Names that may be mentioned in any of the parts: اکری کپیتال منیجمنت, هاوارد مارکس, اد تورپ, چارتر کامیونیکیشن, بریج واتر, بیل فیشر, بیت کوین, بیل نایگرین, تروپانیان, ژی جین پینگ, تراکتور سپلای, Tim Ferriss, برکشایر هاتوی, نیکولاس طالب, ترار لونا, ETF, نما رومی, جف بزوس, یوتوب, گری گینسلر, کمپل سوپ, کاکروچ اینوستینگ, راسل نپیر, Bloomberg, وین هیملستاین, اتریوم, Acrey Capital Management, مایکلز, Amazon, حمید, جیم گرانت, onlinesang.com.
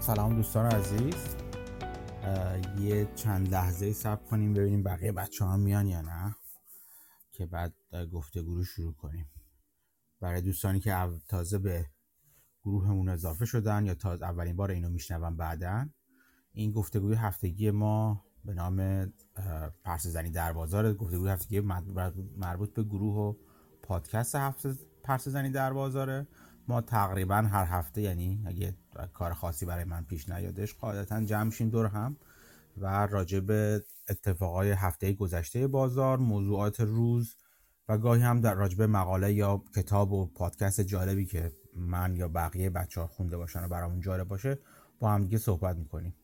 سلام دوستان عزیز، یه چند لحظه صبر کنیم ببینیم بقیه بچه ها میان یا نه که بعد گفتگو رو شروع کنیم. برای دوستانی که تازه به گروهمون اضافه شدن یا تازه اولین بار اینو میشنون بعدن، این گفتگوی هفتگی ما به نام پرسه‌زنی در بازار، گفتگوی هفتگی مربوط به گروه و پادکست پرسه‌زنی در بازاره. ما تقریبا هر هفته، یعنی اگه کار خاصی برای من پیش نیادش، قاعدتا جمع میشیم دور هم و راجع به اتفاقای هفته گذشته بازار، موضوعات روز و گاهی هم در راجع به مقاله یا کتاب و پادکست جالبی که من یا بقیه بچه‌ها خونده باشن و برامون جالب باشه با هم دیگه صحبت میکنیم.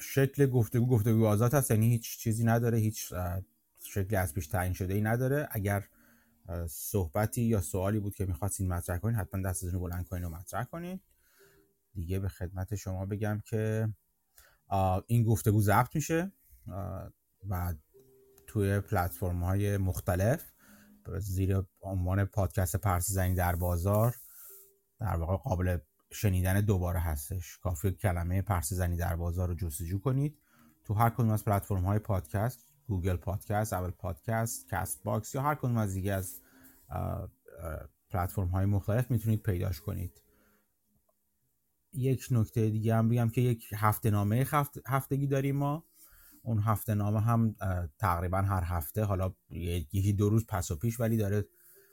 شکل گفتگو آزاد هست، یعنی هیچ چیزی نداره، هیچ شکلی از پیش تعیین شده ای نداره. اگر صحبتی یا سوالی بود که می‌خواستین مطرح کنین، حتما دستتون رو بلند کنین و مطرح کنین. دیگه به خدمت شما بگم که این گفتگو ضبط میشه و توی پلتفرم‌های مختلف زیر عنوان پادکست پرسه‌زنی در بازار در واقع قابل شنیدن دوباره هستش. کافیه کلمه پرسه‌زنی در بازار رو جستجو کنید تو هر کدوم از پلتفرم‌های پادکست، گوگل پادکست، اپل پادکست، کست باکس یا هر کدوم از دیگه از پلتفرم‌های مختلف میتونید پیداش کنید. یک نکته دیگه هم بگم که یک هفته‌نامه هفتگی داریم ما. اون هفته‌نامه هم تقریبا هر هفته، حالا یکی دو روز پس و پیش، ولی داره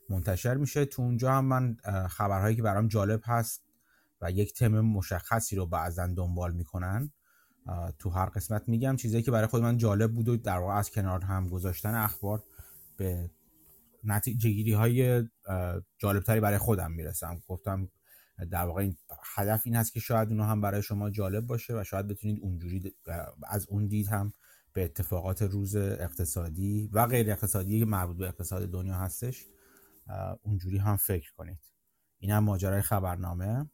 منتشر میشه. تو اونجا هم من خبرهایی که برام جالب هست و یک تم مشخصی رو بعضن دنبال میکنن تو هر قسمت میگم. چیزایی که برای خود من جالب بود و در واقع از کنار هم گذاشتن اخبار به نتیجه گیری های جالبتری برای خودم میرسم. گفتم در واقع هدف این هست که شاید اونها هم برای شما جالب باشه و شاید بتونید اونجوری از اون دید هم به اتفاقات روز اقتصادی و غیر اقتصادی که مربوط به اقتصاد دنیا هستش اونجوری هم فکر کنید. این هم ماجرای خبرنامه.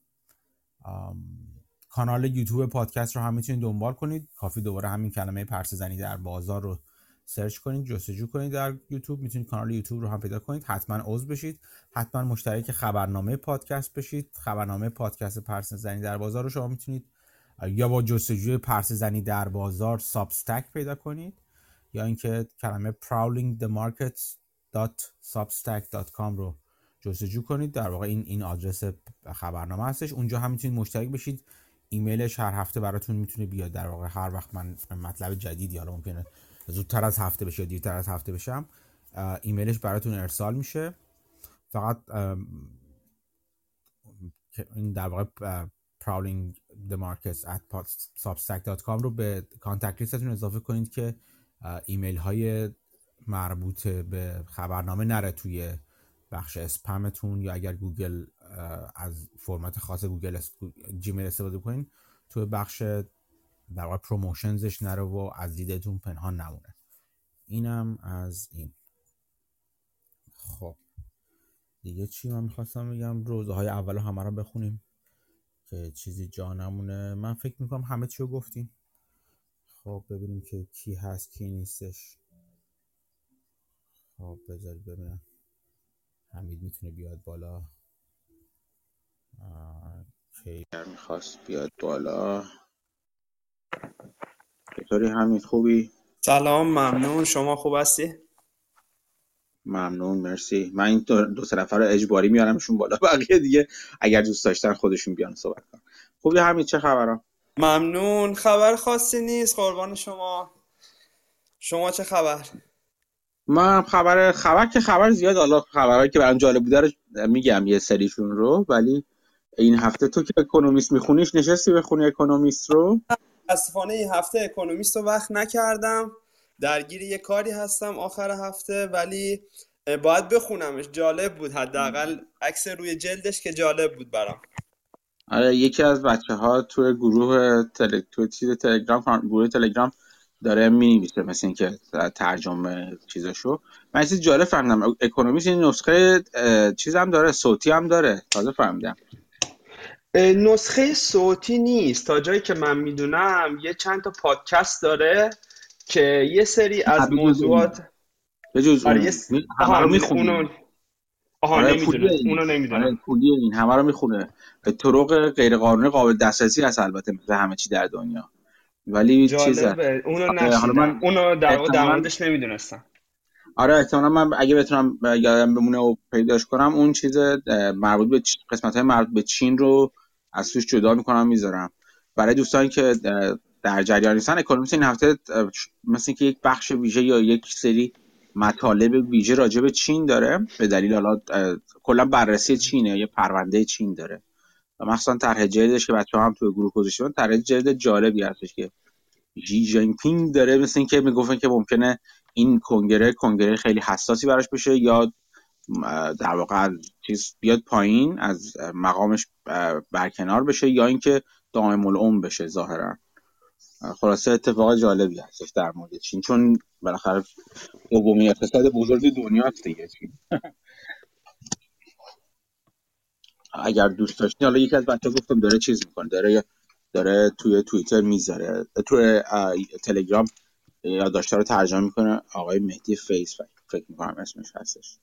کانال یوتیوب پادکست رو هم میتونید دنبال کنید. کافی دوباره همین کلمه پرسه‌زنی در بازار رو سرچ کنید، جستجو کنید در یوتیوب، میتونید کانال یوتیوب رو هم پیدا کنید. حتما عضو بشید، حتما مشترک خبرنامه پادکست بشید. خبرنامه پادکست پرسه‌زنی در بازار رو شما میتونید یا با جستجوی پرسه‌زنی در بازار سابستک پیدا کنید، یا اینکه کلمه prowlingthemarkets.substack.com رو جستجو کنید. در واقع این آدرس خبرنامه هستش. اونجا هم میتونید مشترک بشید. ایمیلش هر هفته براتون میتونه بیاد. در واقع هر وقت من مطلب جدیدی، حالا ممکنه زودتر از هفته بشه یا دیرتر از هفته بشم، ایمیلش براتون ارسال میشه. فقط این در واقع prowlingthemarkets@substack.com رو به کانتکت لیستتون اضافه کنید که ایمیل های مربوط به خبرنامه نره توی بخش اسپمتون، یا اگر گوگل از فرمت خاص گوگل جیمیل استفاده کنین توی بخش در واقع پروموشنزش نره و از دیدتون پنهان نمونه. اینم از این. خب دیگه چی من میخواستم بگم؟ روزه های اول همه رو بخونیم که چیزی جا نمونه. من فکر میکنم همه چی رو گفتیم. خب ببینیم که کی هست کی نیستش. خب بذارید ببینم حمید میتونه بیاد بالا. کیگر میخواست بیاد بالا. چطوری حمید، خوبی؟ سلام، ممنون. شما خوب هستی؟ ممنون، مرسی. من این دو سه نفر رو اجباری میارمشون بالا، بقیه دیگه اگر دوست داشتن خودشون بیان صحبت کنن. خوبی حمید، چه خبرها؟ ممنون، خبر خاصی نیست قربان شما. شما چه خبر؟ من خبر که خبر زیاد، حالا خبرهایی که برام جالب بوده رو میگم یه سریشون رو. ولی این هفته تو که اکونومیست میخونیش، نشستی بخونی اکونومیست رو؟ متاسفانه این هفته اکونومیست رو وقت نکردم، درگیر یه کاری هستم آخر هفته، ولی باید بخونمش. جالب بود، حداقل عکس روی جلدش که جالب بود برام. آره، یکی از بچه‌ها توی گروه تلگرام داره می‌نویسه، مثل اینکه ترجمه چیزاشو. من چیز جالب فهمیدم، اکونومیست این نسخه چیزم داره، صوتی هم داره. تازه فهمیدم نسخه صوتی نیست. تا جایی که من میدونم یه چند تا پادکست داره که یه سری از موضوعات بجز اون، آره، یه... اونو آها نمیدونه، اونو نمیدونه، پولی این همه رو میخونه. به طرق غیر قانونی قابل دسترسی هست البته مثل همه چی در دنیا، ولی چیزه اونو درآمدش نمیدونستم. آره احتمالاً من اگه بتونم یادم بمونه و پیداش کنم اون چیز مربوط به قسمت‌های مربوط به چین رو از توش جدا میکنم میذارم برای دوستانی که در جریان نیستن. اکونومیست این هفته مثل اینکه یک بخش ویژه یا یک سری مطالب ویژه راجع به چین داره، به دلیل حالا کلا بررسی چینه، یه پرونده چین داره و مخصوصا طرح جلدش که بچه‌ها هم تو گروه گذاشتن، طرح جلد جالبی هستش که ژی جین پینگ داره، مثل اینکه میگفتن که ممکنه این کنگره خیلی حساسی براش بشه یا در واقع چیز بیاد پایین از مقامش برکنار بشه یا اینکه دائم العمر بشه ظاهرا. خلاصه اتفاق جالبی هستش در مورد چین، چون بالاخره دومین اقتصاد بزرگ دنیا است دیگه چین. اگر دوست داشتین، حالا یکی از بچه‌ها گفتم داره چیز میکنه، داره توی توییتر میذاره، توی تلگرام یادداشت‌ها رو ترجمه میکنه، آقای مهدی فیس فکر میکنم اسمش هستش.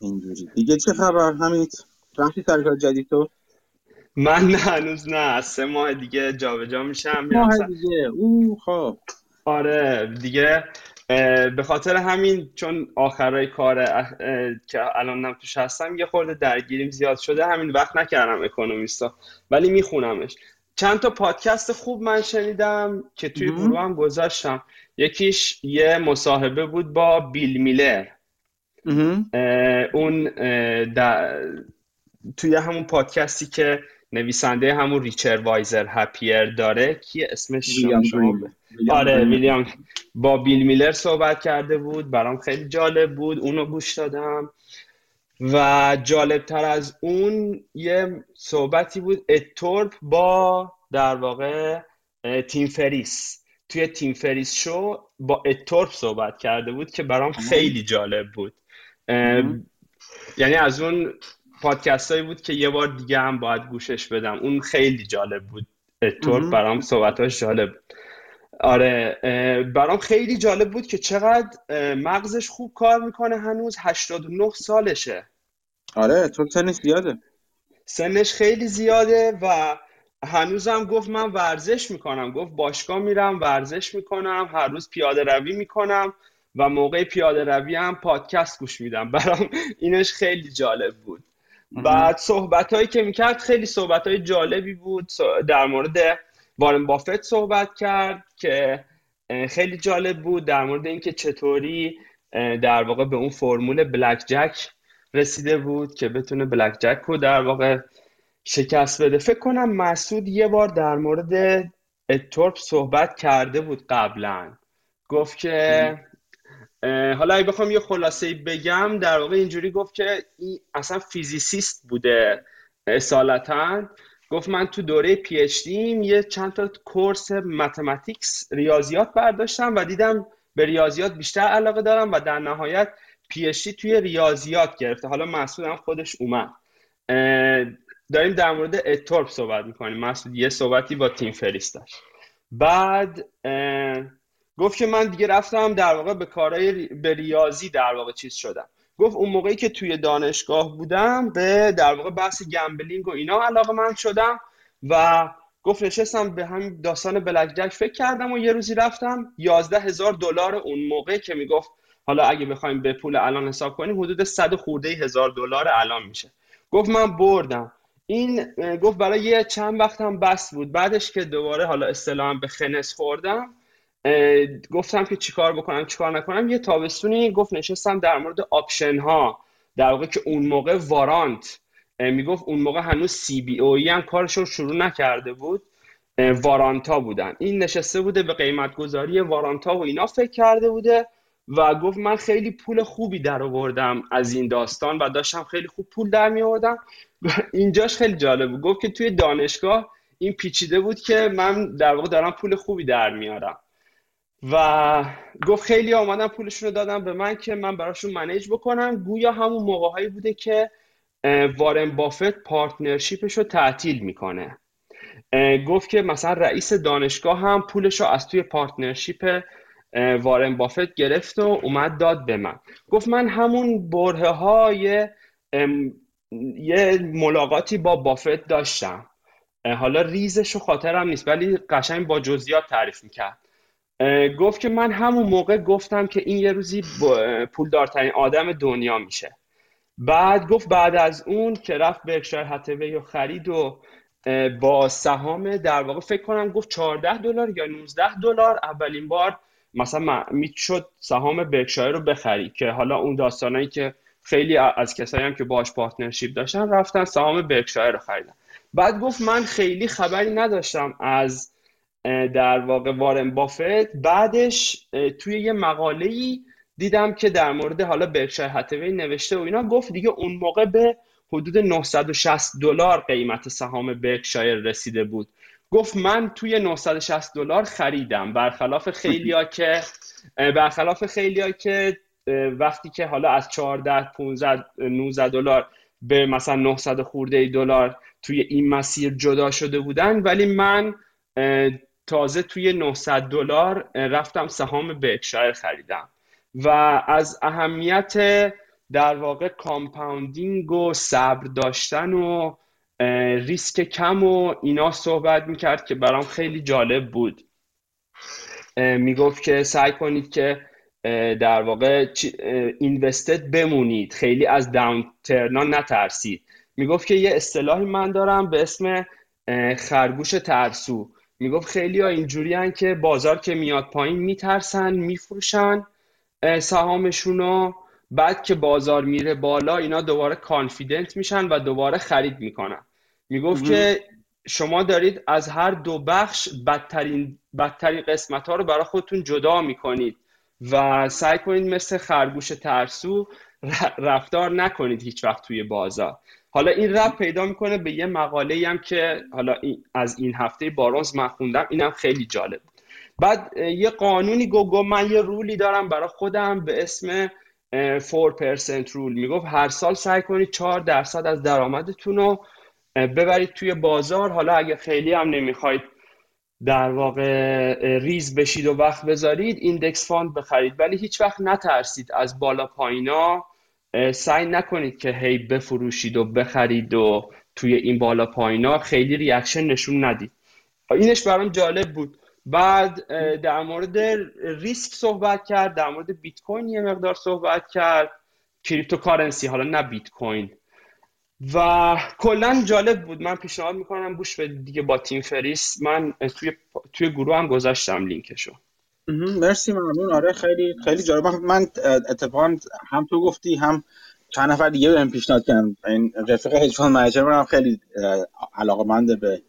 اینجوری دیگه. چه خبر حمید؟ رفتی سر کار جدید تو؟ من نه هنوز نه، 3 ماه دیگه جابجا میشم. دیگه خب آره دیگه، به خاطر همین چون آخرای کار که الانم توش هستم یه خورده درگیریم زیاد شده، همین وقت نکردم اکونومیستا، ولی میخونمش. چند تا پادکست خوب من شنیدم که توی گروه هم گذاشتم. یکیش یه مصاحبه بود با بیل میلر، اون توی همون پادکستی که نویسنده همون ریچارد وایزر هپیر داره که اسمش ویلیام، با بیل میلر صحبت کرده بود، برام خیلی جالب بود، اونو گوش دادم. و جالبتر از اون یه صحبتی بود اد تورپ با در واقع تیم فریس، توی تیم فریس شو با اد تورپ صحبت کرده بود که برام خیلی جالب بود. یعنی از اون پادکست هایی بود که یه بار دیگه هم باید گوشش بدم، اون خیلی جالب بود. اد تورپ برام صحبتاش جالب بود. آره برام خیلی جالب بود که چقدر مغزش خوب کار میکنه، هنوز 89 سالشه. آره تو سنش زیاده، سنش خیلی زیاده و هنوزم گفت من ورزش میکنم، گفت باشگاه میرم ورزش میکنم، هر روز پیاده روی میکنم و موقع پیاده روی هم پادکست گوش میدم. برام اینش خیلی جالب بود. بعد صحبتایی که میکرد خیلی صحبتای جالبی بود. در مورد وارن بافت صحبت کرد که خیلی جالب بود، در مورد اینکه چطوری در واقع به اون فرمول بلک جک رسیده بود که بتونه بلک جک رو در واقع شکست بده. فکر کنم مسعود یه بار در مورد اد تورپ صحبت کرده بود قبلا، گفت که حالا اگه بخوام یه خلاصه‌ای بگم در واقع اینجوری گفت که این اصلا فیزیسیست بوده اصالتاً، گفت من تو دوره پی اچ دیم یه چند تا کورس متماتیکس ریاضیات برداشتم و دیدم به ریاضیات بیشتر علاقه دارم و در نهایت پی اچ دی توی ریاضیات گرفته. حالا مسعود هم خودش اومد. داریم در مورد اد تورپ صحبت میکنیم، مسعود یه صحبتی با تیم فریس داشت. بعد گفت که من دیگه رفتم در واقع به کارهای به ریاضی در واقع چیز شدم. گفت اون موقعی که توی دانشگاه بودم به در واقع بحث گمبلینگ و اینا علاقه‌مند شدم و گفت نشستم به همین داستان بلک جک فکر کردم و یه روزی رفتم $11,000 اون موقع که میگفت حالا اگه بخوایم به پول الان حساب کنیم حدود 100 خورده هزار دلار الان میشه. گفت من بردم این، گفت برای یه چند وقتم بس بود، بعدش که دوباره حالا اصطلاحاً به خنس خوردم، گفتم که چیکار بکنم چیکار نکنم. یه تابستونی گفت نشستم در مورد آپشن ها در واقع که اون موقع وارانت میگفت، اون موقع هنوز سی بی او ای هم کارش رو شروع نکرده بود، وارانت ها بودن. این نشسته بوده به قیمت گذاری وارانت ها و اینا فکر کرده بوده و گفت من خیلی پول خوبی در آوردم از این داستان و داشتم خیلی خوب پول در می آوردم. اینجاش خیلی جالب بود، گفت که توی دانشگاه این پیچیده بود که من در واقع دارم پول خوبی در میارم و گفت خیلی اومدن پولشون رو دادن به من که من براشون منیج بکنم. گویا همون موقع‌هایی بوده که وارن بافت پارتنرشیپش رو تعطیل میکنه. گفت که مثلا رئیس دانشگاه هم پولش رو از توی پارتنرشیپ وارن بافت گرفت و اومد داد به من، گفت من همون برهه های یه ملاقاتی با بافت داشتم، حالا ریزش و خاطرم نیست ولی قشنگ با جزئیات تعریف میکرد. گفت که من همون موقع گفتم که این یه روزی پولدارترین آدم دنیا میشه. بعد گفت بعد از اون که رفت برکشایر هاتوی و خرید و با سهام در واقع فکر کنم گفت $14 یا $19 اولین بار مثلا میشد سهام برکشایر رو بخری، که حالا اون داستانایی که خیلی از کسایی هم که باهاش پارتنرشیپ داشتن رفتن سهام برکشایر رو خریدن. بعد گفت من خیلی خبری نداشتم از در واقع وارن بافت، بعدش توی یه مقاله‌ای دیدم که در مورد حالا برکشایر هاتوی نوشته و اینا، گفت دیگه اون موقع به حدود $960 قیمت سهام برکشایر رسیده بود. گفت من توی $960 خریدم، برخلاف خیلیا که وقتی که حالا از 14 15 19 دلار به مثلا 900 خورده دلار توی این مسیر جدا شده بودن، ولی من تازه توی $900 رفتم سهام برکشایر خریدم و از اهمیت در واقع کامپاندینگ و صبر داشتن و ریسک کم و اینا صحبت میکرد که برام خیلی جالب بود. میگفت که سعی کنید که در واقع اینوستد بمونید، خیلی از داون ترنا نترسید. میگفت که یه اصطلاحی من دارم به اسم خرگوش ترسو. میگفت خیلی ها اینجوری هن که بازار که میاد پایین میترسن، میفروشن سهامشونو، بعد که بازار میره بالا اینا دوباره کانفیدنت میشن و دوباره خرید میکنن. میگفت که شما دارید از هر دو بخش بدترین قسمت ها رو برای خودتون جدا میکنید و سعی کنید مثل خرگوش ترسو رفتار نکنید هیچ وقت توی بازار. حالا این رب پیدا میکنه به یه مقاله‌ای هم که حالا از این هفته بارونز من خوندم، اینم خیلی جالب. بعد یه قانونی گو من یه رولی دارم برای خودم به اسم 4% رول. میگفت هر سال سعی کنید 4% از درآمدتون رو ببرید توی بازار. حالا اگه خیلی هم نمیخواید در واقع ریز بشید و وقت بذارید، ایندکس فاند بخرید، ولی هیچ وقت نترسید از بالا پایینا. سعی نکنید که هی بفروشید و بخرید و توی این بالا پایینا خیلی ریاکشن نشون ندید. اینش برام جالب بود. بعد در مورد ریسک صحبت کرد، در مورد بیت کوین یه مقدار صحبت کرد، کریپتوکارنسی، حالا نه بیت کوین، و کلا جالب بود. من پیشنهاد میکنم گوش بدید دیگه، با تیم فریس. من توی گروه هم گذاشتم لینکشو. مرسی، ممنون. آره خیلی خیلی جالب. من اتفاقا هم تو گفتی هم چند نفر دیگه بهم پیشنهاد کردن. این رفیق هجوان مهاجر منم خیلی علاقه‌مند به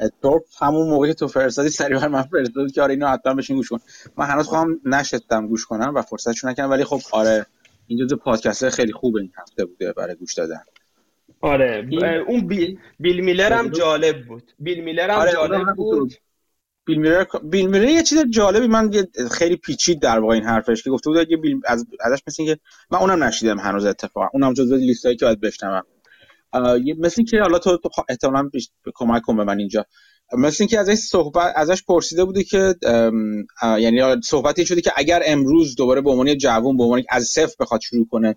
اد تورپ، همون موقع تو فرستادی سریعا من فرستادم که آره اینو حتما بشین گوش کن. من هنوز خواهم نشستم گوش کنم و فرصتش نکردم، ولی خب آره این جزء پادکست‌های خیلی خوب این هفته بوده برای گوش دادن. آره اون بیل میلر هم جالب بود. بیل میلر یه چیز جالبی من خیلی پیچید در واقع این حرفش که گفته بود اگه ازش مثل که من اونم نشیدم هنوز، اتفاقا اونم جزو لیستایی که باید بشنوم. مثل که حالا تو احتمالاً کمک کن به من اینجا. مثل که ازش پرسیده بوده که یعنی صحبتی شده که اگر امروز دوباره به عنوان جوون به عنوان از صفر بخواد شروع کنه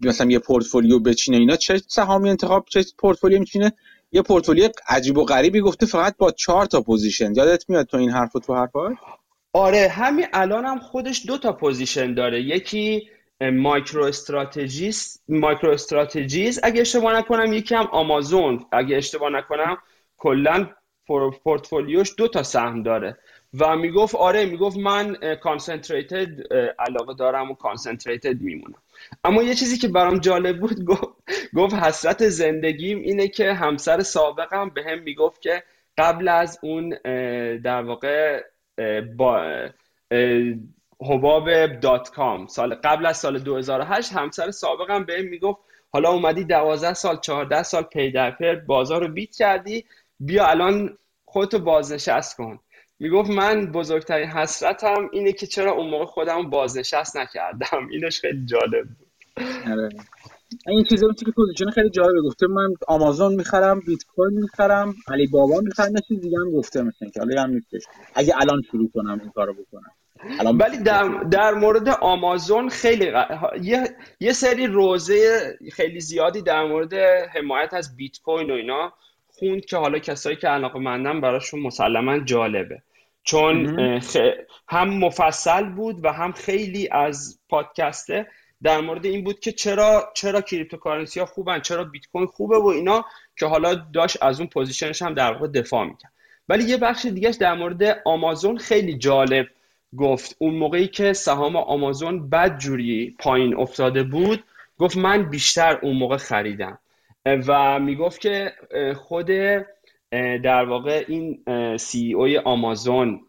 مثلا یه پورتفولیو بچینه اینا چه سهامی انتخاب، چه پورتفولیو میچینه؟ یه پورتفولیو عجیب و غریبی گفته فقط با 4 پوزیشن. یادت میاد تو این حرفو تو حرفات؟ آره همین الانم خودش 2 پوزیشن داره. یکی مایکرو استراتژیست اگه اشتباه نکنم، یکی هم آمازون اگه اشتباه نکنم. کلا پورتفولیوش 2 سهم داره و میگفت آره، میگفت من کانسنتریتد علاقه دارم و کانسنتریتد میمونم. اما یه چیزی که برام جالب بود، گفت حسرت زندگیم اینه که همسر سابقم بهم میگفت که قبل از اون در واقع با حباب .com قبل از سال 2008 همسر سابقم بهم میگفت حالا اومدی 12 سال 14 سال پی در پی بازار رو بیت کردی، بیا الان خودتو بازنشست کن. میگفت من بزرگترین حسرتم اینه که چرا اون موقع خودمو بازنشست نکردم. اینش خیلی جالب بود. آره این چیزا بود که پوزیشن خیلی جالب گفته. من آمازون میخرم، بیت کوین میخرم، علی بابا میخرم، چیز دیگه هم گفته مثلا که حالا هم نیستش اگه الان شروع کنم این کارو بکنم. ولی در مورد آمازون خیلی یه سری روزه خیلی زیادی در مورد حمایت از بیت کوین و اینا خوند که حالا کسایی که علاقه‌مندن براشون مسلماً جالبه، چون هم مفصل بود و هم خیلی از پادکسته در مورد این بود که چرا کریپتوکارنسی ها خوبن، چرا بیت کوین خوبه و اینا، که حالا داشت از اون پوزیشنش هم در واقع دفاع میکرد. ولی یه بخش دیگهش در مورد آمازون خیلی جالب گفت. اون موقعی که سهام آمازون بدجوری پایین افتاده بود گفت من بیشتر اون موقع خریدم و میگفت که خود در واقع این سی او آمازون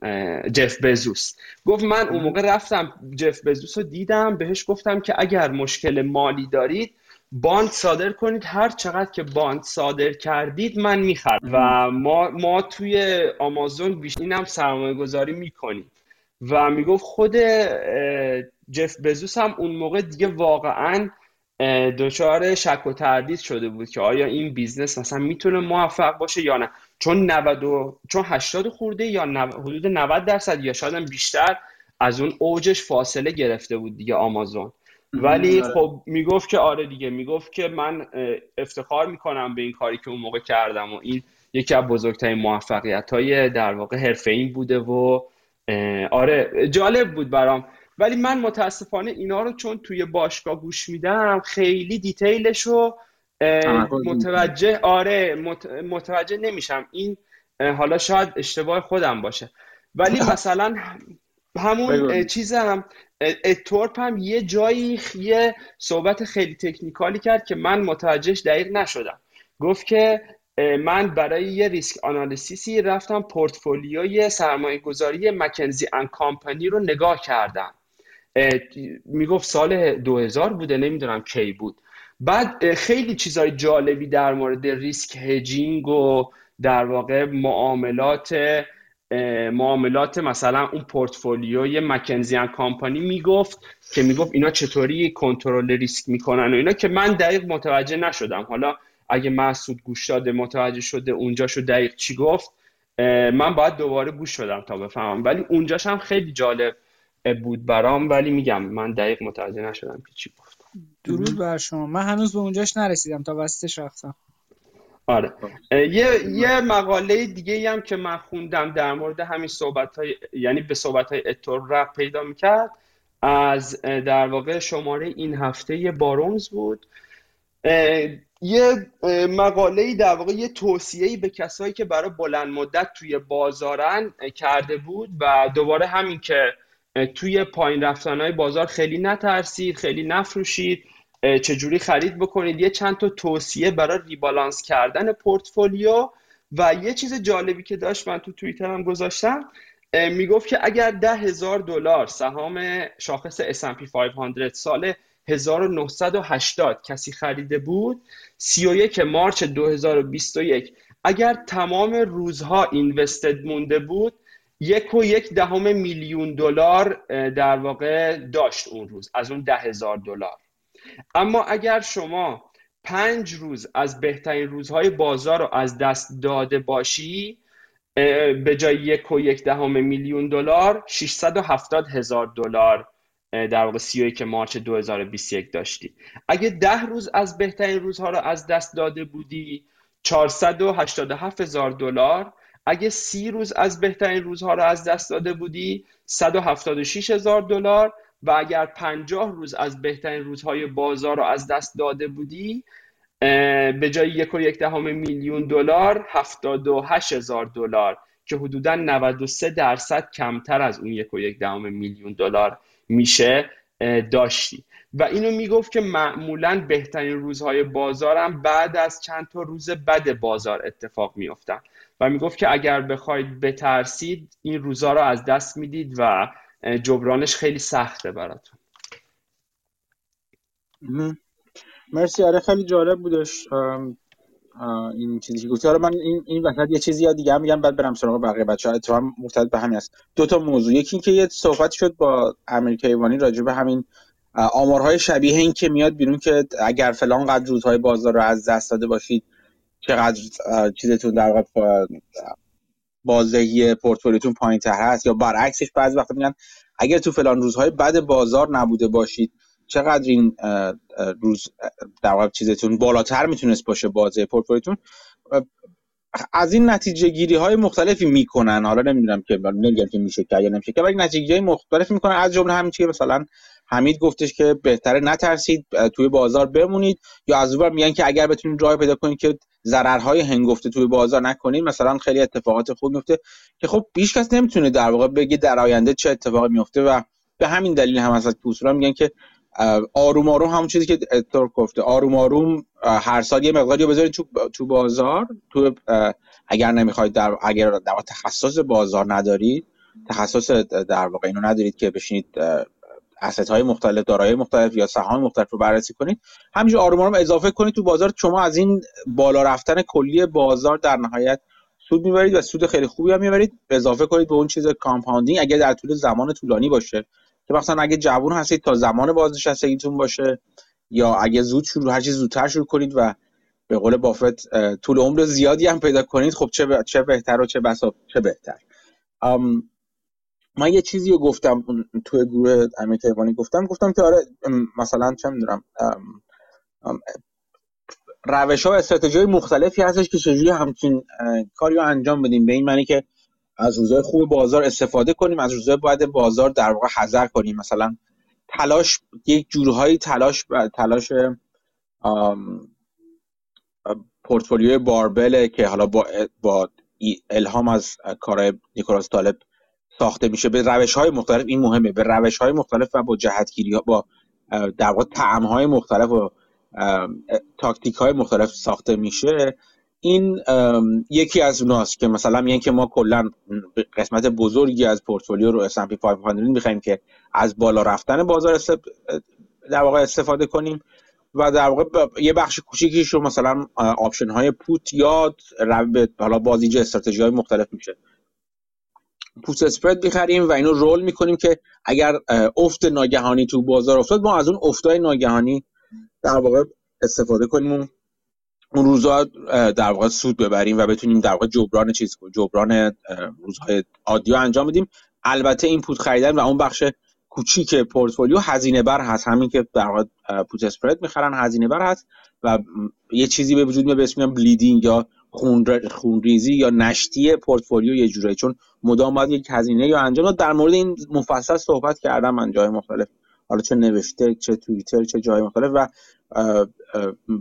جف بزوس گفت من اون موقع رفتم جف بزوس رو دیدم، بهش گفتم که اگر مشکل مالی دارید باند صادر کنید، هر چقدر که باند صادر کردید من میخرم و ما توی آمازون اینم سرمایه گذاری میکنیم. و میگفت خود جف بزوس هم اون موقع دیگه واقعاً دچار شک و تردید شده بود که آیا این بیزنس مثلا میتونه موفق باشه یا نه، چون 80 خورده یا حدود 90% یا شاید بیشتر از اون اوجش فاصله گرفته بود دیگه آمازون. ولی خب میگفت که آره دیگه، میگفت که من افتخار میکنم به این کاری که اون موقع کردم و این یکی از بزرگترین موفقیت‌های در واقع حرفه‌ای بوده و آره جالب بود برام. ولی من متاسفانه اینا رو چون توی باشگاه گوش میدم خیلی دیتیلش رو متوجه نمیشم. این حالا شاید اشتباه خودم باشه، ولی مثلا همون چیزم اد تورپ هم یه جایی یه صحبت خیلی تکنیکالی کرد که من متوجهش دقیق نشدم. گفت که من برای یه ریسک آنالیسیسی رفتم پورتفولیوی سرمایه‌گذاری مکنزی اند کامپانی رو نگاه کردم، میگفت سال 2000 بوده، نمیدونم کی بود. بعد خیلی چیزای جالبی در مورد ریسک هجینگ و در واقع معاملات مثلا اون پورتفولیوی مکنزی اند کامپانی میگفت اینا چطوری کنترل ریسک میکنن و اینا، که من دقیق متوجه نشدم. حالا اگه مسعود گوش داده متوجه شده اونجاشو دقیق چی گفت، من باید دوباره گوش شدم تا بفهمم، ولی اونجاش هم خیلی جالب بود برام، ولی میگم من دقیق متوجه نشدم که چی گفت. درود بر شما، من هنوز به اونجاش نرسیدم، تا وسطش رفتم. آره یه مقاله دیگه هم که من خوندم در مورد همین صحبت‌های، یعنی به صحبت‌های اتور رپ پیدا می‌کرد، از در واقع شماره این هفته بارونز بود. یه مقاله‌ای در واقع یه توصیه‌ای به کسایی که برای بلند مدت توی بازارن کرده بود و دوباره همین که توی پایین رفتن‌های بازار خیلی نترسید، خیلی نفروشید، چجوری خرید بکنید، یه چند تا توصیه برای ریبالانس کردن پورتفولیو. و یه چیز جالبی که داشت، من تو توییتر هم گذاشتم، میگفت که اگر $10,000 سهام شاخص S&P 500 ساله 1980 کسی خریده بود، 31 مارچ 2021 اگر تمام روزها اینوستد مونده بود، 1.1 میلیون دلار در واقع داشت اون روز از اون $10,000. اما اگر شما 5 روز از بهترین روزهای بازار رو از دست داده باشی، به جای 1.1 میلیون دلار $670,000 در واقع 31 مارچ 2021 داشتی. اگه 10 روز از بهترین روزها رو از دست داده بودی، $487,000. اگه 30 روز از بهترین روزها رو از دست داده بودی، $176,000. و اگر 50 روز از بهترین روزهای بازار رو از دست داده بودی، به جای 1.1 میلیون دلار $78,000 که حدوداً 93% کمتر از اون 1.1 میلیون دلار میشه داشتی. و اینو میگفت که معمولاً بهترین روزهای بازارم بعد از چند تا روز بد بازار اتفاق میافتن و میگفت که اگر بخواید بترسید این روزها رو از دست میدید و جبرانش خیلی سخته براتون. مرسی، آره خیلی جالب بودش این چیزی که گفتی. آره من این وقت یه چیزی یا دیگه هم میگم بعد برم سراغ بقیه بچه‌ها، تو هم مرتبط به همین است. دو تا موضوع، یکی این که یه صحبت شد با امریکاییوانی راجع به همین آمارهای شبیه این که میاد بیرون که اگر فلان قدر روزهای بازار رو از دست داده باشید چقدر چیزتون در واقع بازدهی پورتفولیوتون پایین‌تر هست، یا برعکسش بعضی وقتا میگن اگر تو فلان روزهای بعد بازار نبوده باشید چقدر این روز در واقع چیزتون بالاتر میتونست باشه، بازه پورتفولیوتون. از این نتیجه‌گیری‌های مختلفی میکنن، حالا نمیدونم که میشه که یا نمیشه که، ولی نتیجه‌گیری مختلف میکنن، از جمله همین چیه مثلا حمید گفتش که بهتره نترسید توی بازار بمونید، یا از اونور میگن که اگر بتونید راه پیدا کنید که ضررهای هنگفته توی بازار نکنید مثلا خیلی اتفاقات خوب میفته که خب هیچ کس نمیتونه در واقع بگه در آینده چه اتفاقی میفته، و به همین دلیل هم اصلا اصولا میگن که آروم آروم، همون چیزی که ادتور گفته، آروم آروم هر سال یه مقداری بذارید تو بازار، تو اگر نمیخواید اگر در تخصص بازار ندارید، تخصص در واقع اینو ندارید که بشینید اسطهای مختلف، دارایی مختلف یا سهام مختلف رو بررسی کنید، همینجور آروم آروم اضافه کنید تو بازار، شما از این بالا رفتن کلی بازار در نهایت سود میبرید و سود خیلی خوبی هم میبرید، اضافه کنید به اون چیز کامپاندینگ اگر در طول زمان طولانی باشه، که مثلا اگه جوون هستید تا زمان بازنشستگیتون باشه، یا اگه هر چی زودتر شروع کنید و به قول بافت طول عمر زیادی هم پیدا کنید، خب چه بهتر و چه بهتر. من یه چیزی رو گفتم توی گروه امیر تیوانی، گفتم که آره مثلا چه می‌دونم روش‌ها و استراتژی‌های مختلفی هستش که چجوری همچین کاری رو انجام بدیم، به این معنی که از روزهای خوب بازار استفاده کنیم، از روزهای بعد بازار در واقع حذر کنیم، مثلا تلاش یک جورهایی تلاش پورتفولیوی باربل که حالا با الهام از کارهای نیکولاس طالب ساخته میشه به روش‌های مختلف، این مهمه، به روش‌های مختلف و با جهتگیری‌ها، با در واقع طعم‌های مختلف و تاکتیک‌های مختلف ساخته میشه. این یکی از اوناست که مثلا میگن که ما کلا قسمت بزرگی از پورتفولیو رو S&P 500 می‌خوایم که از بالا رفتن بازار در واقع استفاده کنیم، و در واقع یه بخش کوچیکیش رو مثلا آپشن‌های پوت یا حالا بازیج استراتژی‌های مختلف میشه، پوت اسپرد می‌خریم و اینو رول می‌کنیم که اگر افت ناگهانی تو بازار افتاد ما از اون افتای ناگهانی در واقع استفاده کنیم، اون روزا در واقع سود ببریم و بتونیم در واقع جبران روزهای عادی رو انجام بدیم. البته این پوت خریدن و اون بخش کوچیک پورتفولیو هزینه بر هست، همین که در واقع پوت اسپرد می‌خرن هزینه بر هست و یه چیزی به وجود میاد به اسم بلیدینگ یا خونریزی یا نشتی پورتفولیو، یه جوری چون مدام باید یک هزینه یا انجام داد. در مورد این مفصل صحبت کردم من جای مختلف، حالا چه نوشته چه توییتر چه جای مختلف، و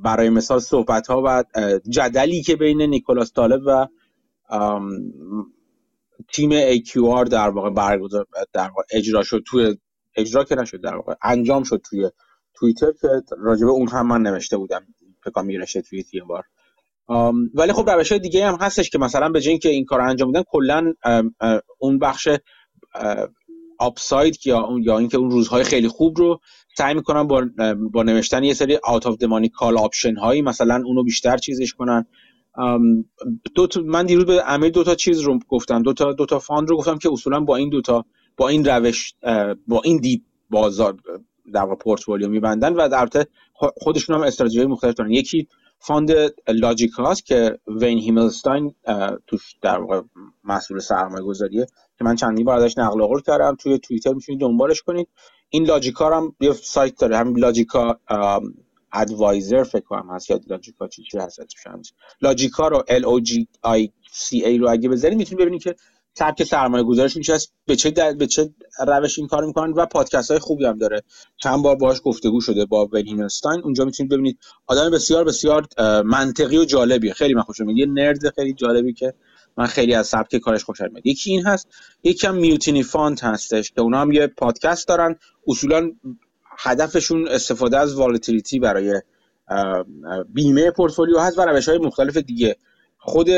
برای مثال صحبت‌ها و جدلی که بین نیکولاس طالب و تیم AQR در واقع برگزار در واقع انجام شد توی توییتر، که راجبه اون هم من نوشته بودم فکر می‌رشه توییت یه بار. ولی خب روش‌های دیگه هم هستش که مثلا به جای اینکه این کار انجام بدن کلا اون بخش آپساید یا اینکه اون روزهای خیلی خوب رو سعی میکنن با نوشتن یه سری out of the money call option هایی مثلا اونو بیشتر چیزش کنن. من دیروز به امیر دوتا چیز رو گفتم، دوتا فاند رو گفتم که اصولا با این روش با این دید بازار در واقع پورتفولیو میبندن و البته خودشون هم استراتژی مختلف دارن. یکی فاند لاجیکا هست که وین هیملستاین توش در واقع مسئول سرمایه‌گذاریه که من چندین بار ازش نقل و قول کردم، توی توییتر میتونید دنبالش کنید. این لاجیکا هم یه سایت داره، همین لاجیکا ادوایزر فکر کنم هست، یا لاجیکا چی هست اسمش، لاجیکا رو LOGICA رو اگه بزنید میتونید ببینید که سبک سرمایه‌گذاریشون چیه، به چه روش این کارو میکنن، و پادکست‌های خوبی هم داره، چند بار باهاش گفتگو شده با وین هیملستاین، اونجا میتونید ببینید. آدم بسیار بسیار منطقی و جالبیه، خیلی من خوشم میاد، یه نرد خیلی جالبی که من خیلی از سبک کارش خوشم میاد. یکی این هست، یکی هم میوتینی فاند هستش که اونا هم یه پادکست دارن، اصولا هدفشون استفاده از والتیلیتی برای بیمه پورتفولیو هست و روش‌های مختلف دیگه. خود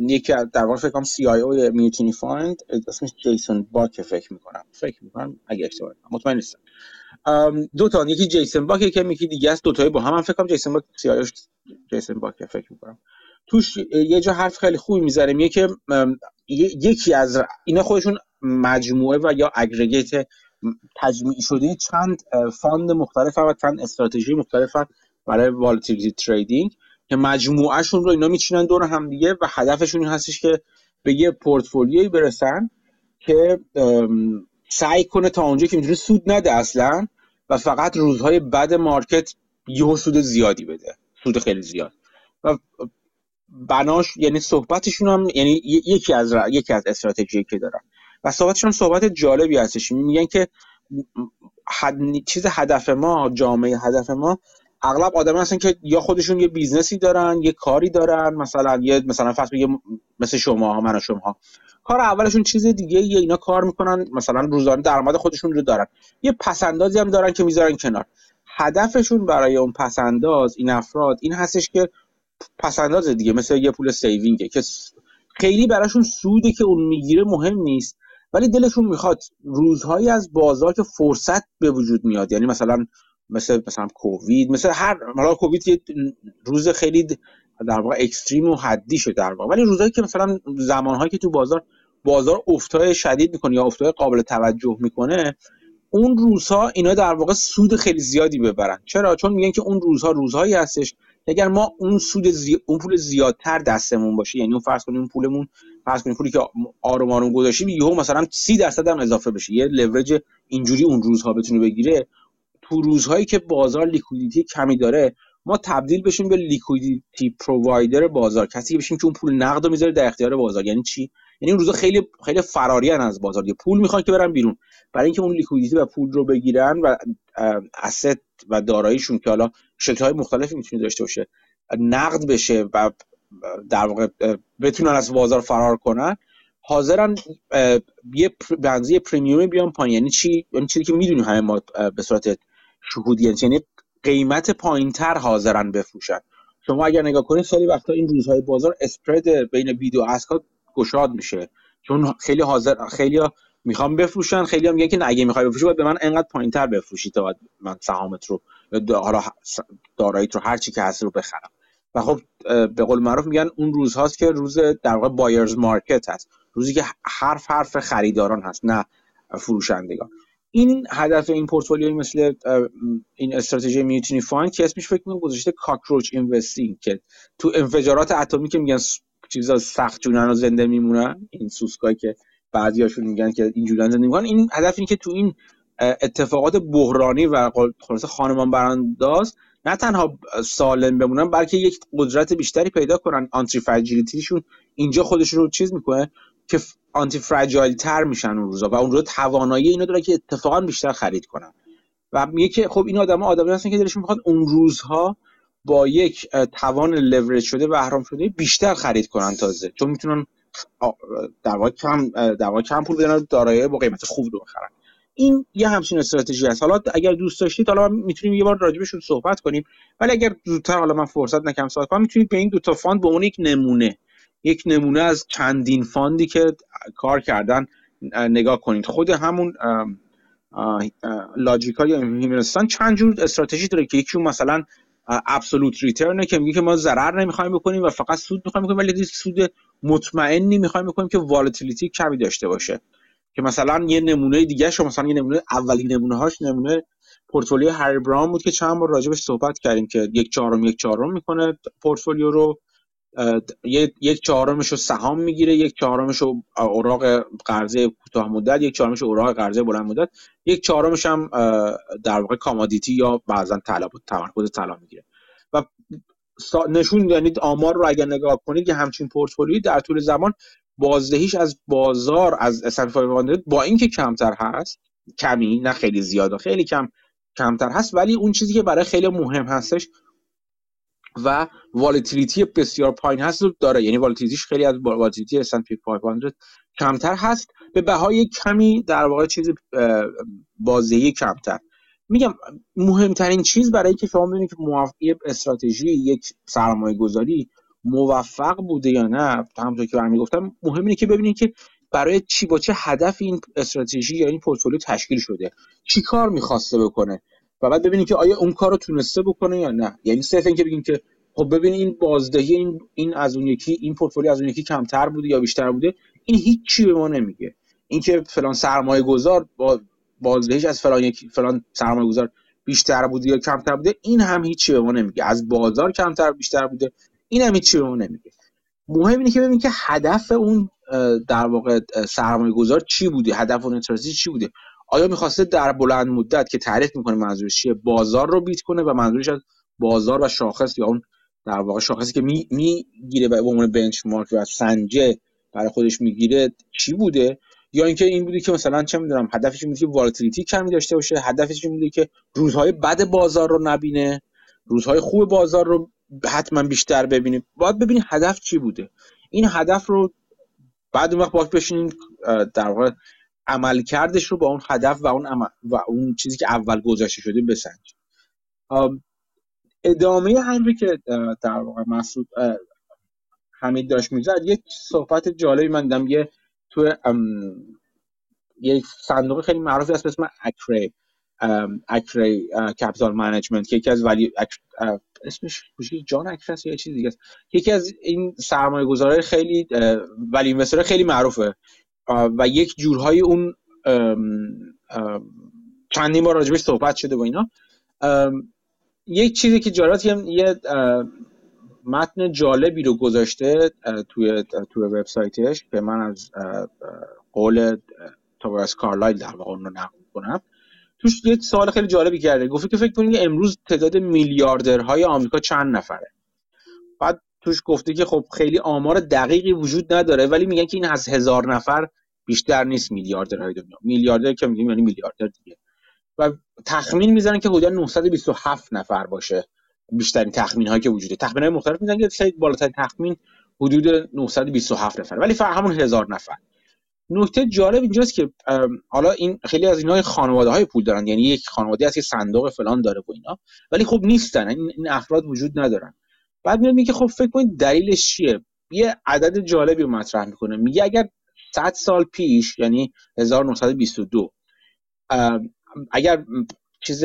یکی در واقع فکر کنم CIO میوتینی فاند اسمش جیسون باک فکر میکنم اگه اشتباه نکنم، مطمئن نیستم. دو تا، یکی جیسون باک یکی دیگه است، دو تایی با هم فکر کنم جیسون باک CIOش جیسون باک فکر میکنم. توش یه جا حرف خیلی خوبی میذاره، میگه که یکی از اینا خودشون مجموعه و یا اگریگیت تجمیع شده چند فاند مختلف و چند استراتژی مختلف برای والتیلیتی تریدینگ که مجموعهشون رو اینا میچینن دور هم دیگه و هدفشون این هستش که به یه پورتفولیوی برسن که سعی کنه تا اونجا که میتونه سود نده اصلا و فقط روزهای بعد مارکت یهو سود زیادی بده، سود خیلی زیاد. و بناش یعنی صحبتشون هم یعنی یکی از استراتژی که دارن و صحبتشون صحبت جالبی هستش. میگن که هدف ما، جامعه هدف ما اغلب آدم هستن که یا خودشون یه بیزنسی دارن، یه کاری دارن، مثلا فرض بگیم مثل شما ها، من و شما ها، کار اولشون چیز دیگه یه، اینا کار میکنن مثلا روزانه درآمد خودشون رو دارن، یه پسندازی هم دارن که میذارن کنار. هدفشون برای اون پسنداز، این افراد، این هستش که پسنداز دیگه مثل یه پول سیوینگه که خیلی براشون سودی که اون میگیره مهم نیست، ولی دلشون میخواد روزهایی از بازار که فرصت به وجود میاد، یعنی مثلا کووید، مثل هر مثلا کووید یه روز خیلی در واقع اکستریم و حدی شد در واقع، ولی روزایی که مثلا زمانهایی که تو بازار افتای شدید میکنه یا افتای قابل توجه میکنه، اون روزها اینا در واقع سود خیلی زیادی ببرن. چرا؟ چون میگن که اون روزها روزهایی هستش اگر ما اون اون پول زیادتر دستمون باشه، یعنی اون فرض کنیم پولمون، فرض کنیم پولی که آروم آروم گذاشتیم یهو مثلا 30% هم اضافه بشه، یه لورج اینجوری اون روزها بتونه بگیره، تو روزهایی که بازار لیکویدیتی کمی داره ما تبدیل بشیم به لیکویدیتی پرووایدر بازار، کسی بشیم که اون پول نقدو میذاره در اختیار بازار. یعنی چی؟ یعنی اون روزا خیلی خیلی فرارین از بازار، یه پول میخوان که برن بیرون برای اینکه اون لیکویدیتی و پول رو بگیرن و asset و داراییشون که حالا شکل‌های مختلفی میتونه داشته باشه نقد بشه و در واقع بتونن از بازار فرار کنن، حاضرن یه بنزی پریمیوم بیان پایین. یعنی چی؟ یعنی چیزی که میدونیم همه ما به صورت شهودی، یعنی قیمت پایینتر حاضرن بفروشن. شما اگر نگاه کنید خیلی وقتا این روزهای بازار اسپرد بین بید و اسک گشاد میشه، چون خیلی حاضر، خیلی‌ها میخوام بفروشن، خیلی‌ها میگن که نه اگه میخوای بفروشی باید به من انقدر پایینتر بفروشی تا باید من سهامت رو یا داراییت رو هر چی که هست رو بخرم. و خب به قول معروف میگن اون روز هاست که روز در واقع بایرز مارکت هست، روزی که حرف خریداران هست نه فروشندگان. این هدف این پورتفولیوی مثل این استراتژی میوتینی فاند که اسمش فکر کنم گذاشته کاکروچ اینوستینگ، که تو انفجارات اتمی که میگن چیزا سخت جونن و زنده میمونن، این سوسکایی که بعضیاشون میگن که این جونن زنده میمونن، این هدف اینه که تو این اتفاقات بحرانی و خلاصه خانمان برانداز نه تنها سالم بمونن بلکه یک قدرت بیشتری پیدا کنن. آنتی فراجیلیتیشون اینجا خودشون رو چیز میکنه که آنتی فراجایل تر میشن اون روزا و اون روزا توانایی اینو داره که اتفاقا بیشتر خرید کنن. و میگه که خب این آدمایی هستن که دلشون میخواد اون روزها با یک توان لورج شده و اهرم شده بیشتر خرید کنن، تازه چون میتونن در واقع کم پول بدن دارایی با قیمت خوب رو بخرن. این یه همچین استراتژی است. حالا اگر دوست داشتید حالا میتونیم یه بار راجبشون صحبت کنیم، ولی اگر زودتر حالا من فرصت نکم صحبت کنم، میتونید به این دو تا فاند به اون یک نمونه از چندین فاندی که کار کردن نگاه کنید. خود همون لاجیکال یا هیمرستان چند جور استراتژی داره که یکی مثلا ابسولوت ریترنه که میگه که ما ضرر نمیخوایم بکنیم و فقط سود میخوایم بکنیم، ولی سود مطمئنی میخوایم بکنیم که والتیلیتی کمی داشته باشه. که مثلا یه نمونه دیگه شو، مثلا یه نمونه اولین نمونه‌هاش نمونه پورتفولیو هری براون بود که چند بار راجبش صحبت کردیم که 1/4 میکنه پورتفولیو رو، 1/4 رو سهام میگیره، 1/4 رو اوراق قرضه کوتاه مدت، 1/4 اوراق قرضه بلند مدت، 1/4 هم در واقع کامادیتی یا بعضا طلا بود، تمرکز طلا میگیره. و نشون یعنی آمار رو اگر نگاه کنید که همچین پورتفولیوی در طول زمان بازدهیش از بازار از S&P 500 با اینکه کمتر هست، کمی نه خیلی زیاده، خیلی کمتر هست، ولی اون چیزی که برای خیلی مهم هستش و والتیلیتی بسیار پایین هست رو داره. یعنی والتیلیتیش خیلی از والتیلیتی S&P 500 کمتر هست به بهای کمی، در واقع چیز بازدهی کمتر. میگم مهمترین چیز برای اینکه شما ببینید که یک استراتژی، یک سرمایه‌گذاری موفق بوده یا نه، همونطور که من گفتم مهم اینه که ببینید که برای چی، با چه هدف این استراتژی یا این پورتفولیو تشکیل شده، چی کار می‌خواسته بکنه و بعد ببینید که آیا اون کارو تونسته بکنه یا نه. یعنی صرف اینکه بگیم که خب ببین این بازدهی این از اون یکی، این پورتفولیو از اون یکی کمتر بوده یا بیشتر بوده، این هیچی به ما نمیگه. اینکه فلان سرمایه‌گذار با بازدهیش از فلان سرمایه‌گذار بیشتر بوده یا کمتر بوده، این هم هیچی به ما نمیگه. از بازار کمتر بیشتر بوده، این هم هیچی به ما نمیگه. مهم اینه که ببینید که هدف اون در واقع سرمایه‌گذار چی بوده، هدف اون استراتژی چی بوده، آیا می‌خواسته در بلند مدت که تعریف می‌کنه منظورش چیه بازار رو بیت کنه و منظورش از بازار و شاخص یا اون در واقع شاخصی که میگیره و به عنوان بنچمارک و سنجه برای خودش میگیره چی بوده، یا اینکه این بوده که مثلا چه می‌دونم هدفش این بوده که والتیلیتی کمی داشته باشه، هدفش این بوده که روزهای بد بازار رو نبینه، روزهای خوب بازار رو حتما بیشتر ببینیم. باید ببینیم هدف چی بوده، این هدف رو بعد اون وقت باید بشینیم در واقع عملکردش رو با اون هدف و اون چیزی که اول گذاشته شده بسنجیم. ادامه حرفی که در واقع مسعود حمید داشت میزد، یک صحبت جالبی من دیدم، یه تو یک صندوق خیلی معروفی هست به اسم اکری کپیتال منیجمنت که یکی از ولی اسمش خوشی جان اکری یا چیز دیگه است، یکی از این سرمایه‌گذارای خیلی ولی اینوستر خیلی معروفه و یک جورهای اون چندین بار راجبش صحبت شده با اینا. یک چیزی که جالبه یه متن جالبی رو گذاشته توی وبسایتش که من از قول توبرس کارلایل در واقع اون رو نقل کنم. توش یه سوال خیلی جالبی کرده، گفت که فکر کنید امروز تعداد میلیاردرهای آمریکا چند نفره؟ بعد توش گفته که خب خیلی آمار دقیقی وجود نداره ولی میگن که این از 1000 نفر بیشتر نیست میلیاردرهای دنیا. میلیاردر که میگیم یعنی میلیاردر دیگه، و تخمین میزنن که حدود 927 نفر باشه بیشترین تخمین‌هایی که وجوده. تخمین‌های مختلف میزنن که شاید بالاترین تخمین حدود 927 نفر ولی همون 1000 نفر. نکته جالب اینجاست که حالا این خیلی از اینا خانواده‌های پول دارن، یعنی یک خانواده هست که صندوق فلان داره و اینا، ولی خب نیستن، این افراد وجود ندارن. بعد میاد میگه خب فکر کنید دلیلش چیه، یه عدد جالبی رو مطرح میکنه، میگه اگر 100 سال پیش یعنی 1922 اگر چیز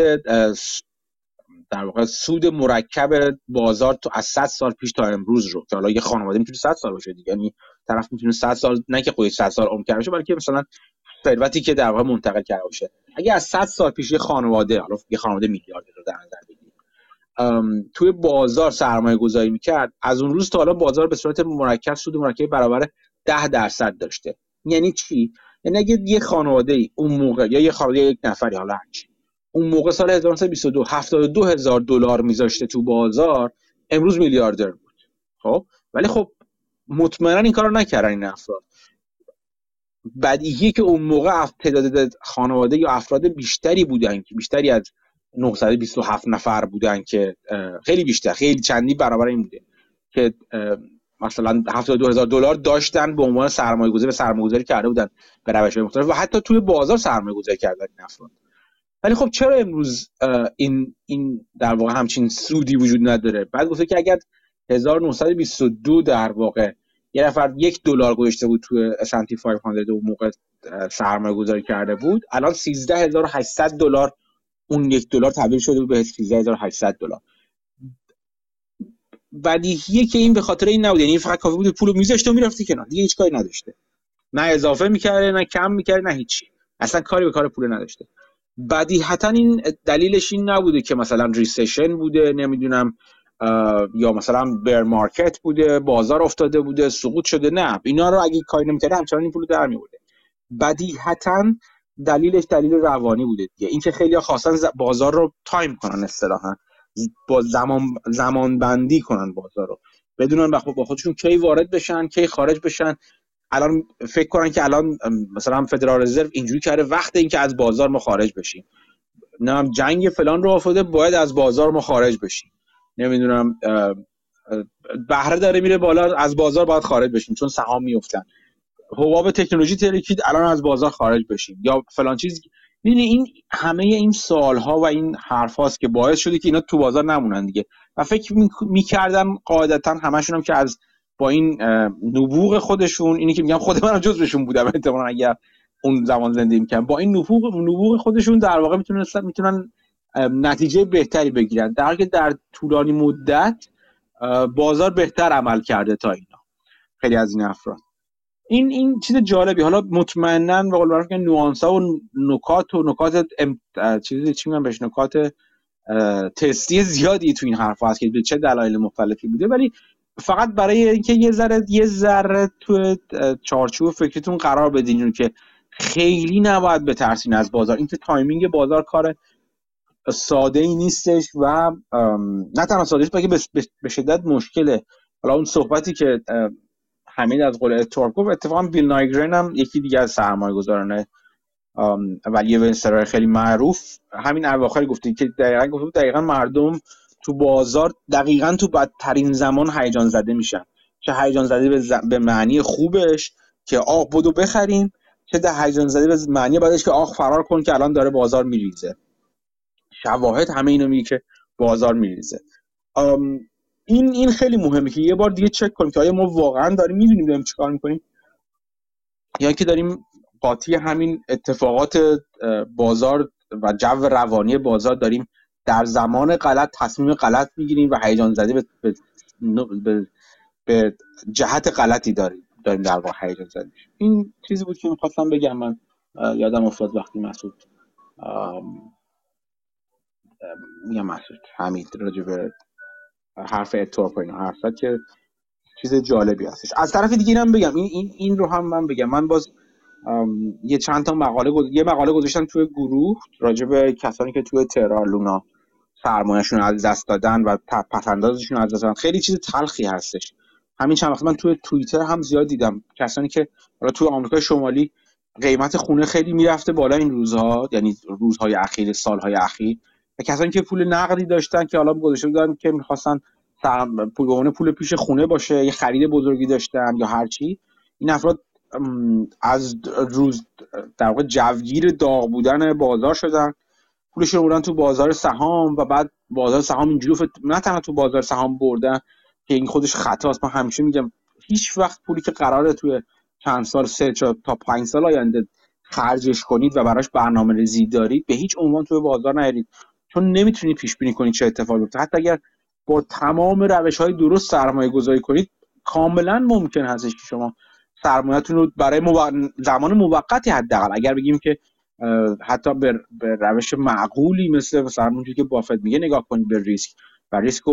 در واقع سود مرکب بازار تو از 100 سال پیش تا امروز رو که حالا یه خانواده میتونه 100 سال باشه دیگه، یعنی طرف میتونه 100 سال نه که خودش 100 سال عمر کرده باشه بلکه مثلا ثروتی که در واقع منتقل کرده باشه، اگه از 100 سال پیش یه خانواده، حالا یه خانواده میلیاردر رو در نظر بگیریم، توی بازار سرمایه گذاری میکرد، از اون روز تا حالا بازار به صورت مرکب سود مرکب برابر 10% داشته. یعنی چی؟ یعنی اگه یه خانواده اون موقع یا یه خانواده یک نفری حالا هرچی اون موقع سال 1922 $72,000 میذاشته تو بازار، امروز میلیاردر بود. خب ولی خب مطمئنا این کارو نکردن این افراد. بدیهی که اون موقع تعداد خانواده یا افراد بیشتری بودن که بیشتری از 927 نفر بودن که خیلی بیشتر، خیلی چندی برابر این بوده که مثلا $72,000 داشتن به عنوان سرمایه‌گذاری و سرمایه‌گذاری کرده بودن به روش‌های مختلف و حتی توی بازار سرمایه‌گذاری کردن این افراد. ولی خب چرا امروز این در واقع همچین سودی وجود نداره؟ بعد گفته که اگر 1922 در واقع یه نفر $1 گذاشته بود توی S&P 500 اون موقع سرمایه گذاری کرده بود، الان $13,800 اون $1 تبدیل شده به $13,800. بدیهیه که این به خاطر این نبوده، یعنی فقط کافی بود پولو میذاشته و میرفتی کنار، دیگه هیچ کاری نداشته، نه اضافه میکرده نه کم میکرده نه هیچی، اصلا کاری به کار پول نداشته. بدیهیتاً این دلیلش این نبوده که مثلا ریسیشن بوده، نمیدونم یا مثلا بیر مارکت بوده، بازار افتاده بوده، سقوط شده، نه، اینا رو اگه کاری نمی‌کرد همچنان این پولو در می‌آورد. بدیهیتاً دلیلش دلیل روانی بوده دیگه، اینکه خیلی‌ها خواستن بازار رو تایم کنن، اصطلاحاً با زمان بندی کنن بازار رو، بدونن با خودشون کی وارد بشن کی خارج بشن. الان فکر کنن که الان مثلا فدرال رزرو اینجوری کرده وقت اینکه از بازار ما خارج بشیم، نمیدونم جنگ فلان رو افتاده باید از بازار ما خارج بشیم، نمیدونم بهره داره میره بالا از بازار باید خارج بشیم چون سهام میافتن، حباب تکنولوژی ترکید الان از بازار خارج بشیم یا فلان چیز. یعنی این همه این سوال‌ها و این حرفاست که باعث شده که اینا تو بازار نمونن دیگه، و فکر می‌کردن قاعدتاً همشون هم که از با این نبوغ خودشون، اینی که میگم خود منم جزوشون بودم احتمالاً اگر اون زمان زندگی می‌کردم، با این نبوغ خودشون در واقع میتونن نتیجه بهتری بگیرن، در حالی که در طولانی مدت بازار بهتر عمل کرده تا اینا، خیلی از این افراد. این چیز جالبی، حالا مطمئناً به قول معروف که نوانس‌ها و نکات چی میگم بهش، نکات تستی زیادی تو این حرفا هست که چه دلایل مختلفی بوده، ولی فقط برای اینکه یه ذره تو چارچوب فکرتون قرار بدین که خیلی نباید بترسین از بازار. این که تایمینگ بازار کار ساده ای نیستش و نه تنها سادهش بلکه به شدت مشکله. حالا اون صحبتی که حمید از قول ادتورپ گفت، اتفاقا بیل نایگرین هم یکی دیگه از سرمایه‌گذاران ولی ونسرای خیلی معروف همین اواخر گفتی که دقیقاً مردم تو بازار دقیقاً تو بدترین زمان هیجان زده میشن، چه هیجان زده به معنی خوبش که آخ بدو بخریم، چه ده هیجان زده به معنی بعدش که آخ فرار کن که الان داره بازار میریزه. شواهد همه اینو میگه که بازار میریزه. این خیلی مهمه که یه بار دیگه چک کنیم که آیا ما واقعاً داریم میدونیم چیکار میکنیم یا که داریم قاطی همین اتفاقات بازار و جو روانی بازار داریم در زمان غلط تصمیم غلط میگیریم و هیجان زده به جهت غلطی داریم در واقع هیجان زده. این چیزی بود که می‌خواستم بگم. من یادم افتاد وقتی مسعود حمید راجع به حرف ادتورپ اینا حرف زد که چیز جالبی هستش. از طرف دیگه اینم بگم، این رو هم من بگم، من باز یه چند تا مقاله گذاشتم توی گروه راجع به کسانی که توی ترار لونا سرمایه‌شون از دست دادن و پس‌اندازشون از دست دادن. خیلی چیز تلخی هستش. همین چند وقت من توی توییتر هم زیاد دیدم کسانی که حالا توی آمریکای شمالی قیمت خونه خیلی میرفته بالا این روزها، یعنی روزهای اخیر سالهای اخیر، و کسانی که پول نقدی داشتن که حالا گذاشته بودن که می‌خواستن پول پیش خونه باشه، یه خرید بزرگی داشتن یا هر چی، این افراد از روز در واقع جوگیر داغ بودن بازار شدن، پولشون بردن تو بازار سهام و بعد بازار سهام اینجوری نه تنها تو بازار سهام بردن که این خودش خطاست. من همیشه میگم هیچ وقت پولی که قراره توی چند سال 3 تا 5 سال آینده خرجش کنید و براش برنامه‌ریزی دارید به هیچ عنوان توی بازار نیارید، چون نمیتونید پیش بینی کنید چه اتفاقی بیفته. حتی اگر با تمام روش‌های درست سرمایه‌گذاری کنید کاملا ممکن هستش که شما سرمایه‌تون رو برای زمان موقتی حداقل اگر بگیم که حتی به روش معقولی مثل سرمایه‌گذاری که بافت میگه نگاه کنید به ریسک و ریسک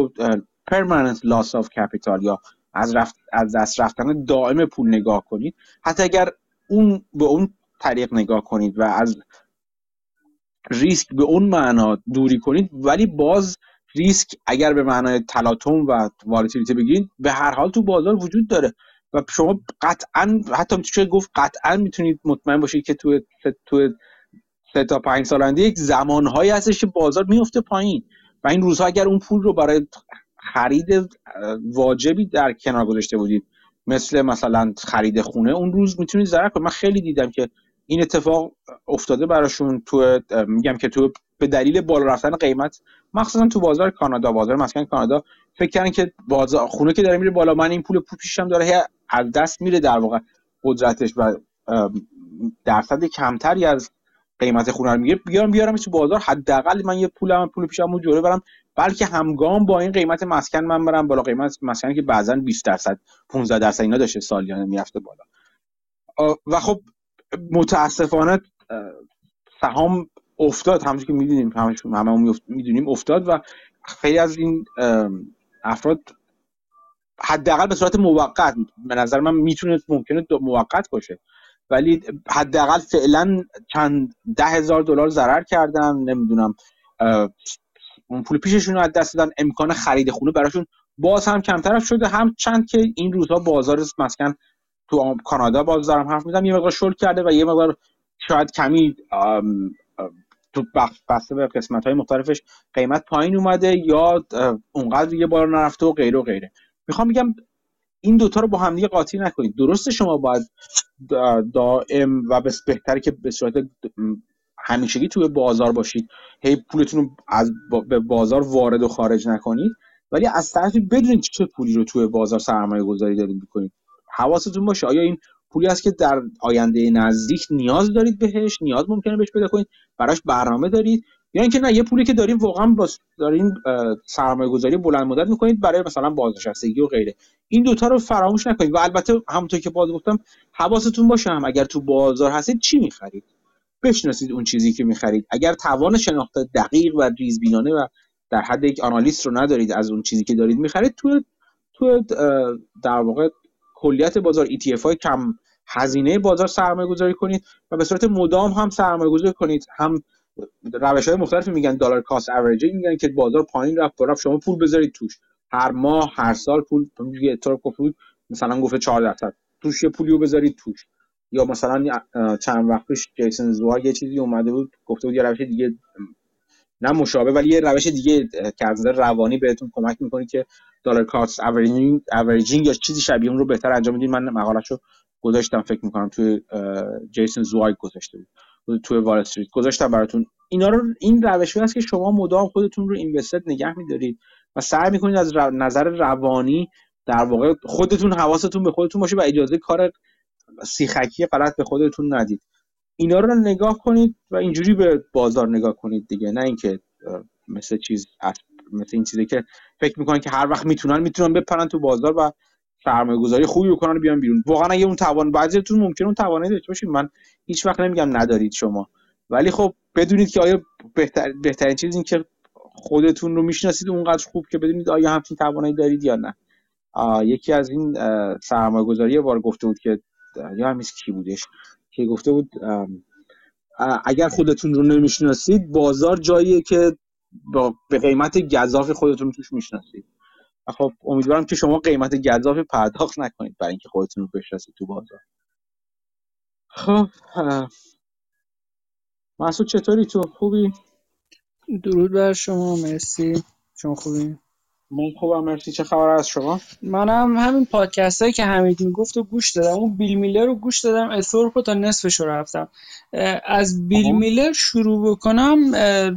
permanent loss of capital یا از دست رفتن دائم پول نگاه کنید. حتی اگر به اون طریق نگاه کنید و از ریسک به اون معنا دوری کنید، ولی باز ریسک اگر به معنای تلاطم و والتیلیتی بگیرید به هر حال تو بازار وجود داره و شما قطعاً حتی میشه گفت قطعاً میتونید مطمئن باشید که تو 3 تا 5 سال آینده یک زمانهایی هستش که بازار میفته پایین و این روزها اگر اون پول رو برای خرید واجبی در کنار گذاشته بودید مثلا خرید خونه، اون روز میتونید ضرر کنید. من خیلی دیدم که این اتفاق افتاده براشون تو میگم که تو به دلیل بالا رفتن قیمت مخصوصا تو بازار کانادا، بازار مسکن کانادا، فکر کردن که بازار خونه که داره میره بالا، من این پول پیشم داره از دست میره در واقع قدرتش و درصد کمتری از قیمت خونه رو میگیره، بیارم تو بازار حداقل من یه پول پیشمو جوره برم، بلکه همگام با این قیمت مسکن من برم بالا. قیمت مسکن که بعضن 20% 15% اینا داشته سالیانه میرفته بالا و خب متاسفانه سهام افتاد، همونجوری که میدونیم هممون میدونیم افتاد و خیلی از این افراد حداقل به صورت موقت، به نظر من میتونه ممکنه موقت باشه، ولی حداقل فعلا چند $10,000 ضرر کردن، نمیدونم اون پول پیششون رو از دست دادن، امکان خرید خونه براشون باز هم کمتر شده، هم چند که این روزها بازار مسکن تو کانادا باز دارم حرف میزنم یه مقدار شل کرده و یه مقدار شاید کمی تو بسته به قسمت‌های مختلفش قیمت پایین اومده یا اونقدر دیگه بالا نرفته و غیره و غیره. میخوام بگم این دوتا رو با هم دیگه قاطی نکنید. درسته شما باید دائم و بهتره که به صورت همیشگی توی بازار باشید، هی پولتون رو از به بازار وارد و خارج نکنید، ولی از طرفی بدونید چه پولی رو توی بازار سرمایه‌گذاری دارید می‌کنید. حواستون باشه آیا این پولی است که در آینده نزدیک نیاز دارید بهش، نیاز ممکنه بهش پیدا کنید، براش برنامه دارید، یا اینکه نه یه پولی که دارین واقعا دارین سرمایه‌گذاری بلند مدت می‌کنید برای مثلا بازنشستگی و غیره. این دوتا رو فراموش نکنید و البته همونطور که باز گفتم حواستون باشه هم اگر تو بازار هستید چی می‌خرید، بشناسید اون چیزی که می‌خرید. اگر توان شناخت دقیق و ریزبینانه و در حد یک آنالیست رو ندارید از اون چیزی که دارید می‌خرید، تو تو در واقع کلیت بازار ETF های کم هزینه بازار سرمایه گذاری کنید و به صورت مدام هم سرمایه گذاری کنید. هم روش های مختلفی میگن، دلار کاست اوریجینگ میگن که بازار پایین رفت بالا شما پول بذارید توش، هر ماه هر سال پول یه طور گفت، مثلا گفت 4% توش یه پولیو بذارید توش. یا مثلا چند وقت پیش جیسون زوایگ یه چیزی اومده بود گفته بود یه روش دیگه، نه مشابه ولی یه روش دیگه که از نظر روانی بهتون کمک میکنه که دلار کاست اوریجینگ یا چیزی شبیه اون رو بهتر انجام بدید. من مقالهشو گذاشتم، فکر میکنم توی جیسون زوایگ گذاشته بود، توی وال استریت گذاشتم براتون. اینا رو، این روشی هست که شما مدام خودتون رو اینوستد نگه میدارید و سعی میکنید از نظر روانی در واقع خودتون، حواستون به خودتون باشه و اجازه کار سیخکی غلط به خودتون ندید. اینا رو نگاه کنید و اینجوری به بازار نگاه کنید دیگه، نه اینکه مثل این چیزی که فکر میکنن که هر وقت میتونن بپرن تو بازار و سرمایه گذاری خوبی بکنن و بیان بیرون. واقعا اگه اون توان، بعضیتون ممکنه اون توانایی داشته باشید، من هیچ وقت نمیگم ندارید شما، ولی خب بدونید که آیا بهترین چیز این که خودتون رو میشناسید اونقدر خوب که بدونید آیا همچین توانایی دارید یا نه. یکی از این سرمایه‌گذاری وار گفته بود که یا همین کی بودش که گفته بود اگر خودتون رو نمیشناسید بازار جاییه که به قیمت گزافی خودتون توش میشناسید. خب امیدوارم که شما قیمت گزافی پرداخت نکنید برای اینکه خودتون رو بشناسید تو بازار. خب مسعود چطوری؟ تو خوبی؟ درود بر شما، مرسی. شما خوبی؟ من خوبم مرسی. چه خبر از شما؟ منم همین پادکست هایی که حمید میگفت رو گوش دادم، اون بیل میلر رو گوش دادم، اد تورپ رو تا نصفش رو رفتم. از بیل میلر شروع بکنم،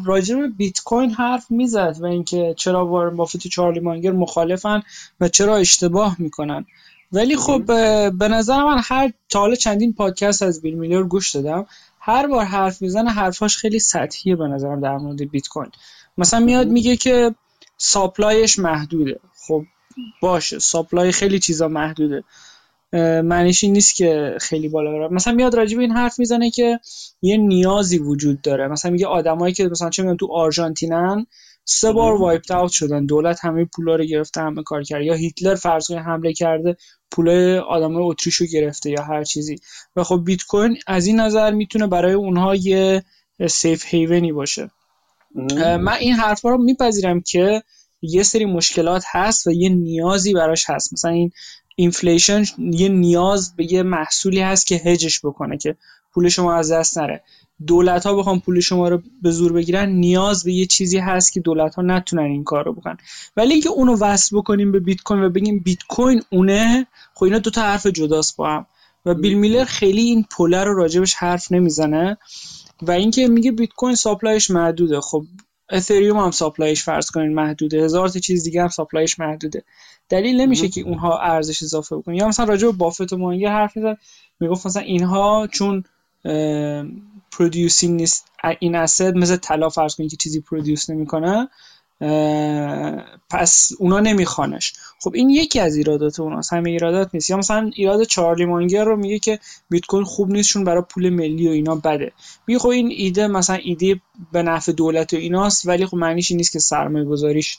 راجع به بیت کوین حرف میزد و اینکه چرا وارن بافت و چارلی مانگر مخالفن و چرا اشتباه میکنن. ولی خب به نظر من هر تا حالا چندین پادکست از بیل میلر گوش دادم، هر بار حرف میزنه حرفاش خیلی سطحیه به نظرم در مورد بیت کوین. مثلا میاد میگه که ساپلایش محدوده. خب باشه، ساپلای خیلی چیزا محدوده، معنیش این نیست که خیلی بالا بره. مثلا میاد راجع به این حرف میزنه که یه نیازی وجود داره. مثلا میگه آدمایی که مثلا چه میدونم تو آرژانتینن 3 بار وایپد اوت شدن، دولت همه پولا رو گرفته، همه کار کرده، یا هیتلر فرض کنید حمله کرده پولای آدمای اتریش رو گرفته یا هر چیزی. و خب بیت کوین از این نظر میتونه برای اونها یه سیف هیونی باشه. من این حرفا رو میپذیرم که یه سری مشکلات هست و یه نیازی براش هست. مثلا این اینفلیشن یه نیاز به یه محصولی هست که هجش بکنه که پول شما از دست نره. دولت‌ها بخوام پول شما رو به زور بگیرن، نیاز به یه چیزی هست که دولت‌ها نتونن این کار رو بکنن. ولی اینکه اونو وصل بکنیم به بیت کوین و بگیم بیت کوین اونه، خب اینا دو تا حرف جداست با هم. و بیل میلر خیلی این پوله رو راجبش حرف نمیزنه. و اینکه میگه بیت کوین ساپلایش محدوده، خب اتریوم هم ساپلایش فرض کنین محدوده، هزار تا چیز دیگه هم ساپلایش محدوده، دلیل نمیشه که اونها ارزش اضافه بکنن. یا مثلا راجع به بافت و مانگر حرف میزنه، میگفت مثلا اینها چون پرودیوسینگ نیست، این اسید مثل طلا فرض کنین که چیزی پرودیوس نمیکنه، پس اونا نمیخوانش. خب این یکی از ایرادات اوناست، همه ایرادات نیست. یا مثلا ایراد چارلی مانگر رو میگه که بیت کوین خوب نیست چون برای پول ملی و اینا بده. میگه خب این ایده مثلا ایده به نفع دولت و ایناست، ولی خب معنیش این نیست که سرمایه گذاریش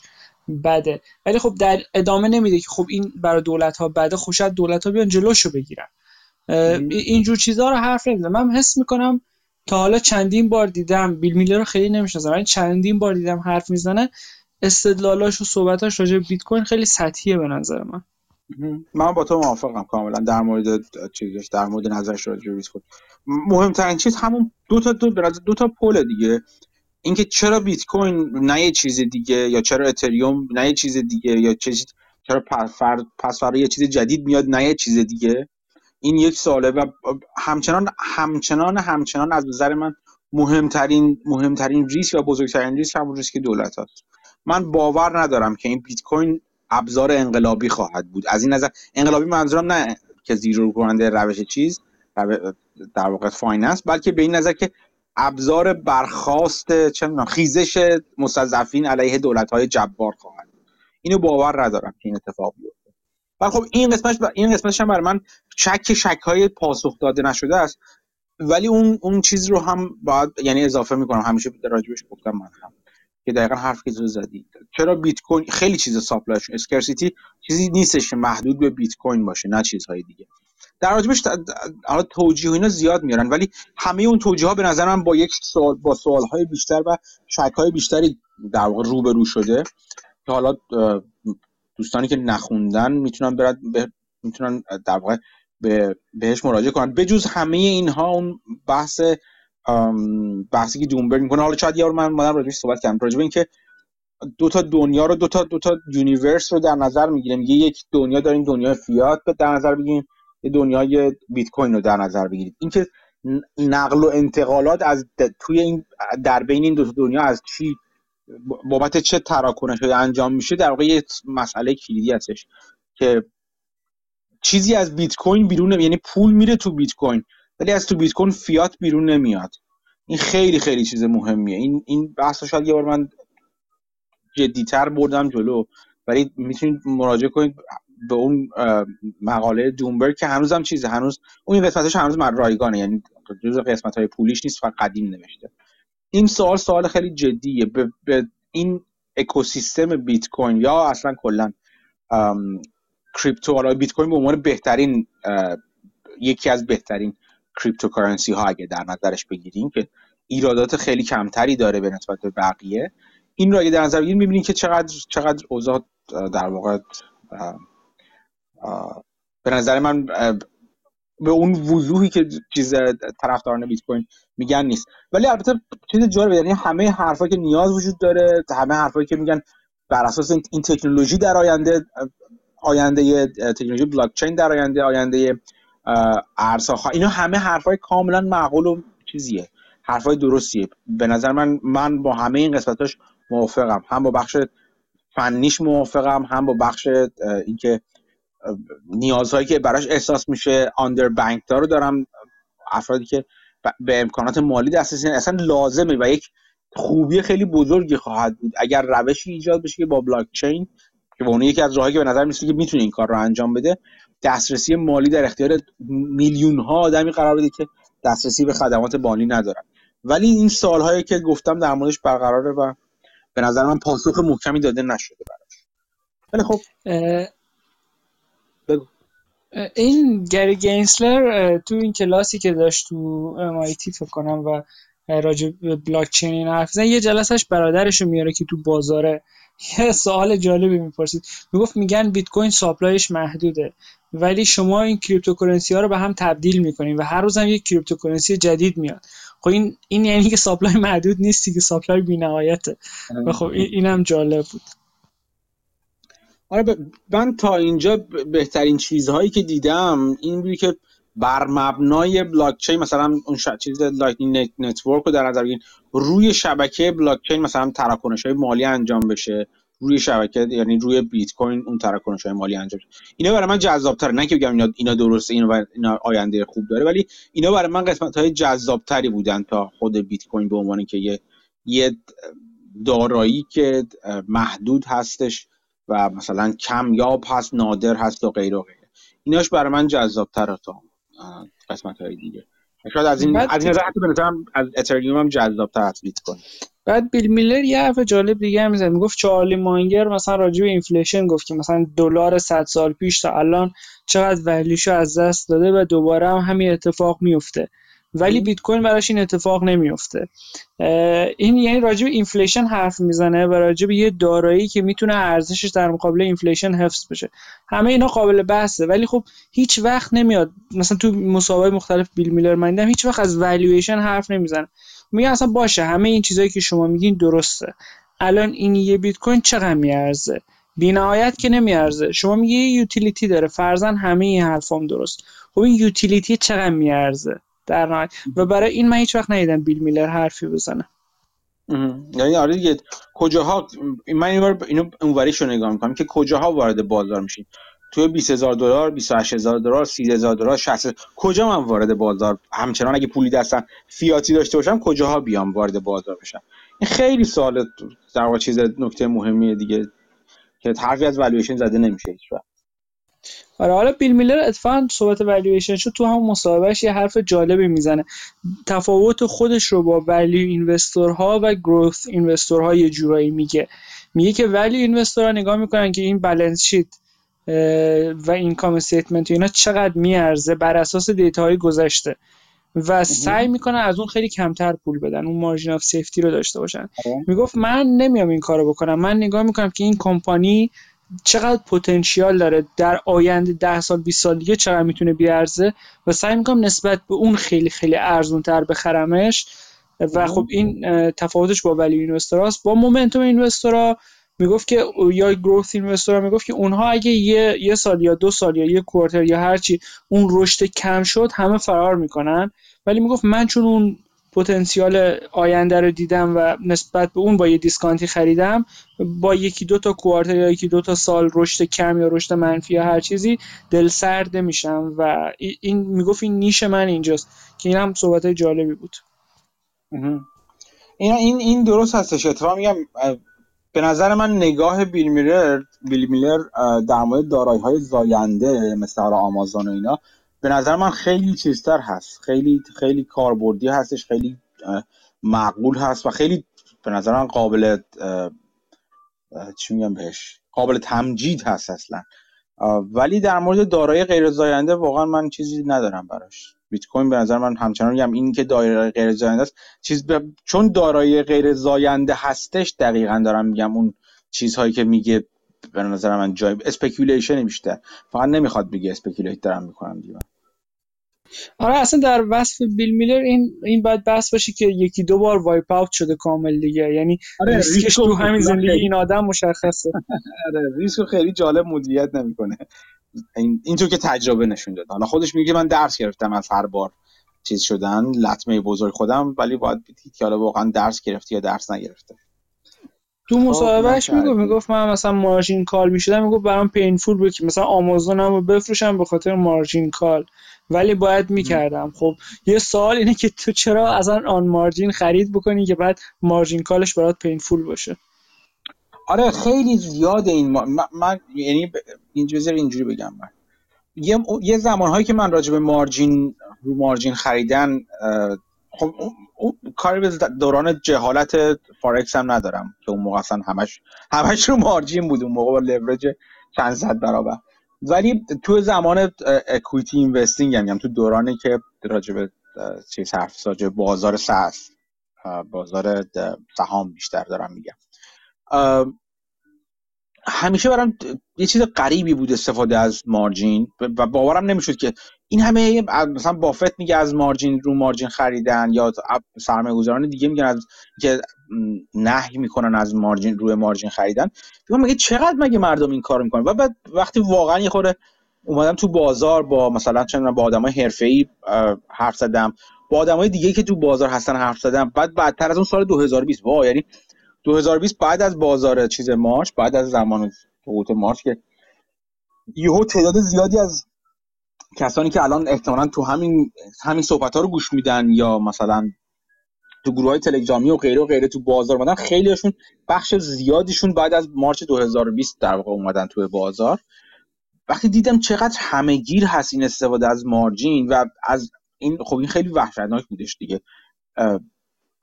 بده. ولی خب در ادامه نمیده که خب این برای دولت ها بده، خب شاید دولت ها بیان جلوشو بگیرن. اینجور چیزا رو حرف نمیزنم. من حس میکنم تا حالا چندین بار دیدم، بیل میلر رو خیلی نمیشناسم ولی چندین بار دیدم حرف میزنه، استدلالاش و صحبتاش راجع به بیت کوین خیلی سطحیه به نظر من. من با تو موافقم کاملا در مورد چیزش، در مورد نظرش راجع به بیت کوین. مهمترین چیز همون دو تا پول دیگه، اینکه چرا بیت کوین نه یه چیز دیگه، یا چرا اتریوم نه یه چیز دیگه، یا چرا پس فردا یه چیز جدید میاد نه یه چیز دیگه. این یک سواله و همچنان از نظر من مهمترین ریسک و بزرگترین ریسک همون ریسک دولت هست. من باور ندارم که این بیت کوین ابزار انقلابی خواهد بود. از این نظر انقلابی منظورم نه که زیرو کننده روش چیز در واقع فایننس، بلکه به این نظر که ابزار برخاست خیزش مستضعفین علیه دولت‌های جبار خواهد بود. اینو باور ندارم که این اتفاق بیفته. ولی خب این قسمتش هم برای من شک‌های پاسخ داده نشده است. ولی اون چیز رو هم باید، یعنی اضافه می‌کنم، همیشه راجبش گفتم من هم. که دقیقاً حرف که تو زدی. چرا بیت کوین خیلی چیز ساپلای اسکارسیتی چیزی نیستش که محدود به بیت کوین باشه، نه چیزهای دیگه. در راجبش حالا توجیه اینا زیاد میارن، ولی همه اون توجیه ها به نظر من با یک سوال، با سوالهای بیشتر و شک‌های بیشتری در واقع روبرو شده که حالا دوستانی که نخوندن میتونن میتونن در واقع بهش مراجعه کنن. بجز همه اینها اون بحثی که بلومبرگ میکنه، حالا شاید یارو من مادرم راجبش صحبت کردم، راجب این که دو تا دنیا رو دو تا یونیورس رو در نظر میگیره، میگه یک دنیا داریم دنیای فیات در نظر بگیریم، یه دنیای بیت کوین رو در نظر بگیرید. این که نقل و انتقالات از توی این در بین این دو دنیا از چی بابت چه تراکنشی انجام میشه در واقع یه مسئله کلیدی هستش که چیزی از بیت کوین بیرون یعنی پول میره تو بیت کوین ولی از تو بیت کوین فیات بیرون نمیاد. این خیلی خیلی چیز مهمیه. این بحثو شاید یه بار من جدی‌تر بردم جلو، ولی میتونید مراجعه کنید به اون مقاله بلومبرگ که هنوزم چیزه، هنوز اون قسمتش هنوز من رایگانه، یعنی جزء قسمت‌های پولیش نیست، فقط قدیم نوشته. این سوال خیلی جدیه به این اکوسیستم بیت کوین یا اصلا کلا کریپتو. حالا بیت کوین به عنوان بهترین یکی از بهترین کریپتوکارنسی ها اگه در نظرش بگیریم که ایرادات خیلی کمتری داره به نسبت به بقیه، این رو اگه در نظر بگیریم می‌بینیم که چقدر اوضاع در واقع به نظر من به اون وضوحی که چیز طرفداران بیت کوین میگن نیست. ولی البته چیز جالبه، یعنی همه حرفا که نیاز وجود داره، همه حرفایی که میگن بر اساس این تکنولوژی در آینده تکنولوژی بلاک چین، در آینده ارزها، اینا همه حرفای کاملا معقول و چیزیه، حرفای درستیه. به نظر من با همه این قسمتاش موافقم، هم با بخش فنیش موافقم، هم با بخش اینکه نیازهایی که براش احساس میشه آندر بانک دارو دارم، افرادی که به امکانات مالی دسترسی اصلا لازمه و یک خوبی خیلی بزرگی خواهد بود اگر روشی ایجاد بشه که با بلاک چین که به اون یکی از راهایی که به نظر میاد که میتونه این کار رو انجام بده، دسترسی مالی در اختیار میلیون ها آدمی قرار بده که دسترسی به خدمات بانکی ندارن. ولی این سوالهایی که گفتم در موردش برقراره و به نظر من پاسخ محکمی داده نشده براش. ولی خب این گری گینسلر تو این کلاسی که داشت تو MIT فکر کنم و راجع به بلاک چین حرف زد، یه جلسهش برادرشو میاره که تو بازاره، یه سوال جالبی میپرسید، میگفت میگن بیت کوین ساپلایش محدوده ولی شما این کریپتوکارنسی ها رو به هم تبدیل میکنین و هر روزم یک کریپتوکارنسی جدید میاد. خب این یعنی که ساپلای محدود نیستی که ساپلای بی‌نهایته. و خب اینم جالب بود. آره من تا اینجا بهترین چیزهایی که دیدم این بود که بر مبنای بلاک چین مثلا اون چیز لایتنینگ نتورک رو در نظر بگیرید، روی شبکه بلاک چین مثلا تراکنش‌های مالی انجام بشه، روی شبکه یعنی روی بیت کوین اون تراکنش‌های مالی انجام بشه. اینا برای من جذاب‌تره، نه که بگم اینا درسته، اینا آینده خوب داره، ولی اینا برای من قسمت‌های جذاب‌تری بودن تا خود بیت کوین به عنوان که یه دارایی که محدود هستش و مثلا کم یاب هست، نادر هست و غیره و غیره. ایناش برای من جذاب‌تره تا قسمت‌های دیگه. شاید از این راه به نظرم از اتریوم هم جذاب‌تر تثبیت کنه. بعد بیل میلر یه حرف جالب دیگه هم میزنه، میگفت چارلی مانگر مثلا راجع به اینفلیشن گفت که مثلا دلار 100 سال پیش تا الان چقدر ولیشو از دست داده و دوباره هم همین اتفاق میفته، ولی بیت کوین براش این اتفاق نمیفته. این یعنی راجع به اینفلیشن حرف میزنه و راجع به یه دارایی که میتونه ارزشش در مقابل اینفلیشن حفظ بشه. همه اینا قابل بحثه، ولی خب هیچ وقت نمیاد مثلا تو مصاحبه‌های مختلف بیل میلر مندم هیچ وقت از والویشن حرف نمیزنه، میگه اصلا باشه همه این چیزایی که شما میگین درسته، الان این یه بیت کوین چقدر میارزه؟ بی‌نهایت که نمیارزه. شما میگی یوتیلیتی داره، فرضاً همه این حرفام درست، خب این یوتیلیتی چقدر میارزه در نهایت؟ و برای این من هیچ وقت ندیدم بیل میلر حرفی بزنه. یعنی آره دیگه، کجاها من اینو اونوریشو نگاه میکنم که کجاها وارد بازار میشین، توی $20,000 $28,000 $30,000 60 کجا من وارد بازار همچنان اگه پولی دستم فیاتی داشته باشم کجاها بیام وارد بازار بشم؟ این خیلی سوال در واقع چیز نکته مهمیه دیگه که حرفی از والویشن زده نمیشه هیچ وقت. آره حالا بیل میلر اتفاقا صحبت والویشن شد، تو همون مصاحبهش یه حرف جالبی میزنه، تفاوت خودش رو با ولیو اینوستورها و گروث اینوستورها یه جورایی میگه که ولیو اینوستورها نگاه میکنن که این بالانس شیت و اینکام استیتمنت و اینا چقدر میارزه بر اساس دیتاهای گذشته و سعی میکنن از اون خیلی کمتر پول بدن، اون مارجین آف سیفتی رو داشته باشن. میگفت من نمیام این کارو بکنم، من نگاه میکنم که این کمپانی چقدر پتانسیل داره در آینده 10 سال 20 سال دیگه چقدر میتونه بیارزه و سعی میکنم نسبت به اون خیلی خیلی ارزونتر بخرمش و خب این تفاوتش با ولیو اینوستراست. با مومنتوم اینوسترا میگفت که یا گروث اینوسترا میگفت که اونها اگه یه سال یا دو سال یا یه کوارتر یا هرچی اون رشد کم شد همه فرار میکنن، ولی میگفت من چون اون پتانسیل آینده رو دیدم و نسبت به اون با یه دیسکانتی خریدم، با یکی دو تا کوارتر یا یکی دو تا سال رشد کم یا رشد منفی یا هر چیزی دلسرد نمیشم و این میگفت این نیش من اینجاست، که این هم صحبتای جالبی بود. این درست هستش. اتفاقا میگم به نظر من نگاه بیل میلر در مورد دارایی‌های زاینده مثل آمازون و اینا به نظر من خیلی چیزتر هست، خیلی خیلی کاربردی هستش، خیلی معقول هست و خیلی به نظر من قابل چی میگم بهش قابل تمجید هست اصلا. ولی در مورد دارایی غیر زاینده واقعا من چیزی ندارم براش. بیت کوین به نظر من همچنان میگم این که دارایی غیر زاینده است چون دارایی غیر زاینده هستش دقیقاً دارم میگم اون چیزهایی که میگه به نظر من جای اسپیکولیشن بیشتر، فقط نمیخواد بگه اسپیکولیت دارم میکنم دیگه. آره اصلا در وصف بیل میلر این باید بحث باشه که یکی دو بار وایپ اوت شده کامل دیگه، یعنی ریسکش تو همین زندگی این آدم مشخصه. آره ریسک خیلی جالب مدیریت نمیکنه، اینطور که تجربه نشون داد. حالا خودش میگه من درس گرفتم از هر بار چیز شدن لطمه بزرگ خودم، ولی باید بدید که حالا واقعا درس گرفتی یا درس نگرفتی. تو مصاحبهش میگفت من مثلا مارجین کال میشدم، میگفت برام پینفول بود که مثلا آمازونمو بفروشم به خاطر مارجین کال، ولی باید میکردم. خب یه سوال اینه که تو چرا اصلا آن مارجین خرید بکنی که بعد مارجین کالش برات پینفول باشه؟ آره خیلی زیاد این من یعنی اینجوری بگم، من یه زمانهایی که من راجع به مارجین خریدن خب اون کاری به دوران جهالت فارکس هم ندارم که اون موقع اصلا همش رو مارجین بود، اون موقع با لورج چند صد برابر. ولی تو زمان اکویتی اینوستینگ هم تو دورانی که راجع به چیز حرف راجع بازار سهام بیشتر دارم میگم، همیشه برام یه چیز غریبی بود استفاده از مارجین و باورم نمیشد که این همه مثلا بافت میگه از مارجین رو مارجین خریدن یا سرمایه‌گذاران دیگه میگن که نهی میکنن از مارجین روی مارجین خریدن. میگم مگه چقدر مگه مردم این کارو میکنن؟ و بعد وقتی واقعا یه خورده اومدم تو بازار با مثلا چند با آدمای حرفه‌ای حرف زدم، با آدمای دیگه که تو بازار هستن حرف زدم، بعدتر از اون سال 2020 وا یعنی 2020 بعد از بازار چیز مارچ، بعد از زمان سقوط مارچ که یهو تعداد زیادی از کسانی که الان احتمالاً تو همین صحبت‌ها رو گوش میدن یا مثلا تو گروه‌های تلگرامی و غیره تو بازار اومدن، خیلیشون بخش زیادیشون بعد از مارچ 2020 در واقع اومدن تو بازار. وقتی دیدم چقدر همه‌گیر هست این استفاده از مارجین و از این، خب این خیلی وحشتناک بودش دیگه.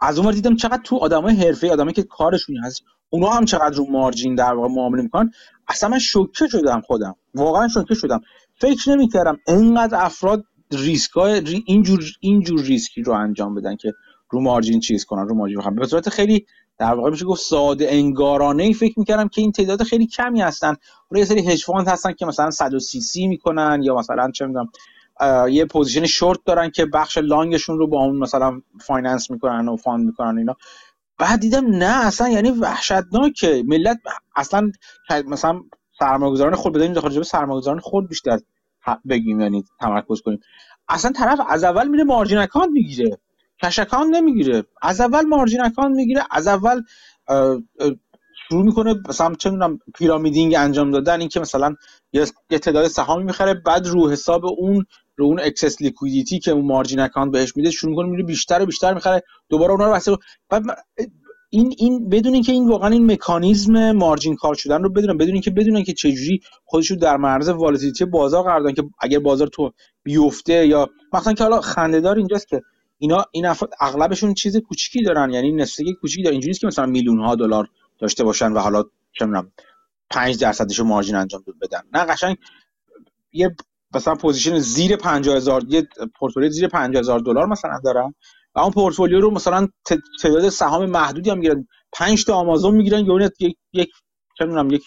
از اونور دیدم چقدر تو آدمای حرفه‌ای، آدمایی که کارشون هست، اونا هم چقدر رو مارجین در واقع معامله می‌کنن. اصلا من شوکه شدم، خودم واقعا شوکه شدم، فکر نمی‌کردم اینقدر افراد ریسکای اینجور ریسکی رو انجام بدن که رو مارجین چیز کنن، رو مارجین بخرن. به صورت خیلی در واقع میشه گفت ساده انگارانه‌ای فکر می‌کردم که این تعداد خیلی کمی هستن. اون یه سری هج فاند هستن که مثلا 130 می‌کنن یا مثلا چه می‌دونم یه پوزیشن شورت دارن که بخش لانگشون رو با اون مثلا فایننس میکنن و فاند میکنن اینا. بعد دیدم نه اصلا، یعنی وحشتناکه ملت اصلا مثلا سرمایه‌گذاران خود بدیم داخل سرمایه‌گذاران خود بیشتر بگیم، یعنی تمرکز کنیم. اصلا طرف از اول میره مارجین اکانت میگیره، کش اکانت نمیگیره، از اول مارجین اکانت میگیره، از اول شروع میکنه مثلا چه میدونم پیرامیدینگ انجام دادن، این که مثلا یه تعداد سهامی میخره، بعد رو حساب اون رو اون اکسس لیکویدیتی که اون مارجین اکانت بهش میده شروع میکنه میره بیشتر و بیشتر میخره، دوباره اونا رو بسته. بعد این بدون اینکه این واقعا این مکانیزم مارجین کال شدن رو بدونن، بدونن که چجوری خودشو در معرض والتیلیتی بازار قرار دادن، که اگر بازار تو بیفته یا مثلا که حالا خنده‌دار اینجاست که اینا این افراد اغلبشون چیز کوچیکی دارن، یعنی نسبت کوچیکی دارن، اینجوریه که مثلا میلیون‌ها دلار داشته باشن و حالا چه می‌دونم 5% مارجین انجام بدن. نه قشنگ یه مثلا پوزیشن زیر 50000، یه پورتفولیو زیر 50000 دلار مثلا دارن و اون پورتفولیو رو مثلا تعداد سهام محدودی هم میگیرن، 5 تا آمازون میگیرن، یعنی یک چه میدونم یک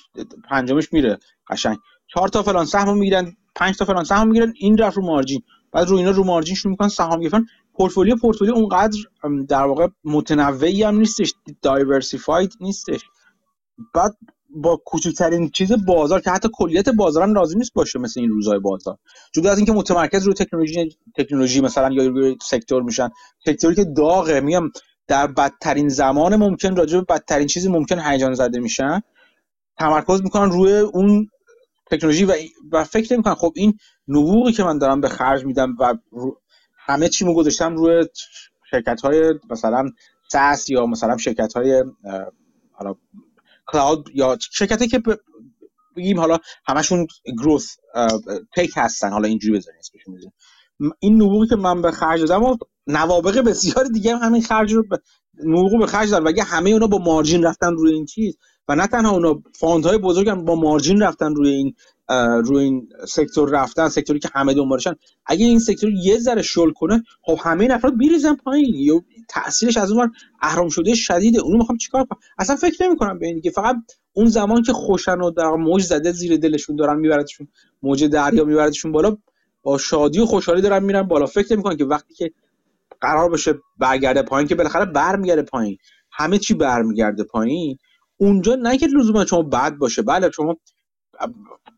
پنجمش میره قشنگ، 4 تا فلان سهمو میگیرن، 5 تا فلان سهمو میگیرن، این رفت رو مارجین، بعد رو اینا رو مارجین شروع میکنن سهام گرفتن. پورتفولیو اونقدر در واقع متنوعی هم نیستش، دایورسیفاید نیستش. بعد با کوچکترین چیز بازار که حتی کلیت بازار هم لازم نیست باشه مثل این روزهای بازار، جدا از اینکه متمرکز روی تکنولوژی مثلا یا روی سکتور میشن، سکتوری که داغه، میگم در بدترین زمان ممکن راجع به بدترین چیزی ممکن هیجان زده میشن، تمرکز میکنن روی اون تکنولوژی و فکر میکنن خب این نبوغی که من دارم به خرج میدم و همه چیمو گذاشتم روی شرکت‌های مثلا SaaS یا مثلا شرکت‌های حالا کلاود یا شرکتی که بگیم حالا همشون گروث تک هستن، حالا اینجوری بزنیم اسمشون بزنیم، این نبوغی که من به خرج دادم و نوابغ بسیار دیگه هم همین خرج رو نبوغ به خرج دادن و اگه همه اونا با مارجین رفتن روی این چیز و نه تنها اونا، فاندهای بزرگ هم با مارجین رفتن روی این سکتور رفتن، سکتوری که همه دنبالشن، اگه این سکتور یه ذره شل کنه خب همه این افراد میریزن پایین، یا تاثیرش از اون ور اهرم شده شدیده، اونو میخوام چیکار کنم، اصلا فکر نمیکنم به این دیگه، فقط اون زمان که خوشن و در موج زده زیر دلشون دارن میبردشون، موج دریا میبردشون بالا، با شادی و خوشحالی دارن میرن بالا، فکر نمیکنن که وقتی که قرار بشه برگرده پایین که بالاخره برمیگرده پایین، همه چی برمیگرده پایین. اونجا نه که لزوما شما بد باشه، بله شما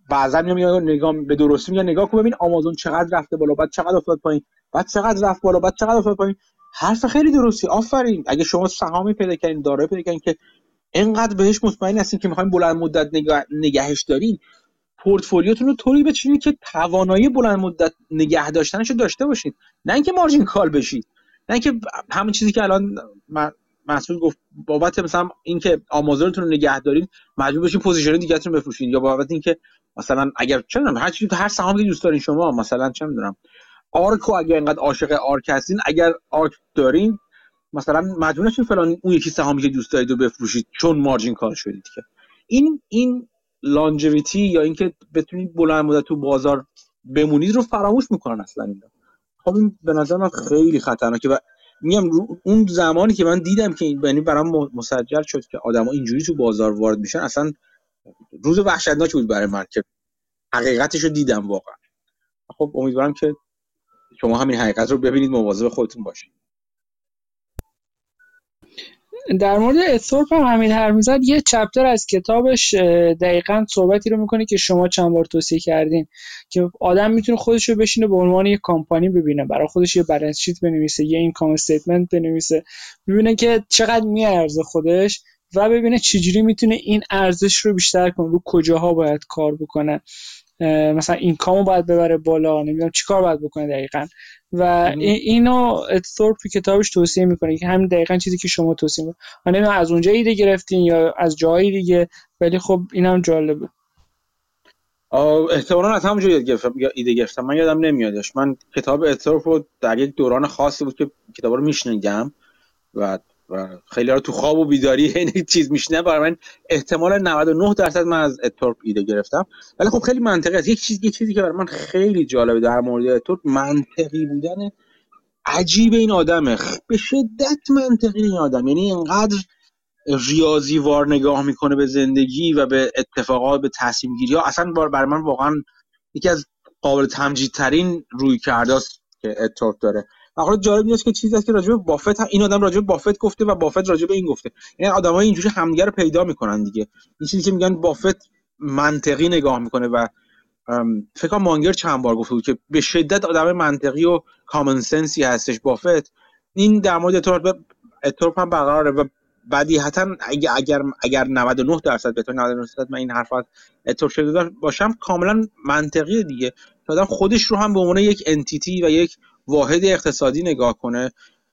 بعضا میگم نگاه به درستی میگم نگاه کن ببین آمازون چقدر رفته بالا، بعد چقدر افتاد پایین، بعد چقدر رفت بالا، بعد چقدر افتاد پایین، حرف خیلی درستی، آفرین. اگه شما سهامی پیدا کردین، دارایی پیدا کردین که اینقدر بهش مطمئن هستین که میخواین بلند مدت نگهش دارین، پورتفولیوتون رو طوری بچینید که توانایی بلند مدت نگه داشتنشو داشته باشید، نه اینکه مارجین کال بشید، نه اینکه همین چیزی که الان مسعود گفت بابت مثلا اینکه آمازونتون رو نگه دارید مجبور بشید پوزیشن دیگه‌تون بفروشید، یا بابت اینکه مثلا اگر چه می‌دونم هر سهامی دوست دارین شما، مثلا چه می‌دونم آرکو، اگر اینقدر عاشق آرک هستین، اگر آرک دارین مثلا مجبور نشین فلان اون یکی سهامی که دوست دارید رو بفروشید چون مارجین کال شدید. که این لانجویتی یا اینکه بتونید بلند مدت تو بازار بمونید رو فراموش می‌کنن اصلا اینا. خب این به نظر من خیلی خطرناکه و میگم اون زمانی که من دیدم که یعنی برام مسجل شد که آدما اینجوری تو بازار وارد میشن، اصلا روز وحشتناکی بود برای من که حقیقتشو دیدم واقعا. خب امیدوارم که شما همین حقیقت رو ببینید، مواظب خودتون باشید. در مورد ادثورپ حمید حرف زد، یه چپتر از کتابش دقیقاً صحبتی رو میکنه که شما چند بار توصیه کردین که آدم میتونه خودش رو بشینه به عنوان یه کمپانی ببینه، برای خودش یه بالانس شیت بنویسه، یه اینکام استیتمنت بنویسه، ببینه که چقدر میارزه خودش و ببینه چجوری میتونه این ارزش رو بیشتر کنه، رو کجاها باید کار بکنه، مثلا اینکامو باید ببره بالا، نمیدونم چیکار باید بکنه دقیقاً. و اینو اد ثورپ کتابش توصیه میکنه که همین دقیقاً چیزی که شما توصیه میکنید. من نمیدونم از اونجا ایده گرفتین یا از جایی دیگه، ولی خب اینم جالبه. احتمالاً از همونجا ایده گرفتم، من یادم نمیادش. من کتاب اد ثورپ رو در یک دوران خاصی بود که کتابا رو میشنیدم و خیلی ها تو خواب و بیداری این چیز میشنه، برای من احتمال 99% من از اد ثورپ ایده گرفتم. ولی خب خیلی منطقی است. یک چیزی که برای من خیلی جالبه در مورد اد ثورپ، منطقی بودن عجیب این آدمه، به شدت منطقی این آدم، یعنی اینقدر ریاضی وار نگاه میکنه به زندگی و به اتفاقات، به تصمیم گیری ها، اصلا برای من واقعا یکی از قابل تمجید ترین روی کرده است که اد ثورپ داره. واقعا جالب نیست که چیزی است که راجب بافت این آدم راجب بافت گفته و بافت راجب این گفته، یعنی آدمای اینجوری همدیگه رو پیدا میکنن دیگه. این چیزی که میگن بافت منطقی نگاه میکنه و فکر کنم مانگر چند بار گفته بود که به شدت آدم منطقی و کامن سنسی هستش بافت. این در مورد اد ثورپ هم برقراره و بدیهیاً اگر 99% به تو 99% من این حرفا اد ثورپ شده باشم کاملا منطقیه دیگه. آدم خودش رو هم به عنوان یک انتیتی و یک واحد اقتصادی نگاه کنه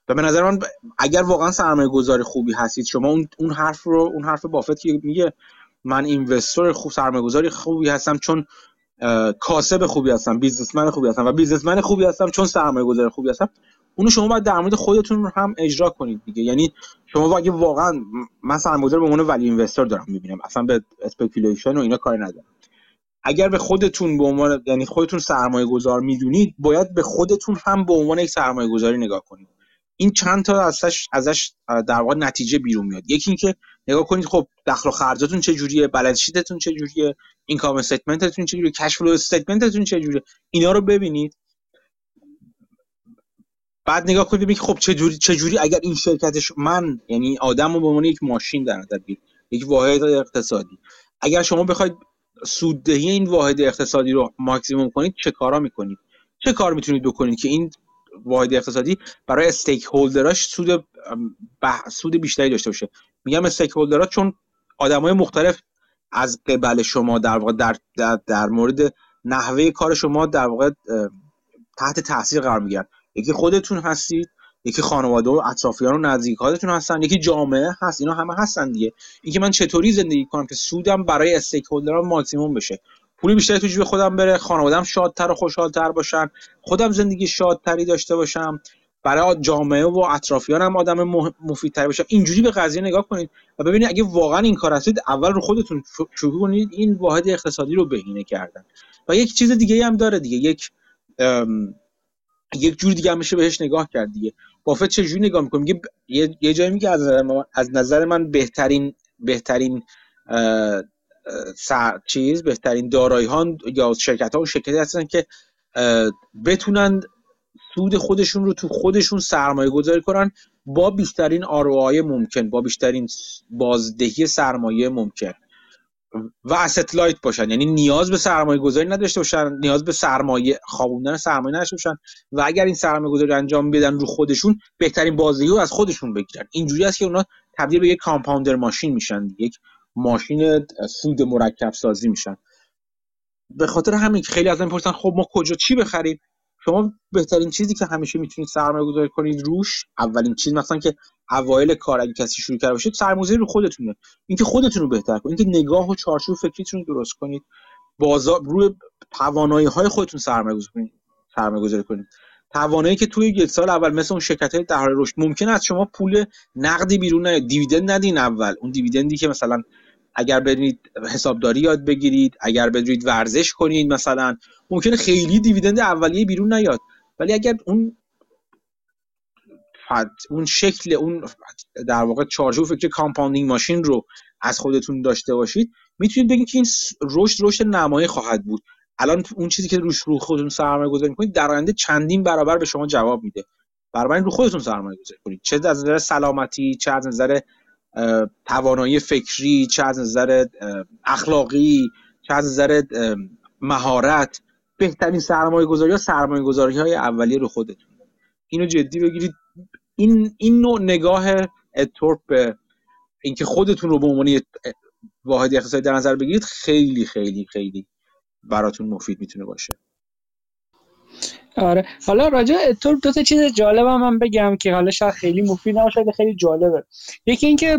و به نظر من اگر واقعا سرمایه‌گذار خوبی هستید شما اون حرف رو، اون حرف بافت که میگه من اینوستر خوب، سرمایه‌گذار خوبی هستم چون کاسب خوبی هستم، بیزنسمن خوبی هستم و بیزنسمن خوبی هستم چون سرمایه‌گذار خوبی هستم، اونو شما باید در مورد خودتون هم اجرا کنید دیگه. یعنی شما اگه واقعا، من سرمایه‌گذار به عنوان ولی اینوستر دارم میبینم، اصلا به اسپکیولیشن و اینا کاری ندارم. اگر به خودتون به عنوان، یعنی خودتون سرمایه‌گذار میدونید، باید به خودتون هم به عنوان یک سرمایه‌گذاری نگاه کنید. این چند تا ازش در واقع نتیجه بیرون میاد. یکی اینکه نگاه کنید خب دخل و خرجاتون چه جوریه، بالانس شیتتون چه جوریه، اینکام استیتمنتتون چه جوریه، کش فلو استیتمنتتون چه جوریه، اینا رو ببینید. بعد نگاه کنید ببینید خب چه جوری اگر این شرکتش، من یعنی آدمو به عنوان یک ماشین در نظر بگیرید، یک واحد اقتصادی، اگر شما بخواید سوددهی این واحد اقتصادی رو ماکسیمم کنید چه کارا میکنید؟ چه کار میتونید بکنید که این واحد اقتصادی برای استیک هولدراش سود بیشتری داشته باشه؟ میگم استیک هولدرها چون آدمای مختلف از قبل شما در واقع در مورد نحوه کار شما در واقع تحت تاثیر قرار میگیرن. یکی خودتون هستید، یکی خانواده و اطرافیان و نزدیکانتون هستن، یکی جامعه هست، اینا همه هستن دیگه. اینکه من چطوری زندگی کنم که سودم برای استیک هولدرها ماکسیمم بشه، پولی بیشتری تو جیب خودم بره، خانواده‌ام شادتر و خوشحالتر باشن، خودم زندگی شادتری داشته باشم، برای جامعه و اطرافیانم آدم مفیدتری باشم. اینجوری به قضیه نگاه کنید و ببینید اگه واقعا این کار هستید، اول رو خودتون شروع کنید این واحد اقتصادی رو بهینه کردن. و یک چیز دیگه‌ای هم داره دیگه، یک جور دیگه هم میشه بهش نگاه کرد دیگه. بافت چه جوری نگاه می‌کنه؟ میگه یه جایی میگه از نظر من بهترین بهترین دارایی ها یا شرکت هستن که بتونن سود خودشون رو تو خودشون سرمایه گذاری کنن با بیشترین ROI ممکن، با بیشترین بازدهی سرمایه ممکن و asset light باشن، یعنی نیاز به سرمایه گذاری نداشته باشن، نیاز به سرمایه خوابوندن سرمایه نداشته باشن و اگر این سرمایه گذاری انجام بدن رو خودشون، بهترین بازدهی رو از خودشون بگیرن. اینجوری است که اونا تبدیل به یک کامپاندر ماشین میشن، یک ماشین سود مرکب سازی میشن. به خاطر همین که خیلی از من میپرسن خب ما کجا چی بخریم؟ شما بهترین چیزی که همیشه میتونید سرمایه‌گذاری کنید روش، اولین چیز مثلا که اوایل کار اگه کسی شروع کرده باشید، سرمایه‌گذاری رو خودتونه. اینکه خودتون رو بهتر کنید، اینکه نگاه و چارچوب فکریتون رو درست کنید، بازار روی توانایی‌های خودتون سرمایه‌گذاری کنید. توانایی که توی یک سال اول مثل اون شرکت‌های در حال رشد، ممکن است شما پول نقدی بیرون نیاد، دیویدند ندین اول، اون دیویدندی که مثلا اگر بدونید حسابداری یاد بگیرید، اگر بدونید ورزش کنید، مثلا ممکنه خیلی دیویدند اولیه بیرون نیاد، ولی اگر اون شکل، اون در واقع چارچوب فکر کامپاندینگ ماشین رو از خودتون داشته باشید، میتونید بگید که این رشد نمایی خواهد بود. الان اون چیزی که رو خودتون سرمایه گذاری می‌کنید در آینده چندین برابر به شما جواب میده. برابر رو خودتون سرمایه گذاری کنید، چه از نظر سلامتی، چه از نظر توانایی فکری، چه از نظر اخلاقی، چه از نظر مهارت. بهترین سرمایه‌گذاری‌ها سرمایه‌گذاری‌های اولیه رو خودتون. اینو جدی بگیرید. این نوع نگاه اد تورپ به اینکه خودتون رو به عنوان واحد اقتصادی در نظر بگیرید خیلی خیلی خیلی براتون مفید میتونه باشه. آره، حالا راجع به تورپ دو تا چیز جالبه من بگم که حالا شاید خیلی مفید نباشه، خیلی جالبه. یکی اینکه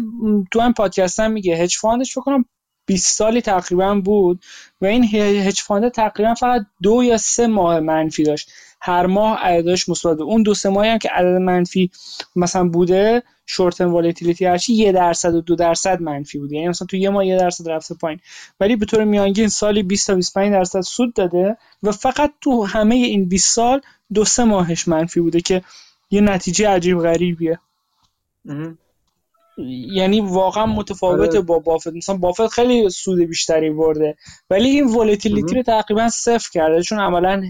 تو این پادکست هم میگه هج فاندش فکر کنم 20 سالی تقریبا بود و این هج فاند تقریبا فقط 2 یا 3 ماه منفی داشت، هر ماه عددش مثبت بود. اون 2-3 ماهی هم که عدد منفی مثلا بوده، شورت ترم والتیلیتی هرچی 1% و 2% منفی بوده، یعنی مثلا تو یه ماه 1% رفته پایین، ولی به طور میانگین سالی 20-25% سود داده و فقط تو همه این 20 سال 2-3 ماهش منفی بوده که یه نتیجه عجیب غریبیه. یعنی واقعا متفاوته با بافت. مثلا بافت خیلی سود بیشتری برده ولی این والتیلیتی رو تقریبا صفر کرده، چون عملاً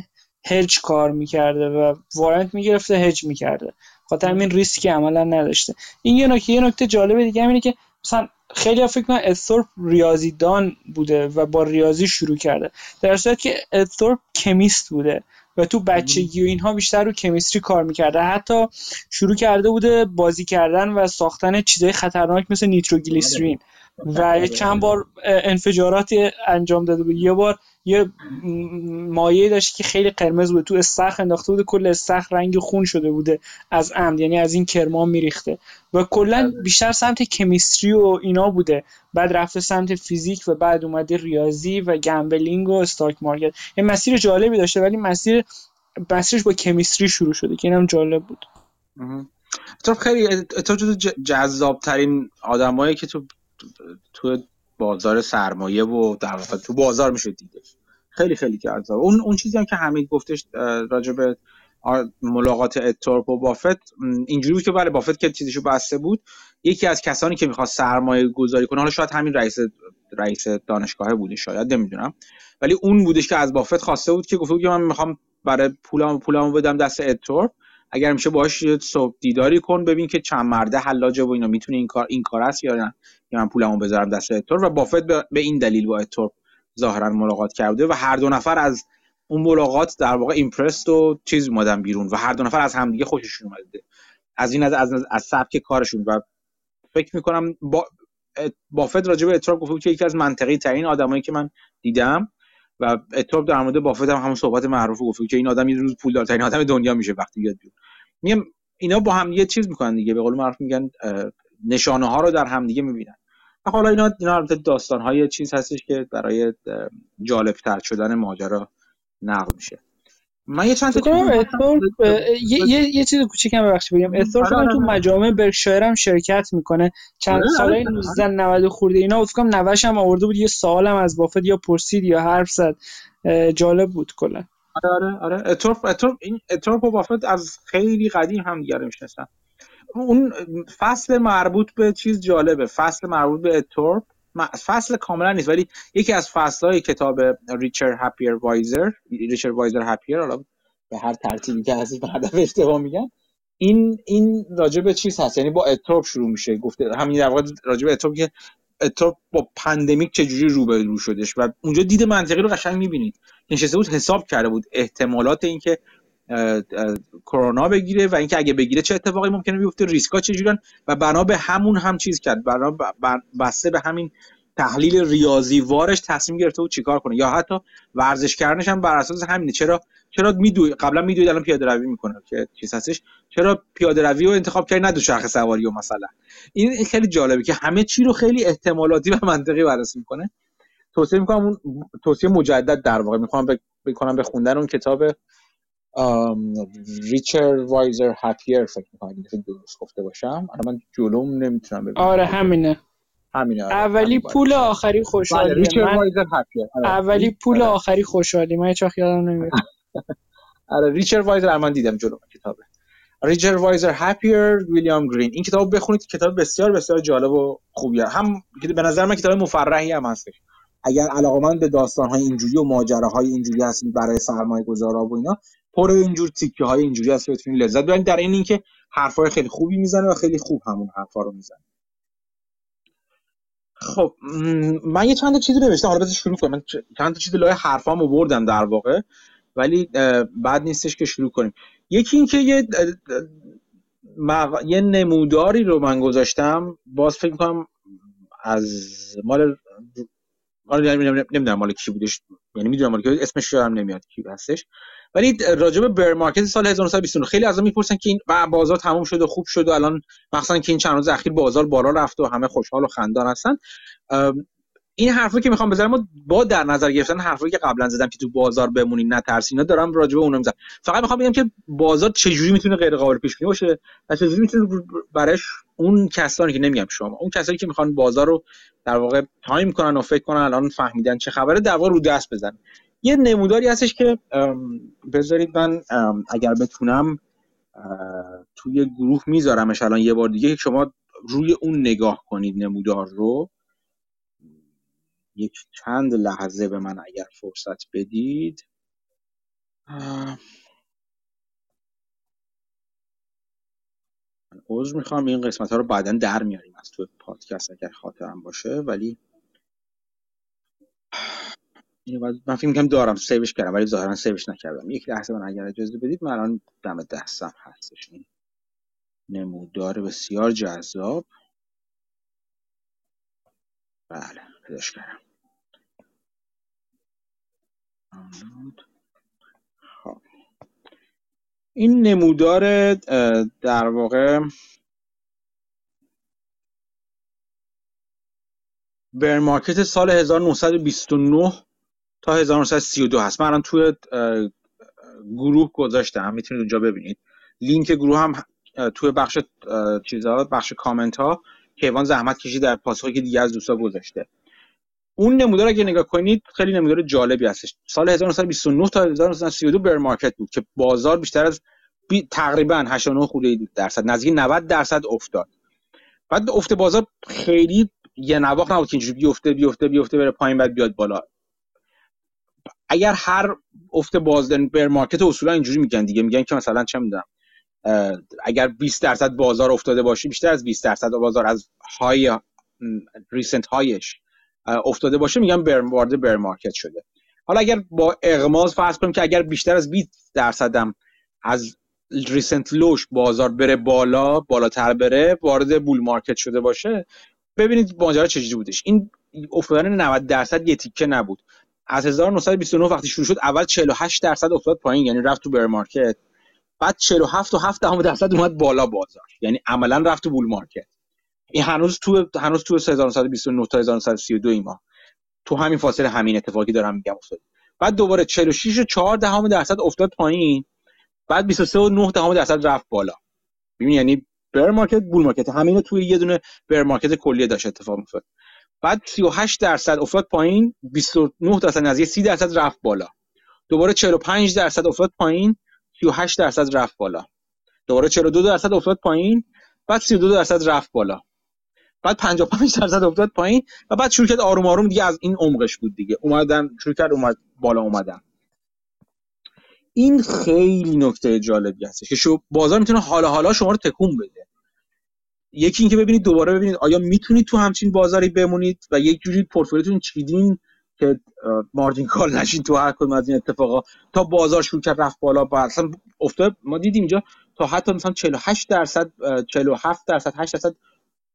هج کار میکرده و وارنت میگرفته، هج میکرده، خاطر همین ریسکی عملا نداشته. این یه نکته جالبه دیگه اینه که مثلا خیلی فکر کنم اد تورپ ریاضی دان بوده و با ریاضی شروع کرده، در صورتی که اد تورپ کمیست بوده و تو بچگی و اینها بیشتر رو کمیستری کار میکرده. حتی شروع کرده بوده بازی کردن و ساختن چیزای خطرناک مثل نیتروگلیسرین و چند بار انفجاراتی انجام داده بود. یه بار یه مایعی داشت که خیلی قرمز بود، تو استخر انداخته بوده، کل استخر رنگ خون شده بوده از عمد، یعنی از این کرمان میریخته و کلا بیشتر سمت کمیستری و اینا بوده، بعد رفته سمت فیزیک و بعد اومده ریاضی و گمبلینگ و استاک مارکت. یه مسیر جالبی داشته ولی مسیرش با کمیستری شروع شده که اینم جالب بود. تو خیلی تو جذاب‌ترین آدمایی که تو بازار سرمایه و در واقع تو بازار میشه دیده، خیلی خیلی جذاب. اون چیزی هم که حمید گفتش راجع به ملاقات ادتورپ و بافت اینجوری بود که بله بافت که چیزشو بسته بود، یکی از کسانی که میخواست سرمایه گذاری کنه، حالا شاید همین رئیس دانشگاه بوده، شاید نمیدونم، ولی اون بودش که از بافت خواسته بود که گفته بود که من میخوام برای پولمو بدم دست ادتورپ، اگر میشه باهاش صبح دیداری کن ببین که چند مرده حلاجه و اینا میتونه این کار است یا نه، که من پولمو بذارم دست ادتورپ. و بافت به این دلیل با ادتورپ ظاهرا ملاقات کرده و هر دو نفر از اون ملاقات در واقع ایمپرسد و چیز اومدن بیرون و هر دو نفر از همدیگه خوششون اومده از این از سبک کارشون. و فکر میکنم بافت راجع به ادتورپ گفت که یکی از منطقی ترین آدمایی که من دیدم، و ادتورپ در مورد بافت هم همون صحبت معروفو گفت که این آدم یه روز پولدارترین آدم دنیا میشه وقتی بیاد بیرون. میگم اینا با هم یه چیز میکنن دیگه، به قول معروف میگن نشانه ها رو در هم دیگه میبینن. حالا اینا البته داستان های چیز هستش که برای جالب تر شدن ماجرا نقل میشه. من یه چند تا ادتورپ یه چیز کوچیکم ببخشید بگم، ادتورپ تو مجامع برکشایر هم شرکت میکنه، چند سالای 1990 خورده اینا، فکر کنم 90 هم آورده بود، یه سوالم از بافت یا پرسید یا حرف زد، جالب بود کلا. آره ادتورپ و بافت از خیلی قدیم هم دیگه میشناسن. اون فصل مربوط به چیز جالبه، فصل مربوط به ادتورپ، فصل کاملا نیست ولی یکی از فصل‌های کتاب ریچارد وایزر هپیر، حالا به هر ترتیبی که هستش به هدف اشتباه میگن، این راجع به چیز هست، یعنی با ادتورپ شروع میشه، گفته همین در واقع راجع به ادتورپ که ادتورپ با پاندمیک چجوری رو به رو شدش و اونجا دید منطقی رو قشنگ میبینید. نشسته بود حساب کرده بود احتمالات اینکه کرونا بگیره و اینکه اگه بگیره چه اتفاقی ممکنه بیفته، ریسکا چجورن، و بنا به همون هم چیز کرد، بسته به همین تحلیل ریاضی وارش تصمیم گرفته بود چیکار کنه، یا حتی ورزش کردنش هم بر اساس همینه. چرا قبلا میدوید الان پیاده روی میکنه که چیز هستش، چرا پیاده روی رو انتخاب کرد نه دوچرخه سواری و مثلا. این خیلی جالبه که همه چی رو خیلی احتمالاتی و منطقی بررسی میکنه. توصیه مجدد در واقع میخوام بکنم به خوندن اون کتاب ریچارد وایزر هپیر، فکر می‌کنم اینو درست گفته باشم، الان من جلوم نمیتونم ببینم. آره همینه. اولی پول آخری خوشحالی. ریچارد وایزر هپیر. اولی پول آخری خوشحالی. من هیچ وقت یادم نمیاد. آره ریچارد وایزر، من دیدم جلوم کتابه. ریچارد وایزر هپیر، ویلیام گرین. این کتابو بخونید، کتاب بسیار بسیار جالب و خوبیه. هم به نظر من کتاب مفرحی هم هست. اگر علاقه‌مند به داستان‌های اینجوری و ماجراهای اینجوری هستید برای سرمایه‌گذارا و اینا، پر اینجور تیکه‌های اینجوری هست که بتونید لذت ببرید، در این اینکه حرفای خیلی خوبی میزنه و خیلی خوب همون حرفا رو میزنه. خب من یه چند تا چیزی نوشتم، حالا بذار شروع کنم. من چند تا چیز لای حرفامو بردم در واقع، ولی بد نیستش که شروع کنیم. یکی اینکه یه نموداری رو من گذاشتم، باز فکر می‌کنم از نمیدونم مال کی بودش، یعنی میدونم مال کی، اسمش یادم نمیاد کی هستش، ولی راجع به بر مارکت سال 1929 خیلی ازم میپرسن که این بازار تموم شد و خوب شد و الان مثلا که این چند روز اخیر بازار بالا رفت و همه خوشحال و خندان هستن. این حرفی که میخوام بزنم با در نظر گرفتن حرفی که قبلا زدم که تو بازار بمونین نترسین، اینا دارم راجع به اونم میزنم. فقط میخوام بگم که بازار چجوری میتونه غیر قابل پیش بینی باشه و چجوری میتونه برایش اون کسانی که نمیگم شما، اون کسانی که میخوان بازار رو در واقع تایم کنن و فکر کنن الان فهمیدن چه خبره، در واقع رو دست بزنن. یه نموداری هستش که بذارید من اگر بتونم توی گروه میذارمش الان یه بار دیگه، شما روی اون نگاه کنید نمودار رو، یک چند لحظه به من اگر فرصت بدید. من عذر میخوام، این قسمت ها رو بعداً در میاریم از تو پادکست اگر خاطرم باشه، ولی من فکر می‌کنم دارم سیوش کردم ولی ظاهرا سیوش نکردم. یک لحظه من اگر اجازه بدید، من الان دم دستم هستش این نمودار بسیار جذاب. بله پیداش کردم. خب این نمودار در واقع بر مارکت سال 1929 تا 1932 هست. من الان توی گروه گذاشتم، میتونید اونجا ببینید. لینک گروه هم توی بخش چیزا، بخش کامنت ها کیوان زحمت کشید در پاسخی که دیگه از دوستا گذاشته. اون نمودار اگه نگاه کنید خیلی نمودار جالبی هستش. سال 1929 تا 1932 بر مارکت بود که بازار بیشتر از تقریبا 89% نزدیک 90% افتاد. بعد افت بازار خیلی یه نواخت نبود که اینجوری بیفته بره پایین بعد بیاد بالا. اگر هر افت بازار بر مارکت اصولا اینجوری میگن دیگه، میگن که مثلا چه میدونم اگر 20% بازار افتاده باشه، بیشتر از 20% بازار از های ریسنت هایش افتاده باشه، میگن وارد بر مارکت شده. حالا اگر با اغماض فرض کنیم که اگر بیشتر از 20% هم از ریسنت لوش بازار بره بالا، بالاتر بره، وارد بول مارکت شده باشه، ببینید ماجرا چجوری بودش. این افتادن 90% یه تیکه نبود. از 1929 وقتی شروع شد اول 48% افتاد پایین، یعنی رفت تو بر مارکت. بعد 47.7% اومد بالا بازار، یعنی عملا رفت تو بول مارکت. این هنوز تو 1929 تا 1932 اینا تو همین فاصله همین اتفاقی دارم میگم افتاد. بعد دوباره 46.4% افتاد پایین، بعد 23.9% رفت بالا. ببین یعنی بر مارکت بول مارکت همینو توی یه دونه بر مارکت کلیه داشت اتفاق می‌افتاد. بعد 38% افتاد پایین، 29% از 30% رفت بالا. دوباره 45% افتاد پایین، 38% رفت بالا. دوباره 42% افتاد پایین، بعد 32% رفت بالا. بعد 55% افتاد پایین و بعد شرکت آروم آروم دیگه از این عمقش بود دیگه. شرکت اومد بالا اومدن. این خیلی نکته جالبی هستش که بازار میتونه حالا شما رو تکون بده. یکی اینکه ببینید دوباره ببینید آیا میتونید تو همچین بازاری بمونید و یک جوری پورتفولیوتون چیدین که مارجین کال نشین تو هر کدوم از این اتفاقا تا بازار شروع کرد رفت بالا. اصلا افتاد ما دیدیم اینجا تا حتی مثلا 48%، 47%، 8%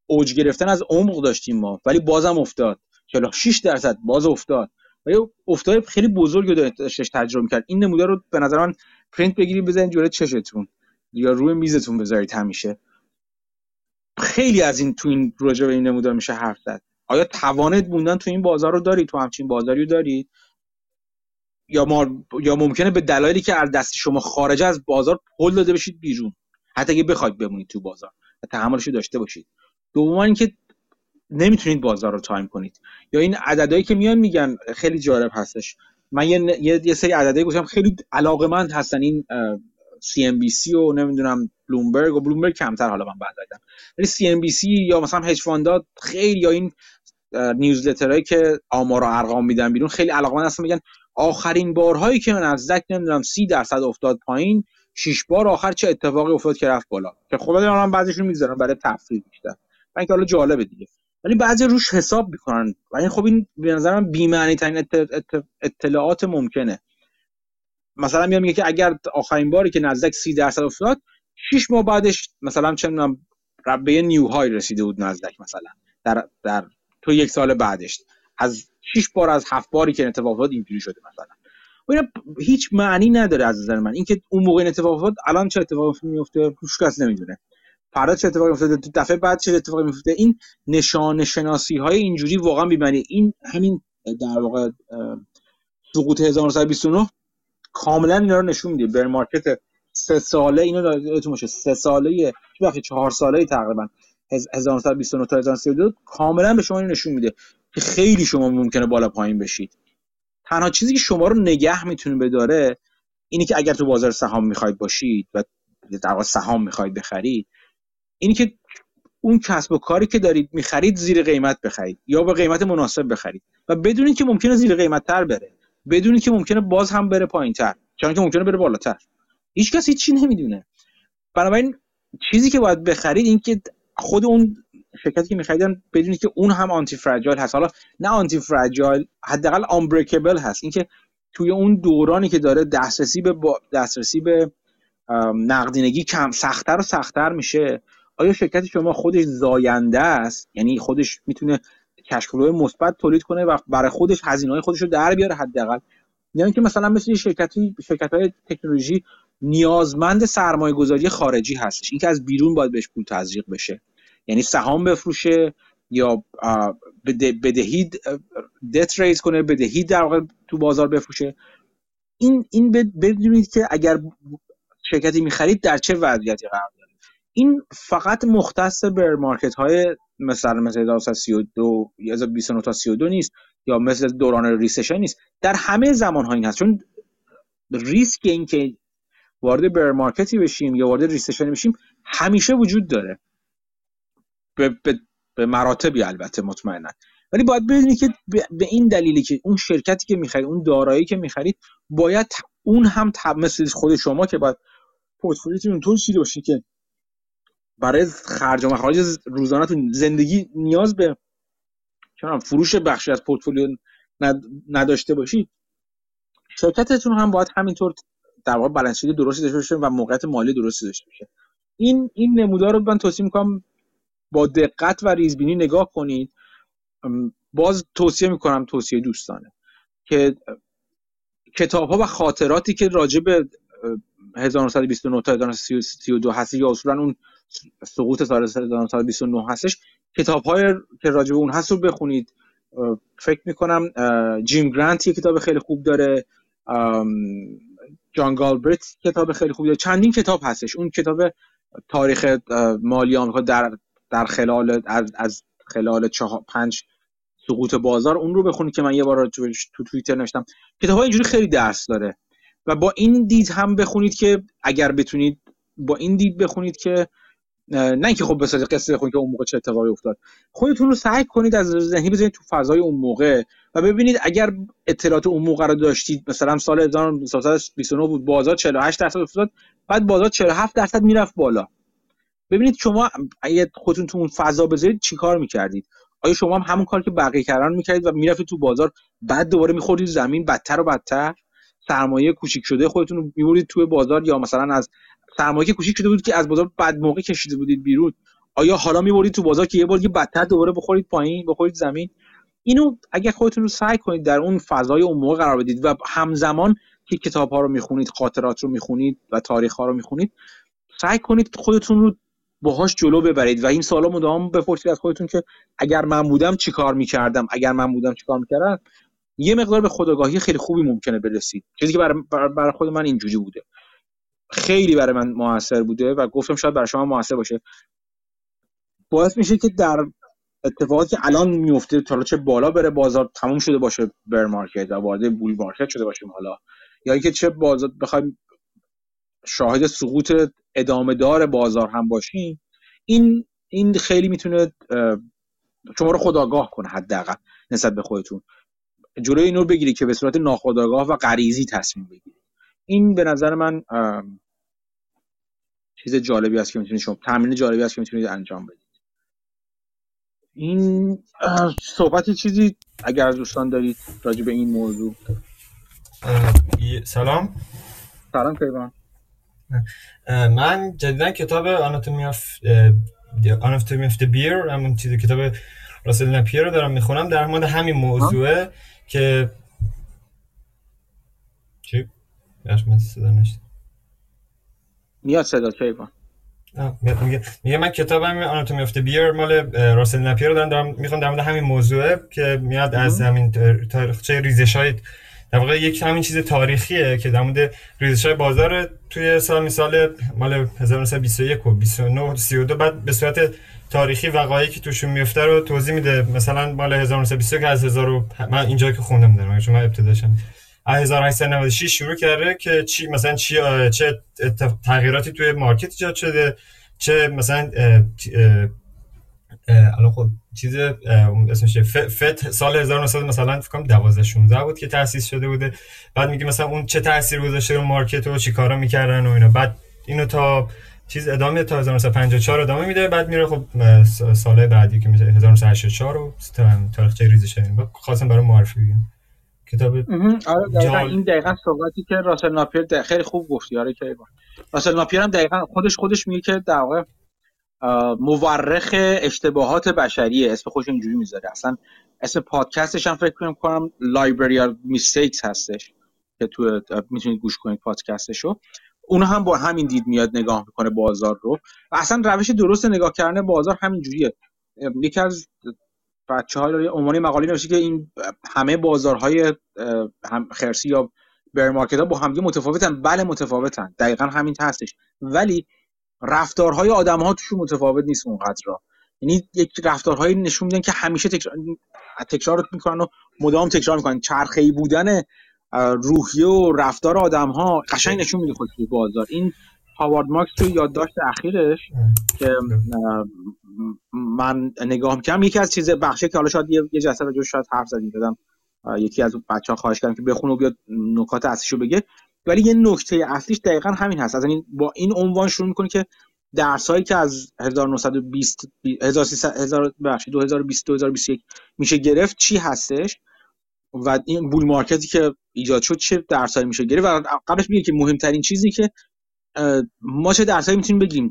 اوج گرفتن از عمق داشتیم ما، ولی بازم افتاد. 46% باز افتاد. یه افتای خیلی بزرگی داشتش تجربه می‌کرد. این نمودار رو به نظر من پرینت بگیرید بزنید جلوی چشتون یا روی میزتون بذارید همیشه. خیلی از این تو این راجع به این نمودار میشه حرف زد. آیا توانت موندن تو این بازار رو دارید؟ تو همچین بازاری رو دارید؟ یا ممکنه به دلایلی که از دست شما خارج از بازار پول داده بشید بیرون، حتی اگه بخواید بمونید تو بازار و تحملش رو داشته باشید. دوما اینکه نمیتونید بازار رو تایم کنید، یا این عددهایی که میان میگن خیلی جالب هستش. من یه سری عددی گفتم خیلی علاقمند هستن، این سی ام بی سی و نمیدونم بلومبرگ کمتر، حالا من بعد دیدم، ولی سی ام بی سی یا مثلا هج فاندات خیلی، یا این نیوزلترایی که آمار و ارقام میدن بیرون خیلی علاقمند هستن، میگن آخرین بارهایی که نزدک نمیدونم 30% افتاد پایین، 6 بار آخر چه اتفاقی افتاد که رفت بالا، که خب من بعضیشون میذارم برای تفریح بیشتر، من که حالا جالبه دیگه، ولی بعضی روش حساب میکنن. ولی خب این به نظر من بی‌معنی ترین اطلاعات ممکنه. مثلا میگم که اگر آخرین باری که نزدیک 30% افتاد 6 ماه بعدش مثلا چه میدونم ربه نیو های رسیده بود نزدیک، مثلا در تو یک سال بعدش از 6 بار از 7 باری که اتفاق افتاد اینجوری شده مثلا. و اینا هیچ معنی نداره از نظر من. اینکه اون موقع اتفاق افتاد الان چه اتفاقی میفته هیچ کس نمیدونه، فردا چه اتفاقی افتاده، تو دفعه بعد چه اتفاقی میفته. این نشانه شناسی های اینجوری واقعا بی‌معنی. این همین در واقع سقوط 1929 کاملا اینا رو نشون میده. بر مارکت 3 ساله اینو دارتون باشه، 3 ساله بخی 4 ساله تقریبا 1929 تا 1932 کاملا به شما اینو نشون میده که خیلی شما ممکنه بالا پایین بشید. تنها چیزی که شما رو نگه میتونه بداره اینی که اگر تو بازار سهام میخواید باشید و در واقع سهام میخواید بخرید، اینی که اون کسب و کاری که دارید میخرید زیر قیمت بخرید یا به قیمت مناسب بخرید و بدونید که ممکنه زیر قیمت تر بره، بدونید که ممکنه باز هم بره پایین تر، چون که ممکنه بره بالاتر. هیچ کس هیچی نمیدونه. بنابراین چیزی که باید بخرید این که خود اون شرکتی که میخریدن بدونید که اون هم آنتی فراجایل هست. حالا نه آنتی فراجایل، حداقل آنبریکبل هست. اینکه توی اون دورانی که داره دسترسی به نقدینگی کم سخت‌تر و سخت‌تر میشه، آیا شرکت شما خودش زاینده است؟ یعنی خودش میتونه کشفلو مثبت تولید کنه و برای خودش هزینه‌های خودش رو در بیاره حداقل. یعنی که مثلا مثل شرکت‌های تکنولوژی نیازمند سرمایه‌گذاری خارجی هستش، اینکه از بیرون باید بهش پول تزریق بشه، یعنی سهام بفروشه یا بدهی دت ریز کنه، بدهی در واقع تو بازار بفروشه. این بدونید که اگر شرکتی می‌خرید در چه وضعیتی قرار داره. این فقط مختص بر مارکت‌های مثل 32 یا از 29 تا 32 نیست یا مثل دوران ریسشن نیست، در همه زمان‌ها این هست، چون ریسک این که وارد بر مارکتی بشیم یا وارد ریسشن بشیم همیشه وجود داره، به مراتبی البته مطمئنا، ولی باید بدونید که به این دلیلی که اون شرکتی که می‌خرید، اون دارایی که می‌خرید، باید اون هم مثل خود شما که باید پورتفولیوتون اونطور چیزی باشه که برای خرج و مخارج روزانه‌تون زندگی نیاز به چون فروش بخشی از پورتفولیو نداشته باشید، شرکتتون هم باید همینطور در واقع بالانس شیت درستی داشته باشه و موقعیت مالی درستی داشته باشه. این نمودار رو من توصیه می‌کنم با دقت و ریزبینی نگاه کنید. باز توصیه می‌کنم، توصیه دوستانه، که کتاب‌ها و خاطراتی که راجع به 1929 تا 1932 هست یا اصولاً اون سقوط سال 1929 هستش، کتاب‌های که راجع به اون هست رو بخونید. فکر می‌کنم جیم گرانت یه کتاب خیلی خوب داره، جان گالبرت کتاب خیلی خوبی داره، چندین کتاب هستش. اون کتاب تاریخ مالی آمریکا در خلال از خلال 4-5 سقوط بازار، اون رو بخونید که من یه بار تو توییتر نوشتم. کتاب‌ها اینجوری خیلی درس داره و با این دید هم بخونید که اگر بتونید با این دید بخونید که نه اینکه خب بسازید قصه بخونید که اون موقع چه اتفاقی افتاد، خودتون رو سعی کنید از ذهنی بزنید تو فضای اون موقع و ببینید اگر اطلاعات اون موقع رو داشتید، مثلا سال 1929 بود، بازار 48% افتاد، بعد بازار 47% میرفت بالا، ببینید شما اگه خودتون تو اون فضا بذارید چیکار میکردید. آیا شما هم همون کار که بقیه کردن میکردید و میرفتید تو بازار، بعد دوباره میخوردید زمین بدتر و بدتر، سرمایه کوچیک شده خودتون رو میبرید توی بازار، یا مثلا از سرمایه که کوچیک شده بود که از بازار بد موقع کشیده بودید بیرون، آیا حالا میبرید تو بازار که یه بار دیگه بدتر دوباره بخورید پایین، بخورید زمین. اینو اگر خودتون رو سعی کنید در اون فضای اون موقع قرار بدید و همزمان که کتاب‌ها رو میخونید، خاطرات رو میخونید و تاریخ‌ها رو میخونید، سعی کنید خودتون رو باهاش جلو ببرید و این سوالا مدام بپرسید از خودتون که اگر من بودم چیکار می‌کردم، اگر من بودم چیکار می‌کردم. یه مقدار به خودآگاهی خیلی خوبی ممکنه برسید، چیزی که برای خود من اینجوری بوده، خیلی برای من موثر بوده و گفتم شاید برای شما موثر باشه. باعث میشه که در اتفاقاتی که الان میفته، حالا چه بالا بره بازار تموم شده باشه بر مارکت و وارد بول مارکت شده باشیم حالا، یا اینکه چه بازار بخوایم شاهد سقوط ادامه دار بازار هم باشیم، این خیلی میتونه شما رو خودآگاه کنه حداقل نسبت به خودتون، جلوی اینو بگیری که به صورت ناخودآگاه و غریزی تصمیم بگیری. این به نظر من چیز جالبی است که میتونید شما تمرین جالبی است که میتونید انجام بدید. این صحبتی چیزی اگر دوستان دارید راجع به این موضوع. سلام کیوان. من جدیداً کتاب Anatomy of the Bear، همون چیز کتاب راسل نپیر رو دارم میخونم در مورد همین موضوعه که چی؟ من صدا نشد میاد صدا کیوان میگه من کتابم آناتومی آف دی بیر مال راسل نپیر رو دارم میخونم در مورد همین موضوعه که میاد از همین تاریخچه ریزش های در واقع یک همین چیز تاریخیه که در مورد ریزش های بازار توی سال مال 1921 و 29 32 بعد به صورت تاریخی وقایعی که توشون میفته رو توضیح میده. مثلا مال 1921 که از 1000 من اینجا که خوندم دارم شما ابتداشم 1896 شروع کرده که چی مثلا چه تغییراتی توی مارکت ایجاد شده، چه مثلا الان خب چیز اسمش فت سال 1900 مثلا فکر کنم 12 16 بود که تأسیس شده بوده، بعد میگه مثلا اون چه تأثیر گذاشته رو مارکت و چی کارا میکردن و اینا، بعد اینو تا چیز ادامه تا 1954 ادامه میده، بعد میره خب سال بعدی که میشه 1984 و تاریخچه ریزش اینا خاصن برای معرفی بگم کتاب. این دقیقاً صحبتی که راسل ناپیر خیلی خوب گفت یاره کیوان. راسل ناپیر هم دقیقاً خودش میگه که در واقع مورخ اشتباهات بشریه، اسم خودش اینجوری میذاره. اصلا اسم پادکستش هم فکر کنم Library of Mistakes هستش که تو میتونید گوش کنید پادکستشو. اون هم با همین دید میاد نگاه میکنه بازار رو. و اصلا روش درست نگاه کردن بازار همین جوریه. یکی از بچه‌ها عنوان مقاله نوشته که این همه بازارهای خرسی یا بیر مارکت‌ها با هم دیگه متفاوتن. بله متفاوتن، دقیقاً همین هستش، ولی رفتارهای آدم‌ها توشون متفاوت نیست اونقدرا. یعنی یک رفتارهایی نشون میدن که همیشه تکرار میکنن و مدام تکرار میکنن. چرخه‌ای بودن روحیه و رفتار آدم‌ها قشنگ نشون میده خود توی بازار. این هاوارد مارکس توی یادداشت اخیرش که من نگاه می‌کردم، یکی از چیز بخشی که حالا شاید یه جلسه راجعش شاید حرف زدیم دادم، یکی از بچه‌ها خواهش کردم که بخونه و بیاد نکات اصلیشو بگه، ولی یه نکته اصلیش دقیقاً همین هست. از این با این عنوان شروع می‌کنه که درسایی که از 2020 2021 میشه گرفت چی هستش و این بول مارکتی که ایجاد شد چه درسایی میشه گرفت. و قبلش میگه که مهمترین چیزی که ما چه درسایی میتونیم بگیریم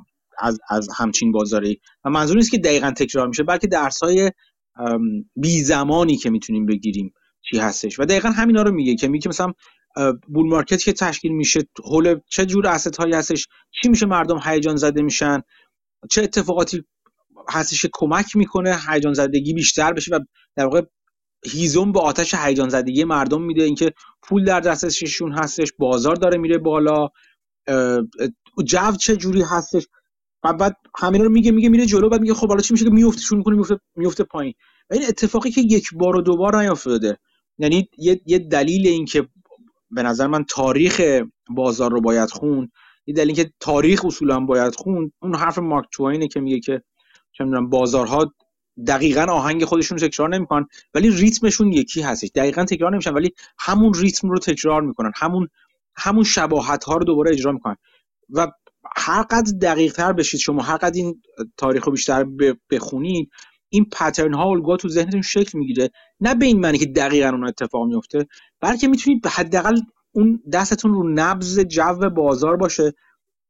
از همچین بازاری، و منظور نیست که دقیقاً تکرار میشه، بلکه درسای بی زمانی که میتونیم بگیریم چی هستش. و دقیقاً همینا رو میگه که مثلا بول مارکت که تشکیل میشه حول چه جور اسست هایی هستش، چی میشه مردم هیجان زده میشن، چه اتفاقاتی هستش که کمک میکنه هیجان زدگی بیشتر بشه و در واقع هیزم به آتش هیجان زدگی مردم میده. اینکه پول در دستشون هستش، بازار داره میره بالا، جو چه جوری هستش، بعد همینا رو میگه میره جلو، بعد میگه خب حالا چی میشه که میفته پایین. این اتفاقی که یک بار و دوبار نیافتاده، یعنی یه دلیل این که به نظر من تاریخ بازار رو باید خوند، یه دلیل این که تاریخ اصولا باید خوند، اون حرف مارک توینه که میگه که چه میدونم بازارها دقیقاً آهنگ خودشون رو تکرار نمیکنن ولی ریتمشون یکی هستش. دقیقاً تکرار نمیشن ولی همون ریتم رو تکرار میکنن، همون شباهت ها رو دوباره اجرا میکنن. و هر قدر دقیق تر بشید شما، هر قدر این تاریخ رو بیشتر بخونید، این پترن ها الگوها تو ذهنتون شکل میگیره. نه به این معنی که دقیقاً اون اتفاق میفته، بلکه میتونید حداقل اون دستتون رو نبض جو بازار باشه،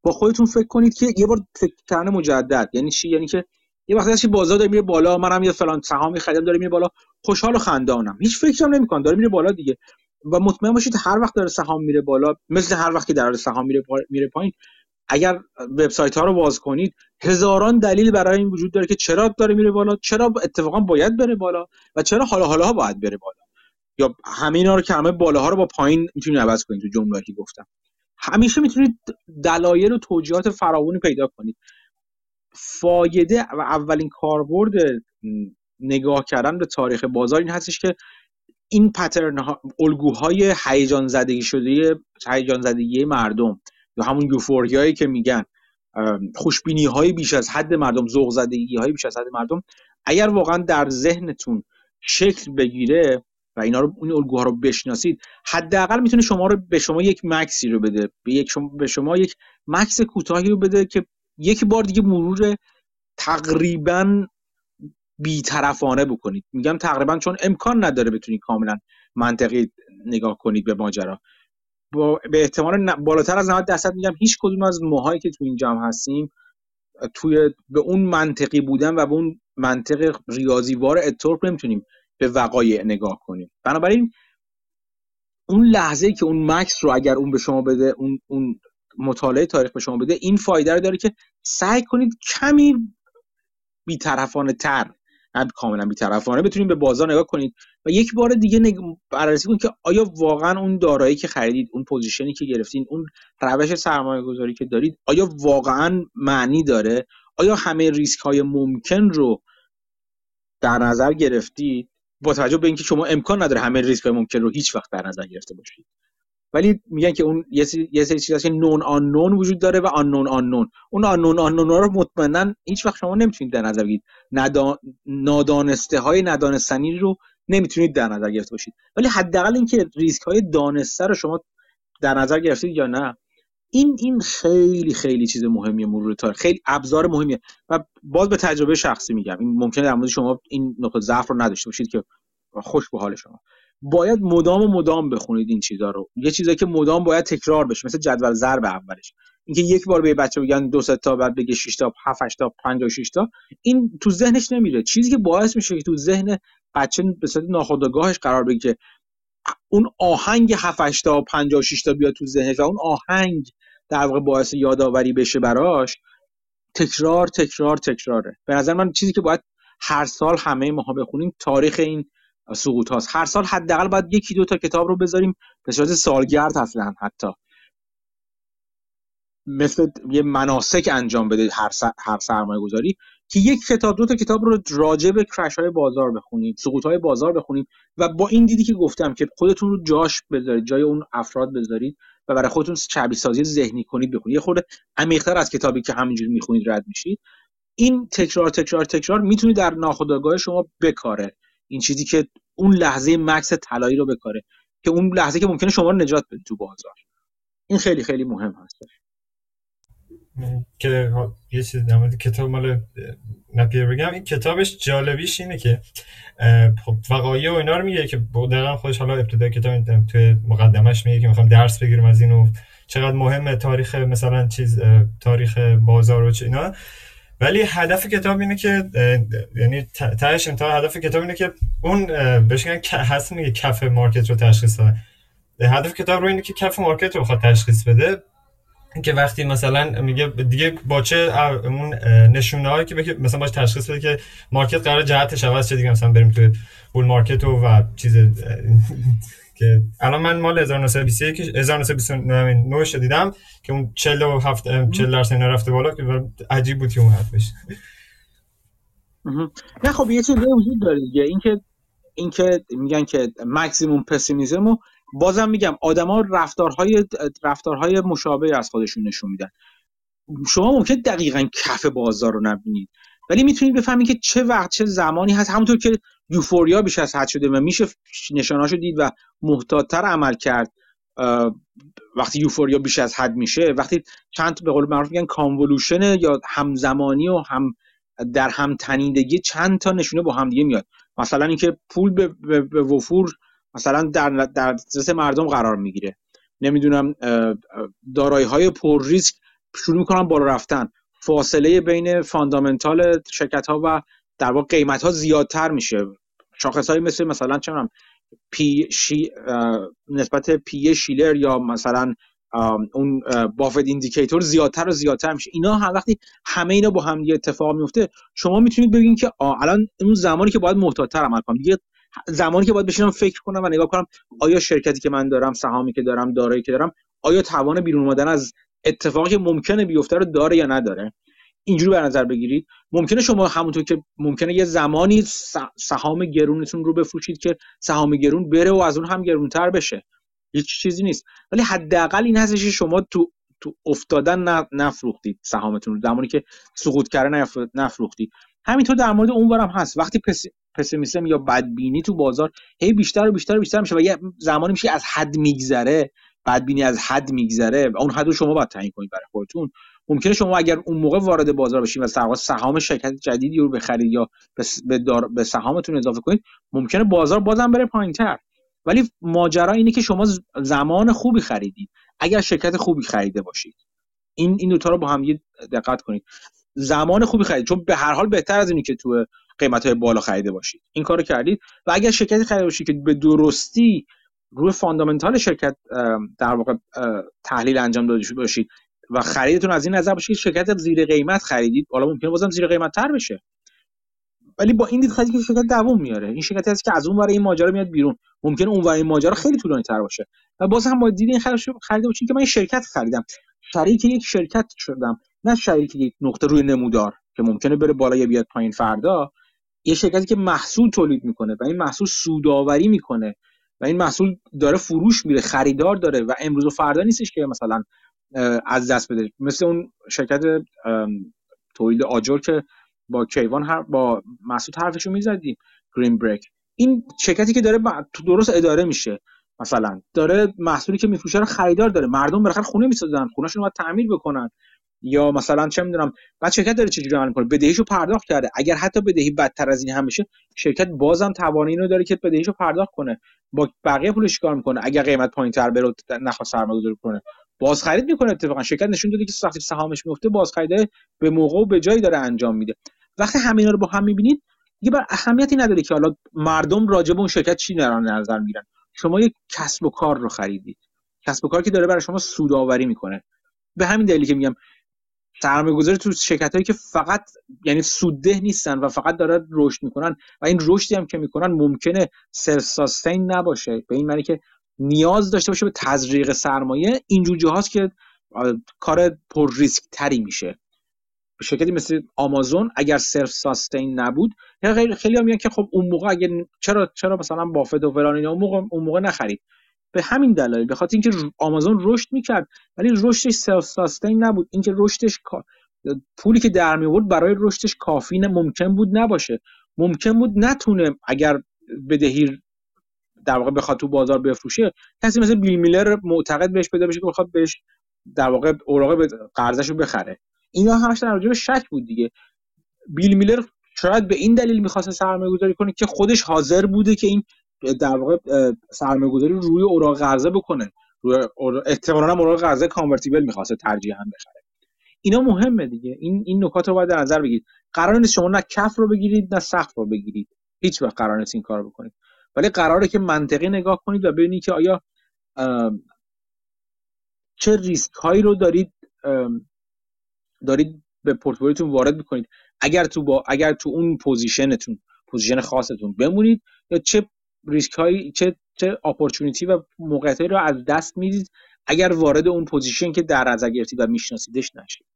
با خودتون فکر کنید که یه بار تکرار مجدد یعنی چی. یعنی که یه وقتی هست بازار داره میره بالا، منم یه فلان سهامی خریدم داره میره بالا، خوشحال و خندانم، هیچ فکرم نمی‌کنم، داره میره بالا دیگه. و مطمئن باشید هر وقت داره سهام میره بالا، مثل هر وقت که داره سهام میره پایین، اگر وبسایت ها رو باز کنید هزاران دلیل برای این وجود داره که چرا داره میره بالا، چرا اتفاقا باید بره بالا و چرا حالا باید بره بالا. یا همه اینا رو که همه بالاها رو با پایین میتونید عوض کنید. تو جمله که گفتم همیشه میتونید دلایل و توجیهات فراوانی پیدا کنید. فایده و اولین کاربرد نگاه کردن به تاریخ بازار این هستش که این پترن ها، الگوهای هیجان زدگی مردم یا همون یوفوریایی که میگن، خوشبینی های بیش از حد مردم، ذوق زدگی های بیش از حد مردم، اگر واقعا در ذهنتون شکل بگیره و اینا رو، اون الگوها رو بشناسید، حداقل میتونه به شما یک مکسی رو بده، به شما یک مکس کوتاهی رو بده که یک بار دیگه مرور تقریبا بی‌طرفانه بکنید. میگم تقریبا چون امکان نداره بتونید کاملا منطقی نگاه کنید به ماجرا. به احتمال بالاتر از 90% میگم هیچ کدوم از ماهایی که تو این جمع هستیم به اون منطقی بودن و به اون منطق ریاضیوار اد تورپ نمیتونیم به وقایع نگاه کنیم. بنابراین اون لحظه که اون مکس رو اگر اون به شما بده، اون مطالعه تاریخ به شما بده، این فایده رو داره که سعی کنید کمی بی‌طرفانه تر، نه کاملا بی‌طرفانه، بتونید به بازار نگاه کنید و یک بار دیگه بررسی کنید که آیا واقعا اون دارایی که خریدید، اون پوزیشنی که گرفتین، اون روش سرمایه‌گذاری که دارید، آیا واقعا معنی داره؟ آیا همه ریسک‌های ممکن رو در نظر گرفتید؟ با توجه به اینکه شما امکان نداره همه ریسک‌های ممکن رو هیچ وقت در نظر گرفته باشید. ولی میگن که اون یه سری چیزاست که نون آن نون وجود داره و آن نون. اون آن نون رو مطمئنا هیچ وقت شما نمیتونید در نظر بگیرید. نادانسته های ندانستنی رو نمیتونید در نظر گرفته باشید. ولی حداقل اینکه ریسک های دانسته رو شما در نظر گرفتید یا نه، این خیلی خیلی چیز مهمیه. مرور تاریخ خیلی ابزار مهمیه و باز به تجربه شخصی میگم، این ممکنه در مورد شما این نقطه ضعف رو نداشته باشید که خوش به حال شما. باید مدام بخونید این چیزا رو. یه چیزی که مدام باید تکرار بشه، مثل جدول ضرب اولش. اینکه یک بار به بچه بگن 2 تا بعد بگه 6 تا 7 8 تا 56 تا، این تو ذهنش نمیره. چیزی که باعث میشه که تو ذهن بچه به صورت ناخودآگاهش قرار بگیره، اون آهنگ 7 8 تا 56 تا بیاد تو ذهنش و اون آهنگ در واقع باعث یادآوری بشه براش، تکرار تکرار تکراره. به نظر من چیزی که باید هر سال همه ما بخونیم تاریخ این سقوط هاست. هر سال حداقل باید 1-2 تا کتاب رو بذاریم به صورت سالگرد، اصلا حتی مثل یه مناسک انجام بده هر سرمایه گذاری که 1-2 کتاب رو راجع به کرش های بازار بخونید، سقوط های بازار بخونید و با این دیدی که گفتم که خودتون رو جاش بذارید، جای اون افراد بذارید و برای خودتون شبیه سازی ذهنی کنید، بخونید. یه خورده عمیق‌تر از کتابی که همینجوری میخونید رد میشید. این تکرار تکرار تکرار میتونه در ناخودآگاه شما بکاره، این چیزی که اون لحظه مکس طلایی رو بکاره که اون لحظه که ممکنه شما رو نجات بده تو بازار. این خیلی خیلی مهم هست. که یه چیز در مورد کتاب مال نپیر بگم، این کتابش جالبیش اینه که وقایع و اینا رو میگه که دقیقاً خودش حالا ابتدای کتاب توی مقدمش میگه که میخوام درس بگیرم از اینو، چقدر مهمه تاریخ مثلا چیز تاریخ بازار و اینا. ولی هدف کتاب اینه که یعنی تهش امتحان هدف کتاب اینه که اون بهش میگن هست میگه کف مارکت رو تشخیص بده. هدف کتاب رو اینه که کف مارکت رو بخواد تشخیص بده، که وقتی مثلا میگه دیگه با چه اون نشونه‌هایی که مثلا باش تشخیص بده که مارکت قرار جهتش عوض شه دیگه، مثلا بریم توی بول مارکت و چیز که الان من مال 1921 1929 رو دیدم که اون 47% رفته بالا که عجیب بود که اون حد بشه. نه خب یه چیز وجود داره دیگه، اینکه میگن که ماکسیموم پسیمیسمو بازم میگم آدما رفتارهای مشابه از خودشون نشون میدن. شما ممکنه دقیقاً کف بازار رو نبینید ولی میتونید بفهمید که چه وقت چه زمانی هست، همونطور که یوفوریا بیش از حد شده و میشه نشانهاشو دید و محتاط‌تر عمل کرد وقتی یوفوریا بیش از حد میشه، وقتی چند به قول معروف میگن کانولوشن یا همزمانی و هم در هم تنیدگی چند تا نشونه با هم دیگه میاد، مثلا اینکه پول به وفور مثلا در دست مردم قرار میگیره، نمیدونم دارایی های پر ریسک شروع میکنن بالا رفتن، فاصله بین فاندامنتال شرکت ها و در واقع قیمت ها زیادتر میشه، شاخص هایی مثل مثلا چنم نسبت پی شیلر یا مثلا اون بافت ایندیکیتور زیادتر و زیادتر میشه. اینا هم وقتی همه اینا با هم یه اتفاق میفته شما میتونید ببینید که الان اون زمانی که باید محتاط‌تر عمل کنم، دیگه زمانی که باید بشینم فکر کنم و نگاه کنم آیا شرکتی که من دارم، سهامی که دارم، دارایی که دارم، آیا توان بیرون اومدن از اتفاقی که ممکنه بیفته رو داره یا نداره. اینجوری به نظر بگیرید ممکنه شما همونطور که ممکنه یه زمانی سهام گرونتون رو بفروشید که سهام گرون بره و از اون هم گرونتر بشه، هیچ چیزی نیست، ولی حداقل این هستش که شما تو افتادن نفروختید سهامتون رو، زمانی که سقوط کرده نفروختید. همینطور در مورد اونورم هست، وقتی پسیمیسم یا بدبینی تو بازار هی بیشتر و بیشتر و بیشتر میشه و یه زمانی میشه از حد میگذره، بدبینی از حد میگذره و اون حد رو شما باید تعیین کنید برای خودتون. ممکنه شما اگر اون موقع وارد بازار بشید و سهام شرکت جدیدی رو بخرید یا به سهامتون اضافه کنید، ممکنه بازار بازم بره پایین‌تر، ولی ماجرا اینه که شما زمان خوبی خریدید اگر شرکت خوبی خریده باشید. این دو تا رو با هم دقت کنید، زمان خوبی خرید، چون به هر حال بهتر از اینی که تو قیمت‌های بالا خریده باشید. این کارو کردید و اگر شرکتی خریده باشید که به درستی روی فاندامنتال شرکت در واقع تحلیل انجام داده باشید و خریدتون از این نظر باشه که شرکت زیر قیمت خریدید، حالا ممکنه بازم زیر قیمت‌تر بشه ولی با این دید خرید که شرکت دوام میاره، این شرکتی هست که از اون ور این ماجرا میاد بیرون، ممکنه اون ور این ماجرا خیلی طولانی‌تر باشه و باز هم با دید این خریده باشید که من شرکت خریدم، شریک یک شرکت شدم، نه شریک یک نقطه روی نمودار که ممکنه بره بالا یا بیاد پایین فردا. یه شرکتی که محصول تولید میکنه و این محصول سودآوری میکنه و این محصول داره فروش میره، خریدار داره و امروز و فردا نیستش که مثلا از دست بده، مثل اون شرکت تولید آجر که با کیوان با مسعود حرفشو میزدیم، گرین بریک. این شرکتی که داره درست اداره میشه، مثلا داره محصولی که میفروشه رو خریدار داره، مردم بالاخره خونه میسازن، خونه‌شون رو باید تعمیر بکنن، یا مثلا چه میدونم بعد شرکت داره چجوری عمل کنه، بدهیشو پرداخت کرده، اگر حتی بدهی بدتر از این هم بشه شرکت بازم توانایی رو داره که بدهیشو پرداخت کنه، با بقیه پولش کار میکنه، اگر قیمت پایینتر بره نخواد سرمایه‌گذاری کنه بازخرید میکنه. اتفاقا شرکت نشون داده که وقتی سهامش میفته بازخریده به موقع و به جایی داره انجام میده. وقتی همه اینا رو با هم میبینید دیگه بر اهمیتی نداره که حالا مردم راجع به اون شرکت چی در نظر میگیرن. شما یک کسب و کار رو خریدید، کسب و کاری که داره برای شما سودآوری میکنه. به همین دلیلی که میگم سرمایه‌گذاری تو شرکتایی که فقط یعنی سودده نیستن و فقط دارن رشد میکنن و این رشدی هم که میکنن ممکنه سلف ساستین نباشه، به این معنی که نیاز داشته باشه به تزریق سرمایه، اینجور جاهاست که کار پر ریسک تری میشه. شرکتی مثل آمازون اگر سلف ساستین نبود، خیلی هم میگن که خب اون موقع اگر چرا مثلا بافت و فلان اینا اون موقع نخرید. به همین دلایل، به خاطر اینکه آمازون رشد میکرد ولی رشدش سلف ساستین نبود، اینکه رشدش پولی که در می آورد برای رشدش کافی ممکن بود نباشه، ممکن بود نتونه اگر بدهی در واقع بخواد تو بازار بفروشه. کسی مثل بیل میلر معتقد بهش پیدا بشه که بخواد بهش در واقع اوراق قرضش رو بخره. اینا همش در رابطه با شک بود دیگه. بیل میلر شاید به این دلیل می‌خواد سرمایه‌گذاری کنه که خودش حاضر بوده که این در واقع سرمایه‌گذاری روی اوراق قرضه بکنه. روی احتمالاً اوراق قرضه کانورتیبل می‌خواسته ترجیحاً بخره. اینا مهمه دیگه. این نکات رو باید در نظر بگیرید. قرار نیست شما نه کف رو بگیرید نه سقف رو بگیرید. هیچ وقت قرار نیست این کارو بکنید. ولی قراره که منطقی نگاه کنید و ببینید که آیا چه ریسک‌هایی رو دارید به پورتفولیوتون وارد می‌کنید. اگر تو اون پوزیشن خاصتون بمونید، یا چه ریسک‌هایی، چه اپورتونیتی و موقعیتایی رو از دست میدید اگر وارد اون پوزیشن که در نظر گرفتید و میشناسیدش نشید.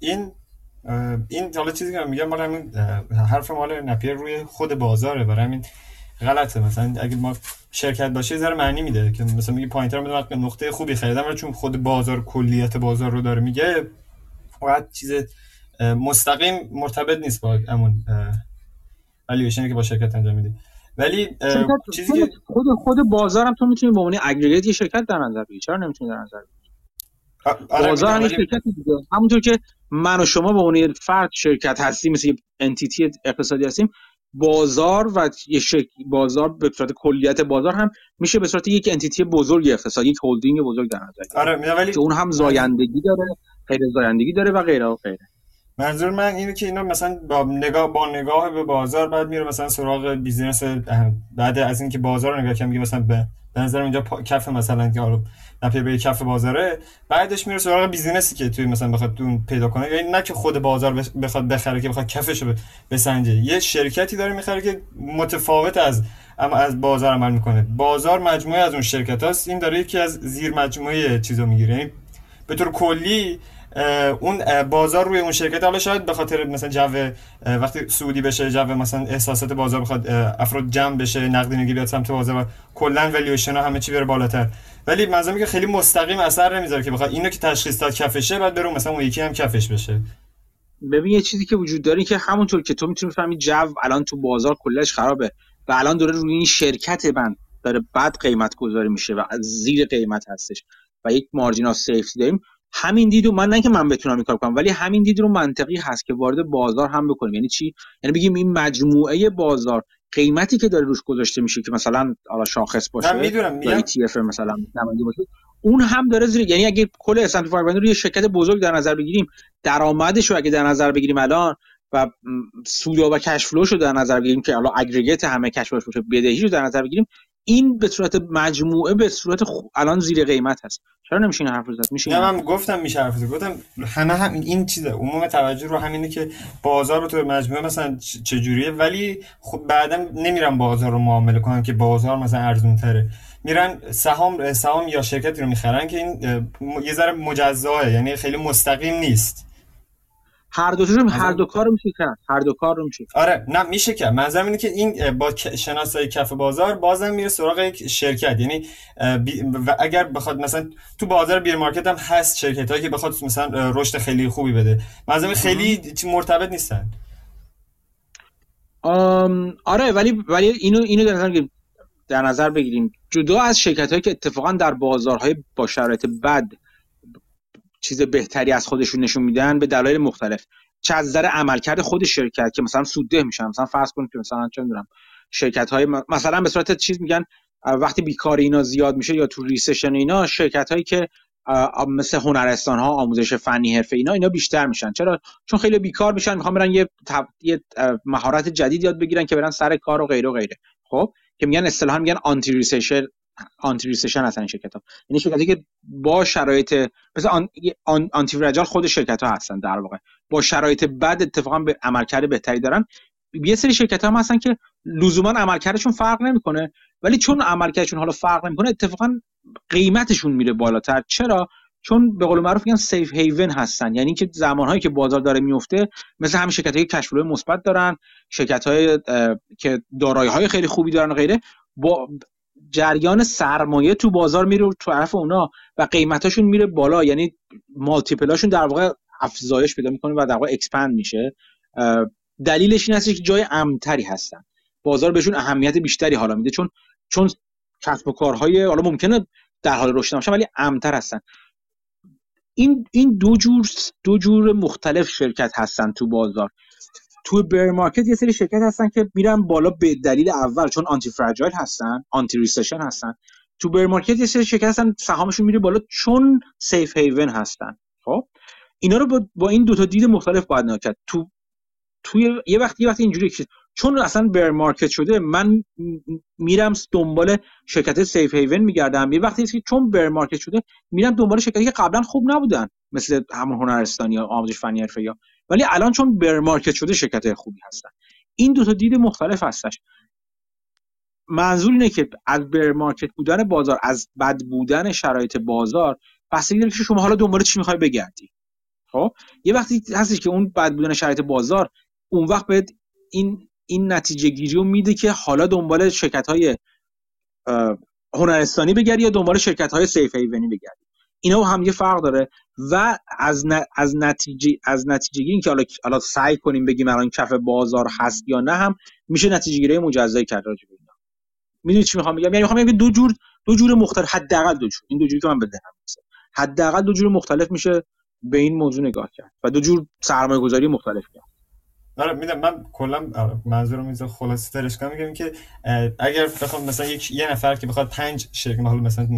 این حالا چیزی که میگم برای همین حرف مال نپیر روی خود بازاره، برای همین غلطه. مثلا اگه ما شرکت باشه ذره معنی میده که مثلا میگه پوینتر میدم نقطه خوبی خریدم، چون خود بازار کلیت بازار رو داره میگه، فقط چیز مستقیم مرتبط نیست با همون والویشنی که با شرکت انجام میدی. ولی چیزی که خود بازار هم تو میتونی به معنی اگریگیت یه شرکت در نظر بگیری، چرا نمیتونی در نظر بگیری؟ بازار هم شرکت دیگه. همونطور که من و شما به عنوان فرد شرکت هستیم، مثل یه انتیتی اقتصادی هستیم، بازار و یه بازار به صورت کلیت بازار هم میشه به صورت یک انتیتی بزرگ اقتصادی، یک هلدینگ بزرگ در نظر گرفت. آره، ولی اون هم زایندگی داره، غیر زایندگی داره و غیره و غیره. منظور من اینه که اینا مثلا با نگاه به بازار بعد میره مثلا سراغ بیزینس، بعد از اینکه بازار رو نگاه کنم میگه مثلا به نظر اینجا کف مثلا که آره نپی به کف بازاره، بعدش میره سراغ بیزینسی که توی مثلا بخواد اون پیدا کنه، یعنی نه که خود بازار بخواد بخره که بخواد کفش رو بسنجه. یه شرکتی داره میخره که متفاوت از بازار عمل میکنه. بازار مجموعه از اون شرکتاست، این داره یکی از زیر مجموعه چیزا میگیره. یعنی به طور کلی اون بازار روی اون شرکت، حالا شاید به خاطر مثلا جو وقتی سعودی بشه، جو مثلا احساسات بازار بخواد افراد جمع بشه، نقدینگی بیاد سمت بازار و کلا والیوشن همه چی بره بالاتر، ولی منظورم که خیلی مستقیم اثر نمیذاره که بخواد اینو که تشخیص داد کفشه بعد برون مثلا اون یکی هم کفش بشه. ببین یه چیزی که وجود داره که همونطور که تو میتونی بفهمی جو الان تو بازار کلش خرابه و الان داره روی این شرکت من داره بد قیمت گذاری میشه و زیر قیمت هستش و یک مارجین اف سیفتی داریم، همین دید رو من نه که من بتونم این کار کنم، ولی همین دید رو منطقی هست که وارد بازار هم بکنیم. یعنی چی؟ یعنی بگیم این مجموعه بازار قیمتی که داره روش گذاشته میشه که مثلا حالا شاخص باشه، من میدونم یا ETF مثلا نماینده باشه، اون هم داره زیر، یعنی اگه کل S&P 500 رو یه شرکت بزرگ در نظر بگیریم، درآمدش رو اگه در نظر بگیریم الان و سود و کش فلوش رو در نظر بگیریم که حالا اگریگیت همه کش فلوش باشه، بدهی رو در نظر بگیریم، این به صورت مجموعه به صورت الان زیر قیمت هست. چرا نمیشه این حرف رو زد؟ میشه. من گفتم میشه حرف رو گفتم. همه هم این چیزه، عموم توجه رو همینه که بازار رو تو مجموعه مثلا چه جوریه، ولی خب بعدا نمیرن بازار رو معامله کنن که بازار مثلا ارزون تره، میرن سهام یا شرکتی رو میخرن که این یه ذره مجزاه، یعنی خیلی مستقیم نیست. هر دو کار رو میشه کرد. آره نه میشه کرد. منظورم اینه که این با شناسایی کف بازار بازم میره سراغ یک شرکت، یعنی و اگر بخواد مثلا تو بازار بیر مارکت هم هست شرکتایی که بخواد مثلا رشد خیلی خوبی بده، منظورم خیلی مرتبط نیستن. آره ولی اینو در نظر بگیریم جدا از شرکتایی که اتفاقا در بازارهای با شرایط بد چیز بهتری از خودشون نشون میدن به دلایل مختلف، چه از نظر عملکرد خود شرکت که مثلا سودده میشن، مثلا فرض کنید که مثلا چه میدونم شرکت های مثلا به صورت چیز میگن وقتی بیکاری اینا زیاد میشه یا تو ریسشن اینا، شرکت هایی که مثل هنرستان ها، آموزش فنی حرفه اینا بیشتر میشن. چرا؟ چون خیلی بیکار میشن، میخوان برن یه مهارت جدید یاد بگیرن که برن سر کار و غیره و غیره. خب که میگن اصطلاحا میگن آنتی ریسشن هستن شرکت‌ها، یعنی شرکتی که با شرایط مثلا آنتی فرجال خود شرکت‌ها هستن، در واقع با شرایط بد اتفاقا به عملکرد بهتری دارن. یه سری شرکت‌ها هم هستن که لزوما عملکردشون فرق نمی‌کنه، ولی چون عملکردشون حالا فرق نمی‌کنه اتفاقا قیمتشون میره بالاتر. چرا؟ چون به قول معروف میگن سیف هیون هستن، یعنی که زمان‌هایی که بازار داره میفته، مثل همین شرکت‌هایی که کش‌فلو مثبت دارن، شرکت‌هایی که دارایی‌های خیلی خوبی دارن و غیره، با جریان سرمایه تو بازار میره تو طرف اونا و قیمتاشون میره بالا، یعنی مالتیپلاشون در واقع افزایش پیدا میکنه و در واقع اکسپند میشه. دلیلش این هست که جای امن‌تری هستن، بازار بهشون اهمیت بیشتری حالا میده، چون کسب و کارهای حالا ممکنه در حال رشد باشن ولی امن‌تر هستن. این دو جور مختلف شرکت هستن تو بازار. تو بیر مارکت یه سری شرکت هستن که میرن بالا به دلیل اول، چون آنتی فرجایل هستن، آنتی ریسشن هستن. تو بیر مارکت یه سری شرکت هستن سهامشون میره بالا چون سیف هیون هستن. خب اینا رو با این دو تا دید مختلف باید نگاه کرد. توی یه وقت اینجوری که چون اصلا بیر مارکت شده من میرم دنبال شرکت سیف هیون میگردم، یه وقتی که چون بیر مارکت شده میرم دنبال شرکتی که قبلا خوب نبودن، مثل همون هنرستانی ها، آموزش فنی حرفه ای، ولی الان چون بر مارکت شده شرکت خوبی هستن. این دو تا دید مختلف هستش. منظور اینه که از بر مارکت بودن بازار، از بد بودن شرایط بازار بستگی داره که شما حالا دنبال چی می‌خوای بگردی. خب یه وقتی هستش که اون بد بودن شرایط بازار اون وقت بهت این نتیجه گیری رو میده که حالا دنبال شرکت‌های هنرستانی بگردی یا دنبال شرکت‌های سیف هیونی بگردی. اینا هم یه فرق داره و از نتیجه‌گیری اینکه حالا سعی کنیم بگیم الان کف بازار هست یا نه هم میشه نتیجه‌گیری مجزایی کرد راجع به اینا. میدونید چی میخوام بگم؟ یعنی میخوام بگم دو جور مختلف، حداقل دو جور، این دو جوری که من بذارم، حداقل دو جور مختلف میشه به این موضوع نگاه کرد و دو جور سرمایه‌گذاری مختلف کرد. آره میدونم، من کلا منظورم اینه خلاصه ترش کنم، میگم که اگر بخوام مثلا یه نفر که بخواد 5 شرکت، مثلا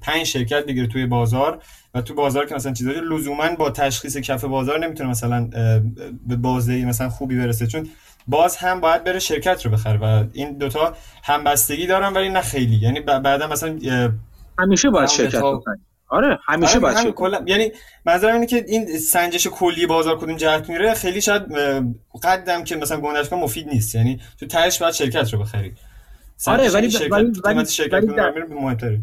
5 شرکت بگیره توی بازار و تو بازار که مثلا چیزایی لزوما با تشخیص کف بازار نمیتونه مثلا به بازدهی مثلا خوبی برسه، چون باز هم باید بره شرکت رو بخره و این دوتا همبستگی دارن ولی نه خیلی، یعنی بعدا مثلا همیشه باید شرکت بکنه. آره همیشه باشه. یعنی منظورم اینه که این سنجش کلی بازار کدوم جهت میره خیلی شاید قدم که مثلا گندش کنم مفید نیست، یعنی تو تهش باید شرکت رو بخری. آره ولی شرکت کدوم میره مهم‌تره.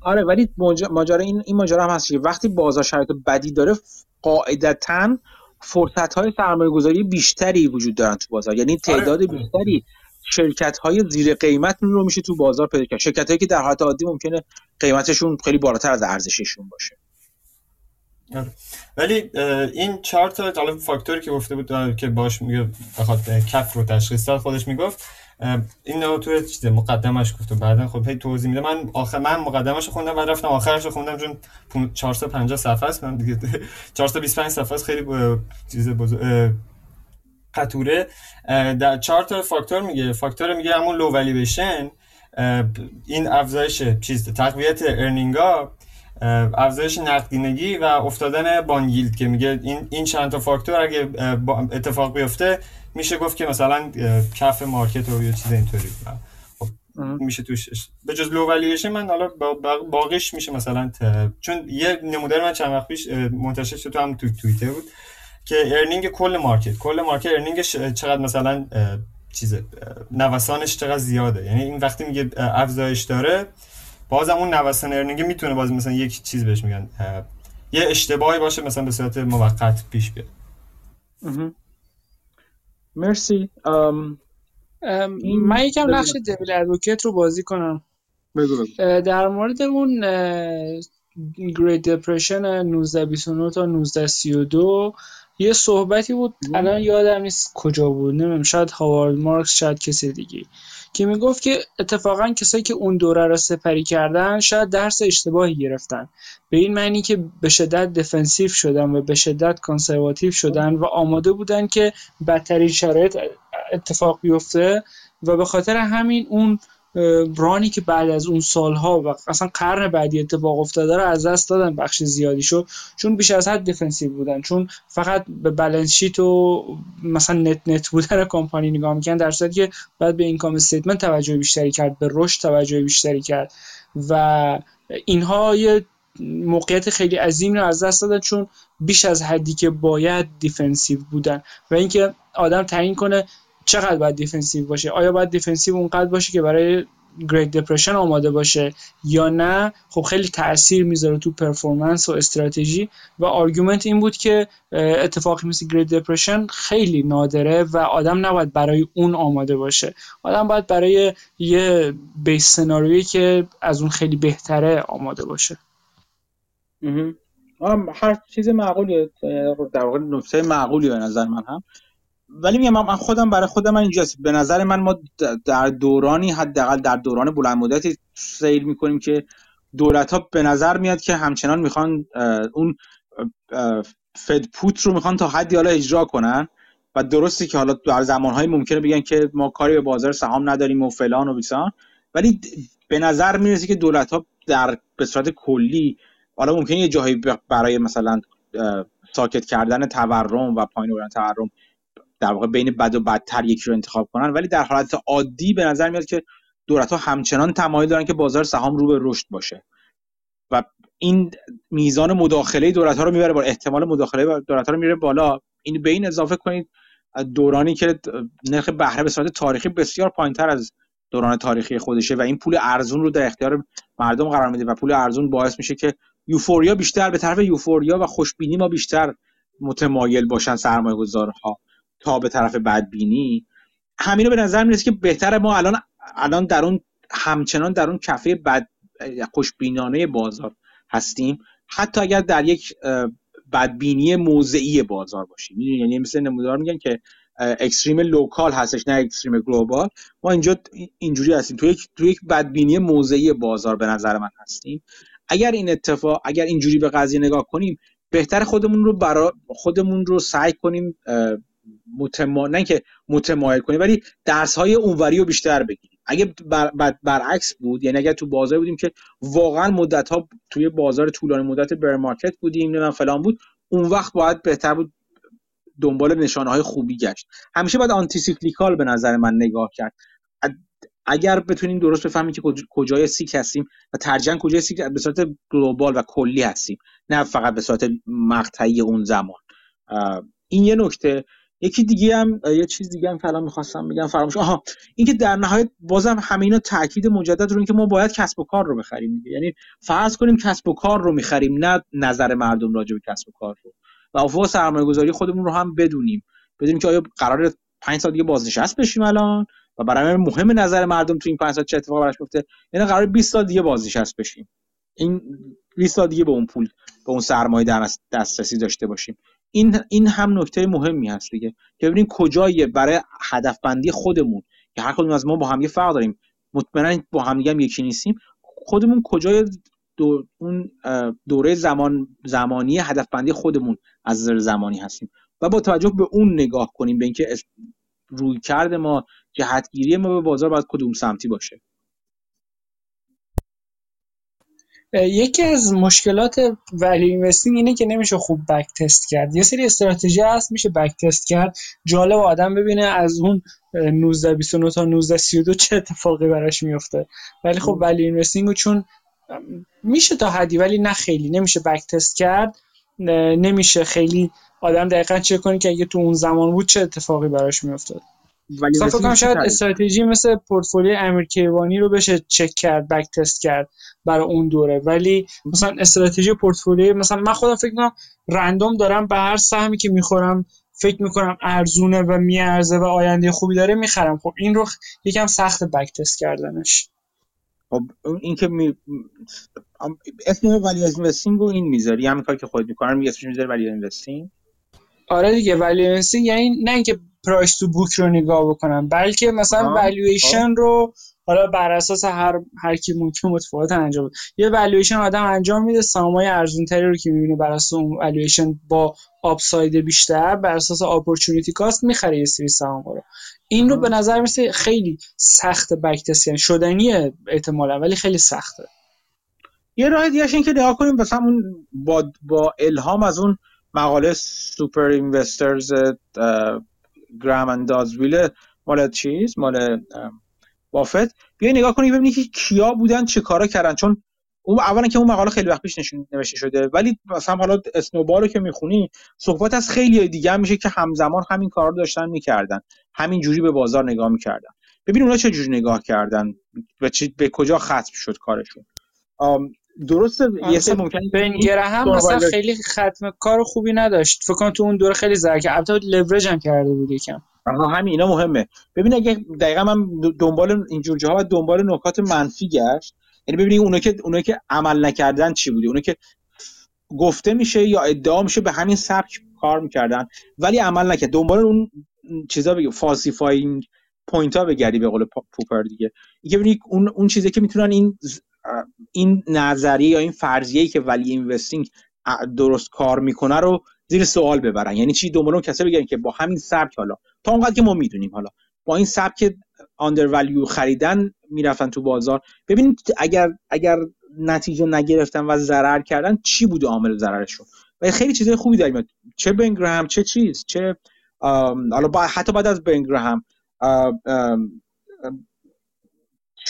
آره ولی ماجرا این ماجرا هم هست که وقتی بازار شرایط بدی داره قاعدتاً فرصت‌های سرمایه‌گذاری بیشتری وجود دارن تو بازار، یعنی تعداد بیشتری شرکت‌های زیر قیمت رو میشه تو بازار پیدا کرد، شرکت‌هایی که در حالت عادی ممکنه قیمتشون خیلی بالاتر از ارزششون باشه. ولی این 4 تا جالب فاکتوری که گفته بود که باش میگه بخواد کف رو تشخیص داد، خودش میگفت اینو تو چیز مقدمش گفت و بعدن خب هی توضیح میده. من آخر من مقدمه‌شو خوندم و رفتم آخرشو خوندم، چون 450 صفحه است، من دیگه 425 صفحه است، خیلی چیز قطوره. در 4 تا فاکتور میگه. فاکتور میگه همون لو والیویشن، این افزایش چیز تقویت ارنینگا، افزایش نقدینگی و افتادن باند ییلد، که میگه این چند تا فاکتور اگه اتفاق بیفته میشه گفت که مثلا کف مارکت رو یه چیز اینطوری میشه توش. به جز لو والیویشن من حالا باقیش میشه مثلا چون یه نمودار من چند وقت پیش منتشر شد تو هم تو توییتر بود که ارنینگ کل مارکت ارنینگش چقدر مثلا نوسانش چقدر زیاده، یعنی این وقتی میگه افزایش داره بازم اون نوسان ارنینگ میتونه باز مثلا یک چیز بهش میگن یه اشتباهی باشه مثلا به صورت موقت پیش بیاد. مرسی. من یکم نقش دبل ادوکیت رو بازی کنم. بگو. در مورد اون Great Depression 1929 تا 1932 یه صحبتی بود، الان یادم نیست کجا بود، نمیدونم شاید هاوارد مارکس شاید کسی دیگه، که میگفت که اتفاقا کسایی که اون دوره را سپری کردن شاید درس اشتباهی گرفتن، به این معنی که به شدت دفنسیو شدن و به شدت کانسرواتیو شدن و آماده بودن که بدترین شرایط اتفاق بیفته و به خاطر همین اون رانی که بعد از اون سالها و اصلا قرن بعدی اتفاق افتاده رو از دست دادن بخش زیادیشو، چون بیش از حد دیفنسیو بودن، چون فقط به بالانس شیت و مثلا نت بودن کمپانی نگاه میکنن، در صورتی که بعد به اینکام استیتمنت توجه بیشتری کرد، به رشد توجه بیشتری کرد و اینها یه موقعیت خیلی عظیم رو از دست دادن چون بیش از حدی که باید دیفنسیو بودن. و اینکه آدم تعیین کنه چقدر باید دیفنسیو باشه، آیا باید دیفنسیو اونقدر باشه که برای گریت دپرشن آماده باشه یا نه، خب خیلی تأثیر میذاره تو پرفورمنس و استراتژی. و آرگومنت این بود که اتفاقی مثل گریت دپرشن خیلی نادره و آدم نباید برای اون آماده باشه، آدم باید برای یه بیس سناریویی که از اون خیلی بهتره آماده باشه. هر چیز معقولیه، در واقع نکته معقولیه به نظر من هم. ولی میگم من خودم برای خودم من اینجاست، به نظر من ما در دورانی حداقل در دوران بلند مدتی سیر میکنیم که دولت‌ها به نظر میاد که همچنان میخوان اون فد پوت رو میخوان تا حدی حالا اجرا کنن و درستی که حالا در زمانهای ممکنه بگن که ما کاری به بازار سهام نداریم و فلان و بیسان، ولی به نظر میرسه که دولت‌ها در به صورت کلی حالا ممکنه یه جایی برای مثلا ساکت کردن تورم و پایین آوردن تورم در واقع بین بد و بدتر یکی رو انتخاب کنن، ولی در حالت عادی به نظر میاد که دولت‌ها همچنان تمایل دارن که بازار سهام رو به رشد باشه و این میزان مداخله دولت‌ها رو میبره بالا، احتمال مداخله دولت‌ها رو میره بالا. این به این اضافه کنید دورانی که نرخ بهره به صورت تاریخی بسیار پایین‌تر از دوران تاریخی خودشه و این پول ارزون رو در اختیار مردم قرار میده و پول ارزون باعث میشه که یوفوریا بیشتر به طرف یوفوریا و خوشبینی ما بیشتر متمایل باشن سرمایه‌گذارها تا به طرف بدبینی. همینو به نظر میاد که بهتره ما الان در اون همچنان در اون کفه بد خوشبینانه بازار هستیم، حتی اگر در یک بدبینی موضعی بازار باشیم. یعنی مثلا نمودار میگن که اکستریم لوکال هستش نه اکستریم گلوبال، ما اینجا اینجوری هستیم، تو یک بدبینی موضعی بازار به نظر من هستیم. اگر اینجوری به قضیه نگاه کنیم بهتر خودمون رو سعی کنیم نه که متمایل کنیم ولی درس‌های اونوری رو بیشتر بگیریم. اگه برعکس بود، یعنی اگر تو بازار بودیم که واقعا مدت‌ها توی بازار طولانی مدت بر مارکت بودیم نه فلان بود، اون وقت باید بهتر بود دنبال نشانه‌های خوبی گشت. همیشه باید آنتی سیکلیکال به نظر من نگاه کرد. اگر بتونیم درست بفهمیم که کجای سیک هستیم و ترجیحاً کجای سیک به صورت گلوبال و کلی هستیم نه فقط به صورت مقطعی اون زمان. این یه نکته. یکی دیگه هم یه چیز دیگه هم فعلا می‌خواستم بگم فراموش. اینکه در نهایت بازم همه اینا تاکید مجدد رو اینکه ما باید کسب و کار رو بخریم دیگه. یعنی فرض کنیم کسب و کار رو می‌خریم نه نظر مردم راجع به کسب و کار رو، و افق سرمایه‌گذاری خودمون رو هم بدونیم که آیا قراره 5 سال دیگه بازنشست بشیم الان و برای ما مهم نظر مردم تو این 5 سال چه اتفاقی براش میفته، یعنی قراره 20 سال دیگه بازنشست بشیم، این 20 سال دیگه به اون پول به اون سرمایه دسترسی داشته باشیم. این هم نکته مهمی هست دیگه که ببینیم کجای برای هدف بندی خودمون که هر کدوم از ما با هم یه فرق داریم، مطمئنا با هم دیگه هم یکی نیستیم، خودمون کجای اون دوره زمانی هدف بندی خودمون از نظر زمانی هستیم و با توجه به اون نگاه کنیم به اینکه رویکرد ما، جهتگیری ما به بازار باید کدوم سمتی باشه. یکی از مشکلات ولی اینوستینگ اینه که نمیشه خوب بک تست کرد. یه سری استراتژی هست میشه بک تست کرد، جالب آدم ببینه از اون 1929 تا 1932 چه اتفاقی براش میفته، ولی خب ولی اینوستینگ چون میشه تا حدی ولی نه خیلی نمیشه بک تست کرد، نمیشه خیلی آدم دقیقاً چک کنه که اگه تو اون زمان بود چه اتفاقی براش میافتاد. فکر کنم شاید استراتژی مثل پورتفولیوی امیرکیوانی رو بشه چک کرد، بک تست کرد برای اون دوره، ولی مثلا استراتژی پورتفولیوی مثلا من خودم فکر کنم رندوم دارم به هر سهمی که میخورم فکر میکنم ارزونه و میارزه و آینده خوبی داره میخرم، خب این رو یکم سخت بک تست کردنش. خب این که اسم ولی اینوستینگ رو این میذاری، همین کاری که خودت میکنم اسمش میذاری ولی اینوستینگ. آره دیگه، ولی اینوستینگ یعنی نه اینکه پرایس تو بوک رو نگاه بکنم بلکه مثلا والویشن رو حالا بر اساس هر کی ممکن متفاوت انجام بده. یه والویشن آدم انجام میده، سهام‌های ارزان‌تری رو که می‌بینه بر اساس اون والویشن با آپساید بیشتر بر اساس اپورتونیتی کاست می‌خره یه سری سهام رو. این رو به نظر میسه خیلی سخت بک تست شدنیه احتمالاً، ولی خیلی سخته. یه راه دیگه این که نگاه کنیم مثلا اون با الهام از اون مقاله سوپر اینوسترز گرام اند دازویل مال چیز مال بافت بیا نگاه کنید ببینید که کیا بودن چه کارا کردن، چون اون اولا که اون مقاله خیلی وقت پیش نوشته شده، ولی مثلا حالا اسنوبارو که میخونی صحبت از خیلی دیگه میشه که همزمان همین کارا رو داشتن میکردن، همین جوری به بازار نگاه میکردن. ببین اونا چه جوری نگاه کردن و چی به کجا ختم شد کارشون. درسته یه سری ممکنه بین گرهم مثلا خیلی ختم کار خوبی نداشت، فکر کنم تو اون دوره خیلی زرک البته لورج هم کرده بود یکم. همین اینا مهمه. ببین اگه دقیقاً من دنبال اینجور جاها و دنبال نکات منفی گشت، یعنی ببینید اونا که عمل نکردن چی بودی، اونا که گفته میشه یا ادعا میشه به همین سبک کار میکردن ولی عمل نکرد، دنبال اون چیزا بگی فالسیفاینگ پوینت ها بگردی به قول پوپر دیگه. اینکه ببینید اون چیزی که میتونن این نظریه یا این فرضیه‌ای که ولی اینوستینگ درست کار میکنه رو زیر سوال ببرن. یعنی چی؟ دنبال اون کسایی بگردن که با همین سبک حالا تا اونقدر که ما میدونیم حالا با این سبک آندر ولیو خریدن میرفتن تو بازار. ببینید اگر نتیجه نگرفتن و ضرر کردن چی بود عامل ضررشون، و خیلی چیزای خوبی در میاد، چه بنگرهم چه چیز چه حالا حتی بعد از بنگرهم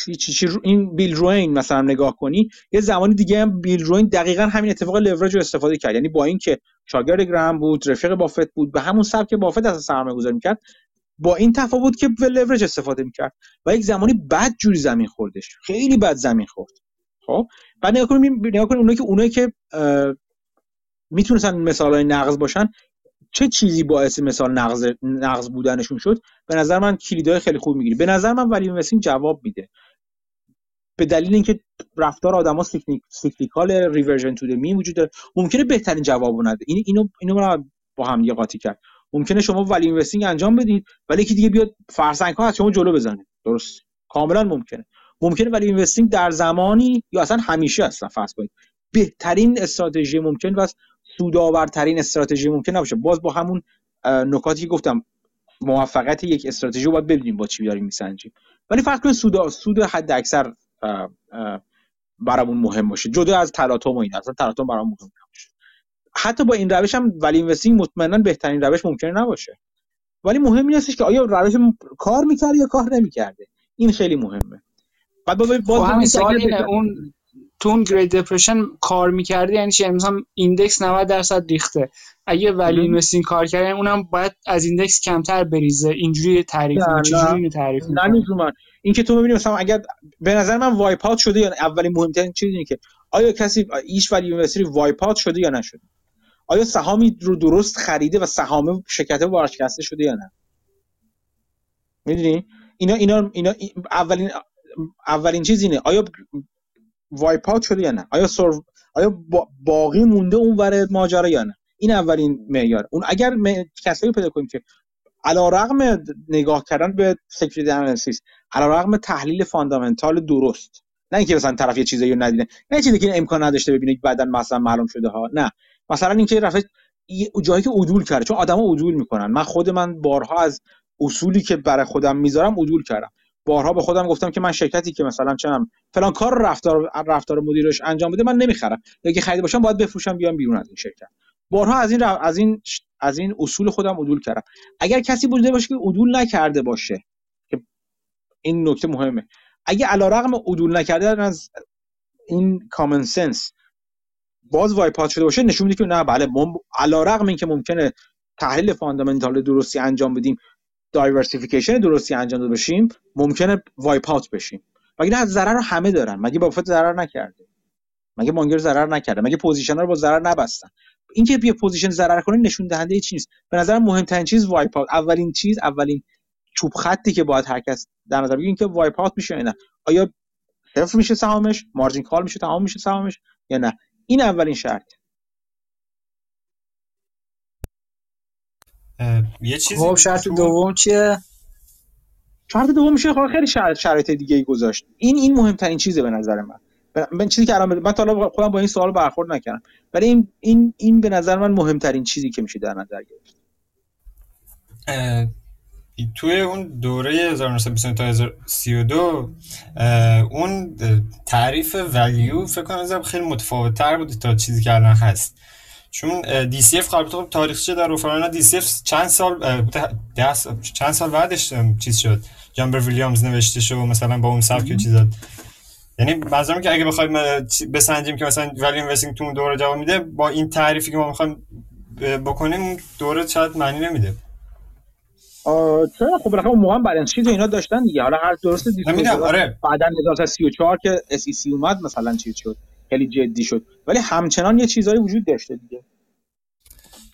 چی این بیل روین مثلا نگاه کنی، یه زمانی دیگه هم بیل روین دقیقاً همین اتفاق لورج رو استفاده کرد. یعنی با اینکه شاگرد گرهم بود، رفیق بافت بود، به همون سبک بافت اصلا سرمایه‌گذاری می‌کرد، با این تفاوت که لورج استفاده می‌کرد و یک زمانی بد جوری زمین خوردش، خیلی بد زمین خورد. خب بعد نگاه کنیم اونایی که میتونن مثالای نقض باشن، چه چیزی باعث مثال نقض بودنشون شد. به نظر من کلیدای خیلی خوب می‌گیری. به نظر من ولی اینوستینگ جواب میده، به دلیل اینکه رفتار آدم‌ها سیکلیکال ریورژن تو دمی وجود داره، ممکنه بهترین جوابو نده. اینو ما با هم یه قاطی کرد. ممکنه شما ولی اینوستینگ انجام بدید ولی یکی دیگه بیاد فرسنگ‌ها از شما جلو بزنه. درست، کاملا ممکنه ولی اینوستینگ در زمانی یا اصلا همیشه اصلا فرض کنید بهترین استراتژی ممکن و سودآورترین استراتژی ممکن نباشه. باز با همون نکاتی که گفتم، موفقیت یک استراتژی رو باید ببینیم با چی داریم میسنجیم، ولی فرض کنید سود حد اکثر برامون مهم باشه، جدا از تلاطم و این اصلا تلاطم برامون مهم نباشه. حتی با این روش هم ولی اینوستینگ مطمئنا بهترین روش ممکنه نباشه، ولی مهم این هستش که آیا روش کار می‌کنه یا کار نمی‌کرده، این خیلی مهمه. بعد باز همین سوال اینه، اون تون گرید دپرشن کار می‌کرده یعنی چی؟ مثلا ایندکس 90% ریخته، اگه ولی اینوستینگ کار کرد یعنی اونم باید از ایندکس کمتر بریزه. اینجوری تعریف می‌کنه، چجوری تعریف می‌کنه؟ این که تو ببینیم مثلا اگر به نظر من وایپ اوت شده یا اولین مهمترین چیز اینه که آیا کسی ایش ولی اینوستری وایپ اوت شده یا نشده، آیا سهامی رو درست خریده و سهام شرکت ورشکسته شده یا نه. میدونی اینا اولین چیز اینه، آیا وایپ اوت شده یا نه، آیا باقی مونده اون ور ماجرا یا نه. این اولین معیار. اون اگر کسایی پیدا کنیم که علی‌رغم نگاه کردن به سکیوریتی آنالیسیس، علی‌رغم تحلیل فاندامنتال درست، نه اینکه مثلا طرف یه چیزایی رو ندیده، نه چیزی که امکان نداشته ببینه که بعداً مثلا معلوم شده ها، نه مثلا اینکه رفت جایی که عدول کرده، چون آدما عدول میکنن. من بارها از اصولی که برای خودم میذارم عدول کردم، بارها به خودم گفتم که من شرکتی که مثلا چنم فلان کار رفتار مدیرش انجام بده من نمیخرم، یا که خرید باشم باید بفروشم بیام بیرون از این شرکت. بارها از این اصول خودم عدول کردم. اگر کسی بوده باشه که عدول نکرده باشه، که این نکته مهمه، اگه علارغم عدول نکردن از این کامن سنس باز وایپ اوت شده باشه، نشون میده که نه بله علارغم اینکه ممکنه تحلیل فاندامنتال درستی انجام بدیم، دایورسیفیکیشن درستی انجام داده باشیم، ممکنه وایپ اوت بشیم. مگه نه ضرر رو همه دارن؟ مگه بافت ضرر نکرده؟ مگه مانگر ضرر نکرده؟ مگه پوزیشن‌ها رو با ضرر نبستن؟ اینکه یه پوزیشن ضرر کنه نشون دهنده هیچ نیست. به نظر مهمترین چیز وایپ اوت، اولین چوب خطی که باید هر کس در نظر بگیره اینکه وایپ اوت میشه یا نه، آیا صفر میشه سهامش، مارجین کال میشه، تمام میشه سهامش یا نه. این اولین شرط. یه چیزی خب شرط دوم چیه؟ چارت دوم میشه خیلی شرایط دیگه‌ای گذاشت. این مهمترین چیزه به نظر من. من چیزی که الان من تا حالا خودم با این سوال برخورد نکردم، ولی این به نظر من مهمترین چیزی که میشه در نظر گرفت. توی اون دوره 1920 تا 32 اون تعریف ولیو فکر کنم خیلی متفاوت‌تر بود تا چیزی که الان هست، چون دی سی اف قبل تاریخچه در اوفرانا دی سی اف چند سال بعدش چیز شد، جامبر ویلیامز نوشته شد مثلا با اون سبک چیز داد. یعنی بازم که اگه بخوایم بسنجیم که مثلا ولیو اینوستینگ تو اون دوره جواب میده، با این تعریفی که ما میخوایم بکنیم دوره شاید معنی نمیده. چرا؟ خب بالاخره اون موقع هم بالانس شیت و اینا داشتن دیگه. حالا هر درسته دیدم. آره بعداً 1934 که اس ای سی اومد مثلا چی شد، خیلی جدی شد، ولی همچنان یه چیزایی وجود داشته دیگه.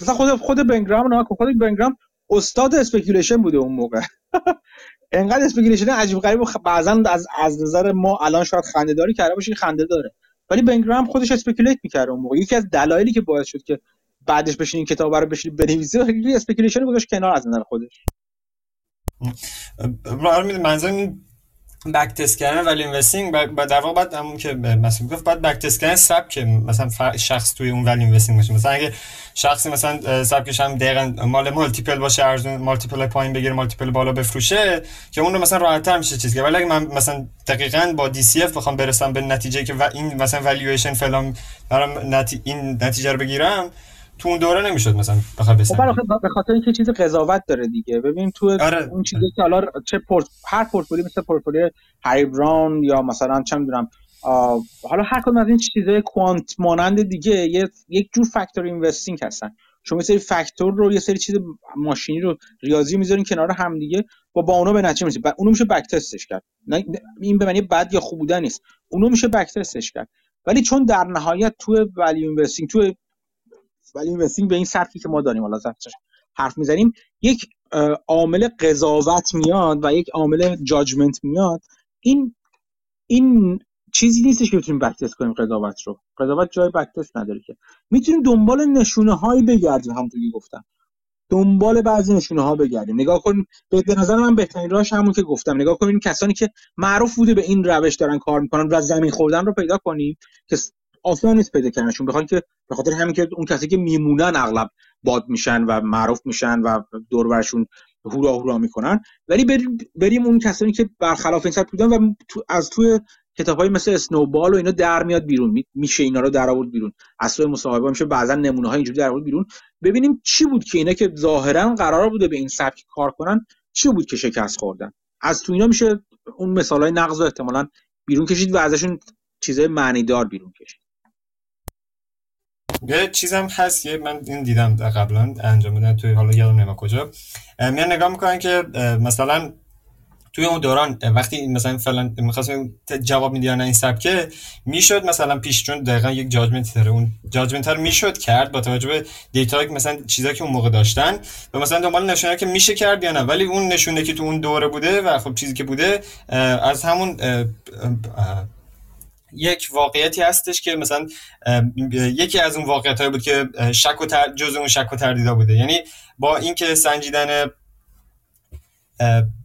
مثلا خود بنگرام نه، خود بنگرام استاد اسپیکولیشن بوده اون موقع. انقدر اسپیکولیشن عجیب غریب و بعضا از نظر ما الان شاید خنده‌داری کرده باشه، خنده داره، ولی بنگرام خودش اسپیکولیت می‌کرد اون موقع. یکی از دلایلی که باعث شد که بعدش بشین این کتاب رو بشین بنویسی اسپیکولیشن گذاشت کنار از نظر خودش. منظورم بک تست کردن ولی اینوستینگ با در واقع بعد همون که مسعود گفت بعد بک تست کردن سبک مثلا شخص توی اون ولی اینوستینگ باشه. مثلا اگه شخصی مثلا سبکش هم دقیقاً مال مالتیپل باشه، ارزون مالتیپل پایین بگیره مالتیپل بالا بفروشه، که اون رو مثلا راحت‌تر میشه چیز کرد. ولی اگه من مثلا دقیقاً با دی سی اف بخوام برسم به نتیجه که این مثلا والیویشن فلان برام این نتیجه رو بگیرم، تو اون دوره نمیشد مثلا بخوام بسنجم. خب به خاطر اینکه چیز قضاوت داره دیگه. ببین تو اون چیزی که حالا چه هر پورتفولیو مثل پورتفولیو هری براون یا مثلا چه می‌دونم حالا هر کدوم از این چیزای کوانت مانند دیگه یک جور فاکتور اینوستینگ هستن. شما یه سری فاکتور رو یه سری چیز ماشینی رو ریاضی می‌ذارین کنار هم دیگه، با اونا به نتیجه می‌رسید. اونو میشه بک تستش کرد. این به معنی بد یا خوب بودن نیست. اونو میشه بک تستش کرد. ولی چون در نهایت تو ولیو اینوستینگ به این سطحی که ما داریم حالا ازش حرف میزنیم، یک عامل قضاوت میاد و یک عامل جاجمنت میاد. این چیزی نیستش که بتونیم بک تست کنیم قضاوت رو. قضاوت جای بک تست نداره که. میتونیم دنبال نشونه هایی بگردیم، همونطور که گفتم دنبال بعضی نشونه ها بگردیم. نگاه کنیم، به نظر من بهترین راهش همون که گفتم، نگاه کنیم کسانی که معروف بوده به این روش دارن کار میکنن و زمین خوردن رو پیدا کنیم که آسان نیست پیدا کردنشون. بخوام که به خاطر همین که اون کسی که میمونن اغلب باد میشن و معروف میشن و دور و برشون هورا هورا میکنن، ولی بریم اون کسانی که برخلاف این سبک بودن و از توی کتابای مثل اسنوبال و اینا در میاد بیرون، میشه اینا رو در آورد بیرون، از توی مصاحبه‌ها میشه بعضا نمونه های اینجوری در آورد بیرون، ببینیم چی بود که اینا که ظاهرا قرار بوده به این سبک کار کنن چی بود که شکست خوردن. از تو اینا میشه اون مثالای نقض رو احتمالاً بیرون کشید و ازشون چیزای معنیدار بیرون کشید. یه چیزم هست که من این دیدم قبلا انجام دادن توی حالا یادم نمیاد کجا، میان نگاه میکنن که مثلا توی اون دوران وقتی مثلا فلان می‌خواستم جواب میدیدن این سبکه میشد مثلا پیش، چون دقیقاً یک جاجمنت داره، اون جاجمنت رو میشد کرد با توجه به دیتایی که مثلا چیزایی که اون موقع داشتن و مثلا دنبال نشونه که میشه کرد یا نه. ولی اون نشونه که تو اون دوره بوده و خب چیزی که بوده از همون یک واقعیتی هستش که مثلا یکی از اون واقعیت‌های بود که شک و جزء اون شک و تردیدا بوده. یعنی با اینکه سنجیدن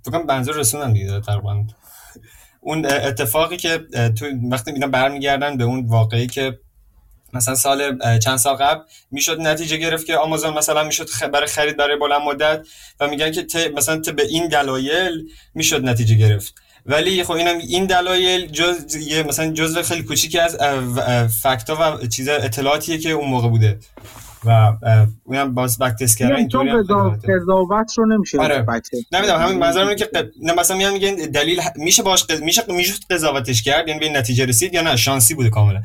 بگم منظور رسوندن دیگه تقریبا اون اتفاقی که تو وقتی اینا برمیگردن به اون واقعی که مثلا چند سال قبل میشد نتیجه گرفت که آمازون مثلا میشد برای خرید برای بلند مدت و میگن که مثلا به این دلایل میشد نتیجه گرفت، ولی خب این دلایل جزء خیلی کوچیکی از فکت‌ها و چیزا اطلاعاتیه که اون موقع بوده و اونم باز بک تست کردن اینطوری قضاوت رو نمیشه. آره. نمیدونم همین منظورم اینه که مثلا میگن دلیل میشه باش میشه قضاوتش کرد، یعنی به این نتیجه رسید یا نه شانسی بوده کاملا.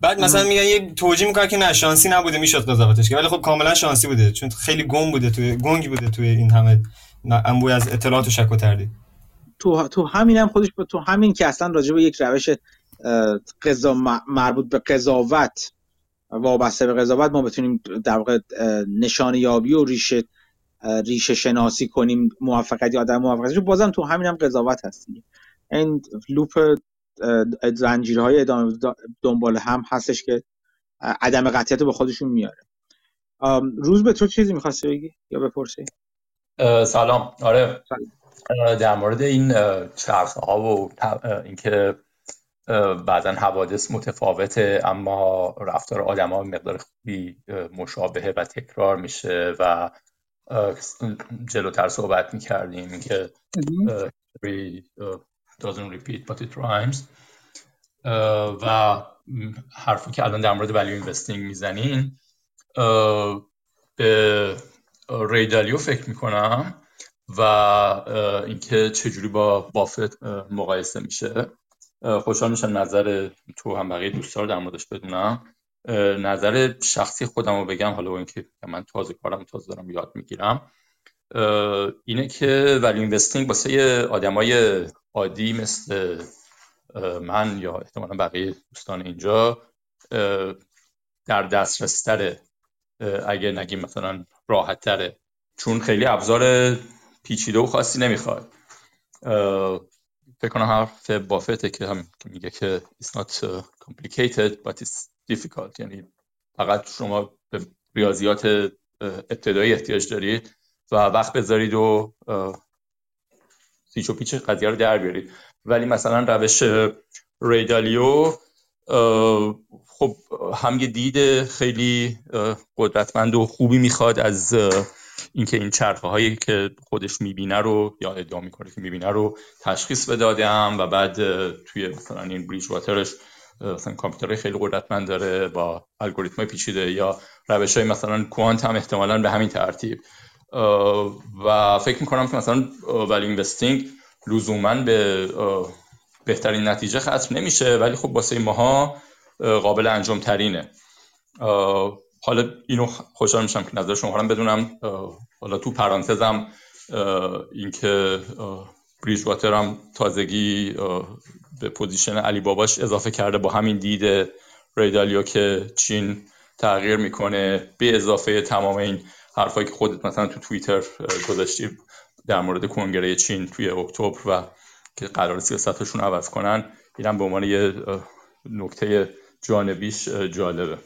بعد مثلا میگن یه توجیه میکنه که نه شانسی نبوده میشه قضاوتش کرد، ولی خب کاملا شانسی بوده چون خیلی گنگ بوده توی این همه انبوه از اطلاعات و شک و تردید. تو همین هم خودش تو همین که اصلا راجع به یک روش مربوط به قضاوت وابسته به قضاوت ما بتونیم در واقع نشانه یابی و ریشه شناسی کنیم موفقیت یا عدم موفقیتش، بازم تو همین هم قضاوت هست. این لوپ زنجیرهای دنبال هم هستش که عدم قطعیت رو به خودشون میاره. روز به تو چیزی می‌خواستی بگی یا بپرسی؟ سلام. آره در مورد این چرخه‌ها و اینکه بعضا حوادث متفاوته اما رفتار آدم‌ها مقدار خوبی مشابهه و تکرار میشه و جلوتر صحبت می‌کردیم اینکه doesn't repeat but it rhymes و حرفی که الان در مورد value investing میزنین به ری دالیو فکر میکنم و اینکه چجوری با بافت مقایسه میشه. خوشحال میشم نظر تو هم بقیه دوستا رو در موردش بدونم. نظر شخصی خودم رو بگم، حالا اینکه من تازه کارم تازه دارم یاد میگیرم، اینه که ولیو اینوستینگ واسه آدمای عادی مثل من یا احتمالا بقیه دوستان اینجا در دسترس تره، اگه نگیم مثلا راحت تره، چون خیلی ابزار پیچیده و خاصی نمیخواد. فکر کنم حرف بافته که هم میگه که it's not complicated but it's difficult، یعنی فقط شما به ریاضیات ابتدایی احتیاج دارید و وقت بذارید و پیچ و پیچ قضیه رو در بیارید. ولی مثلا روش ری دالیو خب هم یه دید خیلی قدرتمند و خوبی میخواد از اینکه این چرخه هایی که خودش میبینه رو یا ادعا میکنه که میبینه رو تشخیص بدادم و بعد توی مثلا این بریج واترش مثلا کامپیوترهای خیلی قدرتمند داره با الگوریتمای پیچیده یا روش های مثلا کوانت هم احتمالاً به همین ترتیب. و فکر میکنم که مثلا ولی اینوستینگ لزوماً به بهترین نتیجه ختم نمیشه، ولی خب واسه ماها قابل انجام ترینه. حالا اینو خوشحال میشم که نظر شما رو بدونم. حالا تو پرانتزم این که بریج واتر هم تازگی به پوزیشن علی باباش اضافه کرده با همین دید ری دالیو که چین تغییر میکنه، به اضافه تمام این حرفایی که خودت مثلا تو توییتر گذاشتی در مورد کنگره چین توی اکتبر و که قرار سیاستشون عوض کنن، اینم به عنوان یه نکته جانبیش جالبه.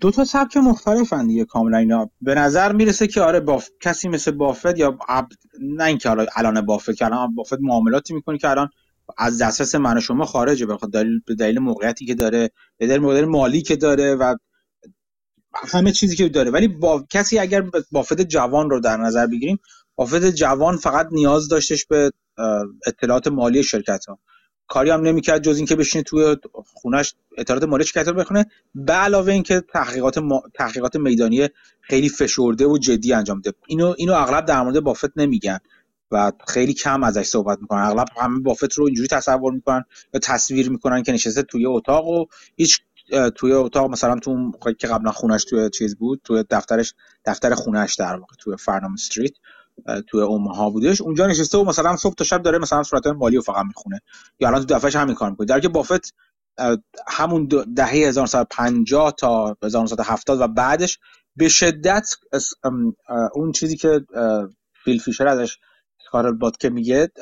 دو تا سبک مختلفن دیگه کاملا. اینا به نظر میرسه که آره کسی مثل بافت یا نه اینکه حالا الان بافت که الان بافت معاملاتی میکنه که الان از دسترس من و شما خارجه، به دلیل موقعیتی که داره، به دلیل مدل مالی که داره و همه چیزی که داره. ولی کسی اگر بافت جوان رو در نظر بگیریم، بافت جوان فقط نیاز داشتش به اطلاعات مالی شرکت ها، کاری هم نمیکرد جز اینکه بشینه توی خونش اطلاعات مالی شرکت رو بخونه، به علاوه اینکه تحقیقات میدانی خیلی فشرده و جدی انجام میده. اینو اغلب در مورد بافت نمیگن و خیلی کم ازش صحبت میکنن. اغلب همه بافت رو اینجوری تصور میکنن یا تصویر میکنن که نشسته توی اتاق و هیچ توی اتاق مثلا تو که قبلا خونش توی چیز بود، توی دفتر خونش در واقع توی فرنام استریت توی اوماها بودش، اونجا نشسته و مثلا صبح تا شب داره مثلا صورت‌های مالی رو فقط میخونه یا الان تو دفعهش همین کار میکنه. در که بافت همون دهه 1950 تا 1970 و بعدش به شدت اون چیزی که بیل فیشر ازش کار باد که میگه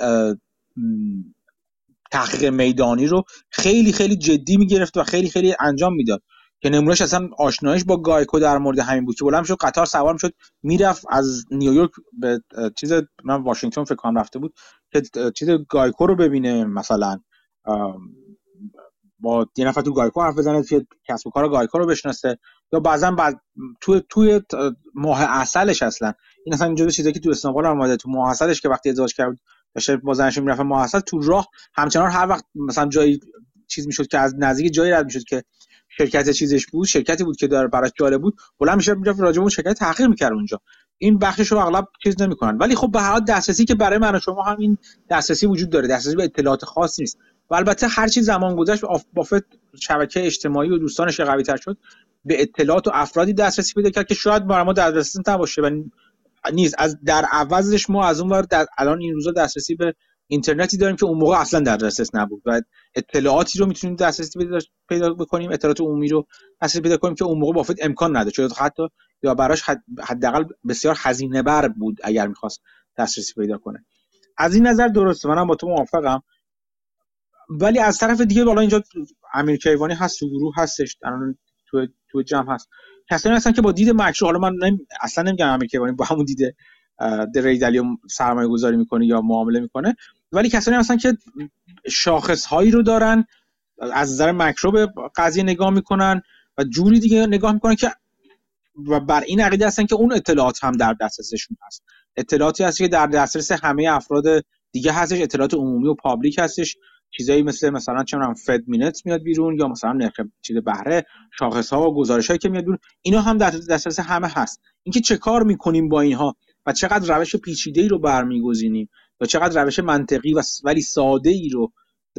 تحقیق میدانی رو خیلی خیلی جدی میگرفت و خیلی خیلی انجام میداد که نمونهش اصلا آشناییش با گایکو در مورد همین بود که بلند شد قطار سوار میشد میرفت از نیویورک به چیز من واشنگتن فکر کنم رفته بود که چیز گایکو رو ببینه، مثلا با یه نفر تو گایکو حرف بزنه که کسب و کار گایکو رو بشناسه یا بعضن توی ماه عسلش. اصلا این اصلا اینجوری چیزایی که تو استانبول اومده تو ماه عسلش که وقتی ازدواج کرد داشت با زنش میرفت ماه عسل، تو راه همچنان هر وقت مثلا جایی چیز میشد که از نزدیک جایی رد میشد که شرکت چیزش بود، شرکتی بود که داره براش جالب بود، بلند میشه میرفت راجع به اون شرکت تحقیق میکرد اونجا. این بخشش رو اغلب چیز نمیکنن. ولی خب به هر حال دسترسی که برای من و شما هم این دسترسی وجود داره، دسترسی به اطلاعات خاصی نیست. و البته هر چی زمان گذشت بافت شبکه اجتماعی و دوستانش قوی‌تر شد، به اطلاعات و افرادی دسترسی پیدا کرد که شاید برای ما دسترسی نباشه و نیست. از در عوضش ما از اون ور الان این روزا دسترسی به اینترنتی داریم که اون موقع اصلا در دسترس نبود و اطلاعاتی رو میتونیم دسترسی پیدا بکنیم، اطلاعات عمومی رو دسترسی پیدا کنیم که اون موقع بافت امکان نداشت، چون حتی یا براش حداقل بسیار هزینه بر بود اگر میخواست دسترسی پیدا کنه. از این نظر درسته، منم با تو موافقم. ولی از طرف دیگه بالا اینجا امیر کیوانی هست، تو گروه هستش، الان تو جمع هست کسایی هستن که با دید ماکرو، حالا من اصلا نمیگم امریکایی با همون دید ریدلی سرمایه گذاری میکنه یا معامله میکنه، ولی کسایی هستن که شاخص هایی رو دارن، از نظر ماکرو به قضیه نگاه میکنن و جوری دیگه نگاه میکنن که و بر این عقیده هستن که اون اطلاعات هم در دسترسشون هست، اطلاعاتی هست که در دسترس همه افراد دیگه هستش، اطلاعات عمومی و پابلیک هستش، چیزایی مثل مثلا چون فد مینت میاد بیرون یا مثلا نرخ چیز بهره، شاخص ها و گزارش هایی که میاد بیرون، اینا هم در دسترس همه هست. اینکه چه کار میکنیم با اینها و چقدر روش پیچیده‌ای رو برمیگزینیم و چقدر روش منطقی و ولی ساده‌ای رو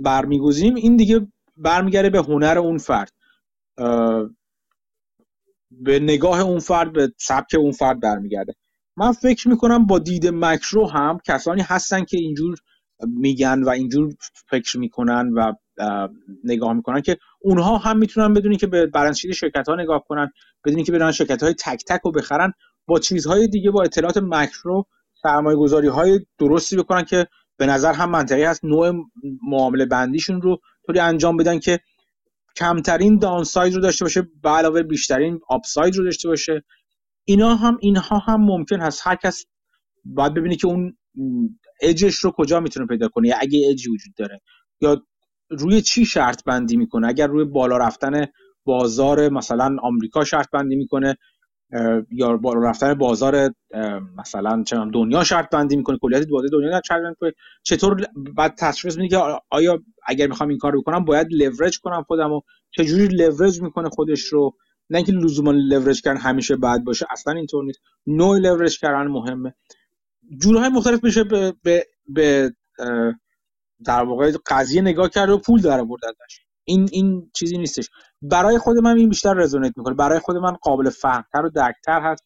برمیگزینیم، این دیگه برمیگره به هنر اون فرد، به نگاه اون فرد، به سبک اون فرد برمیگرده. من فکر میکنم با دید ماکرو هم کسانی هستن که اینجور میگن و اینجور فکر میکنن و نگاه میکنن که اونها هم میتونن بدونی که به بالانس شیت شرکت ها نگاه کنن، بدونی که برن شرکت های تک تک رو بخرن، با چیزهای دیگه با اطلاعات ماکرو سرمایه گذاری های درستی بکنن که به نظر هم منطقی هست، نوع معامله بندیشون رو طوری انجام بدن که کمترین داونساید رو داشته باشه، به علاوه بیشترین آپساید رو داشته باشه. اینها هم ممکن هست. هر کس باید ببینه که اون اجش رو کجا میتونه پیدا کنه، یا اگه اجی وجود داره یا روی چی شرط بندی میکنه. اگر روی بالا رفتن بازار مثلا آمریکا شرط بندی میکنه یا بالا رفتن بازار مثلا چنان دنیا شرط بندی میکنه، کلیت بازار دنیا شرط بندی میکنه، چطور بعد تشخیص میده که آیا اگر میخوام این کار رو بکنم باید لورج کنم خودمو، چه جوری لورج میکنه خودش رو. نه اینکه لزوما لورج کردن همیشه بد باشه، اصلا اینطور نیست، نوع لورج کردن مهمه. جورهای مختلف میشه به در واقع قضیه نگاه کرد و پول در آورد ازش. این چیزی نیستش. برای خود من این بیشتر رزونیت میکنه، برای خود من قابل فهمتر و درکتر هست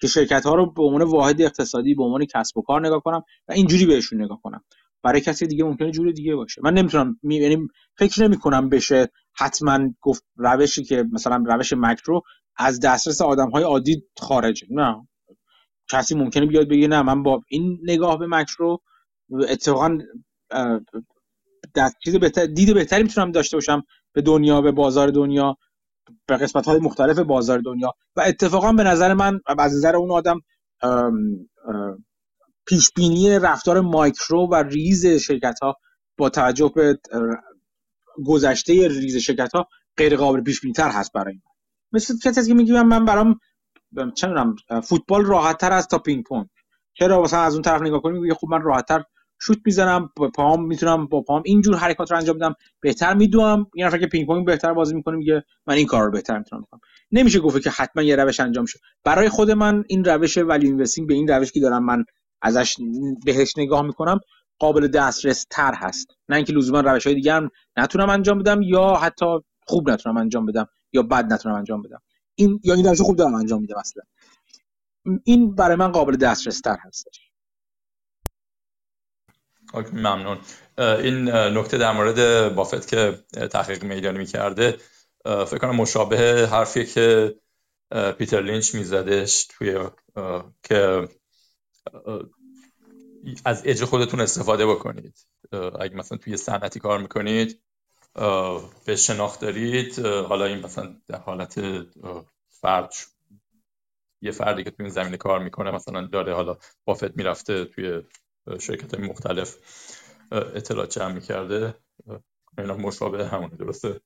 که شرکت ها رو به عنوان واحد اقتصادی، به عنوان کسب و کار نگاه کنم و اینجوری بهشون نگاه کنم. برای کسی دیگه ممکنه جور دیگه باشه. من نمیتونم، یعنی فکر نمیکنم بشه حتما گفت روشی که مثلا روش ماکرو از دسترس آدم‌های عادی خارجه. نه، کسی ممکنه بیاد بگه نه من با این نگاه به ماکرو اتفاقا دید بهتری میتونم داشته باشم به دنیا، به بازار دنیا، به قسمت‌های مختلف بازار دنیا، و اتفاقا به نظر من از نظر اون آدم پیشبینی رفتار ماکرو و ریز شرکت‌ها با توجه به گذشته ریز شرکت‌ها غیر قابل پیش‌بینی‌تر هست برای من. مثل کسی که میگه من برام چه می‌دونم فوتبال راحت‌تر است تا پینگ پونگ، چرا مثلا از اون طرف نگاه کنیم میگه خب من راحت‌تر شوت می‌زنم با پاهام، میتونم با پاهام اینجور حرکات رو انجام بدم، بهتر میدوام. این نفر که پینگ پونگ بهتر بازی می‌کنه میگه من این کار رو بهتر می‌تونم بکنم. نمیشه گفت که حتما یه روش انجام شه. برای خود من این روش ولیو اینوستینگ، به این روش که دارم من ازش بهش نگاه می‌کنم، قابل دسترس تر هست. نه اینکه لزوما روش‌های دیگه هم نتونم انجام بدم، یا حتی خوب نتونم انجام بدم، یا بد نتونم انجام بدم. این یا این روش خوب دارم انجام میدم، اصلا این برای من قابل دسترس تر هستش. ممنون. این نکته در مورد بافت که تحقیق میدانی می‌کرده، فکر کنم مشابه حرفی که پیتر لینچ می‌زدش توی که از اج خودتون استفاده بکنید. اگه مثلا توی صنعتی کار میکنید، به شناخت دارید، حالا این مثلا در حالت فرد یه فردی که توی این زمینه کار میکنه، مثلا داره حالا بافت میرفته توی شرکت‌های مختلف اطلاعات جمع میکرده، اینا مشابه همونه، درسته؟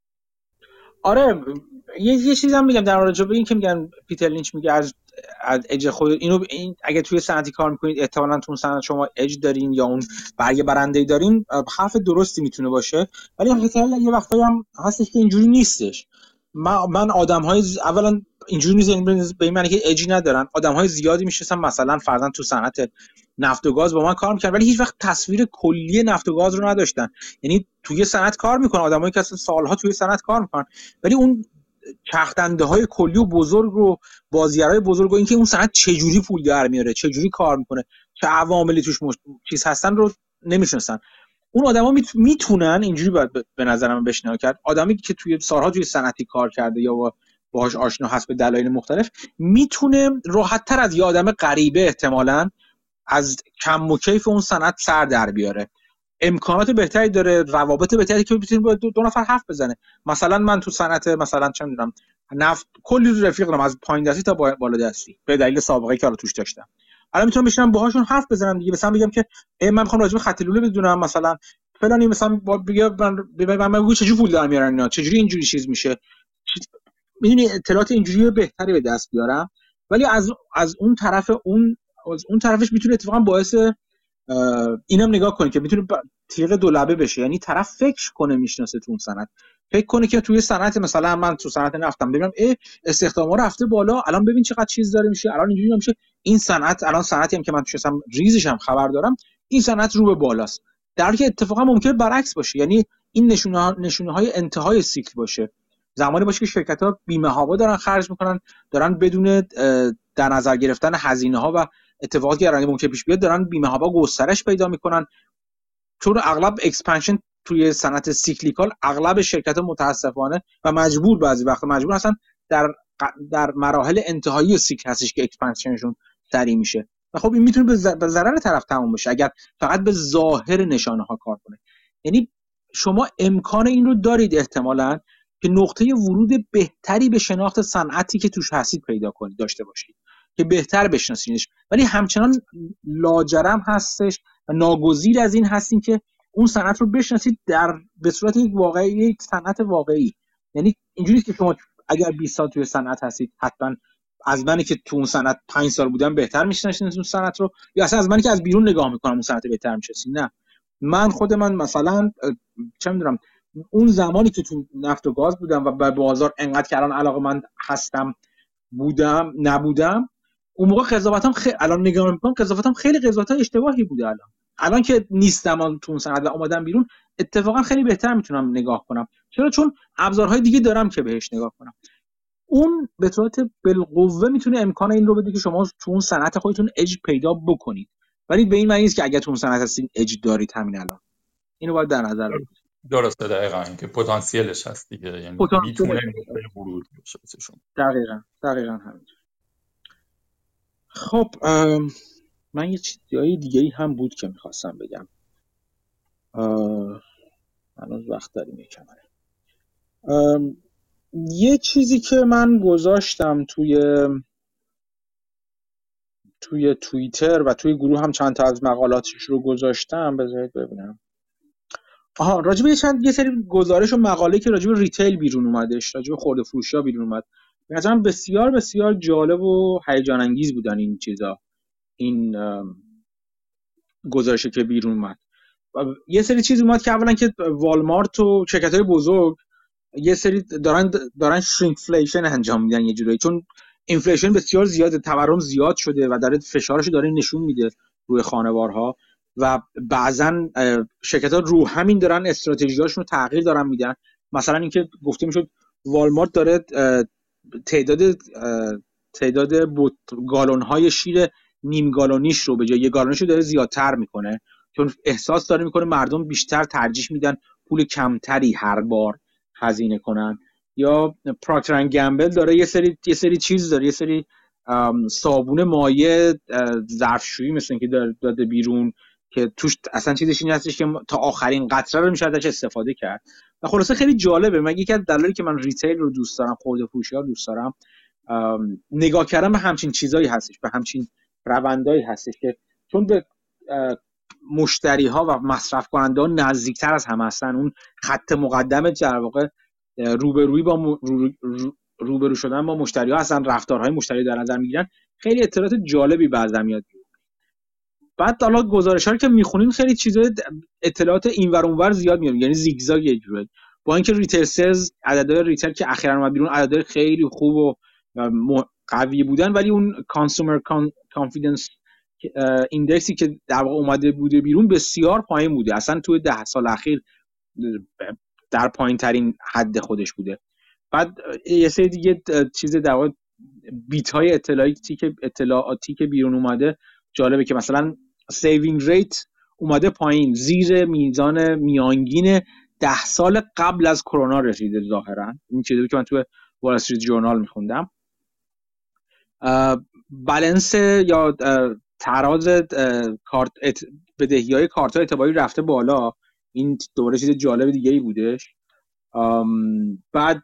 آره. یه چیزی هم میگم در مورد این که میگن پیتر لینچ میگه از اج خود، این اگه توی صنعتی کار میکنید احتمالاً تو صنعت شما اج دارین یا اون برگ برنده‌ای دارین، حرف درستی میتونه باشه، ولی مثلا یه وقتایی هم هستش که اینجوری نیستش. من آدم‌های اولا اینجوری نیست به این معنی که اجی ندارن، آدم‌های زیادی میشناسم مثلا فرضاً تو صنعت نفت و گاز با من کار می‌کردن، ولی هیچ وقت تصویر کلی نفت و گاز رو نداشتن. یعنی توی صنعت کار می‌کنن آدمایی که سال‌ها توی صنعت کار می‌کنن، ولی اون چرخ‌دنده‌های کلی و بزرگ و بازیگرای بزرگ و اینکه اون صنعت چجوری پول در میاره، چجوری کار می‌کنه، چه عواملی توش چیز هستن رو نمی‌شناسن. اون آدما میتونن اینجوری به نظر من بشناسن که آدمی که توی سال‌ها توی صنعتی کار کرده یا باهاش آشنا هست به دلایل مختلف، میتونه راحت‌تر از یه آدم غریبه احتمالاً از کم و کیف اون صنعت سر در بیاره. امکانات بهتری داره، روابط بهتری که بتونه با دو نفر حرف بزنه. مثلا من تو صنعت مثلا چه می‌دونم نفت کلی رفیقم از پایین دستی تا بالا دستی به دلیل سابقه کارو توش داشتم. الان میتونم بشینم باهاشون حرف بزنم دیگه، مثلا بگم که من میخوام راجع به خط لوله بدونم، مثلا فلانی مثلا بگم من گوش چجوری پول در میارن اینا، چجوری اینجوری چیز میشه، میدونی اطلاعات اینجوری بهتری به دست بیارم. ولی از اون طرف اون طرفش میتونه اتفاقا باعث اینم نگاه کنه که میتونه تیغ دولبه بشه، یعنی طرف فکر کنه میشناسه تو اون صنعت، فکر کنه که توی صنعت مثلا من تو صنعت نفتم ببینم استخدام‌ها رفته بالا، الان ببین چقدر چیز داره میشه، الان اینجوری میشه، این صنعت الان صنعتی هم که من توش هم ریزش هم خبر دارم این صنعت رو به بالاست، در حالی که اتفاقا ممکنه برعکس باشه، یعنی این نشونه‌های انتهای سیکل باشه، زمانی باشه که شرکت‌ها بی‌محابا دارن خرج می‌کنن، دارن بدون در نظر گرفتن هزینه‌ها و اتفاقاتی که ممکن پیش بیاد دارن بی‌محابا گسترش پیدا می‌کنن. چون اغلب اکسپنشن توی صنعت سیکلیکال اغلب شرکت‌ها متأسفانه و مجبور بعضی وقت مجبور هستن در مراحل انتهایی سیکل هستش که اکسپنشنشون سریع میشه و خب این میتونه به ضرر طرف تموم بشه اگر فقط به ظاهر نشانه‌ها کار کنه. یعنی شما امکان این رو دارید احتمالاً که نقطه ورود بهتری به شناخت صنعتی که توش هستید پیدا کنید، داشته باشید که بهتر بشناسینش، ولی همچنان لاجرم هستش و ناگزیر از این هستین که اون صنعت رو بشناسید به صورت یک صنعت واقعی. یعنی اینجوریه که شما اگر 20 سال توی صنعت هستید حتما از منی که تو اون صنعت 5 سال بودم بهتر میشناسید اون صنعت رو، یا اصلا از منی که از بیرون نگاه میکنم اون صنعت بهتر میشناسید. نه، من مثلا چه میدونم اون زمانی که تو نفت و گاز بودم و به بازار انقدر که الان علاقه‌مند هستم بودم نبودم، اون موقع قضاوتم الان نگاه میکنم قضاوتم خیلی قضاوتای اشتباهی بوده. الان که نیستم تو اون صنعت و اومدم بیرون اتفاقا خیلی بهتر میتونم نگاه کنم. چرا؟ چون ابزارهای دیگه دارم که بهش نگاه کنم. اون به صورت بالقوه میتونه امکان این رو بده که شما تو اون صنعت خودتون اج پیدا بکنید، ولی به این معنی نیست که اگه تو اون صنعت هستین اج دارید همین الان. اینو باید در نظر بگیرید. درسته، دقیقاً که پتانسیلش هست دیگه، یعنی میتونه ورود بشه بهشون. دقیقاً همینجوری. خب من یه چیزهای دیگه‌ای هم بود که می‌خواستم بگم. الان وقت داریم یکم. یه چیزی که من گذاشتم توی توییتر و توی گروه هم چند تا از مقالاتش رو گذاشتم، بذارید ببینم. آها، راجب یه سری گزارش و مقاله که راجب ریتیل بیرون اومدش، راجب خرده فروشی‌ها بیرون اومد. مثلا بسیار بسیار جالب و هیجان انگیز بودن این چیزا. این گزارشی که بیرون اومد یه سری چیز اومد که اولا که والمارت و شرکت‌های بزرگ یه سری دارن شرینکفلیشن انجام میدن یه جورایی، چون اینفلیشن بسیار زیاده، تورم زیاد شده و داره فشارشو داره نشون میده روی خانوارها و بعضا شرکت‌ها رو همین دارن استراتژی‌هاشون رو تغییر دارن میدن. مثلا اینکه گفته میشد والمارت داره تعداد گالون‌های شیر نیم گالونیش رو به جای یک گالونیش رو داره زیادتر میکنه، چون احساس داره میکنه مردم بیشتر ترجیح میدن پول کمتری هر بار هزینه کنن. یا پراکتر اند گمبل داره یه سری چیز داره، یه سری صابون مایع ظرفشویی مثلا که داده بیرون که توش اصلا چیزش این هستش که تا آخرین قطره رو میشه ازش استفاده کرد. و خلاصه خیلی جالبه. من یکی از دلایلی که من ریتیل رو دوست دارم، خرده فروشی ها رو دوست دارم، نگاه کردن به همچین چیزایی هستش، به همچین روندایی هستش که چون به مشتری ها و مصرف کننده ها نزدیکتر از هم هستن، اون خط مقدم در واقع روبرو شدن با مشتری ها هستن، رفتارهای مشتری در نظر میگیرن. خیلی اطلاعات جالبی بعضا میاد. بعد حالا گزارش ها که میخونین خیلی چیزای اطلاعات اینور اونور زیاد میاد، یعنی زیگزاگ یه جوری. با اینکه ریتیل سلز، عددهای ریتیل که اخیراً اومد بیرون عددهای خیلی خوب و قوی بودن، ولی اون کانسومر کانفیدنس ایندکسی که در واقع اومده بوده بیرون بسیار پایین بوده، اصلا توی 10 سال اخیر در پایین ترین حد خودش بوده. بعد یه سری دیگه چیز در واقع بیت های اطلاعاتی که بیرون اومده جالبه، که مثلا سیوینگ ریت اومده پایین، زیر میزان میانگین 10 سال قبل از کرونا رسیده ظاهرا. این چیزی که من توی وال استریت ژورنال میخوندم. بالانس یا تراز بدهی‌های کارت‌های اعتباری رفته بالا، این دوره چیز جالب دیگه‌ای بودش. بعد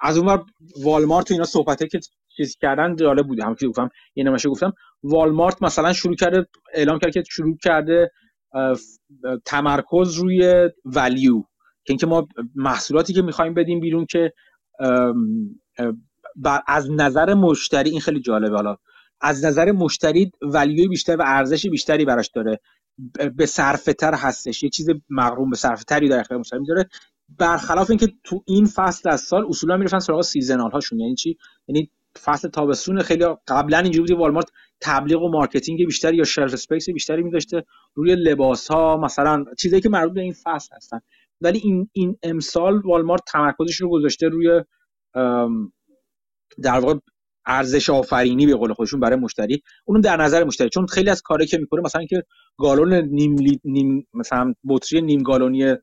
از اونور والمارت و اینا صحبته که چیز کردن جالب بوده، همون که گفتم یه نمایشه گفتم والمارت مثلا شروع کرده اعلام کرد که شروع کرده تمرکز روی ولیو، که اینکه ما محصولاتی که می‌خوایم بدیم بیرون که از نظر مشتری، این خیلی جالبه، حالا از نظر مشتری ولیوی بیشتر و ارزش بیشتری براش داره، به صرفه‌تر هستش، یه چیز مقروم به صرفه‌تری در اختیار مشتری می‌ذاره، برخلاف اینکه تو این فصل از سال اصولا میرفتن سراغ سیزنال هاشون. یعنی چی؟ یعنی فصل تابستون خیلی قبلا اینجوری بود والمارت تبلیغ و مارکتینگ بیشتری یا شلف اسپیس بیشتری می‌داشته روی لباس‌ها، مثلا چیزایی که مربوط به این فصل هستن. ولی این امسال والمارت تمرکزش رو گذاشته روی در واقع ارزش آفرینی به قول خودشون برای مشتری، اونم در نظر مشتری، چون خیلی از کاری که میکنه مثلا که گالون نیم مثلا بطری نیم گالونی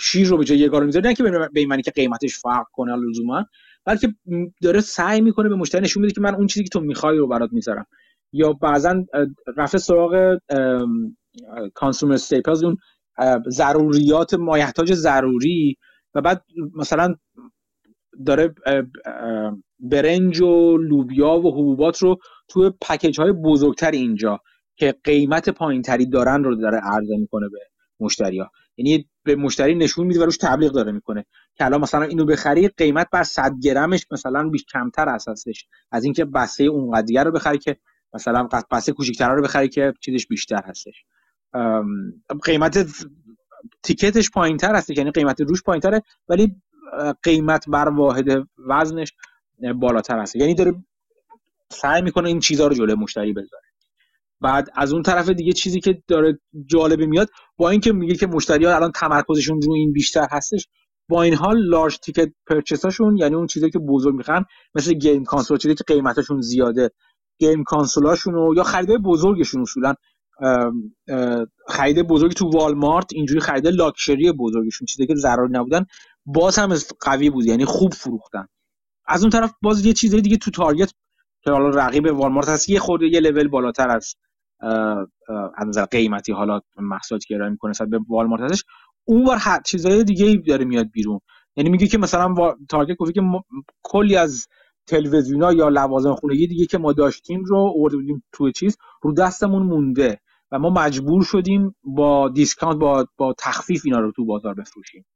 شیر رو به جای یه گالون میذاره، نه که به این معنی که قیمتش فرق کنه لزوما، بلکه داره سعی میکنه به مشتری نشون بده که من اون چیزی که تو میخوای رو برات میذارم. یا بعضن رفته سراغ کانسومر استیپلز، اون ضروریات مایحتاج ضروری، و بعد مثلا داره برنج و لوبیا و حبوبات رو توی پکیج های بزرگتر اینجا که قیمت پایین تری دارن رو داره عرضه میکنه به مشتری ها. یعنی به مشتری نشون میده و روش تبلیغ داره میکنه که الان مثلا اینو بخری قیمت بر 100 گرمش مثلا بیش کمتر هستش از اینکه بسته اونقدیه رو بخری که مثلا بسته کوچیک‌تر رو بخری که چیزش بیشتر هستش، قیمت تیکتش پایین‌تر هست، یعنی قیمت روش پایین‌تره ولی قیمت بر واحد وزنش بالاتر هست. یعنی داره سعی میکنه این چیزها رو جلوی مشتری بذاره. بعد از اون طرف دیگه چیزی که داره جالبه میاد، با اینکه میگه که مشتری‌ها الان تمرکزشون روی این بیشتر هستش، با این حال لارج تیکت پرچساشون، یعنی اون چیزایی که بزرگ میخرن، مثل گیم کنسول، چیزایی که قیمتشون زیاده، گیم کنسولاشون و یا خریدای بزرگشون، اصولاً خرید بزرگی تو والمارت، اینجوری خرید لاکچری بزرگشون، چیزی که ضروری نبودن، باز هم قوی بود، یعنی خوب فروختن. از اون طرف باز یه چیزای دیگه تو تارگت که حالا رقیب والمارت هست، یه خورده یه لول بالاتر از نظر قیمتی حالا محصولاتی که ارائه میکنه نسبت به والمارت هستش، اونور چیزای دیگه ای داره میاد بیرون. یعنی میگه که مثلا تارگت گفت که کلی از تلویزیونا یا لوازم خونگی دیگه که ما داشتیم رو آورده بودیم توی چیز، رو دستمون مونده و ما مجبور شدیم با دیسکانت با تخفیف اینا رو تو بازار بفروشیم.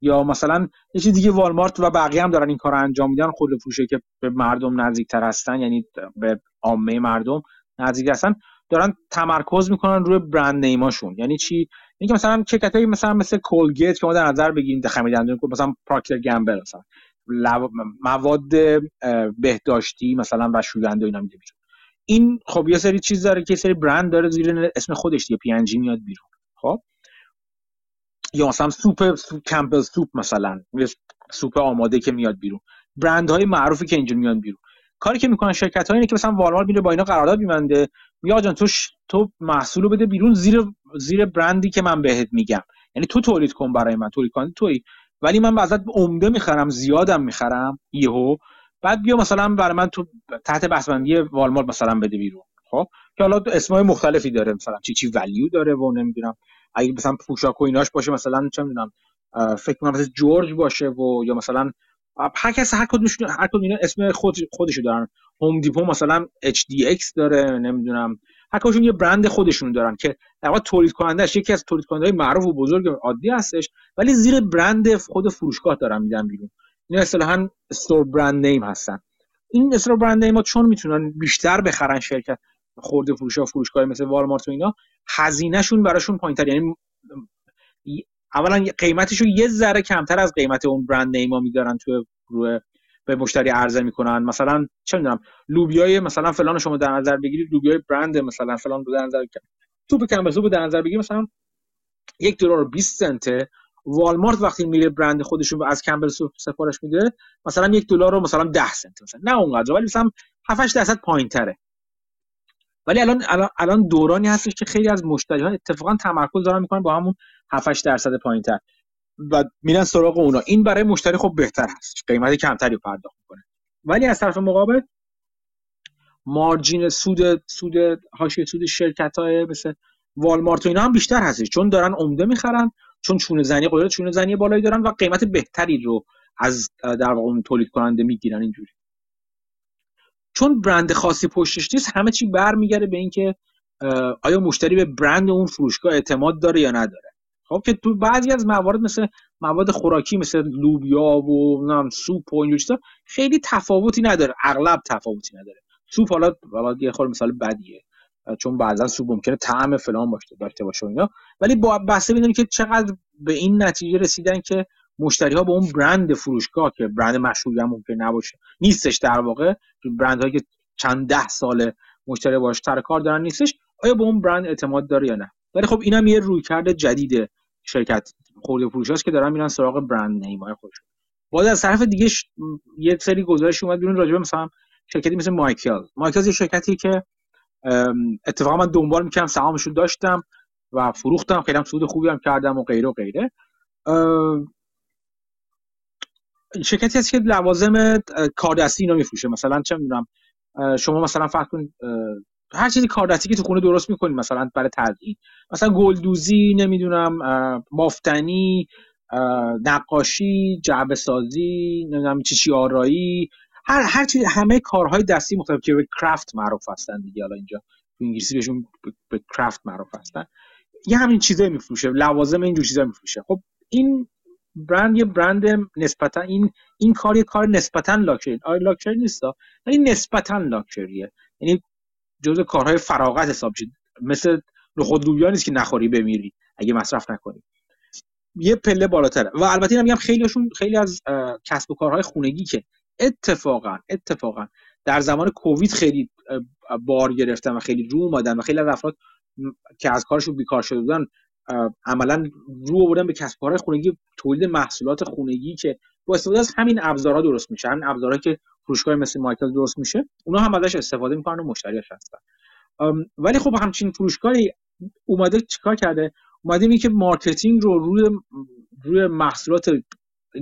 یا مثلا یه چیز دیگه والمارت و بقیه هم دارن این کارو انجام میدن، خود فروشه که به مردم نزدیکتر هستن، یعنی به عامه مردم نزدیک هستن، دارن تمرکز میکنن روی برند نیماشون. یعنی چی؟ یعنی که مثلا چکتایی مثلا کولگیت که ما در نظر بگیریم دخمیدن، مثلا پراکتر گمبل، مثلا مواد بهداشتی مثلا و شوینده اینا میده بیرون. این خب یه سری چیز داره که یه سری برند داره زیر اسم خودش دیگه، پی ان جی میاد بیرون. خب یا مثلا سوپ کمپل سوپ، مثلا سوپ آماده که میاد بیرون، برندهای معروفی که اینجا میاد بیرون. کاری که میکنن شرکت‌ها اینه که مثلا والمارت میره با اینا قرارداد می‌بنده، میگه آجان تو محصولو بده بیرون زیر برندی که من بهت میگم، یعنی تو تولید کن برای من، تولید کن تویی، ولی من بعضی وقت عمده میخرم، زیادم میخرم یهو، بعد بیا مثلا برای من تو تحت بحث بندی والمارت مثلا بده بیرون. خب که حالا اسمای مختلفی داره، مثلا چی ولیو داره و نمیدونم، اگه مثلا پوشاک و ایناش باشه، مثلا چه میدونم فکر کنم مثلا جورج باشه و یا مثلا هر کدوم اینا اسم خودشو دارن، هوم دیپو مثلا اچ دی ایکس داره، نمیدونم هر کدومشون یه برند خودشون دارن که در واقع تولید کنندش یکی از تولید کنندهای معروف و بزرگ عادی هستش، ولی زیر برند خود فروشگاه دارن میدن بیرون. اینا اصطلاحاً استور برند نیم هستن. این استور برند نیم‌ها چون میتونن بیشتر بخرن شرکت خورده فروشا، فروشگاه مثل والمارت و اینا، هزینه‌شون براشون پایین‌تر، یعنی اولا قیمتشو یه ذره کمتر از قیمت اون برند نیم‌ها می‌دارن تو روی به مشتری عرضه میکنن. مثلا چه میدونم لوبیای مثلا فلان شما در نظر بگیرید، لوبیای برند مثلا فلان رو در نظر بگیرید، توپ کمبسو رو در نظر بگیرید، مثلا $1.20، والمارت وقتی میره برند خودشون از کمبل سوپ سفارش میده، مثلا $1 رو مثلا 10 سنت، مثلا نه اونقدر، ولی مثلا 7-8% پایین تره. ولی الان دورانی هستش که خیلی از مشتری‌ها اتفاقا تمرکز دارن میکنن با همون 7-8% پایین‌تر و میرن سراغ اونا. این برای مشتری خب بهتر هست، قیمت کمتری رو پرداخت میکنه. ولی از طرف مقابل مارجین سود حاشیه سود شرکت‌های مثل والمارت و اینا هم بیشتر هستش، چون دارن عمده میخرن، چون چونه زنی قدرت چونه زنی بالایی دارن و قیمت بهتری رو از در واقع تولید کننده میگیرن اینجوری. چون برند خاصی پشتش نیست، همه چی برمیگره به اینکه آیا مشتری به برند اون فروشگاه اعتماد داره یا نداره. خب که تو بعضی از موارد مثل مواد خوراکی مثل لوبیا و سوپ و این چیزا خیلی تفاوتی نداره، اغلب تفاوتی نداره. سوپ حالا یه خورده مثال بدیه چون بعضا سوپ ممکنه طعم فلان داشته باشه اینا، ولی با بحثه ببینیم که چقدر به این نتیجه رسیدن که مشتری ها به اون برند فروشگاه که برند مشهوری هم ممکن نباشه نیستش، در واقع برندهایی که چند ده سال مشتری باهاش سر کار دارن نیستش، آیا به اون برند اعتماد داره یا نه. ولی خب اینم یه رویکرد جدید شرکت خورده فروشاست که دارن میرن سراغ برند نیمای خودشون. باز از طرف دیگه یه سری گزارش اومد بیرون راجع به مثلا شرکتی مثل مایکلز، یه شرکتی که اتفاقا من دنبال می‌کردم، سهامشو داشتم و فروختم، خیلی هم سود خوبی هم کردم و غیره و غیره. شرکتی هست که لوازم کاردستی اینا میفروشه، مثلا چه میدونم شما مثلا فرض کنید هر چیزی کاردستی که تو خونه درست میکنید، مثلا برای تزیین، مثلا گلدوزی، نمیدونم مافتنی، نقاشی، جعبه سازی، نمیدونم چی آرایی، هر چیز، همه کارهای دستی مختلف که به کرافت معروف هستن دیگه، حالا اینجا تو انگلیسی بهشون به کرافت معروف هستن، یه همین چیزا میفروشه، لوازم اینجور چیزا میفروشه. خب این برند یه برند نسبتا این کار یه کار نسبتا لاکچری، آ لاکچری نیستا ولی نسبتا لاکچریه، یعنی جزء کارهای فراغت حساب میشه، مثل نخود لوبیا نیست که نخوری بمیری اگه مصرف نکنی، یه پله بالاتره. و البته اینم میگم خیلی از کسب و کارهای خانگی که اتفاقا در زمان کووید خیلی بار گرفتن و خیلی رو اومدن و خیلی از افراد که از کارشون بیکار شده بودن عملا رو آوردن به کسب و کارهای خانگی، تولید محصولات خانگی که با استفاده از همین ابزارها درست میشه، همین ابزارهایی که فروشگاه مثل مایکل درست میشه، اونا هم ازش استفاده میکنن و مشتریاش هستن. ولی خب همچین فروشگاهی اومده چیکار کرده؟ اومده اینکه مارکتینگ رو روی محصولات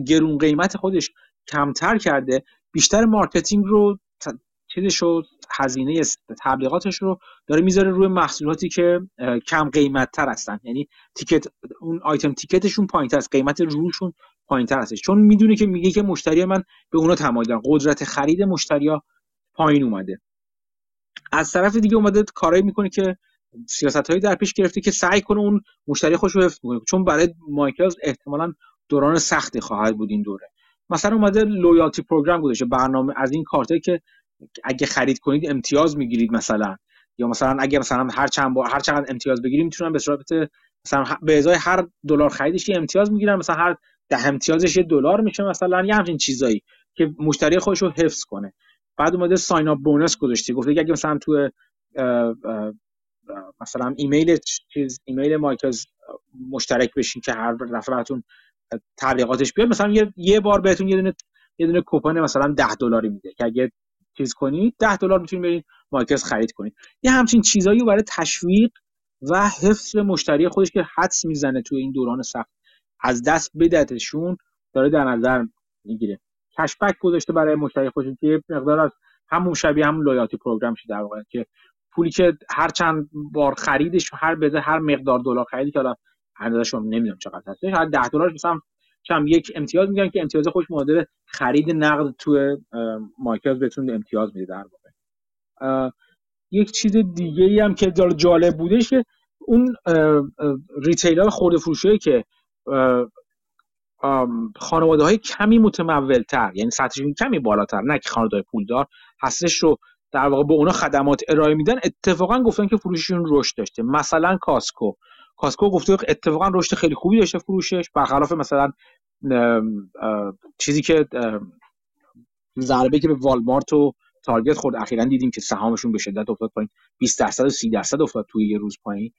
گرون قیمت خودش کمتر کرده، بیشتر مارکتینگ رو چیزشو هزینه تبلیغاتش رو داره میذاره روی محصولاتی که کم قیمت تر هستن، یعنی تیکت اون آیتم تیکتشون پایینتر است، قیمت روشون پایینتر هستش، چون میدونه که میگه که مشتری من به اونا تمایل داره، قدرت خرید مشتریا پایین اومده. از طرف دیگه اومده کارایی میکنه که سیاست‌هایی در پیش گرفته که سعی کنه اون مشتری خوشو حفظ کنه، چون برای مایکلز احتمالاً دوران سختی خواهد بود این دوره. مثلا اومده لویالتی پروگرام گذاشته، برنامه از این کارته که اگه خرید کنید امتیاز میگیرید، مثلا یا مثلا اگه مثلا هر چقدر امتیاز بگیرید میتونن به صورت مثلا به ازای هر دلار خریدش یه امتیاز میگیرن، مثلا هر 10 امتیازش یه دلار میشه، مثلا یه همچین چیزایی که مشتری خودش رو حفظ کنه. بعد اومده ساین اپ بونس گذاشته، گفته اگه مثلا تو مثلا ایمیل مایکلز مشترک بشین که هر نفرتون تبلیغاتش بیاد، مثلا یه بار بهتون یه دونه کوپن مثلا $10 میده که اگه چیز کنید $10 میتونید برید مارکتس خرید کنید. یه همچین چیزایی برای تشویق و حفظ مشتری خودش که حدس میزنه توی این دوران سخت از دست بدتشون داره در نظر میگیره. کش بک گذاشته برای مشتری خودش که یه مقدار از همون شبیه همون لویالتی پروگرام شده، در واقع که پولی که هر چند بار خریدش هر مقدار دلار خریدی که الان اندازه‌اش نمیدونم چقدر هست، هر $10 مثلا چم یک امتیاز میگن که امتیاز خوش معادل خرید نقد توی مایکلز بهتون امتیاز میده. در واقع یک چیز دیگه ای هم که جالب بودش که اون ریتیلر خرده فروشی که خانواده های کمی متمولتر، یعنی سطحشون کمی بالاتر، نه که خانواده پولدار هستش رو در واقع به اونا خدمات ارائه میدن، اتفاقا گفتن که فروششون رشد داشته. مثلا کاسکو گفته اتفاقا رشد خیلی خوبی داشته فروشش، برخلاف مثلا چیزی که ضربه که به والمارت و تارگت خورد اخیراً دیدیم که سهامشون به شدت افتاد پایین، 20% و 30% افتاد توی یه روز پایین.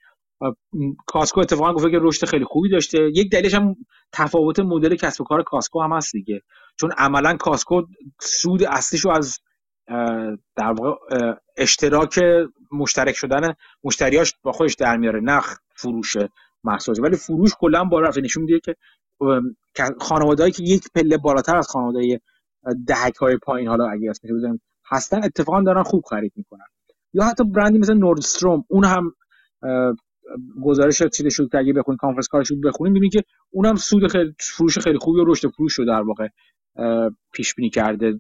کاسکو اتفاقا گفته که رشد خیلی خوبی داشته. یک دلیلش هم تفاوت مدل کسب و کار کاسکو هم هست دیگه، چون عملاً کاسکو سود اصلیشو از در واقع اشتراک مشترک شدن مشتریاش با خودش در میاره، نه فروش محصولی، ولی فروش کلا بالا رفته. نشون میده که خانوادهایی که یک پله بالاتر از خانواده دهک‌های پایین، حالا اگه اسمش رو بزنیم، هستن اتفاقا دارن خوب خرید میکنن. یا حتی برندی مثل نوردستروم، اون هم گزارش چیزش رو اگه بخونید، کانفرنس کارش رو بخونید، می‌بینید که اونم سود خیلی، فروش خیلی خوبی و رشد فروش رو در واقع پیش بینی کرده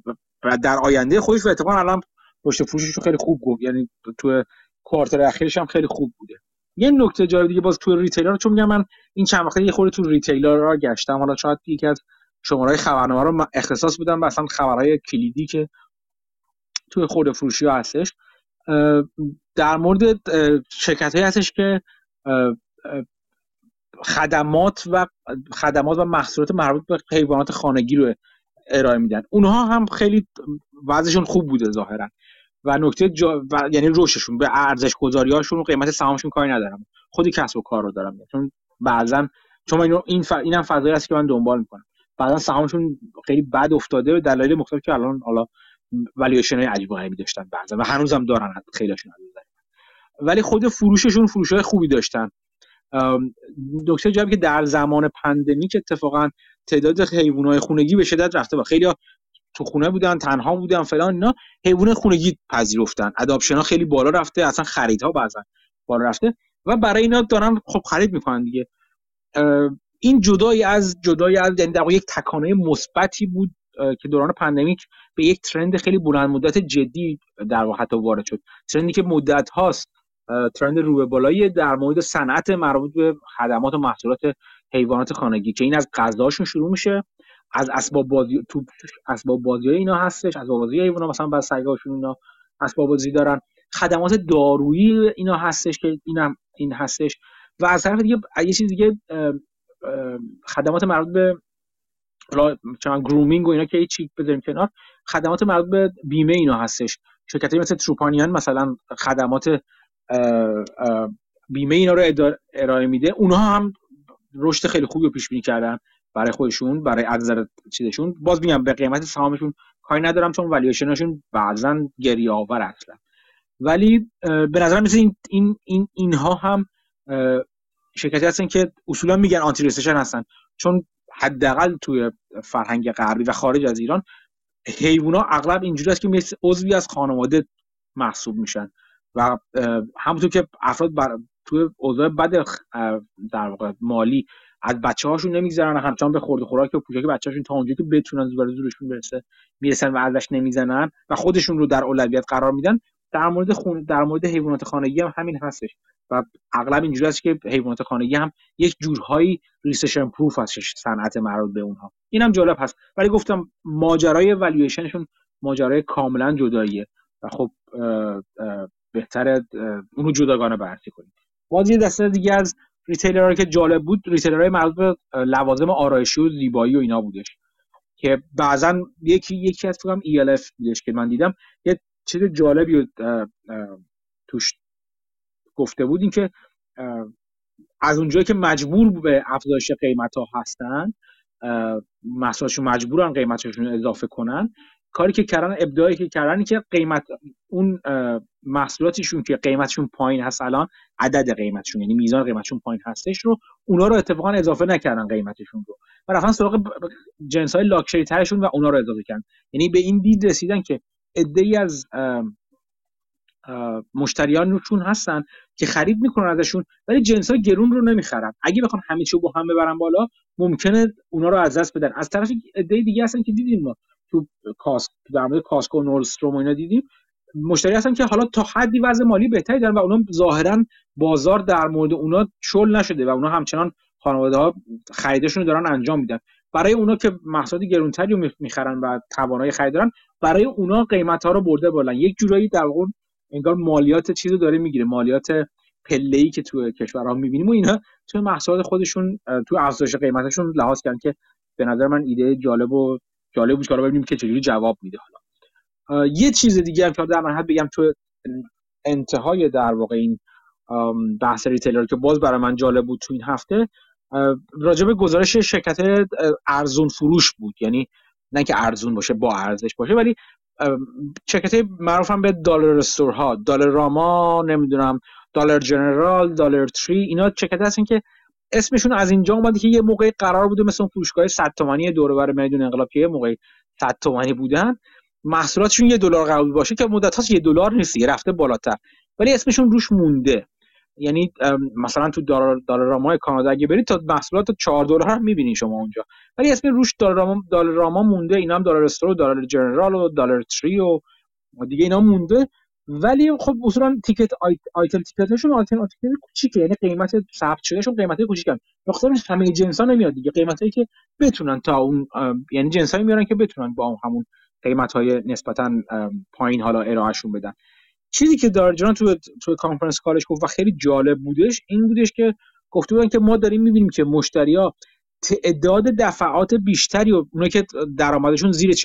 و در آینده خودش و اتفاقا الان رشد فروشش خیلی خوب بود، یعنی تو کوارتر اخیرش هم خیلی خوب بوده. یه نکته جالب دیگه باز تو ریتیلر، چون میگم من این چند وقته یه خورده تو ریتیلرها گشتم، حالا شاید یکی از شماره‌های خبرنامه رو اختصاص بدم به اصلا خبرهای کلیدی که تو خورده فروشی ها هستش. در مورد شرکت‌هایی هستش که خدمات و محصولات مربوط به حیوانات خانگی رو ارائه میدن. اونها هم خیلی وضعشون خوب بوده ظاهرا و نکته یعنی روششون به ارزش گذاری‌هاشون و قیمت سهامشون کاری ندارم، خودی کسب و کار رو دارم، چون بعضن اینم فضایی هست که من دنبال میکنم، بعضن سهامشون خیلی بد افتاده به دلایل مختلف که الان حالا والیوشن‌های عجیب و غریبی داشتن بعضن و هنوزم دارن خیلیشون، ولی خود فروششون فروش‌های خوبی داشتن. دکتر جواب که در زمان پاندمیک اتفاقا تعداد حیوانات خونگی به شدت رفته و خیلی‌ها تو خونه بودن، تنها بودن فلان، اینا حیوان خونگی پذیرفتن، اداپشن ها خیلی بالا رفته، اصلا خریدها بعضن بالا رفته و برای اینا دارن خب خرید میکنن دیگه. این جدای از یعنی در واقع یک تکانه مثبتی بود که دوران پاندمیک به یک ترند خیلی بلند مدت جدی در واقع تا وارد شد، ترندی که مدت هاست ترند رو به بالایی در مورد صنعت مربوط به خدمات و محصولات حیوانات خانگی که این از غذاشون شروع میشه، از اسباب بازی تو اسباب بازی اینا هستش، اسباب بازی اینا مثلا برای سگاشون اینا اسباب بازی دارن، خدمات دارویی اینا هستش که اینم این هستش و از طرف دیگه یه چیز دیگه خدمات مربوط به مثلا گرومینگ و اینا که چیک بذاریم کنار، خدمات مربوط به بیمه اینا هستش، شرکتایی مثل تروپانیان مثلا خدمات بیمه اینا رو ارائه میده، اونها هم رشد خیلی خوبی رو پیش بینی کردن برای خودشون، برای ارزش چیزشون. باز میگم به قیمت سهامشون کاری ندارم چون والیوشناشون بعضن گریه‌آور اصلا، ولی به نظر من اینها هم شرکتی هستن که اصولا میگن آنتی ریسشن هستن، چون حداقل توی فرهنگ غربی و خارج از ایران حیونا اغلب اینجوری است که عضوی از خانواده محسوب میشن و همونطور که افراد توی اوضاع بد در واقع مالی از بچه‌هاشون نمی‌گذرن، همچنان به خورد و خوراک و پوشاک بچه‌هاشون تا اونجایی که بتونن زورشون برسه میرسن و ازش نمیزنن و خودشون رو در اولویت قرار میدن. در مورد حیوانات خانگی هم همین هستش و اغلب اینجوری است که حیوانات خانگی هم یک جورهایی ریسشن پروف هستش صنعت مربوط به اونها. اینم جالب هست، ولی گفتم ماجرای والویشنشون ماجرای کاملا جداییه و خب بهتره اونو جداگانه بررسی کنیم. باز یه دسته دیگه از ریتیلرها که جالب بود، ریتیلرهای مربوط به لوازم آرایشی و زیبایی و اینا بودش که بعضن یکی از فکرام ELF بودش که من دیدم یه چیز جالبی رو توش گفته بود، این که از اونجایی که مجبور به افزایش قیمت‌ها هستن، محصولشون مجبورن قیمتشون اضافه کنن، کاری که کردن ابداعی که کردن این که قیمت اون محصولاتشون که قیمتشون پایین هست الان، عدد قیمتشون یعنی میزان قیمتشون پایین هستش رو اونا رو اتفاقا اضافه نکردن قیمتشون رو و رفتن سراغ جنس‌های لاکچری ترشون و اونا رو اضافه کردن. یعنی به این دید رسیدن که عده‌ای از مشتریانشون هستن که خرید میکنن ازشون ولی جنس‌های گرون رو نمیخرن، اگه بخون همه چیو با هم ببرن بالا ممکنه اونا رو از دست بدن. از طرف عده‌ای دیگه هستن که دیدیم ما تو در مورد کاسکو و نورستروم و اینا دیدیم، مشتری هستن که حالا تا حدی وضع مالی بهتری دارن و اونا ظاهرا بازار در مورد اونا شل نشده و اونا همچنان خانواده‌ها خریدشون رو دارن انجام میدن. برای اونا که محصولات گرانتری رو میخرن و توانایی خرید دارن، برای اونا قیمت‌ها رو برده بالا، یک جورایی در واقع انگار مالیات چیزو داره میگیره، مالیات پله‌ای که تو کشورها می‌بینیم و اینا تو محصولات خودشون تو افزایش قیمتشون لحاظ کردن که به نظر من ایده جالب بود که حالا ببینیم که چجوری جواب میده. حالا یه چیز دیگه هم که در من حد بگم تو انتهای در واقع این بحث ریتیلر که باز برای من جالب بود تو این هفته، راجع به گزارش شرکت ارزون فروش بود، یعنی نه که ارزون باشه با ارزش باشه ولی شرکت‌های معروفم به دلار استورها، دلار راما، نمیدونم دلار جنرال، دلار تری، اینا شرکت هستن که اسمشون از اینجا اومده که یه موقعی قرار بوده مثلا فروشگاه 100 تومانی دور و بر میدون انقلاب که یه موقعی 100 تومانی بودن، محصولاتشون $1 قرار باشه که مدت‌هاش $1 نیست، رفته بالاتر ولی اسمشون روش مونده یعنی مثلا تو دلارامای کانادا اگه برید تا محصولات $4 هم میبینین شما اونجا، ولی اسم روش دلاراما مونده، اینا هم دلار استور و دلار جنرال و دلار تری و دیگه اینا مونده، ولی خب اصولا تیکت آیتم تیکتشون آیتم کوچیکه، یعنی قیمت ثبت شدهشون قیمتای کوچیکن، مختصرا همه جنسا نمیاد دیگه، قیمتایی که بتونن تا اون یعنی جنسایی میارن که بتونن با همون قیمت‌های نسبتاً پایین حالا ارائهشون بدن. چیزی که دارجان تو کانفرنس کالش گفت و خیلی جالب بودش این بودش که گفته بودن که ما داریم می‌بینیم که مشتری‌ها تعداد دفعات بیشتری و اونایی که درآمدشون زیر $40,000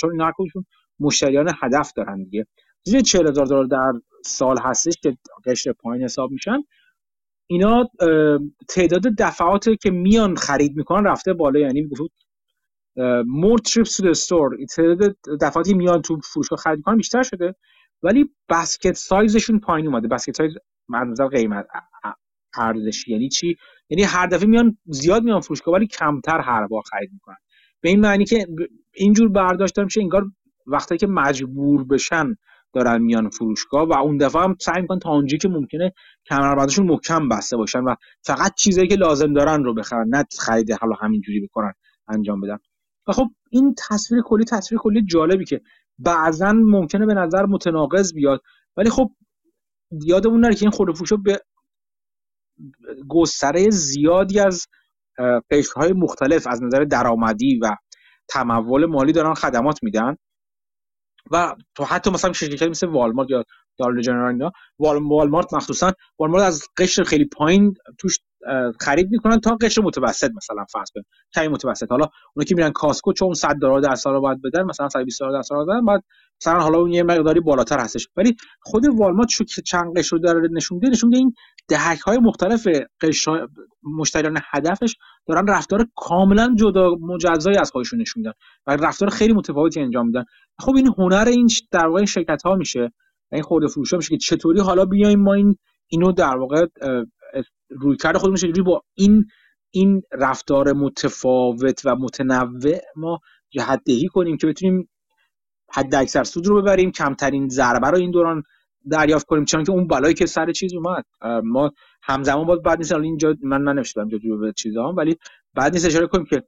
چون اینا کلشون مشتریان هدف دارن دیگه، زیر $40,000 در سال هستش که قشر پایین حساب میشن، اینا تعداد دفعات که میان خرید میکنن رفته بالا، یعنی گفت more trips to the store، تعداد دفعاتی میان تو فروشگاه خرید میکنن بیشتر شده، ولی بسکت سایزشون پایین اومده. بسکت سایز منظور قیمت ارزش یعنی چی؟ یعنی هر دفعه میان زیاد میان فروشگاه ولی کمتر هر بار خرید میکنن. به این معنی که اینجور برداشت میشه انگار وقتی که مجبور بشن دارن میان فروشگاه و اون دفعه هم سعی میکنن تا اونجایی که ممکنه کمربندشون محکم بسته باشن و فقط چیزایی که لازم دارن رو بخرن، نه خرید حالا همینجوری بکنن انجام بدن. و خب این تصویر کلی جالبی که بعضا ممکنه به نظر متناقض بیاد، ولی خب یادمون نره که این خودفروشا به گستره زیادی از قشرهای مختلف از نظر درآمدی و تمول مالی دارن خدمات میدن و تو حتی مثلا شرکتی مثل والمارت یا دارل جنرال اینا، والمارت مخصوصا والمارت از قشر خیلی پایین توش خرید میکنن تا قشر متوسط، مثلا فرض کن کمی متوسط، حالا اونا که میرن کاسکو چون $100 در سال رو باید بدن، مثلا $120 در سال رو بدن، بعد مثلا حالا اون یه مقداری بالاتر هستش، ولی خود والمارت شو که چند قشر رو داره نشون ده این دهک‌های مختلف قشر مشتریان هدفش دارن رفتار کاملا جدا مجزایی از خودشون نشون میدن و رفتار خیلی متفاوتی انجام میدن. خب این هنر این در واقع شرکت‌ها میشه، این خورده فروشا میشه که چطوری حالا بیایم ما اینو در واقع رویکرد خودمون چجوری با این رفتار متفاوت و متنوع ما جهت‌دهی کنیم که بتونیم حد اکثر سود رو ببریم، کمترین ضربه رو این دوران دریافت کنیم، چون که اون بلایی که سر چیز اومد ما همزمان باید بعد نیست اینجا من نمی‌شدم جوجو به چیزا، ولی بعد نیست اشاره کنیم که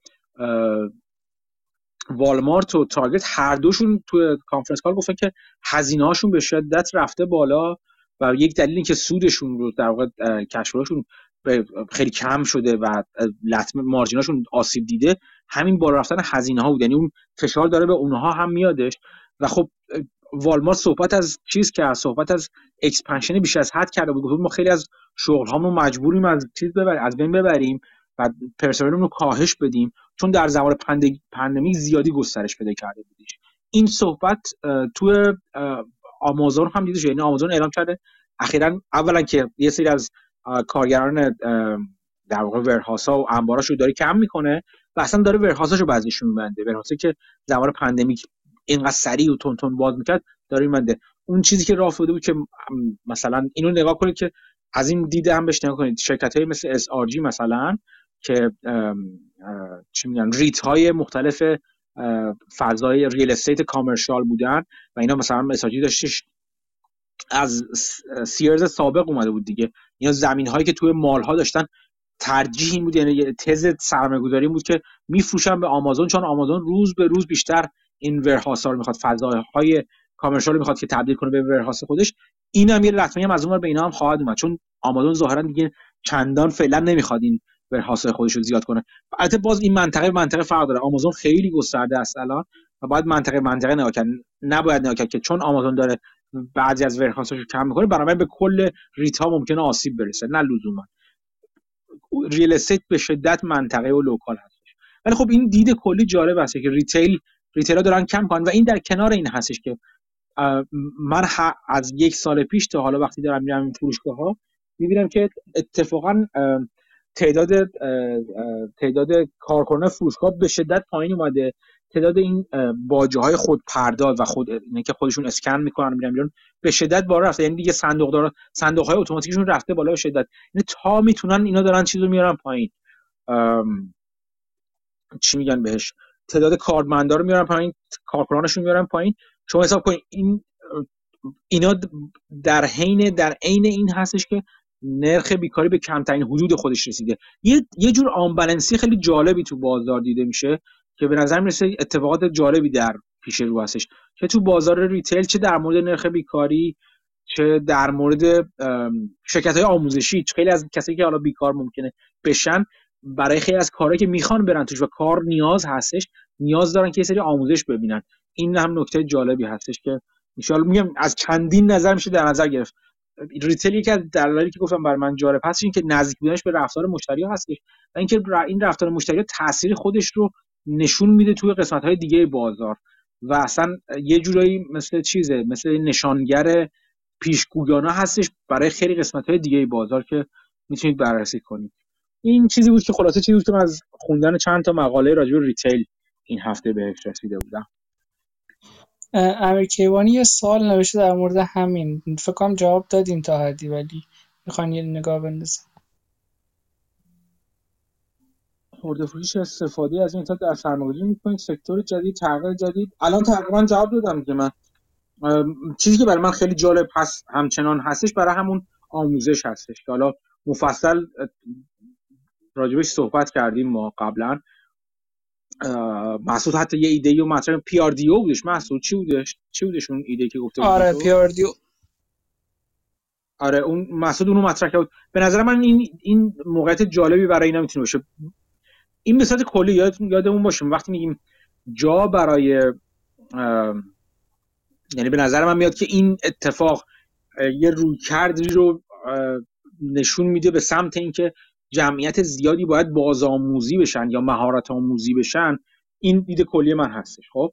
والمارت و تارگت هر دوشون تو کانفرنس کال گفتن که هزینه‌هاشون به شدت رفته بالا و یک دلیل این که سودشون رو در واقع کشورشون خیلی کم شده و لطمه مارجیناشون آسیب دیده، همین بالا رفتن هزینه‌ها بود، یعنی اون فشار داره به اونها هم میادش. و خب والمارت صحبت از اکسپنشن بیش از حد کرده بود، گفت ما خیلی از شغل‌هامون مجبوریم از چیز ببریم، از بین ببریم و پرسنلمون رو کاهش بدیم چون در زمان پندمی زیادی گسترش پیدا کرده بودیش. این صحبت تو آمازون هم دیده شده، یعنی آمازون اعلام کرده اخیراً اولا که یه سری از کارگران در واقع ورهاوس‌ها و انباراشو داره کم میکنه و اصلا داره ورهاوساشو بعضیشون میبنده، ورهاوسی که زمان پندمیک اینقدر سریع و تونتون باز میکرد داره میبنده. اون چیزی که راه افتاده بود که مثلا اینو نگاه کنید که از این دیده هم بهش نگاه کنید، شرکت‌های مثل اس آر جی مثلا که چی میگن ریت‌های مختلف فضای ریل استیت کامرشال بودن و اینا، مثلا مساجی داشتش از سیرز سابق اومده بود دیگه، اینا زمین‌هایی که توی مال‌ها داشتن ترجیح این بود، یعنی تز سرمایه‌گذاری بود که میفروشن به آمازون چون آمازون روز به روز بیشتر این ورهاوس‌ها رو می‌خواد، فضاهای کامرشال رو می‌خواد که تبدیل کنه به ورهاوس خودش. اینم یه لطمه‌ای هم از اونور به اینا هم خواهد اومد چون آمازون ظاهراً دیگه چندان فعلا نمی‌خواد این ورهاوس‌های خودش رو زیاد کنه. البته باز این منطقه فرق داره، آمازون خیلی گسترده است الان و باید منطقه نگاه کرد، نباید نگاه کرد که چون آمازون داره بعضی از ورهاوس‌هاش رو کم می‌کنه بنابراین به کل ریتا ممکنه آسیب برسه، نه لزوما. ریل استیت به شدت منطقه و لوکال هستش، ولی خب این دید کلی جالب هست که ریتیل‌ها دارن کم کن و این در کنار این هستش که من از یک سال پیش تا حالا وقتی دارم میرم این فروشگاه‌ها می‌بینم که اتفاقاً تعداد کارکنان فروشگاه به شدت پایین اومده، تعداد این باجه‌های خود پرداز و خود اینه که خودشون اسکن میکنن میرن بیرون به شدت بالا رفته، یعنی دیگه صندوق‌های اتوماتیکشون رفته بالا به شدت، یعنی تا میتونن اینا دارن چیزو میارن پایین، چی میگن بهش، تعداد کارمندا رو میارن پایین، کارکنانشون میارن پایین. شما حساب کنین اینا در عین این هستش که نرخ بیکاری به کمترین حدود خودش رسیده. یه جور آنبالانسی خیلی جالبی تو بازار دیده میشه که به نظر میرسه اتفاقات جالبی در پیش رو هستش که تو بازار ریتیل، چه در مورد نرخ بیکاری، چه در مورد شرکت‌های آموزشی، خیلی از کسایی که حالا بیکار ممکنه بشن، برای خیلی از کارهایی که میخوان برن توش و کار نیاز هستش، نیاز دارن که یه سری آموزش ببینن. این هم نکته جالبی هستش که ان شاءالله میگم از چندین نظر میشه در نظر گرفت. ریتیل یکی از دلایلی که گفتم برای من جالب هستش این که نزدیک بودنش به رفتار مشتری‌ها هستش و اینکه این رفتار مشتری‌ها تاثیر خودش رو نشون میده توی قسمت‌های دیگه بازار و اصلا یه جورایی مثل چیزه، مثل نشانگر پیشگویانه هستش برای خیلی قسمت‌های دیگه بازار که میتونید بررسی کنید. این چیزی بود که خلاصه چیزی بود که من از خوندن چند تا مقاله راجع به ریتیل این هفته بهش رسیده بودم. امریکیوانی یه سال نوشته در مورد همین، فکر کنم جواب دادیم تا حدی، ولی میخوان یه نگاه بندازیم. خورده فروش استفاده از این تا در سرمایه‌گذاری میکنید، سکتور جدید، تغییر جدید. الان تقریبا جواب دادم که من چیزی که برای من خیلی جالب هست همچنان هستش برای همون آموزش هستش که حالا مفصل راجبش صحبت کردیم ما قبلا. مسعود حتی یه ایده و مطرح پی آر دی او بودش. مسعود چی بودش اون ایده که گفته بود؟ آره پی آر دی او. آره اون مسعود اونو مطرح کرد. به نظر من این موقعیت جالبی برای اینا میتونه باشه. این به صورت کلی یادمون باشه وقتی میگیم جا برای یعنی به نظر من میاد که این اتفاق یه رویکردی رو نشون میده به سمت اینکه جمعیت زیادی باید بازآموزی بشن یا مهارت آموزی بشن. این دید کلی من هستش. خب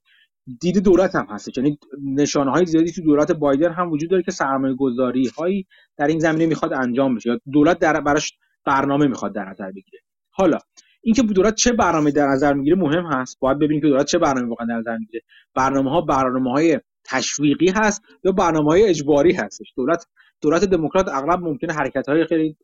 دید دولت هم هستش، یعنی نشانه‌های زیادی تو دولت بایدن هم وجود داره که سرمایه‌گذاری‌هایی در این زمینه میخواد انجام بشه یا دولت براش برنامه میخواد در نظر بگیره. حالا اینکه دولت چه برنامه در نظر میگیره مهم هست. باید ببینیم که دولت چه برنامه واقعا در نظر میگیره. برنامه‌ها برنامه‌های تشویقی هست یا برنامه‌های اجباری هستش. دولت دموکرات اغلب ممکنه حرکت‌های خیلی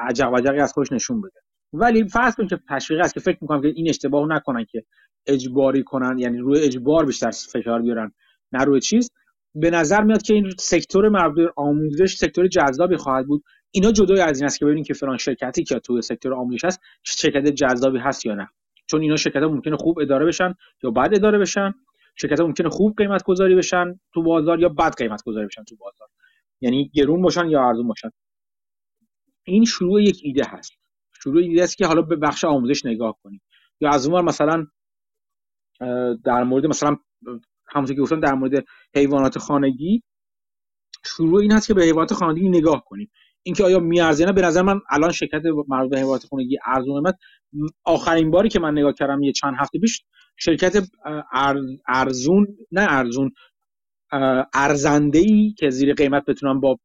عجب و جقی از خودش نشون بده، ولی فرض کنیم که تشویقی هست که فکر میکنم که این اشتباهو نکنن که اجباری کنن، یعنی روی اجبار بیشتر فشار بیارن نه روی چیز. به نظر میاد که این سکتور مربوط آموزش سکتور جذابی خواهد بود. اینا جدای از این است که ببینیم که فلان شرکتی که تو سکتور آموزش هست شرکت جذابی هست یا نه، چون اینا شرکت‌ها ممکنه خوب اداره بشن یا بد اداره بشن، شرکت‌ها ممکنه خوب قیمت گذاری بشن تو بازار یا بد قیمت گذاری بشن تو بازار، یعنی گرون باشن یا ارزون باشن. این شروع یک ایده هست. شروع ایده است که حالا به بخش آموزش نگاه کنیم یا از اونور مثلا در مورد مثلا همونطور که گفتم در مورد حیوانات خانگی شروع این هست که به حیوانات خانگی نگاه کنیم. اینکه آیا میارزه نه، به نظر من الان شرکت مربوط به حیوانات خانگی ارزون قیمت، آخرین باری که من نگاه کردم یه چند هفته پیش شرکت ارزنده‌ای که زیر قیمت بتونم با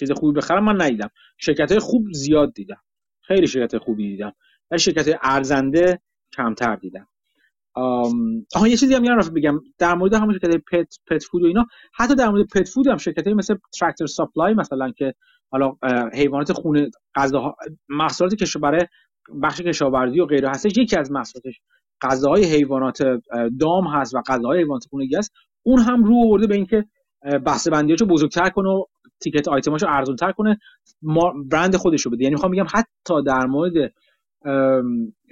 چیز خوبی بخرم من ندیدم. شرکت‌های خوب زیاد دیدم، خیلی شرکت خوبی دیدم، ولی شرکت‌های ارزنده کمتر دیدم. آها یه چیزی هم یادم رفت بگم در مورد همون شرکت‌های پت فود و اینا. حتی در مورد پت فود هم شرکت‌های مثل تراکتور سپلای مثلا که حالا حیوانات خونه، غذاها، محصولاتی که برای بخش کشاورزی و غیره هستش، یکی از محصولاتش غذاهای حیوانات دام هست و غذاهای حیوانات خونگی است. اون هم رو آورده به اینکه بسته بندیاشو بزرگتر کنه و تیکت آیتماشو ارزان‌تر کنه، برند خودشو بده. یعنی میخوام بگم حتی در مورد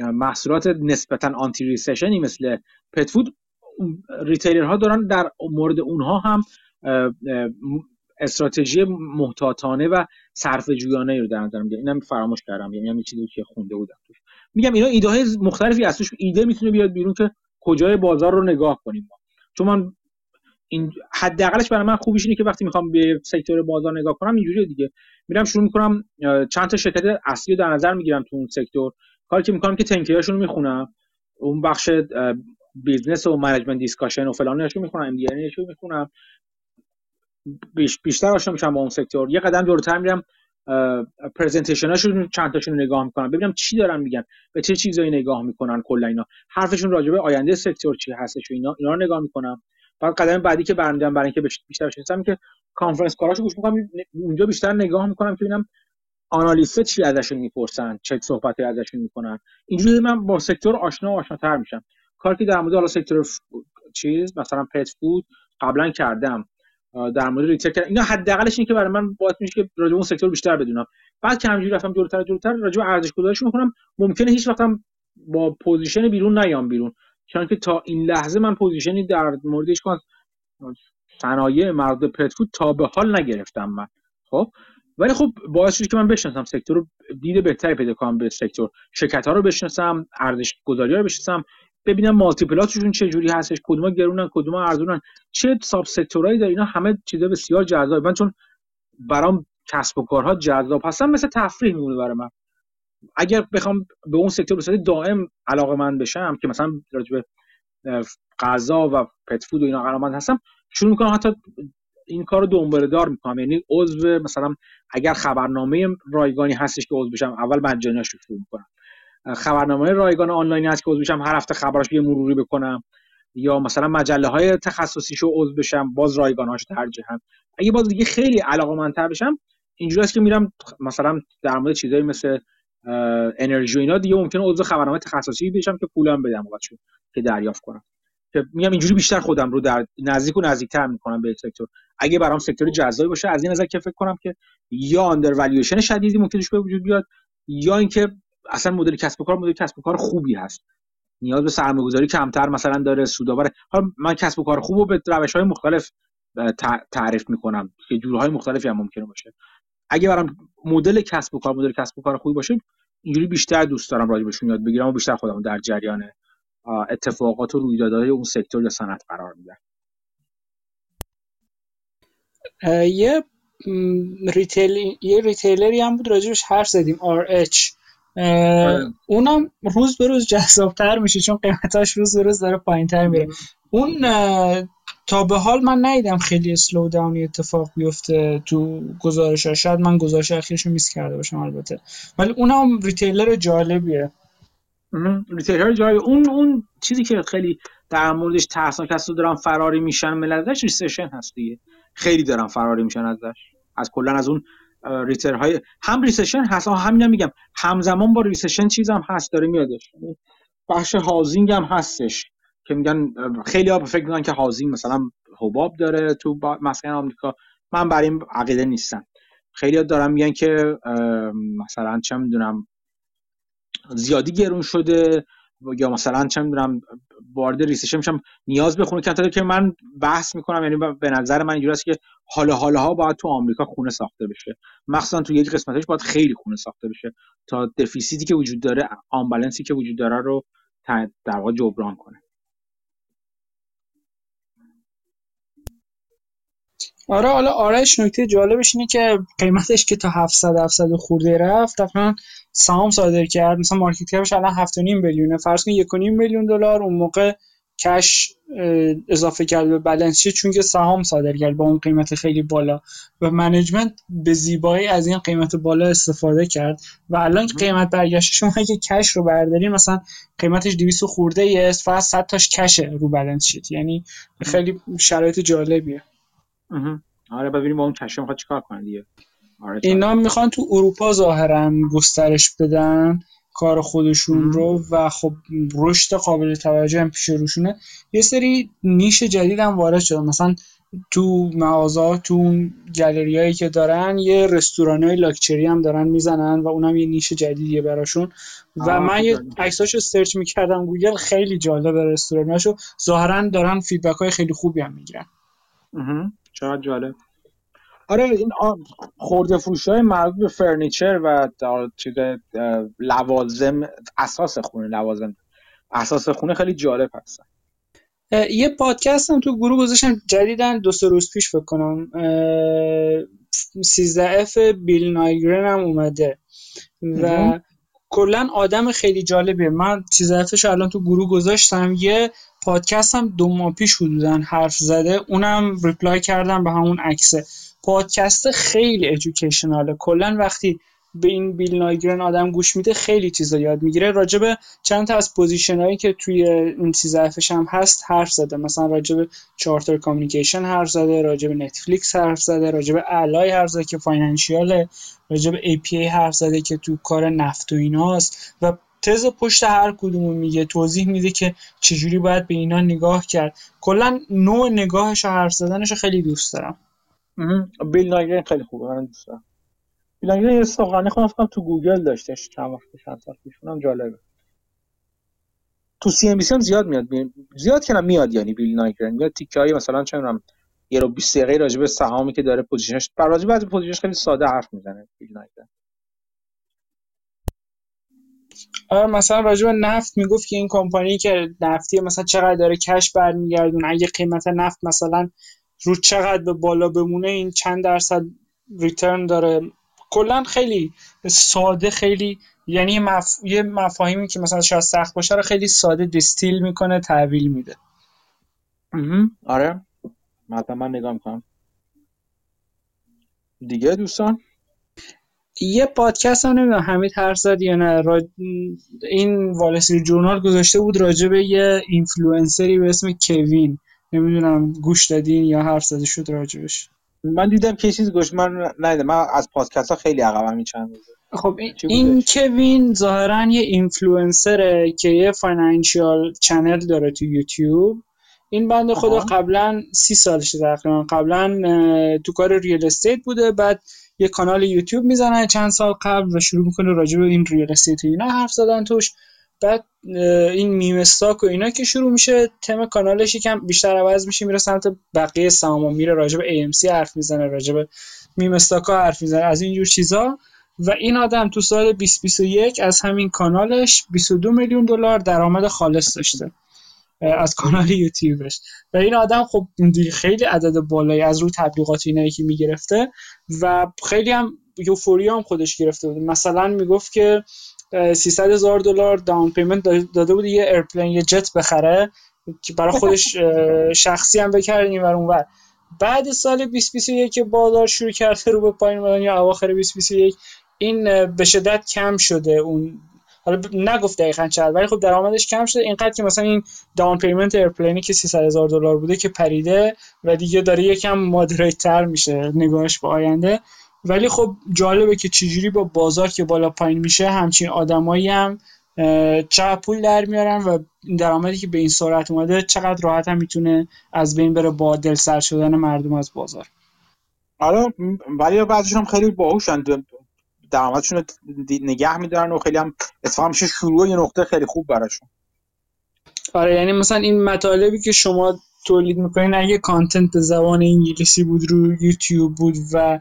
محصولات نسبتاً آنتی ریسشنی مثل پت فود، ریتیلرها دارن در مورد اونها هم استراتژی محتاطانه و صرفه‌جویانه رو در نظر میگیرن. اینم فراموش کردم، یعنی همین چیزی که خونده بودم توش. میگم اینا ایده‌های مختلفی از توش ایده میتونه بیاد بیرون که کجای بازار رو نگاه کنیم. چون من این حداقلش برای من خوبیش اینه که وقتی میخوام به سکتور بازار نگاه کنم اینجوریه دیگه، میرم شروع میکنم چند تا شرکت اصلی رو در نظر میگیرم تو اون سکتور. کاری که میکنم که تنکیاشون رو میخونم، اون بخش بیزنس و منیجمنت دیسکاشن و فلاناشو میخونم، ام دی ان اشو میخونم، بیشتر آشنا میشم با اون سکتور. یه قدم دورتر میرم پرزنتیشناشون چند تاشون رو نگاه میکنم ببینم چی دارن میگن، به چه چیزایی نگاه میکنن، کلا اینا حرفشون راجع به آینده سکتور چی هستش و اینا رو نگاه میکنم. بعد قدم بعدی که برمی‌دارم برای اینکه بیشتر بشناسم که کانفرنس کاراشو گوش می‌کنم، اونجا بیشتر نگاه می‌کنم که ببینم آنالیست‌ها چی ازشون می‌پرسن، چه صحبتی ازشون می‌کنن. اینجوری من با سکتور آشناتر میشم. کاری که در مورد حالا سکتور مثلا پت فود قبلا کردم در مورد ریتیل کردن اینا حداقلش اینه که برای من باعث میشه که راجع به اون سکتور بیشتر بدونم. بعد که همینجوری رفتم جلوتر راجع به ارزش گذاریشون می‌خونم. ممکنه هیچ وقتم با پوزیشن بیرون نیام بیرون، چون که تا این لحظه من پوزیشنی در مورد هیچ کدوم صنایع مرد پتفود تا به حال نگرفتم من. خب ولی خب باعث شده که من بشناسم سکتور رو، دید بهتری پیدا کنم به سکتور، شرکت‌ها رو بشناسم، ارزش گذاری‌ها رو بشناسم، ببینم مالتیپلاتشون چه جوری هستش، کدوما گرونن کدوما ارزونن، چه ساب سکتورایی داره. اینا همه چیزا بسیار جذاب. من چون برام کسب و کارها جذاب هستن مثل تفریح میمونه برای من. اگر بخوام به اون سکتور بسازم دائم علاقه‌مند بشم که مثلا راجع به غذا و پت فود و اینا علاقه‌مند هستم، شروع می‌کنم حتی این کارو دنباله دار می‌کنم. یعنی عضو مثلا اگر خبرنامه رایگانی هستش که عضو بشم، اول مجانیاشو شروع می‌کنم. خبرنامه رایگان آنلاین هست که عضو بشم، هر هفته خبراش یه مروری بکنم، یا مثلا مجله‌های تخصصیشو عضو بشم، باز رایگان‌هاش ترجیحاً. اگه باز دیگه خیلی علاقه‌مندتر بشم، اینجوریه که میرم مثلا در مورد چیزایی مثل انرژی اینا دیگه ممکنه عضو خبرنامه تخصصی بشم که پولم بدم واسه که دریافت کنم. که میگم اینجوری بیشتر خودم رو در نزدیک و نزدیک‌تر می‌کنم به سکتور. اگه برام سکتور جذابی باشه، از این نظر که فکر کنم که یا آندروالویشن شدیدی ممکنه به وجود بیاد، یا اینکه اصلا مدل کسب و کار خوبی هست، نیاز به سرمایه‌گذاری کمتر مثلا داره، سودآور. حالا من کسب و کار خوب رو به روش‌های مختلف تعریف می‌کنم که جورهای مختلفی هم ممکنه باشه. اگه برام مدل کسب و کار خوبی باشه، اینجوری بیشتر دوست دارم راجع بهشون یاد بگیرم و بیشتر خودمو در جریان اتفاقات و رویدادهای اون سکتور یا صنعت قرار میدم. یه ریتیلری هم بود راجع بهش حرف زدیم، RH. اونم روز به روز جذاب‌تر میشه چون قیمتاش روز به روز داره پایین‌تر میره. اون تا به حال من ندیدم خیلی اسلو داونی اتفاق بیفته تو گزارش‌ها. شاید من گزارش اخیرشو میس کرده باشم البته، ولی اونم ریتیلر جالبیه. ریتیلر جالب. اون چیزی که خیلی در موردش ترسناک هست و دارن فراری میشن ملت ازش، ریسشن هست دیگه. خیلی دارن فراری میشن ازش، از کلا از اون ریتر های هم ریسشن هست. همینم میگم همزمان با ریسشن چیزم هست داره میادش، بخش هاوزینگ هم هستش که میگن خیلی ها فکر میکنن که هاوزینگ مثلا حباب داره تو مسکن آمریکا. من برای این عقیده نیستم. خیلی ها دارن میگن که مثلا چه میدونم زیادی گرون شده، یا مثلا چه میدونم وارد ریسشن میشم، نیاز به خونه کمتره. که من بحث میکنم، یعنی به نظر من اینجوریه که حالا باید تو آمریکا خونه ساخته بشه، مخصوصا تو یک قسمتش باید خیلی خونه ساخته بشه تا دفیسیتی که وجود داره، آنبالانسی که وجود داره رو در واقع جبران کنه. آره، حالا آرش نکته جالبش اینه که قیمتش که تا 700 خورده رفت، تقریبا سهام صادر کرد، مثلا مارکت کپش الان 7.5 میلیونه، فرض کن 1.5 میلیون دلار اون موقع کش اضافه کرد به بالانس شیت چون که سهام صادر کرد با اون قیمت خیلی بالا، و منیجمنت به زیبایی از این قیمت بالا استفاده کرد و الان قیمت برگشته. شما اگه کش رو بردارین مثلا قیمتش 200 خورده است، فقط 100 تاش کشه رو بالانس شیت. یعنی خیلی شرایط جالبیه. آره، ببینیم با اون کشه میخواد چیکار کنه دیگه. آره، اینا میخوان تو اروپا ظاهراً گسترش بدن کار خودشون رو و خب رشد قابل توجه هم پیش روشونه. یه سری نیش جدید هم وارد شده، مثلا تو مغازه‌ها، تو گالریایی که دارن یه رستورانای لاکچری هم دارن میزنن و اونم یه نیش جدیدیه براشون. و من یه عکساشو سرچ میکردم گوگل، خیلی جالبه رستوراناشو، ظاهراً دارن فیدبک‌های خیلی خوبی هم میگیرن. چقدر جالب. آره، این خرده فروش‌های مربوط به فرنیچر و لوازم اساس خونه خیلی جالب هستن. یه پادکست هم تو گروه گذاشتم جدیدن، 2 روز پیش فکر کنم، 13F بیل نایگرن هم اومده و کلا آدم خیلی جالبیه. من 13Fش الان تو گروه گذاشتم. یه پادکست هم 2 ماه پیش حدوداً حرف زده، اونم ریپلای کردم به همون عکسه. پادکست خیلی ادویکیشناله، کلا وقتی به این بیل نایگرن آدم گوش میده خیلی چیزا یاد میگیره. راجب چند تا از پوزیشنایی که توی این 13Fش هم هست حرف زده، مثلا راجب چارتر کامیونیکیشن حرف زده، راجب نتفلیکس حرف زده، راجب علای حرف زده که فاینانشیاله، راجب APA حرف زده که تو کار نفت و ایناست، و تز پشت هر کدومو میگه، توضیح میده که چجوری باید به اینا نگاه کرد. کلا نوع نگاهش و حرف زدنش خیلی دوست دارم. بیل نایگرین خیلی خوبه، من دوست دارم. بیل نایگرین یه سخنرانی خواستم تو گوگل داشتش چند وقته، چند تا پیشونم جالبه. تو سی ام بی سی هم زیاد میاد، زیاد که نمیاد، یعنی بیل نایگرین میاد تیکه‌ای مثلا چه می‌دونم یه رو 20 دقیقه راجع به سهامی که داره پوزیشنش، راجع به پوزیشنش خیلی ساده حرف میزنه بیل نایگرین. آره مثلا راجع به نفت میگفت که این کمپانی که نفتیه مثلا چقدر داره کش برمیگردونه، اگه قیمت نفت مثلا رو چقدر به بالا بمونه این چند درصد ریترن داره. کلا خیلی ساده، خیلی یعنی یه مفاهیمی که مثلا شاید سخت باشه رو خیلی ساده دیستیل میکنه، تحویل میده. آره مثلا من نگاه میکنم دیگه. دوستان یه پادکست هم نمیدونم حمید حرف زد یا نه، این وال استریت جورنال گذاشته بود راجع به یه اینفلوئنسری به اسم کوین، نمیدونم گوش دادین یا حرف زده شد راجبش. من دیدم که چیز گوش من ندیدم، من از پادکست ها خیلی عقبم این چند روزه. خب این کوین ظاهرا یه اینفلوئنسره که یه فاینانشیال چنل داره تو یوتیوب. این بنده خدا قبلا 30 سالشه تقریبا، قبلا تو کار ریل استیت بوده، بعد یه کانال یوتیوب میزنه چند سال قبل و شروع میکنه راجع به این ریل استیت و اینا حرف زدن توش، بعد این میم استاک و اینا که شروع میشه تم کانالش یکم بیشتر عوض میشه، میره سمت بقیه سهام‌ها، میره راجع به AMC حرف میزنه، راجع به میم استاک‌ها حرف میزنه، از این جور چیزا. و این آدم تو سال 2021 از همین کانالش 22 میلیون دلار درآمد خالص داشته از کانال یوتیوبش. و این آدم خب خیلی عدد بالایی از روی تبلیغات اینایی که میگرفته و خیلی هم یوفوریا هم خودش گرفته بود. مثلا میگفت که 300,000 دلار داون پیمنت داده بود یه ایرپلین، یه جت بخره که برای خودش شخصی هم بکرد این ور اون ور. بعد سال 2021 که بازار شروع کرده رو به پایین اومدن یا اواخر 2021 این به شدت کم شده، اون حالا نگفت دقیقاً چقدر ولی خب درآمدش کم شده اینقدر که مثلا این داون پیمنت ایرپلینی که 300,000 دلار بوده که پریده و دیگه داره یکم مودریتر میشه نگاهش به آینده. ولی خب جالبه که چجوری با بازار که بالا پایین میشه همچین آدمایی هم چقدر پول در میارن و درآمدی که به این سرعت اومده چقدر راحت هم میتونه از بین بره با دل سر شدن مردم از بازار. حالا ولی بعضیشون هم خیلی باهوشن، درآمدشون رو نگه میدارن و خیلی هم اتفاقا میشه شروع یه نقطه خیلی خوب براشون. آره یعنی مثلا این مطالبی که شما تولید میکنین اگه کانتنت به زبان انگلیسی بود رو یوتیوب بود و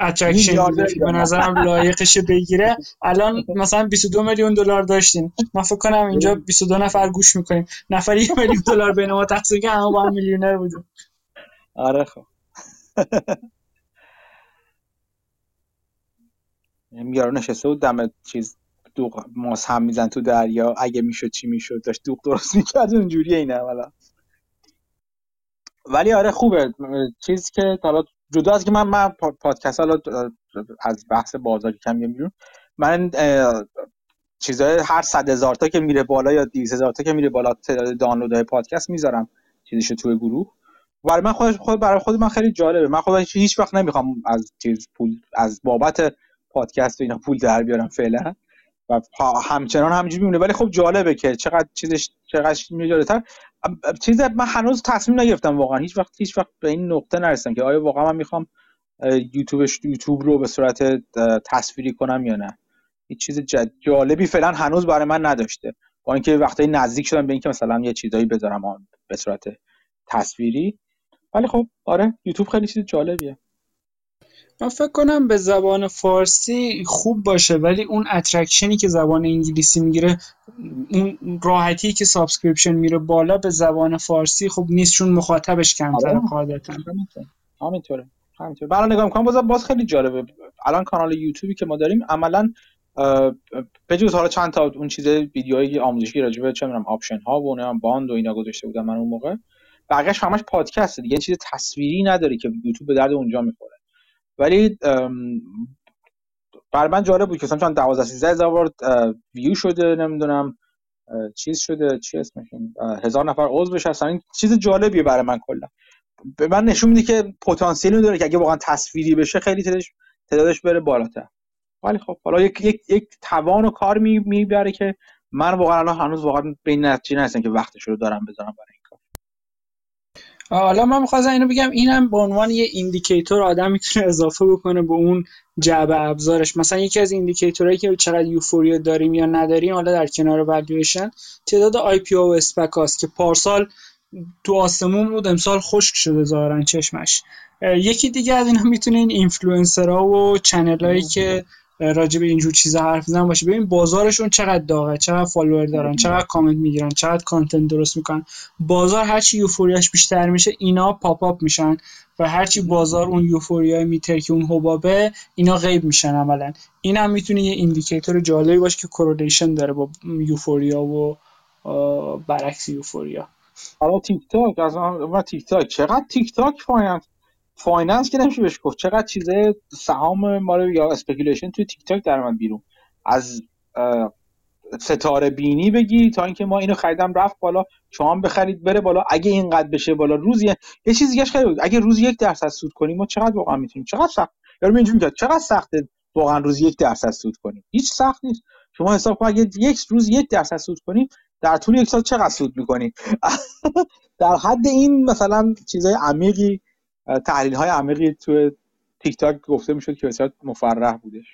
اترکشن به نظرم لایقش بگیره، الان مثلا 22 میلیون دلار داشتیم، من فکر کنم اینجا 22 نفر گوش میکنیم، نفری 1 میلیون دلار بین ما تقسیم کنیم همه با هم میلیونر بودیم. آره خب یارو نشسته بود دم چیز دوغ ماس هم میزن تو دریا، اگه میشد چی میشد، داشت دوغ درست میکرد اونجوریه این اولا. ولی آره خوبه چیز که حالا جدا از که من پادکست ها از بحث بازار کم میرون، من چیزهای هر 100,000 تا که میره بالا یا 200,000 تا که میره بالا تعداد دانلودهای پادکست میذارم چیزشو توی گروه. برای من برای خود من خیلی جالبه، من خودم هیچ وقت نمیخوام از چیز پول از بابت پادکست و اینا پول در بیارم فعلا و همچنان همینجوری میمونه. ولی خب جالبه که چقدر چیزش چقدر میجاده‌تر چیز. من هنوز تصمیم نگرفتم واقعا، هیچ وقت به این نقطه نرسیدم که آیا واقعا من میخوام یوتیوب رو به صورت تصویری کنم یا نه. هیچ چیز جالبی فعلا هنوز برای من نداشته، با اینکه وقتی نزدیک شدم به اینکه مثلا یه چیزایی بذارم به صورت تصویری. ولی خب آره یوتیوب خیلی چیز جالبیه. من فکر کنم به زبان فارسی خوب باشه ولی اون اترکشنی که زبان انگلیسی میگیره، اون راحتی که سابسکریپشن میره بالا به زبان فارسی خب نیست، چون مخاطبش کمتره قاعدتا. همینطوره. برای نگاه میکنم باز خیلی جالبه. الان کانال یوتیوبی که ما داریم عملا به جز حالا چند تا اون چیزه ویدیوهای آموزشی راجع به چه می‌دونم آپشن ها و اونم باند و اینا گذاشته بودم من اون موقع، بقیه‌اش همش پادکسته دیگه، چیز تصویری نداره که یوتیوب به درد اونجا می‌خوره. ولی برای من جالب بود که مثلا 12-13 هزار ویو شده، نمیدونم چیز شده، چی اسمش، 1000 نفر عضو بشن. این چیز جالبیه برای من، کلا به من نشون میده که پتانسیلی داره که اگه واقعا تصویری بشه خیلی تعدادش بره بالاتر. ولی خب حالا یک توانو کار میبره که من واقعا الان هنوز واقعا به این نتیجه نرسیدم که وقتشو دارم بذارم برای این کار. حالا من می‌خواستم اینو بگم، اینم به عنوان یه ایندیکیتور آدم میتونه اضافه بکنه به اون جعبه ابزارش. مثلا یکی از ایندیکیتورایی که چقدر یوفوریا داریم یا نداریم حالا در کنار والویشن، تعداد آی پی او و اسپکاست که پارسال تو آسمون بود، امسال خشک شده ظاهرا چشمش. یکی دیگه از اینا میتونه این اینفلوئنسرها و چنلایی که راجع به اینجور چیزا حرف زدن باشه، ببین بازارشون چقدر داغه، چقدر فالوور دارن، چقدر کامنت میگیرن، چقدر کانتنت درست میکنن. بازار هرچی یوفوریاش بیشتر میشه اینا پاپ آپ میشن و هرچی بازار اون یوفوریای میتر که اون حبابه اینا غیب میشن عملا. این هم میتونه یه ایندیکیتور جالبی باشه که کوریلیشن داره با یوفوریا و برعکس یوفوریا. حالا تیک‌تاک، اصلا تیک‌تاک چقدر تیک‌تاک فایننس که نمیشه بهش گفت، چقدر چیزه سهام ما رو یا اسپکیولیشن توی تیک تاک در من بیرون، از ستاره بینی بگی تا اینکه ما اینو خریدم رفت بالا، شما بخرید بره بالا، اگه اینقدر بشه بالا روزی یه چیز دیگه‌اش خیلی بود. اگه روزی 1% سود کنیم ما چقدر واقعا میتونیم، چقدر سخت یارو اینجوری میگه چقدر سخته واقعا روزی 1% سود کنیم، هیچ سخت نیست. شما حساب کن اگه یک روز 1% سود کنیم در طول یک سال چقدر سود می‌کنیم. در حد این مثلا چیزای عمیقی، تحلیل‌های عمیقی توی تیک تاک گفته میشد که بسیار مفرح بودش.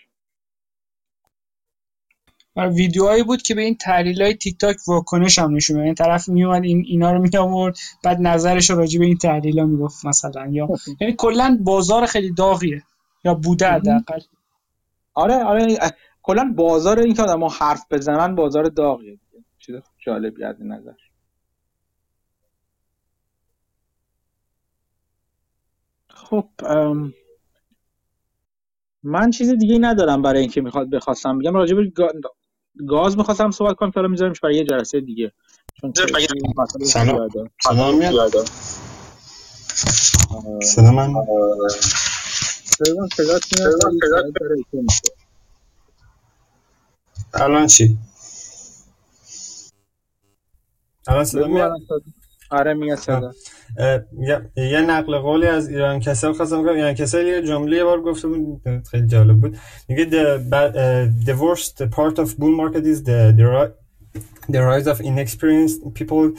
و ویدیوهایی بود که به این تحلیل‌های تیک تاک واکنش هم نشون می‌داد. این طرف میومد اینا رو می‌آورد، بعد نظرش رو راجع به این تحلیل‌ها میگفت مثلا، یا یعنی کلاً بازار خیلی داغیه یا بوده حداقل. آره کلاً بازار این که آدم‌ها حرف بزنن بازار داغیه. چیز جالبی از نظر خب من چیز دیگه ندارم برای اینکه بخواستم بگم. راجع به گاز می‌خواستم صحبت کنم که حالا می‌ذارمش برای یه جلسه دیگه، چون سلام میاد سلام من الان چی؟ الان صدا میاد؟ آره میاد صدا. یه نقل قولی از ایران کسل خواستم بگم. ایران کسل یه جمله یه بار گفته بود خیلی جالب بود، میگه the worst part of bull market is the rise of inexperienced people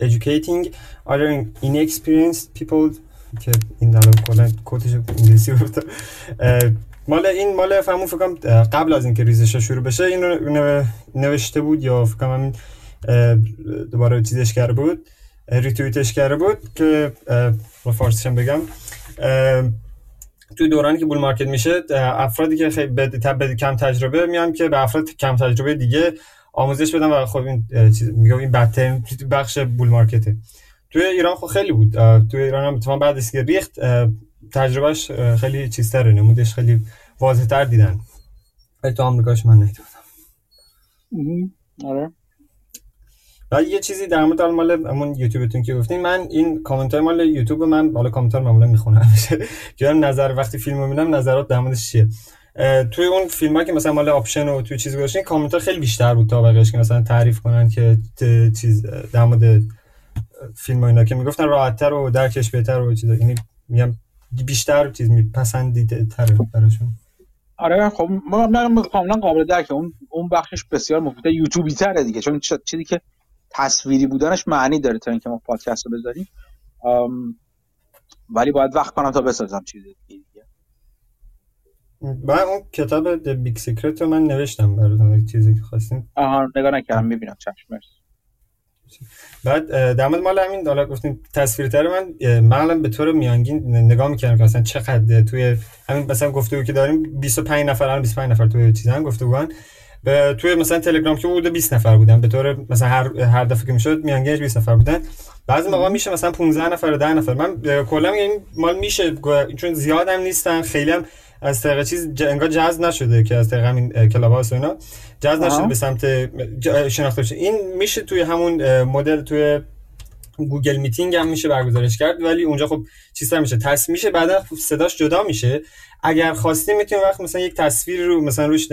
educating other inexperienced people. که این داره کلا کوتش انگلیسی بود مال فهمون فکرم قبل از اینکه ریزش شروع بشه این رو نوشته بود، یا فکرم همین دوباره چیزش کرده بود، ریتویتش کرده بود که با فارسیشم بگم تو دورانی که بول مارکت میشه افرادی که خیلی کم تجربه میان که به افراد کم تجربه دیگه آموزش بدن و خب این چیز میگم این بدترین بخش بول مارکته. توی ایران خب خیلی بود، توی ایران هم اتفاقا بعد از که ریخت تجربهش خیلی چیزتره، نمودش خیلی واضح‌تر دیدن. ولی تو آمریکاش من ندیدم. آره و یه چیزی در مورد مال همون یوتیوبتون که گفتین، من این کامنت‌های مال یوتیوب من بالا کامنت‌ها معمولا میخونم میگم نظر وقتی فیلم رو میبینم نظرات در موردش چیه. توی اون فیلم‌ها که مثلا مال آپشن و توی چیز گذاشتین کامنت‌ها خیلی بیشتر بود تا بقیه‌اش که مثلا تعریف کنن که چیز در مورد فیلم اینا که میگفتن راحت‌تر و درکش بهتر و چیزا، یعنی میگم بیشتر چیز میپسندیدتر براشون. آره خب من کاملا قابل درکه، اون بخشش بسیار مفیده، یوتیوبی تره دیگه، چون چیزی که تصویری بودنش معنی داره تا اینکه ما پادکست رو بذاریم، ولی باید وقت کنم تا بسازم چیز دیگه. من اون کتاب The Big Secret رو من نوشتم براتون، چیزی که خواستین نگاه نکردم، میبینم چشمش. بعد در مورد مال همین حالا گفتین تصویرتر، من الان به طور میانگین نگاه میکردم که مثلا چقدر توی همین مثلا گفتگو که داریم 25 نفر الان 25 نفر توی چیزا گفتگوان، توی مثلا تلگرام که بود 20 نفر بودن، به طور مثلا هر دفعه که میشد میانگینش 20 نفر بودن، بعضی موقع میشه مثلا 15 نفر و 10 نفر. من کلا یعنی مال میشه چون زیادم نیستن، خیلی هم از طریق چیز انگار جذب نشده که از طریق همین کلاب هاوس و اینا جذب نشده به سمت شناخته بشه. این میشه توی همون مدل توی گوگل میتینگ هم میشه برگزارش کرد، ولی اونجا خب چیزا میشه تصویر میشه بعدا خب صداش جدا میشه. اگر خواستیم میتونیم وقت مثلا یک تصویر رو مثلا روش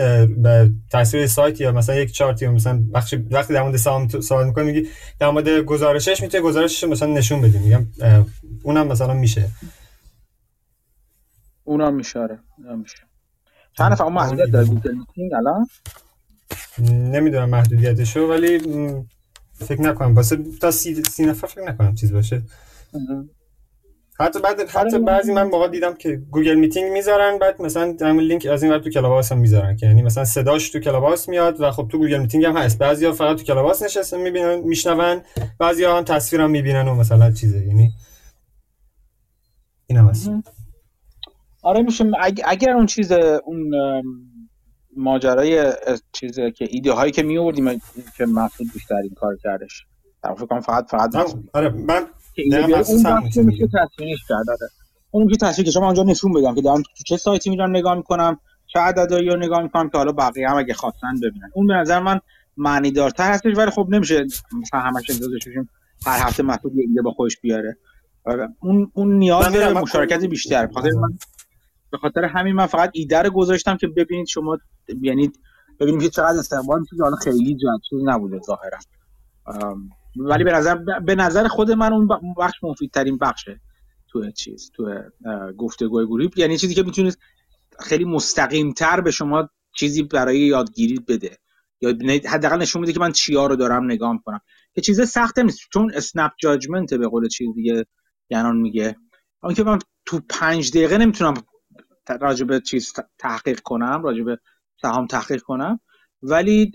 تصویر سایت یا مثلا یک چارت یا مثلا بخش وقتی در مورد سوال می‌کنی میگی در مورد گزارشش میتونی گزارشش مثلا نشون بدیم، میگم اونم مثلا میشه. اونم میشه. چند نفر محدودیت داره گوگل میتینگ الان؟ نمیدونم محدودیتشو، ولی فکر نکنم واسه تا 30 نفر فکر نکنم چیز باشه. حتی بعضی من موقع دیدم که گوگل میتینگ میذارن، بعد مثلا همین لینک از این ور تو کلاب‌هاوس هم میذارن، که یعنی مثلا صداش تو کلاب‌هاوس میاد و خب تو گوگل میتینگ هم هست. بعضیا فقط تو کلاب‌هاوس نشستن میبینن میشنون، بعضیا هم تصویرم میبینن و مثلا چیزه، یعنی اینم هست. آره میشه. اگر اون چیز اون ماجرای چیزی که ایده هایی که میوردیم که محمود بیشتر این کار کردش، در فکر کنم فقط آره من نه مخصوص هم میشه تصویرش کرد. آره اون میشه تصویر که شما اونجا نشون بدم که دارم تو چه سایتی میرم نگاه میکنم، چه عددی رو نگاه میکنم، که حالا بقیه هم اگه خواستن ببینن. اون به نظر من معنی دارتر هستش، ولی خب نمیشه مثلا همش اندازش بشیم هر هفته محمود یه ایده با خودش بیاره. آره اون نیاز داره مشارکت بیشتر. به خاطر همین من فقط ایده رو گذاشتم که ببینید شما، یعنی ببینید که چقدر استقبال میشه. حالا خیلی جذاب نبوده ظاهرا، ولی به نظر خود من اون بخش مفیدترین بخشه تو چیز، تو گفتگوی گروهی، یعنی چیزی که میتونید خیلی مستقیم‌تر به شما چیزی برای یادگیری بده، یا حداقل نشون میده که من چیا رو دارم نگاه می‌کنم، که چیز سخت نیست، چون اسنپ جاجمنت به قول چیز دیگه یعنی میگه. اون که من تو 5 دقیقه نمیتونم راجب چیز تحقیق کنم، راجب سهام تحقیق کنم، ولی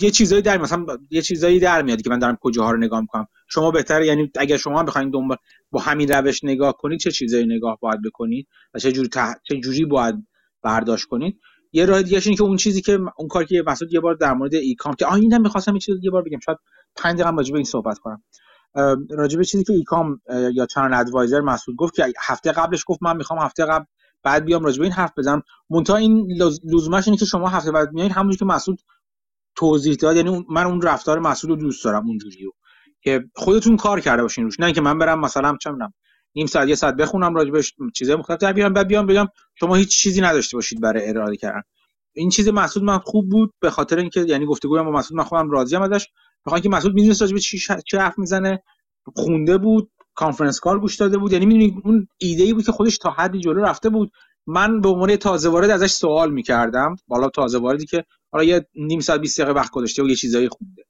یه چیزایی در مثلا یه چیزایی در میاد که من دارم کجاها رو نگاه میکنم. شما بهتره، یعنی اگر شما بخواید دنبال با همین روش نگاه کنید چه چیزایی نگاه باید بکنید و چه جوری باید برداشت کنید. یه راه دیگه اینه که اون چیزی که اون کار که مسعود یه بار در مورد ایکام که اینم می‌خواستم این چیزو یه بار بگم، شاید 5 دقیقه راجب این صحبت کنم، راجب چیزی که ایکام یا چنل ادوایزر مسعود گفت که هفته قبلش گفت من می‌خوام هفته قبل بعد بیام راجع به این حرف بزنم. منتها این لزومش اینه که شما هفته بعد میایین همونجوری که مسعود توضیح داد، یعنی من اون رفتار مسعود رو دوست دارم اونجوریو که خودتون کار کرده باشین روش، نه اینکه من برم مثلا چه می‌دونم نیم ساعت یه ساعت بخونم راجع بهش چیزای مختلف در بیارم بعد بیام بگم شما هیچ چیزی نداشته باشید برای ارائه کردن. این چیز مسعود من خوب بود، به خاطر اینکه یعنی گفتگوام با مسعود من خودم راضیم ازش، میخوام که مسعود میدونست راجع به چه حرف میزنه، خونده بود، کانفرنس کال گوش داده بود، یعنی میدونی اون ایده‌ای بود که خودش تا حدی جلو رفته بود. من به عنوان تازه وارد ازش سوال می‌کردم، بالا تازه واردی که حالا یه نیم ساعت 20 دقیقه وقت گذاشته و یه چیزایی خونده.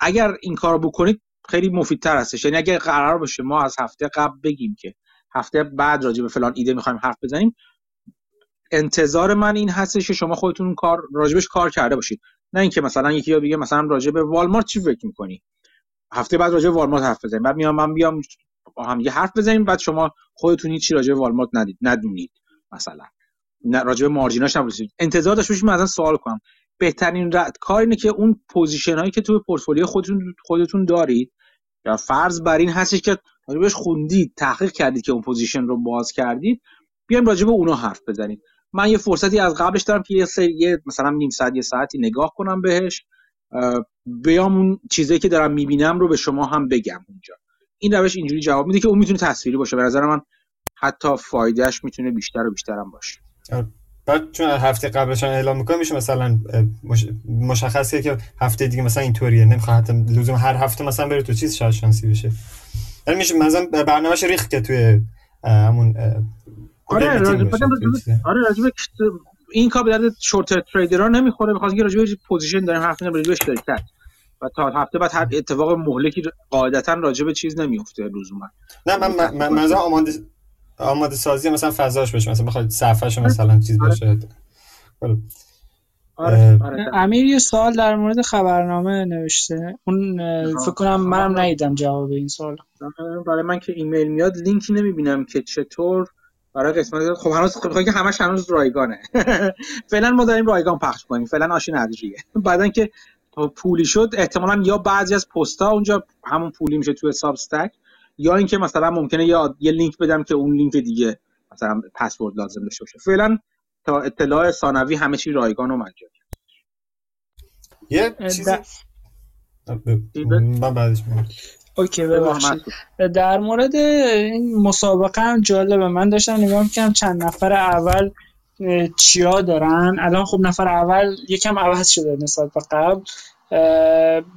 اگر این کارو بکنید خیلی مفیدتر هستش، یعنی اگر قرار باشه ما از هفته قبل بگیم که هفته بعد راجع به فلان ایده می‌خوایم حرف بزنیم، انتظار من این هستش که شما خودتون اون کار راجبش کار کرده باشید، نه اینکه مثلا یکی یا بگه مثلا راجع به والمارت چی فکر می‌کنی، هفته بعد راجع به والمارت حرف بزنیم، بعد من بیام با هم یه حرف بزنیم، بعد شما خودتون هیچ چیزی راجع به والمارت ندونید، مثلا راجع به مارجیناش نبودید، انتظار داشته باشید من ازن سوال کنم. بهترین کار اینه که اون پوزیشن هایی که توی پورتفولیو خودتون دارید، یا فرض بر این هستش که راجع بهش خوندید، تحقیق کردید که اون پوزیشن رو باز کردید، بیایم راجع به اونها حرف بزنیم. من یه فرصتی از قبلش دارم که یه مثلا نیم ساعت یه ساعتی نگاه کنم بهش، بیام اون چیزایی که دارم میبینم رو به شما هم بگم اونجا. این روش اینجوری جواب میده که اون میتونه تصویری باشه، به نظر من حتی فایدهش میتونه بیشتر و بیشتر هم باشه. بعد چون هفته قبلش اعلام میکنه میشه مثلا مشخصه که هفته دیگه مثلا اینطوریه، نمیخواد لزوم هر هفته مثلا بره تو چیز شاید شانسی بشه، یعنی میشه مثلا برنامه‌اش ریخت که توی همون آره راجبه این کار به درد شورت تریدرها نمیخوره، میخواد که راجبه پوزیشن داریم حرف بزنیم، راجبه شرکت و تا هفته بعد هر اتفاق مهلکی قاعدتا راجبه چیز نمیفته لزوما. نه من مثلا آماده سازی مثلا فضاش بشه، مثلا بخواد صفحه‌ش مثلا چیز بشه. آره. امیر یه سوال در مورد خبرنامه نوشته، اون فکر کنم منم ندیدم جواب این سوال. برای من که ایمیل میاد لینکی نمیبینم که چطور برای قسمت. خب هنوز میخوام که هنوز رایگانه. فعلا ما داریم رایگان پخش می‌کنیم، فعلا آشی ندیجیه. بعدن که پولی شد احتمالاً یا بعضی از پست‌ها اونجا همون پولی میشه توی سابستک، یا اینکه مثلا ممکنه یه لینک بدم که اون لینک دیگه مثلا پسورد لازم داشته باشه. فعلا تا اطلاع ثانوی همه چی رایگان و مجانی. یه چیزی من بعدش میگم. اوکی ببخشید. در مورد این مسابقه هم جالبه، من داشتم نگاه می‌کردم چند نفر اول چیا دارن. الان خب نفر اول یکم عوض شده نسبت به قبل،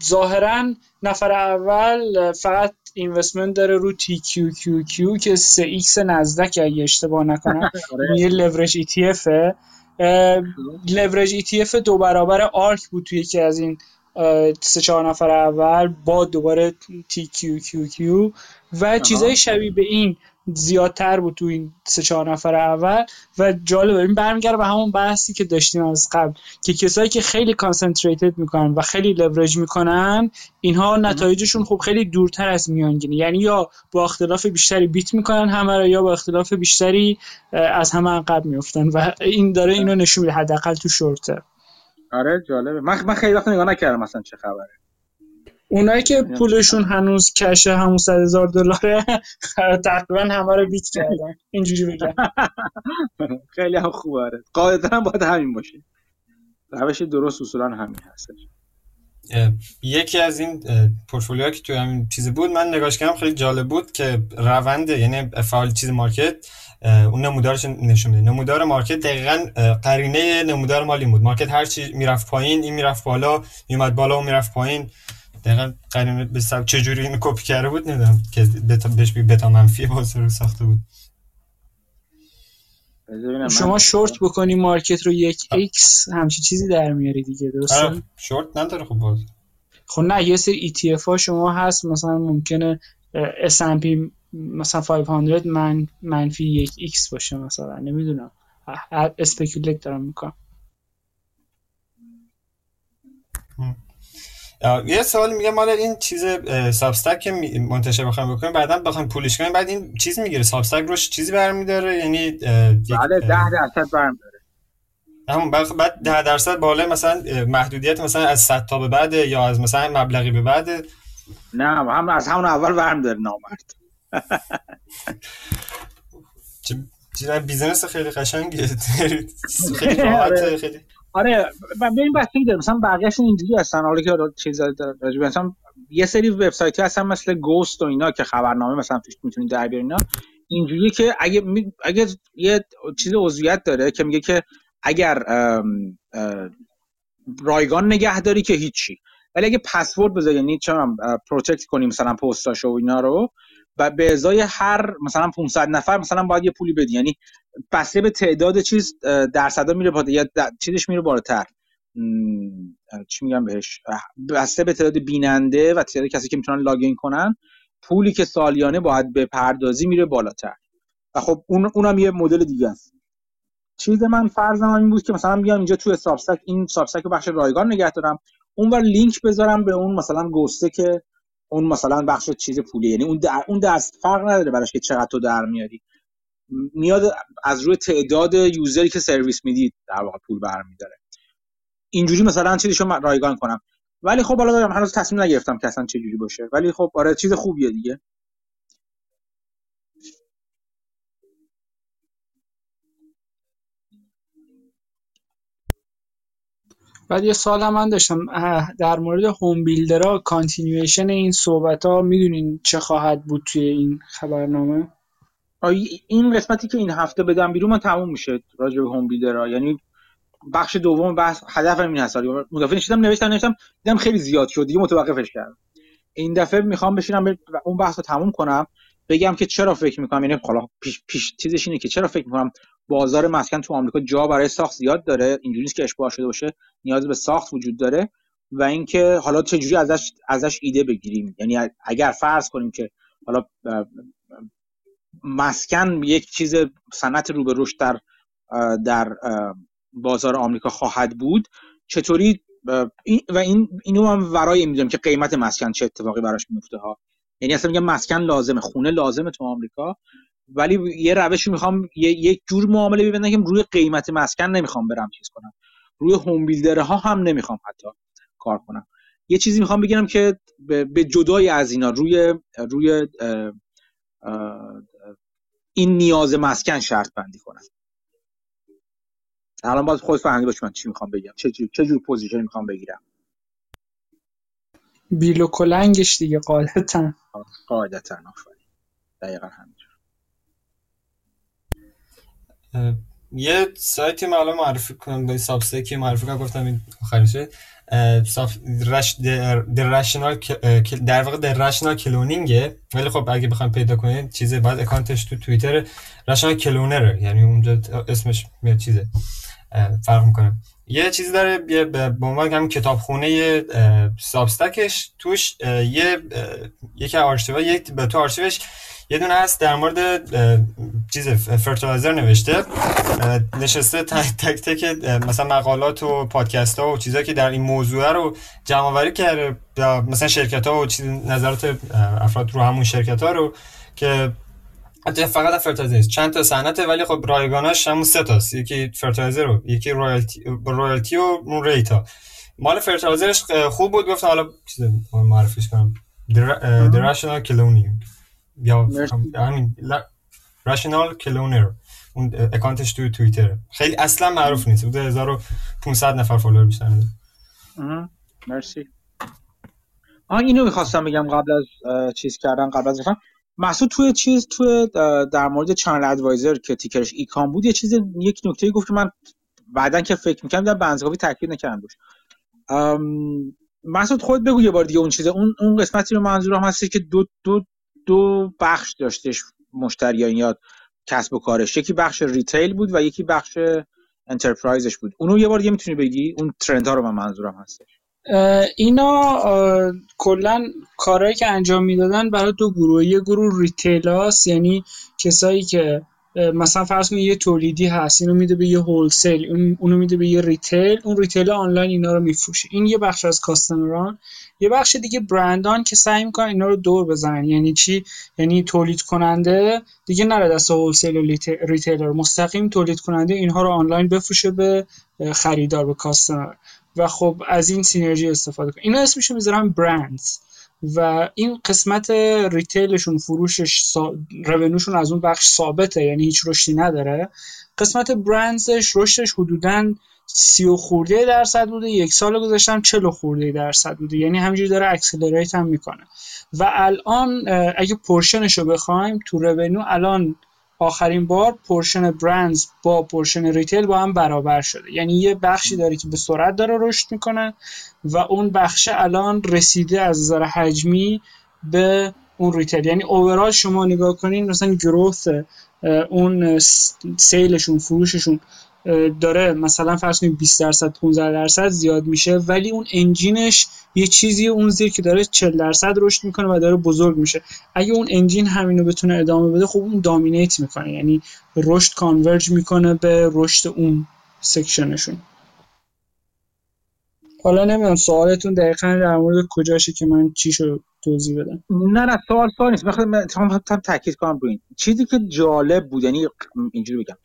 ظاهرا نفر اول فقط اینوستمنت داره رو TQQQ که 3x نزدک اگه اشتباه نکنم، یه لورج ETF لورج ETF 2 برابر ARK بود توی یکی از این 3-4 نفر اول، با دوباره TQQQ و چیزای شبیه به این زیادتر بود تو این 3-4 نفر اول. و جالبه این برمیگره به همون بحثی که داشتیم از قبل که کسایی که خیلی کانسنتریتد میکنن و خیلی لورج میکنن اینها نتایجشون خب خیلی دورتر از میانگینه، یعنی یا با اختلاف بیشتری بیت میکنن همه را یا با اختلاف بیشتری از همه عقب میافتن و این داره اینو نشون میده، حداقل تو شورت. آره جالبه، من خیلی وقت نگاه نکردم مثلا چه خبره. اونایی که پولشون هنوز کشه همون $100,000 تقریبا همه رو بیت کردن اینجوری بگم. خیلی هم خوبه، قاعدتا باید همین باشه، روش درست اصولا همین هستش. یکی از این پورتفولیوها که توی همین چیزی بود من نگاش کردم خیلی جالب بود که روند یعنی فعال چیز مارکت اون نمودارش نشون میده. نمودار مارکت دقیقاً قرینه نمودار مالی بود. مارکت هر چی میرفت پایین این میرفت بالا، میومد بالا و میرفت پایین. دقیقاً قرینه به حساب چجوری اینو کپی کرده بود نمیدونم که بهش بتا منفی واسه رو ساخته بود. شما شورت بکنی مارکت رو 1x همچین چیزی در میاری دیگه، درسته؟ شورت نداره خب باز. خب نه یه سری ETF ها شما هست مثلا ممکنه S&P مثلا 500 منفی 1x باشه مثلا، نمیدونم اسپیکولیت دارم میکنم. یه سوال میگه مال این چیز سابستک که منتشر بخوام بکنیم بعدا بخوام پولش کنیم بعد این چیز میگیره سابستک روش چیزی برمیداره یعنی بله 10% برمیداره همون بعد 10% بالا مثلا محدودیت مثلا از 100 تا به بعد یا از مثلا مبلغی به بعد نه هم از همون اول برمیداره نامرد. چرا بیزنس خیلی قشنگه خیلی راحت خیلی آره ببین بحثی داره مثلا بقیه‌شون اینجوری هستن حالا که چیزا داره راجب مثلا یه سری وبسایت‌ها هستن مثل گوست و اینا که خبرنامه مثلا فیش میتونید در بیارین اینا اینجوریه که اگه یه چیز عضویت داره که میگه که اگر رایگان نگه داری که هیچی، ولی اگه پسورد بذاری یعنی چون پروتکت کنی مثلا پستاشو و اینا رو و به ازای هر مثلا 500 نفر مثلا باید یه پولی بدی، یعنی بسته به تعداد چیز درصدا میره بالا یا چیزش میره بالاتر چی میگم بهش، بسته به تعداد بیننده و تعداد کسی که میتونن لاگین کنن پولی که سالیانه باید بپردازی میره بالاتر و خب اونم یه مدل دیگه است. چیز من فرضم این بود که مثلا میگم اینجا تو سابستک این سابستک بخش رایگان نگه دارم اونور لینک بذارم به اون مثلا گوسته که اون مثلا بخش چیز پولی، یعنی اون دست فرق نداره براش که چقدر تو در میاری، میاد از روی تعداد یوزری که سرویس میدید در واقع پول برمیداره. اینجوری مثلا چیزشو رایگان کنم، ولی خب حالا دارم هنوز تصمیم نگرفتم که اصلا چه جوری باشه، ولی خب آره چیز خوبیه دیگه. بعد یه سوال من داشتم در مورد هوم بیلدرها، کانتینیویشن این صحبت‌ها میدونین چه خواهد بود توی این خبرنامه؟ این قسمتی که این هفته بدم بیرون من تموم میشه راجع به هوم بیلدرها، یعنی بخش دوم بحث هدفم این هست. مدافع نشدم نوشتم دیدم خیلی زیاد شد دیگه متوقفش کردم. این دفعه میخوام بشینم اون بحث رو تموم کنم بگم که چرا فکر میکنم، یعنی حالا پیش چیزش اینه که چرا فکر میکنم بازار مسکن تو آمریکا جا برای ساخت زیاد داره، اینجوری نیست که اشباع شده باشه، نیاز به ساخت وجود داره و اینکه حالا چه جوری ازش ایده بگیریم. یعنی اگر فرض کنیم که حالا مسکن یک چیز صنعت رو به رشد در بازار آمریکا خواهد بود چطوری و اینو هم ورای میذارم که قیمت مسکن چه اتفاقی براش میفته ها، یعنی اصلا میگم مسکن لازمه، خونه لازمه تو آمریکا، ولی یه روشی میخوام یک جور معامله ببندم که روی قیمت مسکن نمیخوام برم چیز کنم، روی هوم بیلدرها هم نمیخوام حتی کار کنم. یه چیزی میخوام بگم که به جدای از اینا روی این نیاز مسکن شرط بندی کنم. الان باز خود فهمیده باش من چی میخوام بگم، چه جور پوزیشن میخوام بگیرم. بیل و کلنگش دیگه قاعدتاً آفرین دقیقاً همینجور. یه سایتی من الان معرفی کنم به سابستکی معرفی کنم گفتم این آخرشه در واقع در رشنال کلونینگه، ولی خب اگه بخوام پیدا کنید چیزه بعد اکانتش تو توییتر رشنال کلونره، یعنی اونجا اسمش میاد چیزه فرق میکنه. یه چیزی داره به عنوان همین کتابخونه سابستکش، توش یکی آرشیوها، یک به تو آرشیوش یه دونه هست در مورد چیز فرتیلایزر نوشته، نشسته تک تک مثلا مقالات و پادکست ها و چیزایی که در این موضوع رو جمع آوری کرده، مثلا شرکت ها و نظرات افراد رو همون شرکت ها رو، که حتی فقط فرتیلایزر نیست، چند تا صنعته ولی خب رایگاناش همون سه تاست، یکی فرتیلایزر رو، یکی رویالتی و ریت ها. مال فرتیلایزرش خوب بود، گفتم حالا چیز معرفیش کنم، درشنال کلونی یا همین راشنال کلونر، اون اکانتش توی توییتر خیلی اصلا معروف نیست، بوده 1500 نفر فالوور بیشتر نداره. مرسی. اینو می‌خواستم بگم قبل از چیز کردن، قبل از گفتم مسعود توی چیز توی در مورد چنل ادوایزر که تیکرش ایکام بود، یه چیز یک نکته گفت که من بعدن که فکر می‌کردم در بنزکاوی تاکید نکردم روش. مسعود خود بگو یه بار دیگه اون چیزه، اون قسمتی رو منظورم هستی که دو بخش داشتش مشتریان یا کسب و کارش، یکی بخش ریتیل بود و یکی بخش انترپرایزش بود. اونو یه بار دیگه میتونی بگی؟ اون ترند ها رو من منظورم هستش. اینا کلا کارهایی که انجام میدادن برای دو گروه، یه گروه ریتیل هاست، یعنی کسایی که مثلا فرض کنید یه تولیدی هست، اینو میده به یه هولسیل، اونو میده به یه ریتیل، اون ریتیل آنلاین اینا رو میفروشه. این یه بخش از کاستمران. یه بخش دیگه برندان که سعی میکنن اینا رو دور بزنن. یعنی چی؟ یعنی تولید کننده دیگه نره دست هولسیل و ریتیلر، مستقیم تولید کننده اینها رو آنلاین بفروشه به خریدار، به کاستمر، و خب از این سینرژی استفاده کنه. اینا اسمشو میذارن برندز و این قسمت ریتیلشون، فروشش، رونوشون از اون بخش ثابته، یعنی هیچ رشدی نداره. قسمت برندزش رشدش حدوداً 30% بوده، یک سال گذاشتم 40% بوده، یعنی همینجوری داره اکسلریت هم میکنه. و الان اگه پورشنش رو بخوایم تو رونو، الان آخرین بار پورشن برندز با پورشن ریتیل با هم برابر شده، یعنی یه بخشی داره که به سرعت داره رشد میکنه و اون بخش الان رسیده از نظر حجمی به اون ریتیل. یعنی اوورال شما نگاه کنین مثلا گروث اون سیلشون، فروششون داره مثلا فرض کنید 20%، 15% زیاد میشه، ولی اون انجینش یه چیزی اون زیر که داره 40% رشد میکنه و داره بزرگ میشه. اگه اون انجین همینو بتونه ادامه بده، خب اون دامینیت میکنه، یعنی رشد کانورج میکنه به رشد اون سکشنشون. حالا نمیدونم سوالتون دقیقاً در مورد کجاشه که من چیشو توضیح بدم. نه سوال نیست، میخوام تاکید کنم روی این چیزی که جالب بود. یعنی اینجوری بگم،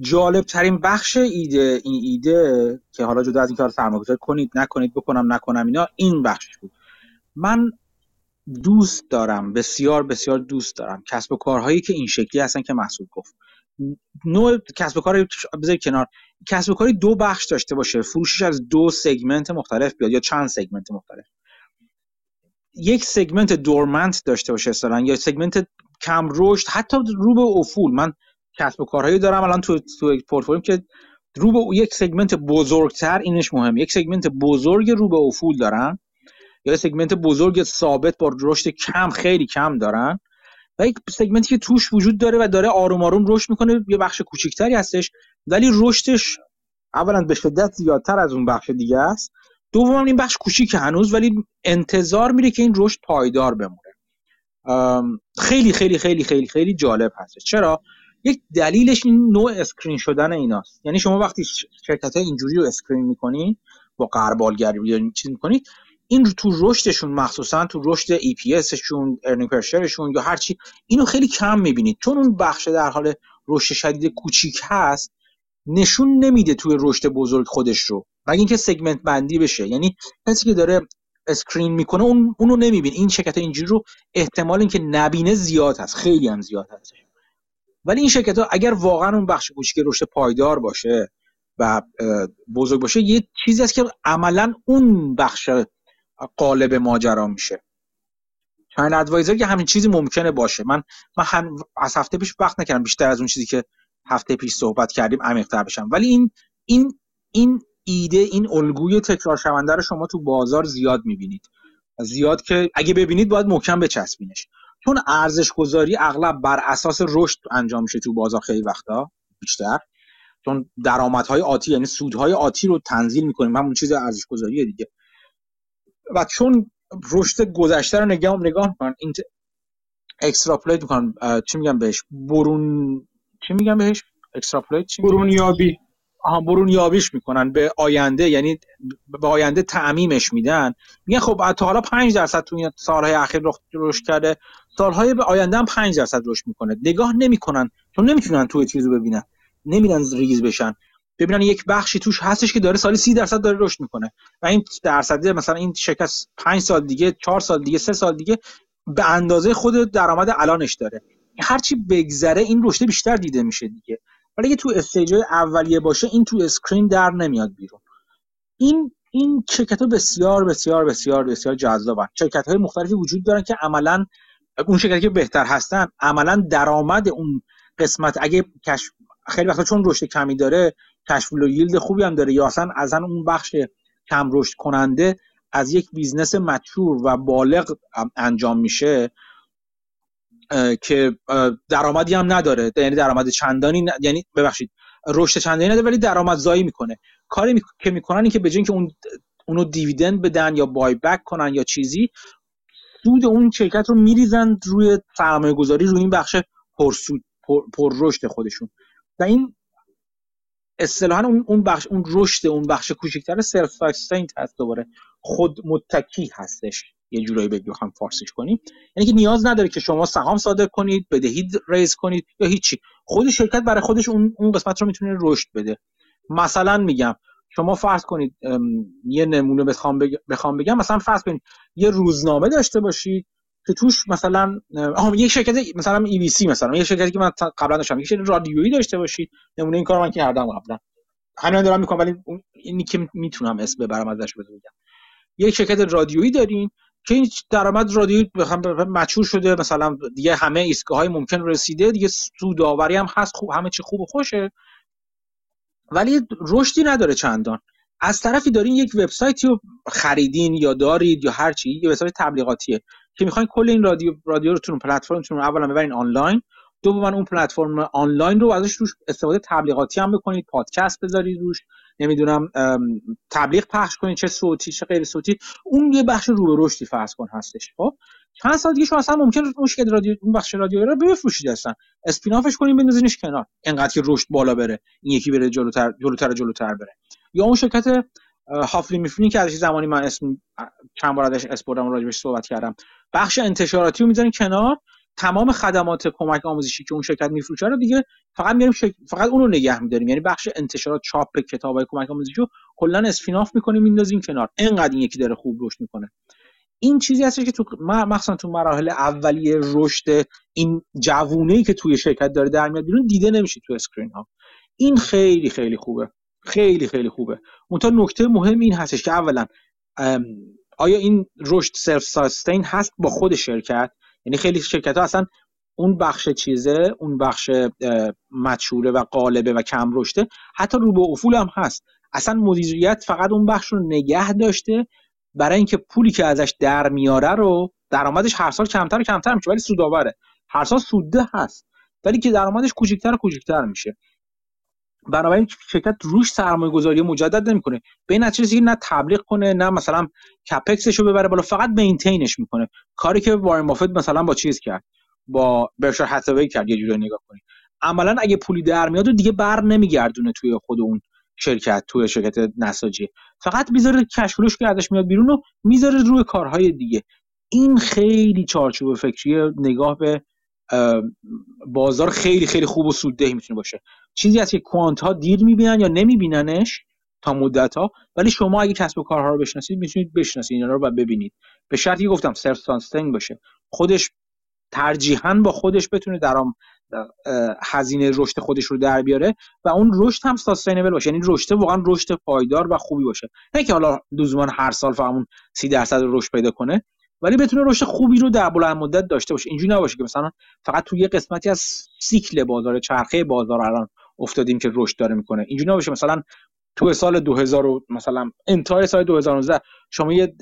جالب ترین بخش این ایده که حالا جدا از این کار سرمایه‌گذاری کنید نکنید، بکنم نکنم، اینا این بخش بود. من دوست دارم، بسیار بسیار دوست دارم کسب و کارهایی که این شکلی هستن که محسوب گفت. نوع کسب و کار بذار کنار، کسب و کاری دو بخش داشته باشه، فروشش از دو سگمنت مختلف بیاد یا چند سگمنت مختلف، یک سگمنت دورمنت داشته باشه مثلا، یا سگمنت کم رشد، حتی رو به افول. من کسب و کارهایی دارم الان تو پورتفولیوم که رو به یک سگمنت بزرگتر، اینش مهمه، یک سگمنت بزرگ رو به افول دارن یا سگمنت بزرگ ثابت با رشد کم، خیلی کم دارن، و یک سگمنتی که توش وجود داره و داره آروم آروم رشد میکنه، یه بخش کوچیکتری هستش ولی رشدش اولا به شدت زیادتر از اون بخش دیگه است، دوما این بخش کوچیک هنوز ولی انتظار میره که این رشد پایدار بمونه. خیلی خیلی خیلی خیلی خیلی جالب هستش. چرا؟ یک دلیلش این نوع اسکرین شدن ایناست. یعنی شما وقتی شرکت‌های اینجوری رو اسکرین می‌کنی با غربالگری یا چیز می‌کنی، این رو تو رشدشون، مخصوصا تو رشد ای پی اسشون، ارنینگ پر شرشون یا هر چی، اینو خیلی کم می‌بینید، چون اون بخش در حال رشد شدید کوچیک هست، نشون نمیده توی رشد بزرگ خودش رو، مگه اینکه سگمنت بندی بشه. یعنی کسی که داره اسکرین می‌کنه اونو نمی‌بینه. این شرکت‌ها اینجوری رو احتمال اینکه نبینه زیاد هست، خیلی هم زیاد هست. ولی این شرکت‌ها اگر واقعا اون بخش کوچیک رشد پایدار باشه و بزرگ باشه، یه چیزی است که عملاً اون بخش قالب ماجرا میشه. چنل ادوایزر که همین چیزی ممکنه باشه. من از هفته پیش وقت نکردم بیشتر از اون چیزی که هفته پیش صحبت کردیم عمیق‌تر بشم، ولی این ایده، این الگوی تکرار شونده رو شما تو بازار زیاد می‌بینید، زیاد که اگه ببینید باید محکم بچسبینش، چون ارزش گذاری اغلب بر اساس رشد انجام میشه تو بازار خیلی وقتا بیشتر. چون درآمدهای آتی یعنی سودهای آتی رو تنزیل می‌کنیم، همون چیز ارزش گذاریه دیگه. و چون رشد گذشته رو نگاه می‌کنن، این اکستراپولیت می‌کنن، چی میگم بهش، برونیابی. آها، برونیابیش می‌کنن به آینده، یعنی به آینده تعمیمش میدن. میگن خب تا حالا 5% تو این سال‌های اخیر رشد کرده، سال‌های به آینده هم 5% رشد می‌کنه. نگاه نمی‌کنن چون نمی‌تونن توی چیزو ببینن، نمی‌دونن ریز بشن، ببینن یک بخشی توش هستش که داره سالی 30% داره رشد می‌کنه و این درصدی مثلا این شرکت 5 سال دیگه، 4 سال دیگه، 3 سال دیگه به اندازه خود درآمد الانش داره. هرچی بگذره این رشد بیشتر دیده میشه دیگه. ولی اگه تو استیج‌های اولیه باشه این تو اسکرین در نمیاد بیرون. این شرکت‌ها بسیار بسیار بسیار بسیار جذابن. شرکت‌های مختلفی وجود دارن که عملاً اون شرکتی که بهتر هستن عملاً درآمد اون قسمت اگه کشف خیلی وقتا چون رشد کمی داره کشفول و ییلد خوبی هم داره، یا اصلا اون بخش کم رشد کننده از یک بیزنس مچور و بالغ انجام میشه که درآمدی هم نداره، یعنی درآمد چندانی یعنی ببخشید رشد چندانی نداره ولی درآمدزایی میکنه. کاری که میکنن این که به جای اینکه اونو دیویدند بدن یا بای بک کنن یا چیزی، سود اون شرکت رو میریزن روی سرمایه‌گذاری، روی این بخش پرسود پر رشد خودشون. و این اصطلاحاً اون بخش، اون رشد، اون بخش کوچکتر سلف ساستینت هست، دوباره خود متکی هستش، یه جورایی بگم فارسیش کنیم، یعنی که نیاز نداره که شما سهام صادر کنید، بدهی ریز کنید یا هیچی، خود شرکت برای خودش اون قسمت رو میتونه رشد بده. مثلا میگم شما فرض کنید یه نمونه بخوام بگم مثلا فرض کنید یه روزنامه داشته باشید که توش مثلا یک شرکت مثلا ای بی سی، مثلا یه شرکتی که من قبلا داشتم، یک شرکت رادیویی داشته باشید، نمونه این کارو من که هردم قبلا همین دارم میکنم ولی اینی که میتونم اسم ببرم ازش بگم، یک شرکت رادیویی دارین که این درآمد رادیویی مچور شده، مثلا دیگه همه ایستگاه‌های ممکن رسیده، دیگه سودآوری هم هست، خوب همه چی خوب و خوشه ولی رشدی نداره چندان. از طرفی دارین یک وبسایتی رو خریدین یا دارید یا هر چی، یه وبسایت تبلیغاتیه که میخواین کل این رادیوتون پلتفرمتون رو اولا ببرین آنلاین، دوما اون پلتفرم آنلاین رو ازش روش استفاده تبلیغاتی هم بکنید، پادکست بذارید روش، نمیدونم تبلیغ پخش کنید، چه صوتی چه غیر صوتی، اون یه بخش رو به رشدی فرض کن هستش. خب چند سال دیگه شما اصلا ممکن روش که رادیو اون بخش رادیو رو بفروشید، اصلا اسپینافش کنید بندازینش کنار انقدر که رشد بالا بره، این یکی بره جلوتر بره. یا اون شرکت هافلی میفونی که از زمانی من اسم چند بار ازش اسپوردم راجبش صحبت کردم، بخش انتشاراتی رو میذارین کنار، تمام خدمات کمک آموزشی که اون شرکت میفروشه رو دیگه فقط میاریم فقط اون رو نگه میداریم، یعنی بخش انتشارات، چاپ کتابای کمک آموزشی رو کلا اسپیناف میکنیم میندازیم کنار، انقدر این یکی داره خوب رشد میکنه. این چیزی هستش که تو مخصوصا تو مراحل اولیه رشد این جوونه‌ای که توی شرکت داره در میاد بیرون دیده نمیشه تو اسکرین ها. این خیلی خیلی خوبه، خیلی خیلی خوبه. منتها نکته مهم این هستش که اولا آیا این رشد سلف ساستین هست با خود شرکت، یعنی خیلی شرکت‌ها اصلا اون بخش چیزه، اون بخش مچوره و قالبه و کم رشته، حتی رو به افول هم هست، اصلا مدیریت فقط اون بخش رو نگه داشته برای اینکه پولی که ازش در میاره رو، درآمدش هر سال کمتر و کمتر میشه ولی سودآوره، هر سال سودده هست ولی که درآمدش کوچکتر و کوچکتر میشه، بنابراین شرکت روش سرمایه‌گذاری مجدد نمی‌کنه. به این نتیجه نه تبلیغ کنه، نه مثلا کپکسش رو ببره بالا، فقط مینتینش میکنه. کاری که وارن بافت مثلا با چیز کرد، با برکشر هاتاوی کرد، یه جوری نگاه کنید. عملاً اگه پولی در میاد و دیگه بر نمیگردونه توی خود اون شرکت، توی شرکت نساجی، فقط میذاره کشفلوش که ازش میاد بیرون و میذاره روی کارهای دیگه. این خیلی چارچوب فکری نگاه به بازار خیلی خیلی خوب و سوددهی میتونه باشه. چیزی هست که کوانت ها دیر میبینن یا نمیبیننش تا مدت ها، ولی شما اگه کسب و کارها رو بشناسید میتونید بشناسید اینا رو و ببینید، به شرطی که گفتم سلف ساستین باشه، خودش ترجیحاً با خودش بتونه هزینه رشد خودش رو در بیاره و اون رشد هم ساستینبل باشه، یعنی رشد واقعا رشد پایدار و خوبی باشه، نه که حالا لزوما هر سال فقط اون 30% رشد پیدا کنه ولی بتونه رشد خوبی رو در بلند مدت داشته باشه. اینجوری نباشه که مثلا فقط توی یه قسمتی از سیکل بازار، چرخه بازار الان افتادیم که رشد داره میکنه، اینجوری نباشه مثلا توی سال 2000 مثلا انتهای سال 2019 شما یه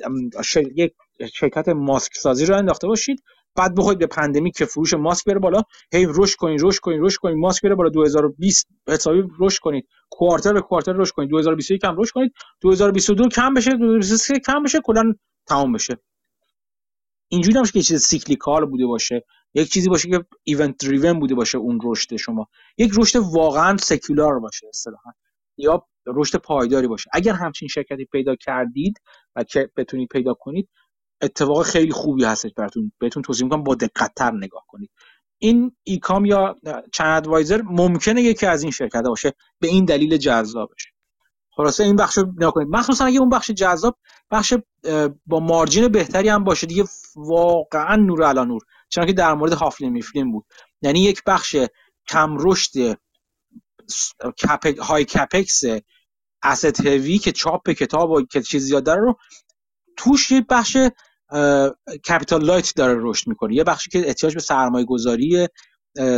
شرکت ماسک سازی رو انداخته باشید بعد بخواید به پندمیک که فروش ماسک بره بالا، هی رشد کنید، ماسک بره بالا 2020 حسابی رشد کنید، کوارتر به کوارتر رشد کنید، 2021 هم رشد کنید، 2022 کم بشه، 2023 کم بشه، کلا تمام بشه. اینجوری نمیشه که چیز سیکلیکال بوده باشه، یک چیزی باشه که ایونت دریون بوده باشه اون رشد شما، یک رشد واقعا سکولار باشه اصطلاحا، یا رشد پایداری باشه. اگر همچین شرکتی پیدا کردید و که بتونید پیدا کنید، اتفاق خیلی خوبی هستش براتون، بهتون توصیه میکنم با دقت‌تر نگاه کنید. این ایکام یا چن ادوایزر ممکنه یکی از این شرکت‌ها باشه، به این دلیل جذابش. خلاصه این بخشو نکنید، مخصوصا اگه اون بخش جذاب بخش با مارجین بهتری هم باشه، دیگه واقعا نور علی نور، چون که در مورد هافلین میفلین بود. یعنی یک بخش کم رشد های کپکس asset heavy که چاپ کتاب و که چیز زیاد داره رو توش، یه بخش کپیتال لایت داره رشد میکنه، یه بخشی که احتیاج به سرمایه گذاری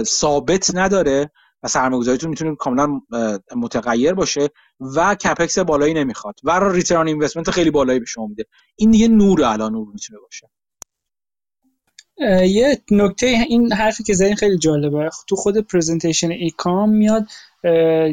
ثابت نداره و سرمایه گذاریتون میتونه کاملا متغیر باشه و کپکس بالایی نمیخواد و ریترن اینوستمنت خیلی بالایی به شما میده. این دیگه نور علی نور میتونه باشه. یه نکته این حرفی که زدین خیلی جالبه، تو خود پرزنتیشن ایکام میاد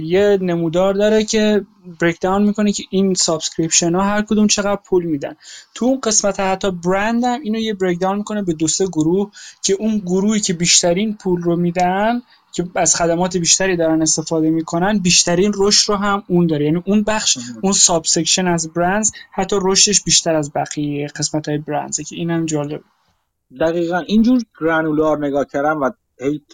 یه نمودار داره که بریک داون میکنه که این سابسکریپشن ها هر کدوم چقدر پول میدن. تو اون قسمت حتی برند هم اینو یه بریک داون میکنه به دو سه گروه، که اون گروهی که بیشترین پول رو میدن که از خدمات بیشتری دارن استفاده میکنن، بیشترین رشد رو هم اون داره. یعنی اون بخش اون ساب سکشن از برندز حتی رشدش بیشتر از بقیه قسمت های برندزه، که اینم جالبه. دقیقاً اینجور گرانولار نگاه کردن و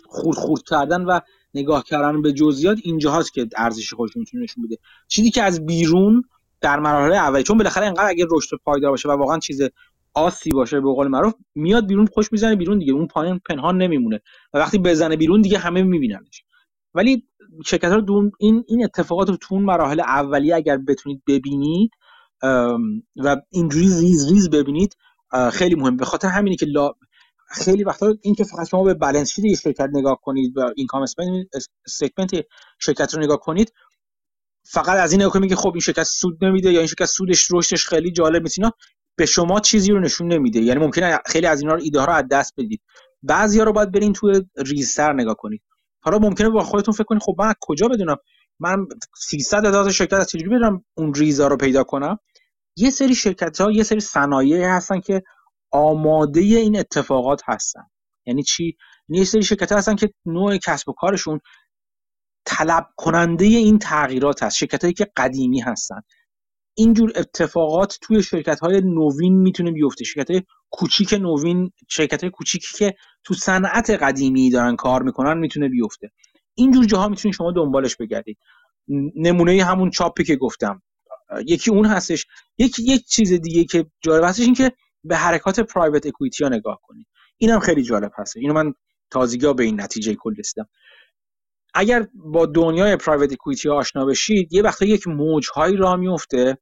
خورد کردن و نگاه کردن به جزئیات اینجاست که ارزش خودش میتونه نشون بده. چیزی که از بیرون در مرحله اولی، چون بالاخره اینقدر اگه رشد پایدار باشه و واقعاً چیز آسی باشه به قول معروف، میاد بیرون خوش میزنه بیرون دیگه، اون پایین پنهان نمیمونه و وقتی بزنه بیرون دیگه همه میبیننش. ولی شرکت‌ها رو دون این اتفاقات رو تو اون مراحل اولیه اگر بتونید ببینید و اینجوری ریز ریز ببینید خیلی مهم. به خاطر همینه که خیلی وقتا این که فقط شما به بالانس شیت شرکت نگاه کنید و اینکام استیتمنت شرکت رو نگاه کنید، فقط از این نگاه کنید که خب این شرکت سود نمیده یا این شرکت سودش رشدش خیلی جالب نیست، اینا به شما چیزی رو نشون نمیده. یعنی ممکنه خیلی از اینا رو ایده ها رو از دست بدید، بعضیا رو باید برین توی ریزتر نگاه کنید. حالا ممکنه با خودتون فکر کنید خب من از کجا بدونم، من 300 شرکت از چجوری بدونم اون ریزا رو پیدا کنم. یه سری شرکت‌ها، یه سری صنایع هستن که آماده این اتفاقات هستن. یعنی چی؟ یه سری شرکت‌ها هستن که نوع کسب و کارشون طلب کننده این تغییرات هست، شرکت‌هایی که قدیمی هستن. اینجور اتفاقات توی شرکت‌های نوین میتونه بیفته، شرکت‌های کوچیک نوین، شرکت‌های کوچیکی که تو صنعت قدیمی دارن کار میکنن میتونه بیفته. اینجور جاها میتونید شما دنبالش بگردید. نمونه همون چاپی که گفتم یکی اون هستش. یک چیز دیگه که جالب هستش این که به حرکات پرایوت اکوئیتی ها نگاه کنید، اینم خیلی جالب هست. اینو من تازگی به این نتیجه کل رسیدم. اگر با دنیای پرایوت اکوئیتی ها آشنا بشید، یه وقتا یک موج هایی راه میفته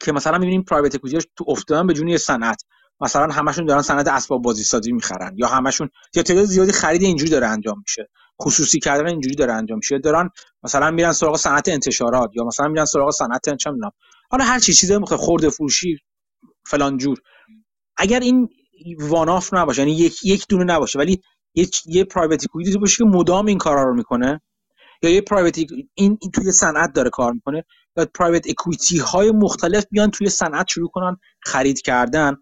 که مثلا میبینیم پرایوت اکوئیتی ها تو افتادن به جونی صنعت، مثلا همشون دارن صنعت اسباب بازی سازی میخرن، یا همشون یا تعداد زیادی خرید اینجوری داره انجام میشه، خصوصی کردن اینجوری داره انجام میشه، دارن مثلا میرن سراغ صنعت انتشارات یا مثلا میرن سراغ صنعت چه میدونم، حالا هر چی چیزی میخواد خرده فروشی فلان جور. اگر این وان آف نباشه، یعنی یک دونه نباشه ولی یه پرایوت اکوئیتی باشه که مدام این کارا رو میکنه، یا یه پرایوت این توی صنعت داره کار میکنه، یا پرایوت اکوئیتی های مختلف بیان توی صنعت شروع کنن خرید کردن،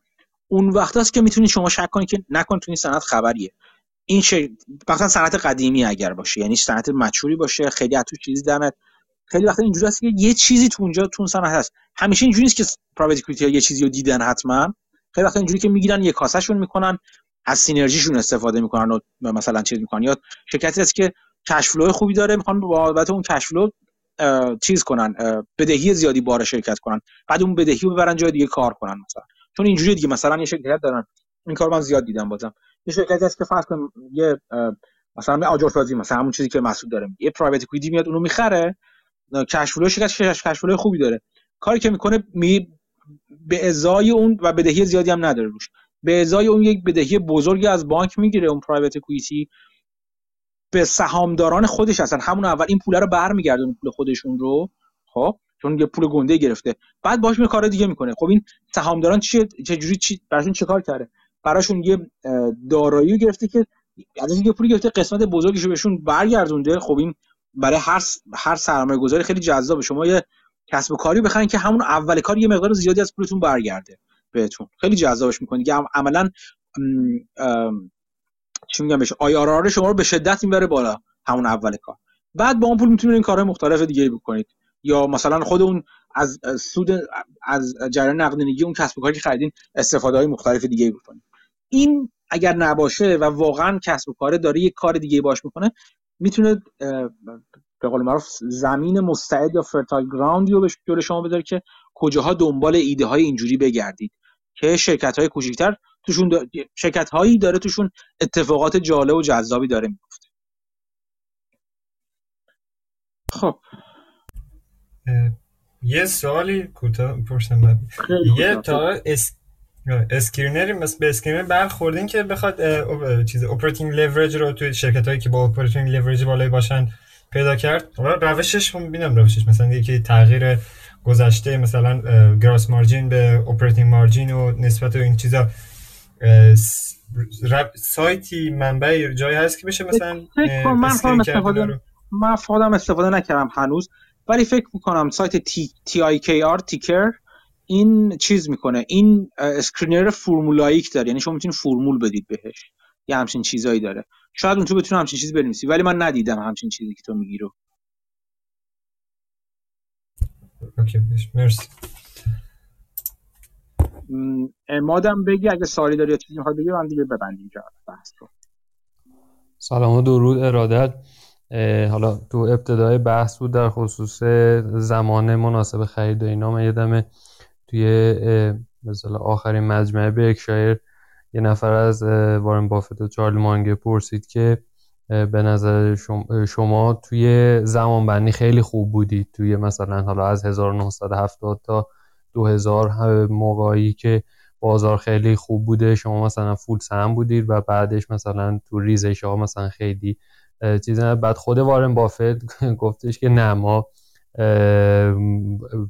اون وقتاست که میتونید شما شک کنید که نکن توی صنعت خبریه. این مثلا صنعت قدیمی اگر باشه، یعنی صنعت مچوری باشه، خیلی از تو چیزی درن، خیلی وقتا اینجوری است که یه چیزی تو اونجا تو صنعت هست. همیشه اینجوری نیست که پرایوت اکوئیتی ها یه چیزی رو دیدن حتما، خیلی وقتا اینجوری که میگیرن یه کاسهشون میکنن، از سینرژیشون استفاده میکنن و مثلا چیز میکنن، یا شرکتی هست که کش فلو خوبی داره میخوان بابت اون کش فلو چیز کنن، بدهی زیادی بار شرکت کنن، بعد اون بدهی رو ببرن جای دیگه کار کنن مثلا، چون اینجوری دیگه. مثلا یه شرکت دارن، این کارو من زیاد دیدم، بازم یه شرکتی هست که فرض کن یه مثلا آجرسازی، مثلا همون چیزی که مسعود داره، یه پرایوت اکوئیتی میاد اونو میخره، کش فلو شرکت کش فلو خوبی داره، کاری که میکنه به ازای اون و بدهی زیادی هم نداره روش، به ازای اون یک بدهی بزرگی از بانک میگیره اون پرایوت اکوئیتی، به سهامداران خودش اصلا همون اول این پوله رو برمیگردونه، پول خودشون رو، خب چون یه پول گنده گرفته، بعد باهاش کار دیگه میکنه. خب این سهامداران چه جوری براشون چه کار کرده؟ براشون یه دارایی گرفته که از اینکه پولی گرفته قسمت بزرگیشو بهشون برگردونده. خب این برای هر سرمایه‌گذاری خیلی جذابه. شما یه کسب و کاری بخرین که همون اول کار یه مقدار زیادی از پولتون برگرده بهتون، خیلی جذابش می‌کنه دیگه. عملاً چی میگم بهش، IRR شما رو به شدت میبره بالا همون اول کار. بعد با اون پول میتونید این کارهای مختلف دیگه بکنید، یا مثلا خود اون از سود از جریان نقدینگی اون کسب و کاری که خریدین استفاده‌های مختلف دیگه بکنید. این اگر نباشه و واقعا کسب و کار داره یک کار دیگه باش میکنه، میتونه به قول معروف زمین مستعد یا فرتایل گراوندی رو به جلوی شما بذاره که کجاها دنبال ایده های اینجوری بگردید که شرکت های کوچیک‌تر توشون شرکت هایی داره توشون اتفاقات جالب و جذابی داره میفته. خب یه سوالی کوتاه پرسیدم. یه تا اسکرینری مثل به اسکرینر برخوردین که بخواد چیز اپراتینگ لیوریج رو توی شرکتایی که با اپراتینگ لیوریج بالای باشن پیدا کرد. روشش میبینم روشش مثلا یکی تغییر گذشته مثلا گراس مارجین به اپراتینگ مارجین و نسبت این چیزا، سایتی منبع جایی هست که بشه مثلا من خودم استفاده نکردم هنوز، ولی فکر میکنم سایت TIKR تیکر این چیز میکنه، این اسکرینر فرمولاییک داره، یعنی شما میتونید فرمول بدید بهش، یه همچین چیزایی داره. شاید اون تو بتونه همچین چیز بنویسی، ولی من ندیدم همچین چیزی که تو میگی رو. اوکی، مرسی. امادم بگی اگه سوالی داری یا چیزی میخوای بگی، من دیگه ببندیم جا بحث رو. سلام و درود، ارادت. حالا تو ابتدای بحث بود در خصوص زمان مناسب خرید و اینا. من یادمه توی مثلا آخرین مجمع برکشایر یه نفر از وارن بافت و چارلی مانگر پرسید که به نظر شما توی زمانبندی خیلی خوب بودید توی مثلا حالا از 1970 تا 2000 موقعی که بازار خیلی خوب بوده شما مثلا فول سهم بودید و بعدش مثلا تو ریزش ها مثلا خیلی چیزی نه. بعد خود وارن بافت گفتش که نه، ما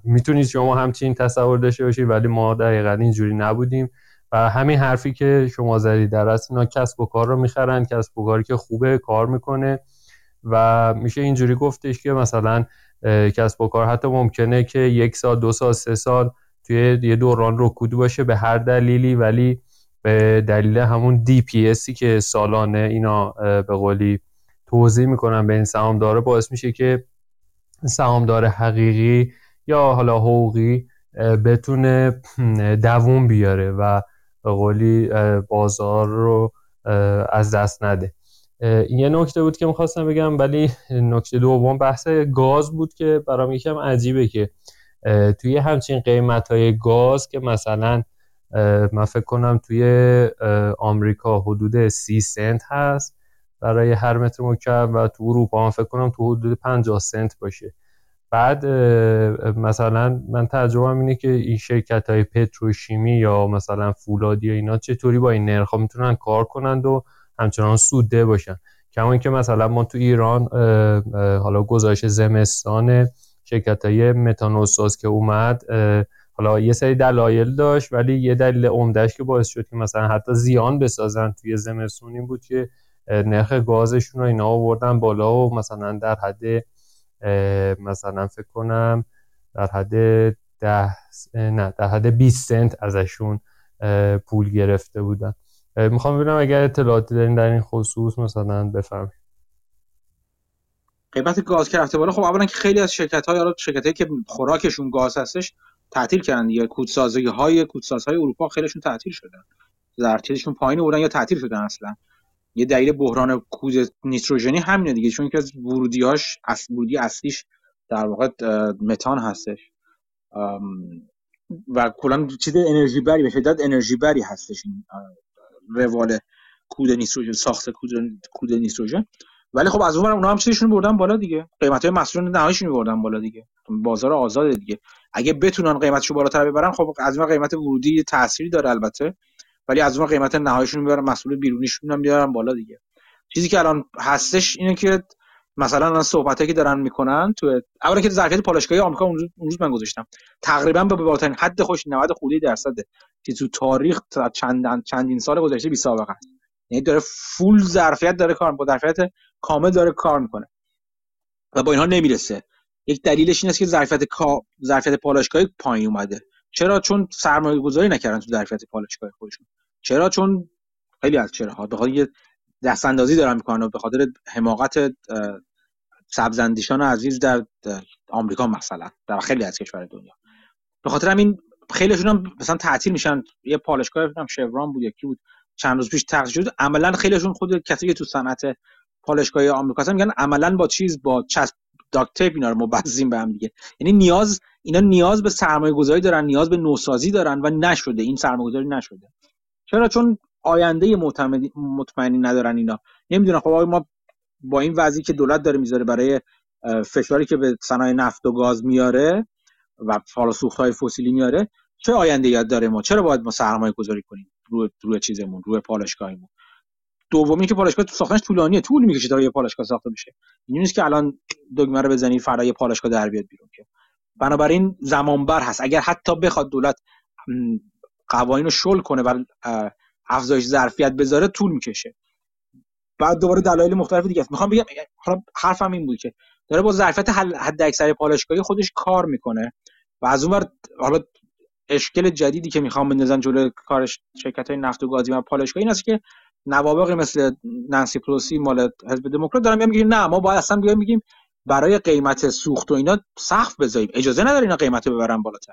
میتونید شما همچین تصور داشته باشید ولی ما دقیقاً اینجوری نبودیم. و همین حرفی که شما زدید در اصل اینا کسب و کار رو میخرن، کسب و کاری که خوبه کار میکنه و میشه اینجوری گفتش که مثلا کسب و کار حتی ممکنه که 1 سال 2 سال 3 سال توی یه دوران رکود باشه به هر دلیلی، ولی به دلیل همون DPSی که سالانه اینا به قولی توضیح میکنن به این سهامدار باعث میشه که سهامدار حقیقی یا حالا حقوقی بتونه دووم بیاره و به قولی بازار رو از دست نده. این یه نکته بود که میخواستم بگم، ولی نکته دوم بحث گاز بود که برام یکم عجیبه که توی همچین قیمت‌های گاز که مثلا من فکر کنم توی آمریکا حدود 30 سنت هست برای هر متر مکعب و تو اروپا هم فکر کنم تو حدود 50 سنت باشه. بعد مثلا من تجربه‌ام اینه که این شرکت‌های پتروشیمی یا مثلا فولادی یا اینا چطوری با این نرخ‌ها میتونن کار کنند و همچنان سودده باشن. کما اینکه مثلا ما تو ایران حالا گزارش زمستان شرکت‌های متانولساز که اومد حالا یه سری دلایل داشت، ولی یه دلیل عمده‌اش که باعث شد که مثلا حتی زیان بسازن توی زمستون این بود که نرخ گازشون رو اینا آوردن بالا و مثلا در حد مثلا فکر کنم در حد 20 سنت ازشون پول گرفته بودن. میخوام ببینم اگر اطلاعاتی دارین در این خصوص مثلا بفرمایید. قیمت گاز که رفته بالا، خب اولا که خیلی از شرکت‌هایی که خوراکشون گاز هستش تعطیل کردن دیگه. کودسازهای اروپا خیلیشون تعطیل شدن، ظرفیتشون پایین اومدن یا تعطیل شدن اصلا. یه دلیل بحران کود نیتروژنی همینه دیگه، چون که از ورودیاش ورودی اصلیش در واقع متان هستش و کلا چیز انرژی بری به شدت انرژی بری هستش این روال کود نیتروژن، ساخت کود نیتروژن. ولی خب از اونورم اونا هم چیزشون بردن بالا دیگه، قیمت‌های محصولات نهاییشون بردن بالا دیگه، بازار آزاد دیگه. اگه بتونن قیمتشو بالاتر ببرن، خب از اون قیمت ورودی تأثیری داره البته، ولی از اون قیمت نهاییشون میبرن، مسئول بیرونیشون هم میارن بالا دیگه. چیزی که الان هستش اینه که مثلا الان صحبتایی که دارن میکنن تو اولا که ظرفیت پالایشگاهی آمریکا اون روز من گذاشتم تقریبا به بالاترین حد خوش 90 خورده درصد، که تو تاریخ چندین سال گذشته بی سابقه است. یعنی داره فول ظرفیت داره کار می‌کنه، ظرفیت کامل داره کار می‌کنه و با اینها نمیرسه. یک دلیلش این است که ظرفیت پالایشگاهی پایین اومده. چرا؟ چون سرمایه‌گذاری نکردن تو ظرفیت پالایشگاه خودشون. چرا؟ چون خیلی از چراها به خاطر دستاندازی دارن می‌کنن و به خاطر حماقت سبزندیشان عزیز در آمریکا مثلا، در خیلی از کشورهای دنیا. به خاطر همین خیلیشون هم مثلا تعطیل میشن. یه پالایشگاه فکر کنم شوران بود یا کی بود چند روز پیش تعطیل شد. عملاً خیلیشون خود کسی تو صنعت پالایشگاهی آمریکا هستن میگن عملاً با چیز با چسب داکت تیپ اینا رو مبزیم به هم دیگه. یعنی اینا نیاز به سرمایه‌گذاری دارن، نیاز به نوسازی دارن و نشده. این سرمایه‌گذاری نشده. چرا؟ چون آینده مطمئنی ندارن اینا. نمیدونن. خب ما با این وضعی که دولت داره میذاره برای فشاری که به صنایع نفت و گاز میاره و حالا سوخت‌های فسیلی میاره، چه آینده یاد داره ما؟ چرا باید ما سرمایه‌گذاری کنیم روی چیزمون، روی پالایشگاهمون؟ دومی که پالایشگاه تو ساختنش طولانیه، طول میکشه تا یه پالایشگاه ساخته بشه. اینجوری نیست که الان دگمه رو بزنی فردا یه پالایشگاه در بیاد بیرون که. بنابراین زمانبر هست. اگر حتی بخواد دولت قوانین رو شل کنه و افزایش ظرفیت بذاره طول میکشه. بعد دوباره دلایل مختلف دیگه است. میخوام بگم حالا حرفم این بود که داره با ظرفیت حداکثر پالایشگاهی خودش کار میکنه و از اون ور حالا اشکال جدیدی که میخوام بندازن جلوی کارش شرکت‌های نفت و گازی و پالایشگاهی ایناست که نوابغی مثل نانسی پلوسی مال حزب دموکرات دارن میگن نه ما باید اصلا بیایم میگیم برای قیمت سوخت و اینا سقف بذاریم، اجازه نداره اینا قیمتو ببرن بالاتر.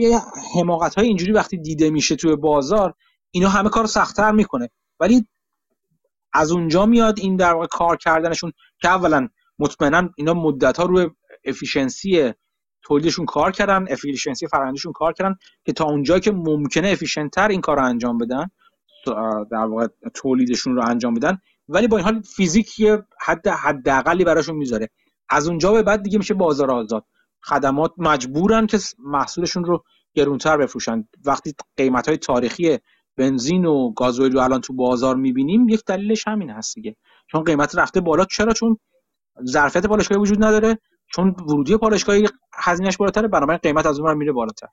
یه حماقت‌های اینجوری وقتی دیده میشه توی بازار اینا همه کارو سخت‌تر میکنه، ولی از اونجا میاد این در واقع کار کردنشون که اولا مطمئنا اینا مدت‌ها روی افیشنسی تولیدشون کار کردن، افیشنسی فرآیندشون کار کردن که تا اونجایی که ممکنه افیشنت‌تر این کارو انجام بدن، در واقع تولیدشون رو انجام میدن، ولی با این حال فیزیک یه حداقلی براشون میذاره. از اونجا به بعد دیگه میشه بازار آزاد. خدمات مجبورن که محصولشون رو گرونتر بفروشن. وقتی قیمت‌های تاریخی بنزین و گازوئیل رو الان تو بازار میبینیم یک دلیلش همین هست دیگه، چون قیمت رفته بالا. چرا؟ چون ظرفیت پالایشگاهی وجود نداره، چون ورودی پالایشگاهی هزینه‌اش بالاتره، بنابراین قیمت از اون میره بالاتر.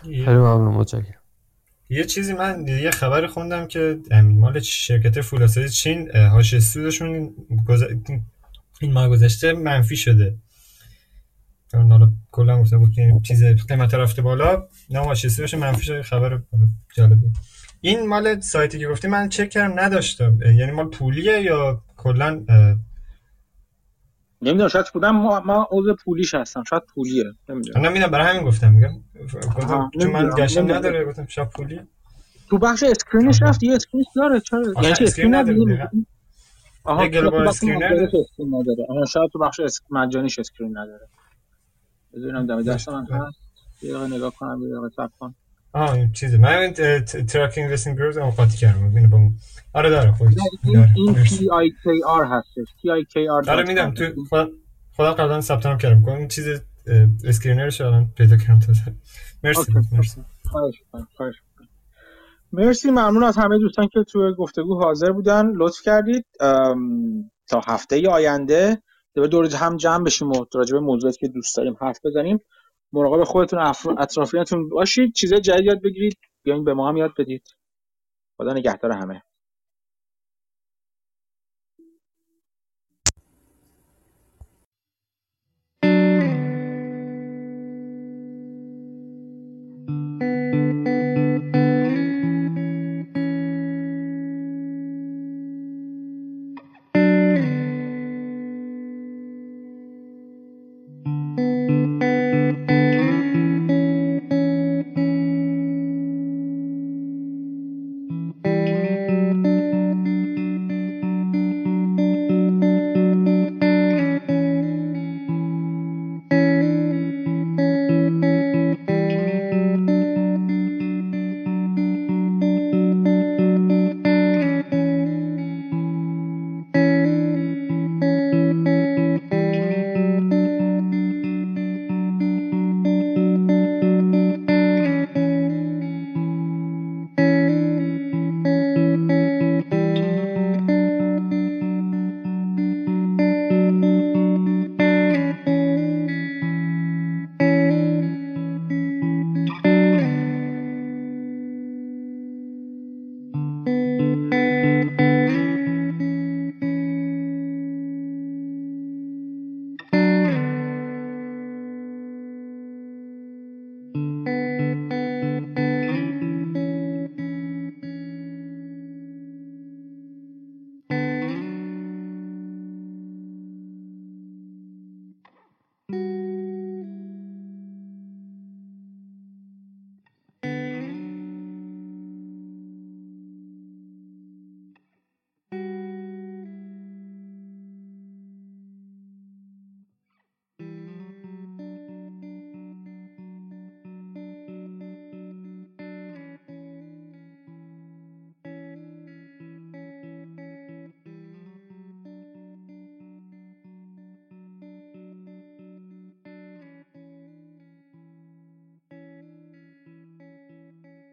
خیلی ممنون، متشکرم. یه چیزی من یه خبر خوندم که مال شرکت فولادسازی چین حاشیه سودشون این ماه گذشته منفی شده. حالا کلا گفته بود که چیز قیمت رفته بالا، نه حاشیه سودش منفی شده. خبر جالبه. این مال سایتی که گفتی من چک کردم نداشتم، یعنی مال پولیه یا کلا نمیدونم. شاید بودم ما عضو پولیش هستم، شاید پولیه، نمیدونم. من نمیدونم، برای همین گفتم. میگم چون من گشتم نداره، گفتم شاید پولیه. تو بخش اسکرینش رفت یه اسکرین داره، چرا یعنی اسکرین نداره؟ آها گلوبال اسکرین نداره. آها شاید تو بخش مجانیش اسکرین نداره. بذارم دم دستم هست یه دقیقه نگاه کنم، یه دقیقه صبر کن. آها این چیز من تراکینگ رسینگ گروز اون خاطر کردم ببین با آره داره خودش داره. این TIKR هستش، TIKR داره. میدم تو خدا قبلا ثبت نام کردم کنم این چیز اسکرینرش الان پیدا کردم تازه. مرسی. خواهش. ممنون از همه دوستان که تو گفتگو حاضر بودن، لطف کردید. تا هفته آینده دوباره هم جمع بشیم و راجع به موضوعاتی که دوست داریم حرف بزنیم. مراقب خودتون اطرافیانتون باشید، چیزای جدید یاد بگیرید، بیاین به ما هم یاد بدید. خدا نگهدار همه.